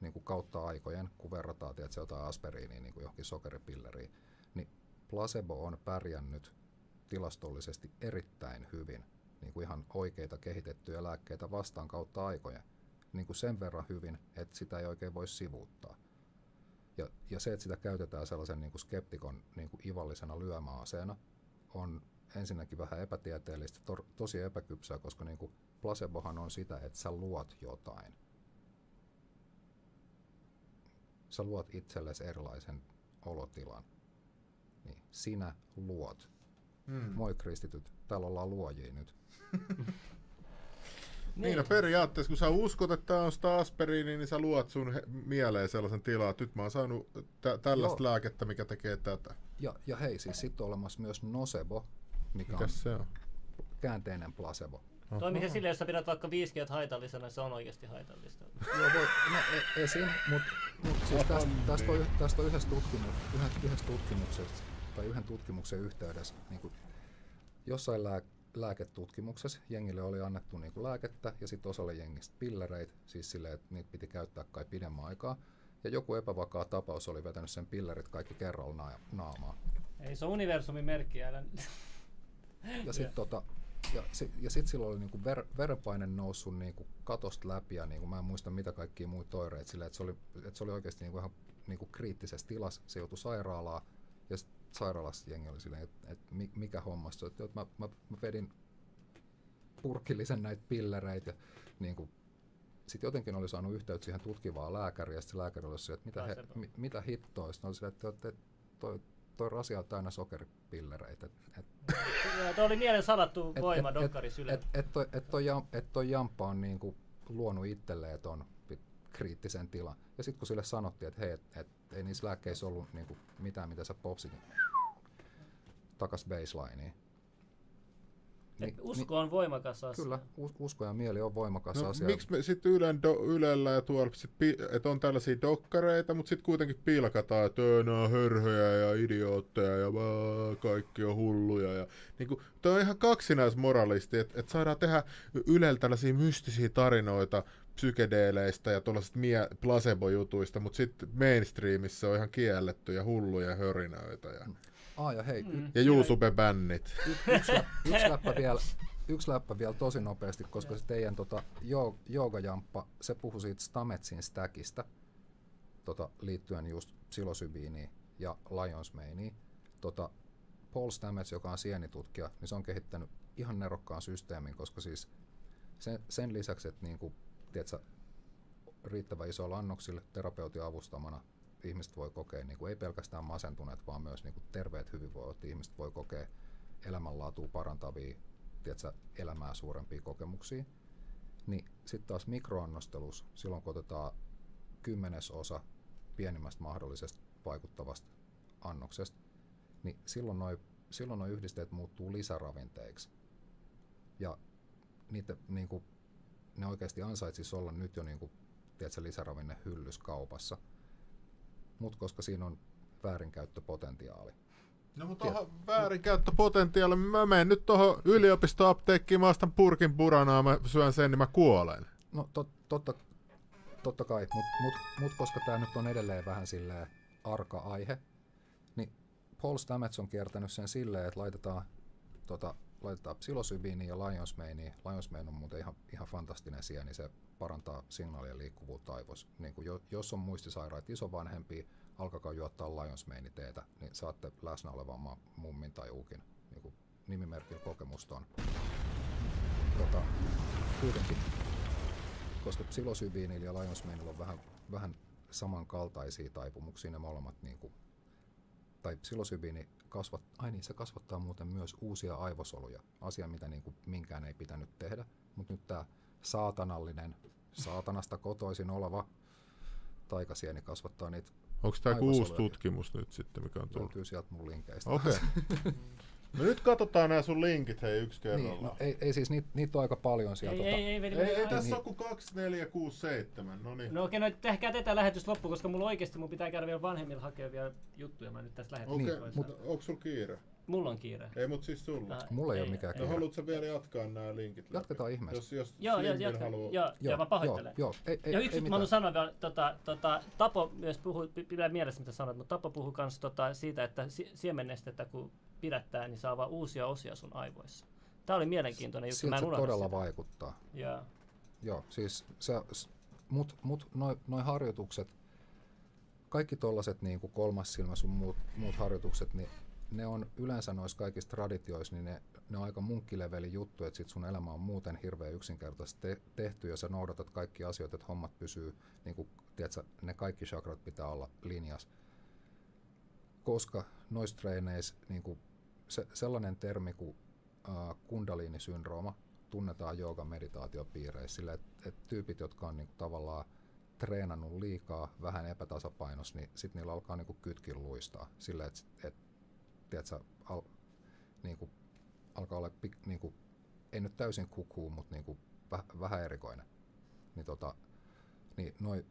niin kuin kautta aikojen, kun verrataan tietysti jotain aspiriiniin niin kuin johonkin sokeripilleriin, niin placebo on pärjännyt tilastollisesti erittäin hyvin niin kuin ihan oikeita kehitettyjä lääkkeitä vastaan kautta aikojen. Niin kuin sen verran hyvin, että sitä ei oikein voi sivuuttaa. Ja se, että sitä käytetään sellaisen niin kuin skeptikon niin kuin ivallisena lyömäaseena, on ensinnäkin vähän epätieteellistä, tosi epäkypsää, koska niin kuin placebohan on sitä, että sä luot jotain. Sä luot itsellesi erilaisen olotilan. Niin, sinä luot. Moi kristityt, täällä ollaan luojia nyt. Niin, no periaatteessa, kun sä uskot, että tää on sitä aspiriiniä, niin sä luot sun mieleen sellaisen tilaa, että nyt mä oon saanut tällaista Joo. lääkettä, mikä tekee tätä. Ja hei, siis sit on olemassa myös nocebo, mikä on käänteinen placebo. Toimii silleen, jos sä pidät vaikka 5G haitallisena, se on oikeasti haitallista. Joo, esim, mutta siis tästä on yhden tutkimuksen yhteydessä, niin kuin jossain lääketutkimuksessa jengille oli annettu niin kuin lääkettä ja sitten osalle jengistä pillereitä, siis silleen, että niitä piti käyttää kai pidemmän aikaa. Ja joku epävakaa tapaus oli vetänyt sen pillerit kaikki kerralla naamaan. Ei se on universumin merkki, älä. Ja sitten sit silloin oli niin kuin verenpaine noussut niin kuin katosta läpi ja niin kuin mä en muista mitä kaikkia muita oireita, silleen, että se oli oikeasti niin kuin ihan niin kuin kriittisessä tilassa, se joutui sairaalaan ja sairaalassa jengi oli silleen, että mikä hommassa, että mä vedin purkillisen näitä pillereitä ja niin kuin, sitten jotenkin oli saanut yhteyttä siihen tutkivaan lääkäriin ja sitten lääkäri oli sille, että mitä hittoa, sitten oli silleen, että toi rasia on täynnä sokeripillereitä. Tuo oli mielen salattu voima dokkaris Yle. Toi jamppa on niin kuin luonut itselleen ton kriittisen tilan. Ja sitten kun sille sanottiin, että hei, ei niissä lääkkeissä ollut niin kuin mitään, mitä sä popsit, niin takas baselineen. Usko on voimakas asia. Kyllä, usko ja mieli on voimakas asia. Miksi me sitten Ylellä ja tuolla, että on tällaisia dokkareita, mutta sitten kuitenkin pilkataan, että nämä on hörhöjä ja idiootteja ja kaikki on hulluja. Ja, niin kun, tämä on ihan kaksinaismoralisti, että et saadaan tehdä Ylellä tällaisia mystisiä tarinoita psykedeeleistä ja tuollaisista placebo-jutuista, mutta sitten mainstreamissa on ihan kielletty ja hulluja hörinöitä. Ja... ja hei. Ja YouTube-bännit. Yksi läppä vielä tosi nopeasti, koska se teidän joogajamppa, se puhui siitä Stametsin stackista liittyen just psilosybiiniin ja Lionsmainiin. Paul Stamets, joka on sienitutkija, niin se on kehittänyt ihan nerokkaan systeemin, koska siis sen lisäksi, että niinku, tiedätkö, riittävän isoilla annoksilla terapeutin avustamana, ihmiset voi kokea, niin kuin ei pelkästään masentuneet, vaan myös niin kuin terveet hyvinvoivat ihmiset voi kokea elämänlaatua parantavia, tiedätkö, elämää suurempia kokemuksia. Niin sitten taas mikroannostelus, silloin kun otetaan 10% pienimmästä mahdollisesta vaikuttavasta annoksesta, niin silloin nuo yhdisteet muuttuu lisäravinteiksi. Ja niitä, niin kuin, ne oikeasti ansaitsisi olla nyt jo niin kuin, tiedätkö, lisäravinne hyllyskaupassa. Mutta koska siinä on väärinkäyttöpotentiaali. No mutta väärinkäyttöpotentiaali, mä menen nyt tuohon yliopistoapteekkiin, mä ostan purkin puranaa, mä syön sen, niin mä kuolen. No totta kai, mut koska tää nyt on edelleen vähän silleen arka aihe, niin Paul Stamets on kiertänyt sen silleen, että laitetaan psilosybiiniin ja Lionsmainiin. Lionsmain on muuten ihan fantastinen sieni, se parantaa signaalien liikkuvuutta aivoissa. Niin kuin jos on muistisairaita isovanhempia, alkakaa juottaa Lionsmainiteetä, niin saatte läsnä olevan mummin tai uukin. Niin kuin nimimerkin kokemusta on. Kuitenkin, koska psilosybiinillä ja Lionsmainilla on vähän samankaltaisia taipumuksia ne molemmat. Niin kuin, tai psilosybiini se kasvattaa muuten myös uusia aivosoluja. Asia, mitä niin kuin minkään ei pitänyt tehdä, mutta nyt tämä saatanallinen, saatanasta kotoisin oleva taikasieni kasvattaa niitä. Onko tämä uusi tutkimus nyt sitten, mikä on tullut? Löytyy sieltä mun linkeistä. Okay. No nyt katsotaan nämä sun linkit, hei, yksi kerrallaan. Niin, no, ei siis, niitä on aika paljon sieltä. Ei tässä ole kuin 2467, no niin. No okei, no tehkää tätä lähetystä loppuun, koska mulla oikeasti mun pitää käydä vielä vanhemmilla hakea vielä juttuja. Mä nyt tässä lähetän. Okei, mutta onko sulla kiire? Mulla on kiire. Ei, mutta siis sulla. Mulla ei ole mikään kiire. No haluatko vielä jatkaa nämä linkit läpi? Jatketaan ihmeessä. Jos jatka. Joo, mä pahoittelen. Ja yksi mä haluan sanoa vielä, Tapo myös puhui, pidä mielessä mitä sanot, mutta Tapo puhui myös siitä, että siemennestettä kun pidättää, niin saa vaan uusia osia sun aivoissa. Tää oli mielenkiintoinen juttu, mä en unohda sitä. Siltä se todella vaikuttaa. Joo, siis mut noi harjoitukset, kaikki tollaset niinku kolmas silmä sun muut harjoitukset, niin ne on yleensä noissa kaikissa traditioissa, niin ne on aika munkkileveli juttu, että sit sun elämä on muuten hirveän yksinkertaisesti tehty ja sä noudatat kaikki asioita, että hommat pysyy, niinku, tiedätkö, ne kaikki chakrat pitää olla linjassa. Koska noissa treeneissä niinku, sellainen termi kuin kundaliinisyndrooma tunnetaan jooga-meditaatiopiireissä sillä, että tyypit, jotka on niinku, tavallaan treenannut liikaa, vähän epätasapainossa, niin sitten niillä alkaa niinku, kytkin luistaa sillä, että niinku, alkaa olla niinku, ei nyt täysin kukuu, mutta niinku, vähän erikoinen. Niin, niin noi,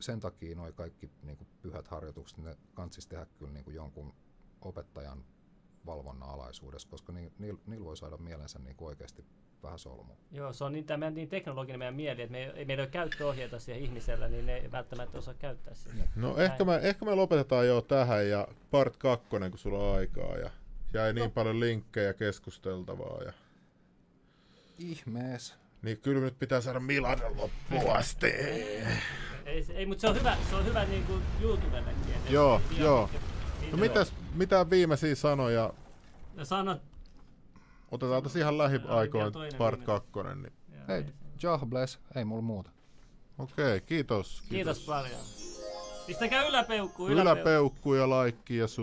sen takia noi kaikki niinku, pyhät harjoitukset, ne kannattaisi tehdä kyllä niinku, jonkun opettajan valvonnan alaisuudessa, koska niillä voi saada mielensä niinku, oikeasti vähän solmuun. Joo, se on niin teknologinen meidän mieli, että meillä ei ole käyttöohjeita siihen ihmisellä, niin ne ei välttämättä osaa käyttää sitä. No ehkä me lopetetaan jo tähän ja part 2, kun sulla on aikaa ja jäi niin paljon linkkejä keskusteltavaa. Ja... ihmees. Niin kyllä nyt pitää saada Milanon loppuun asti. Ei, mutta se on hyvä niin kuin YouTubennekin. Joo. No mitäs, mitään viimeisiä sanoja? No sanot. Otetaan tässä ihan lähiaikoin part 2. Niin. Hei, God bless, ei mulla muuta. Okei, kiitos. Kiitos paljon. Pistäkää yläpeukkuja ja laikki ja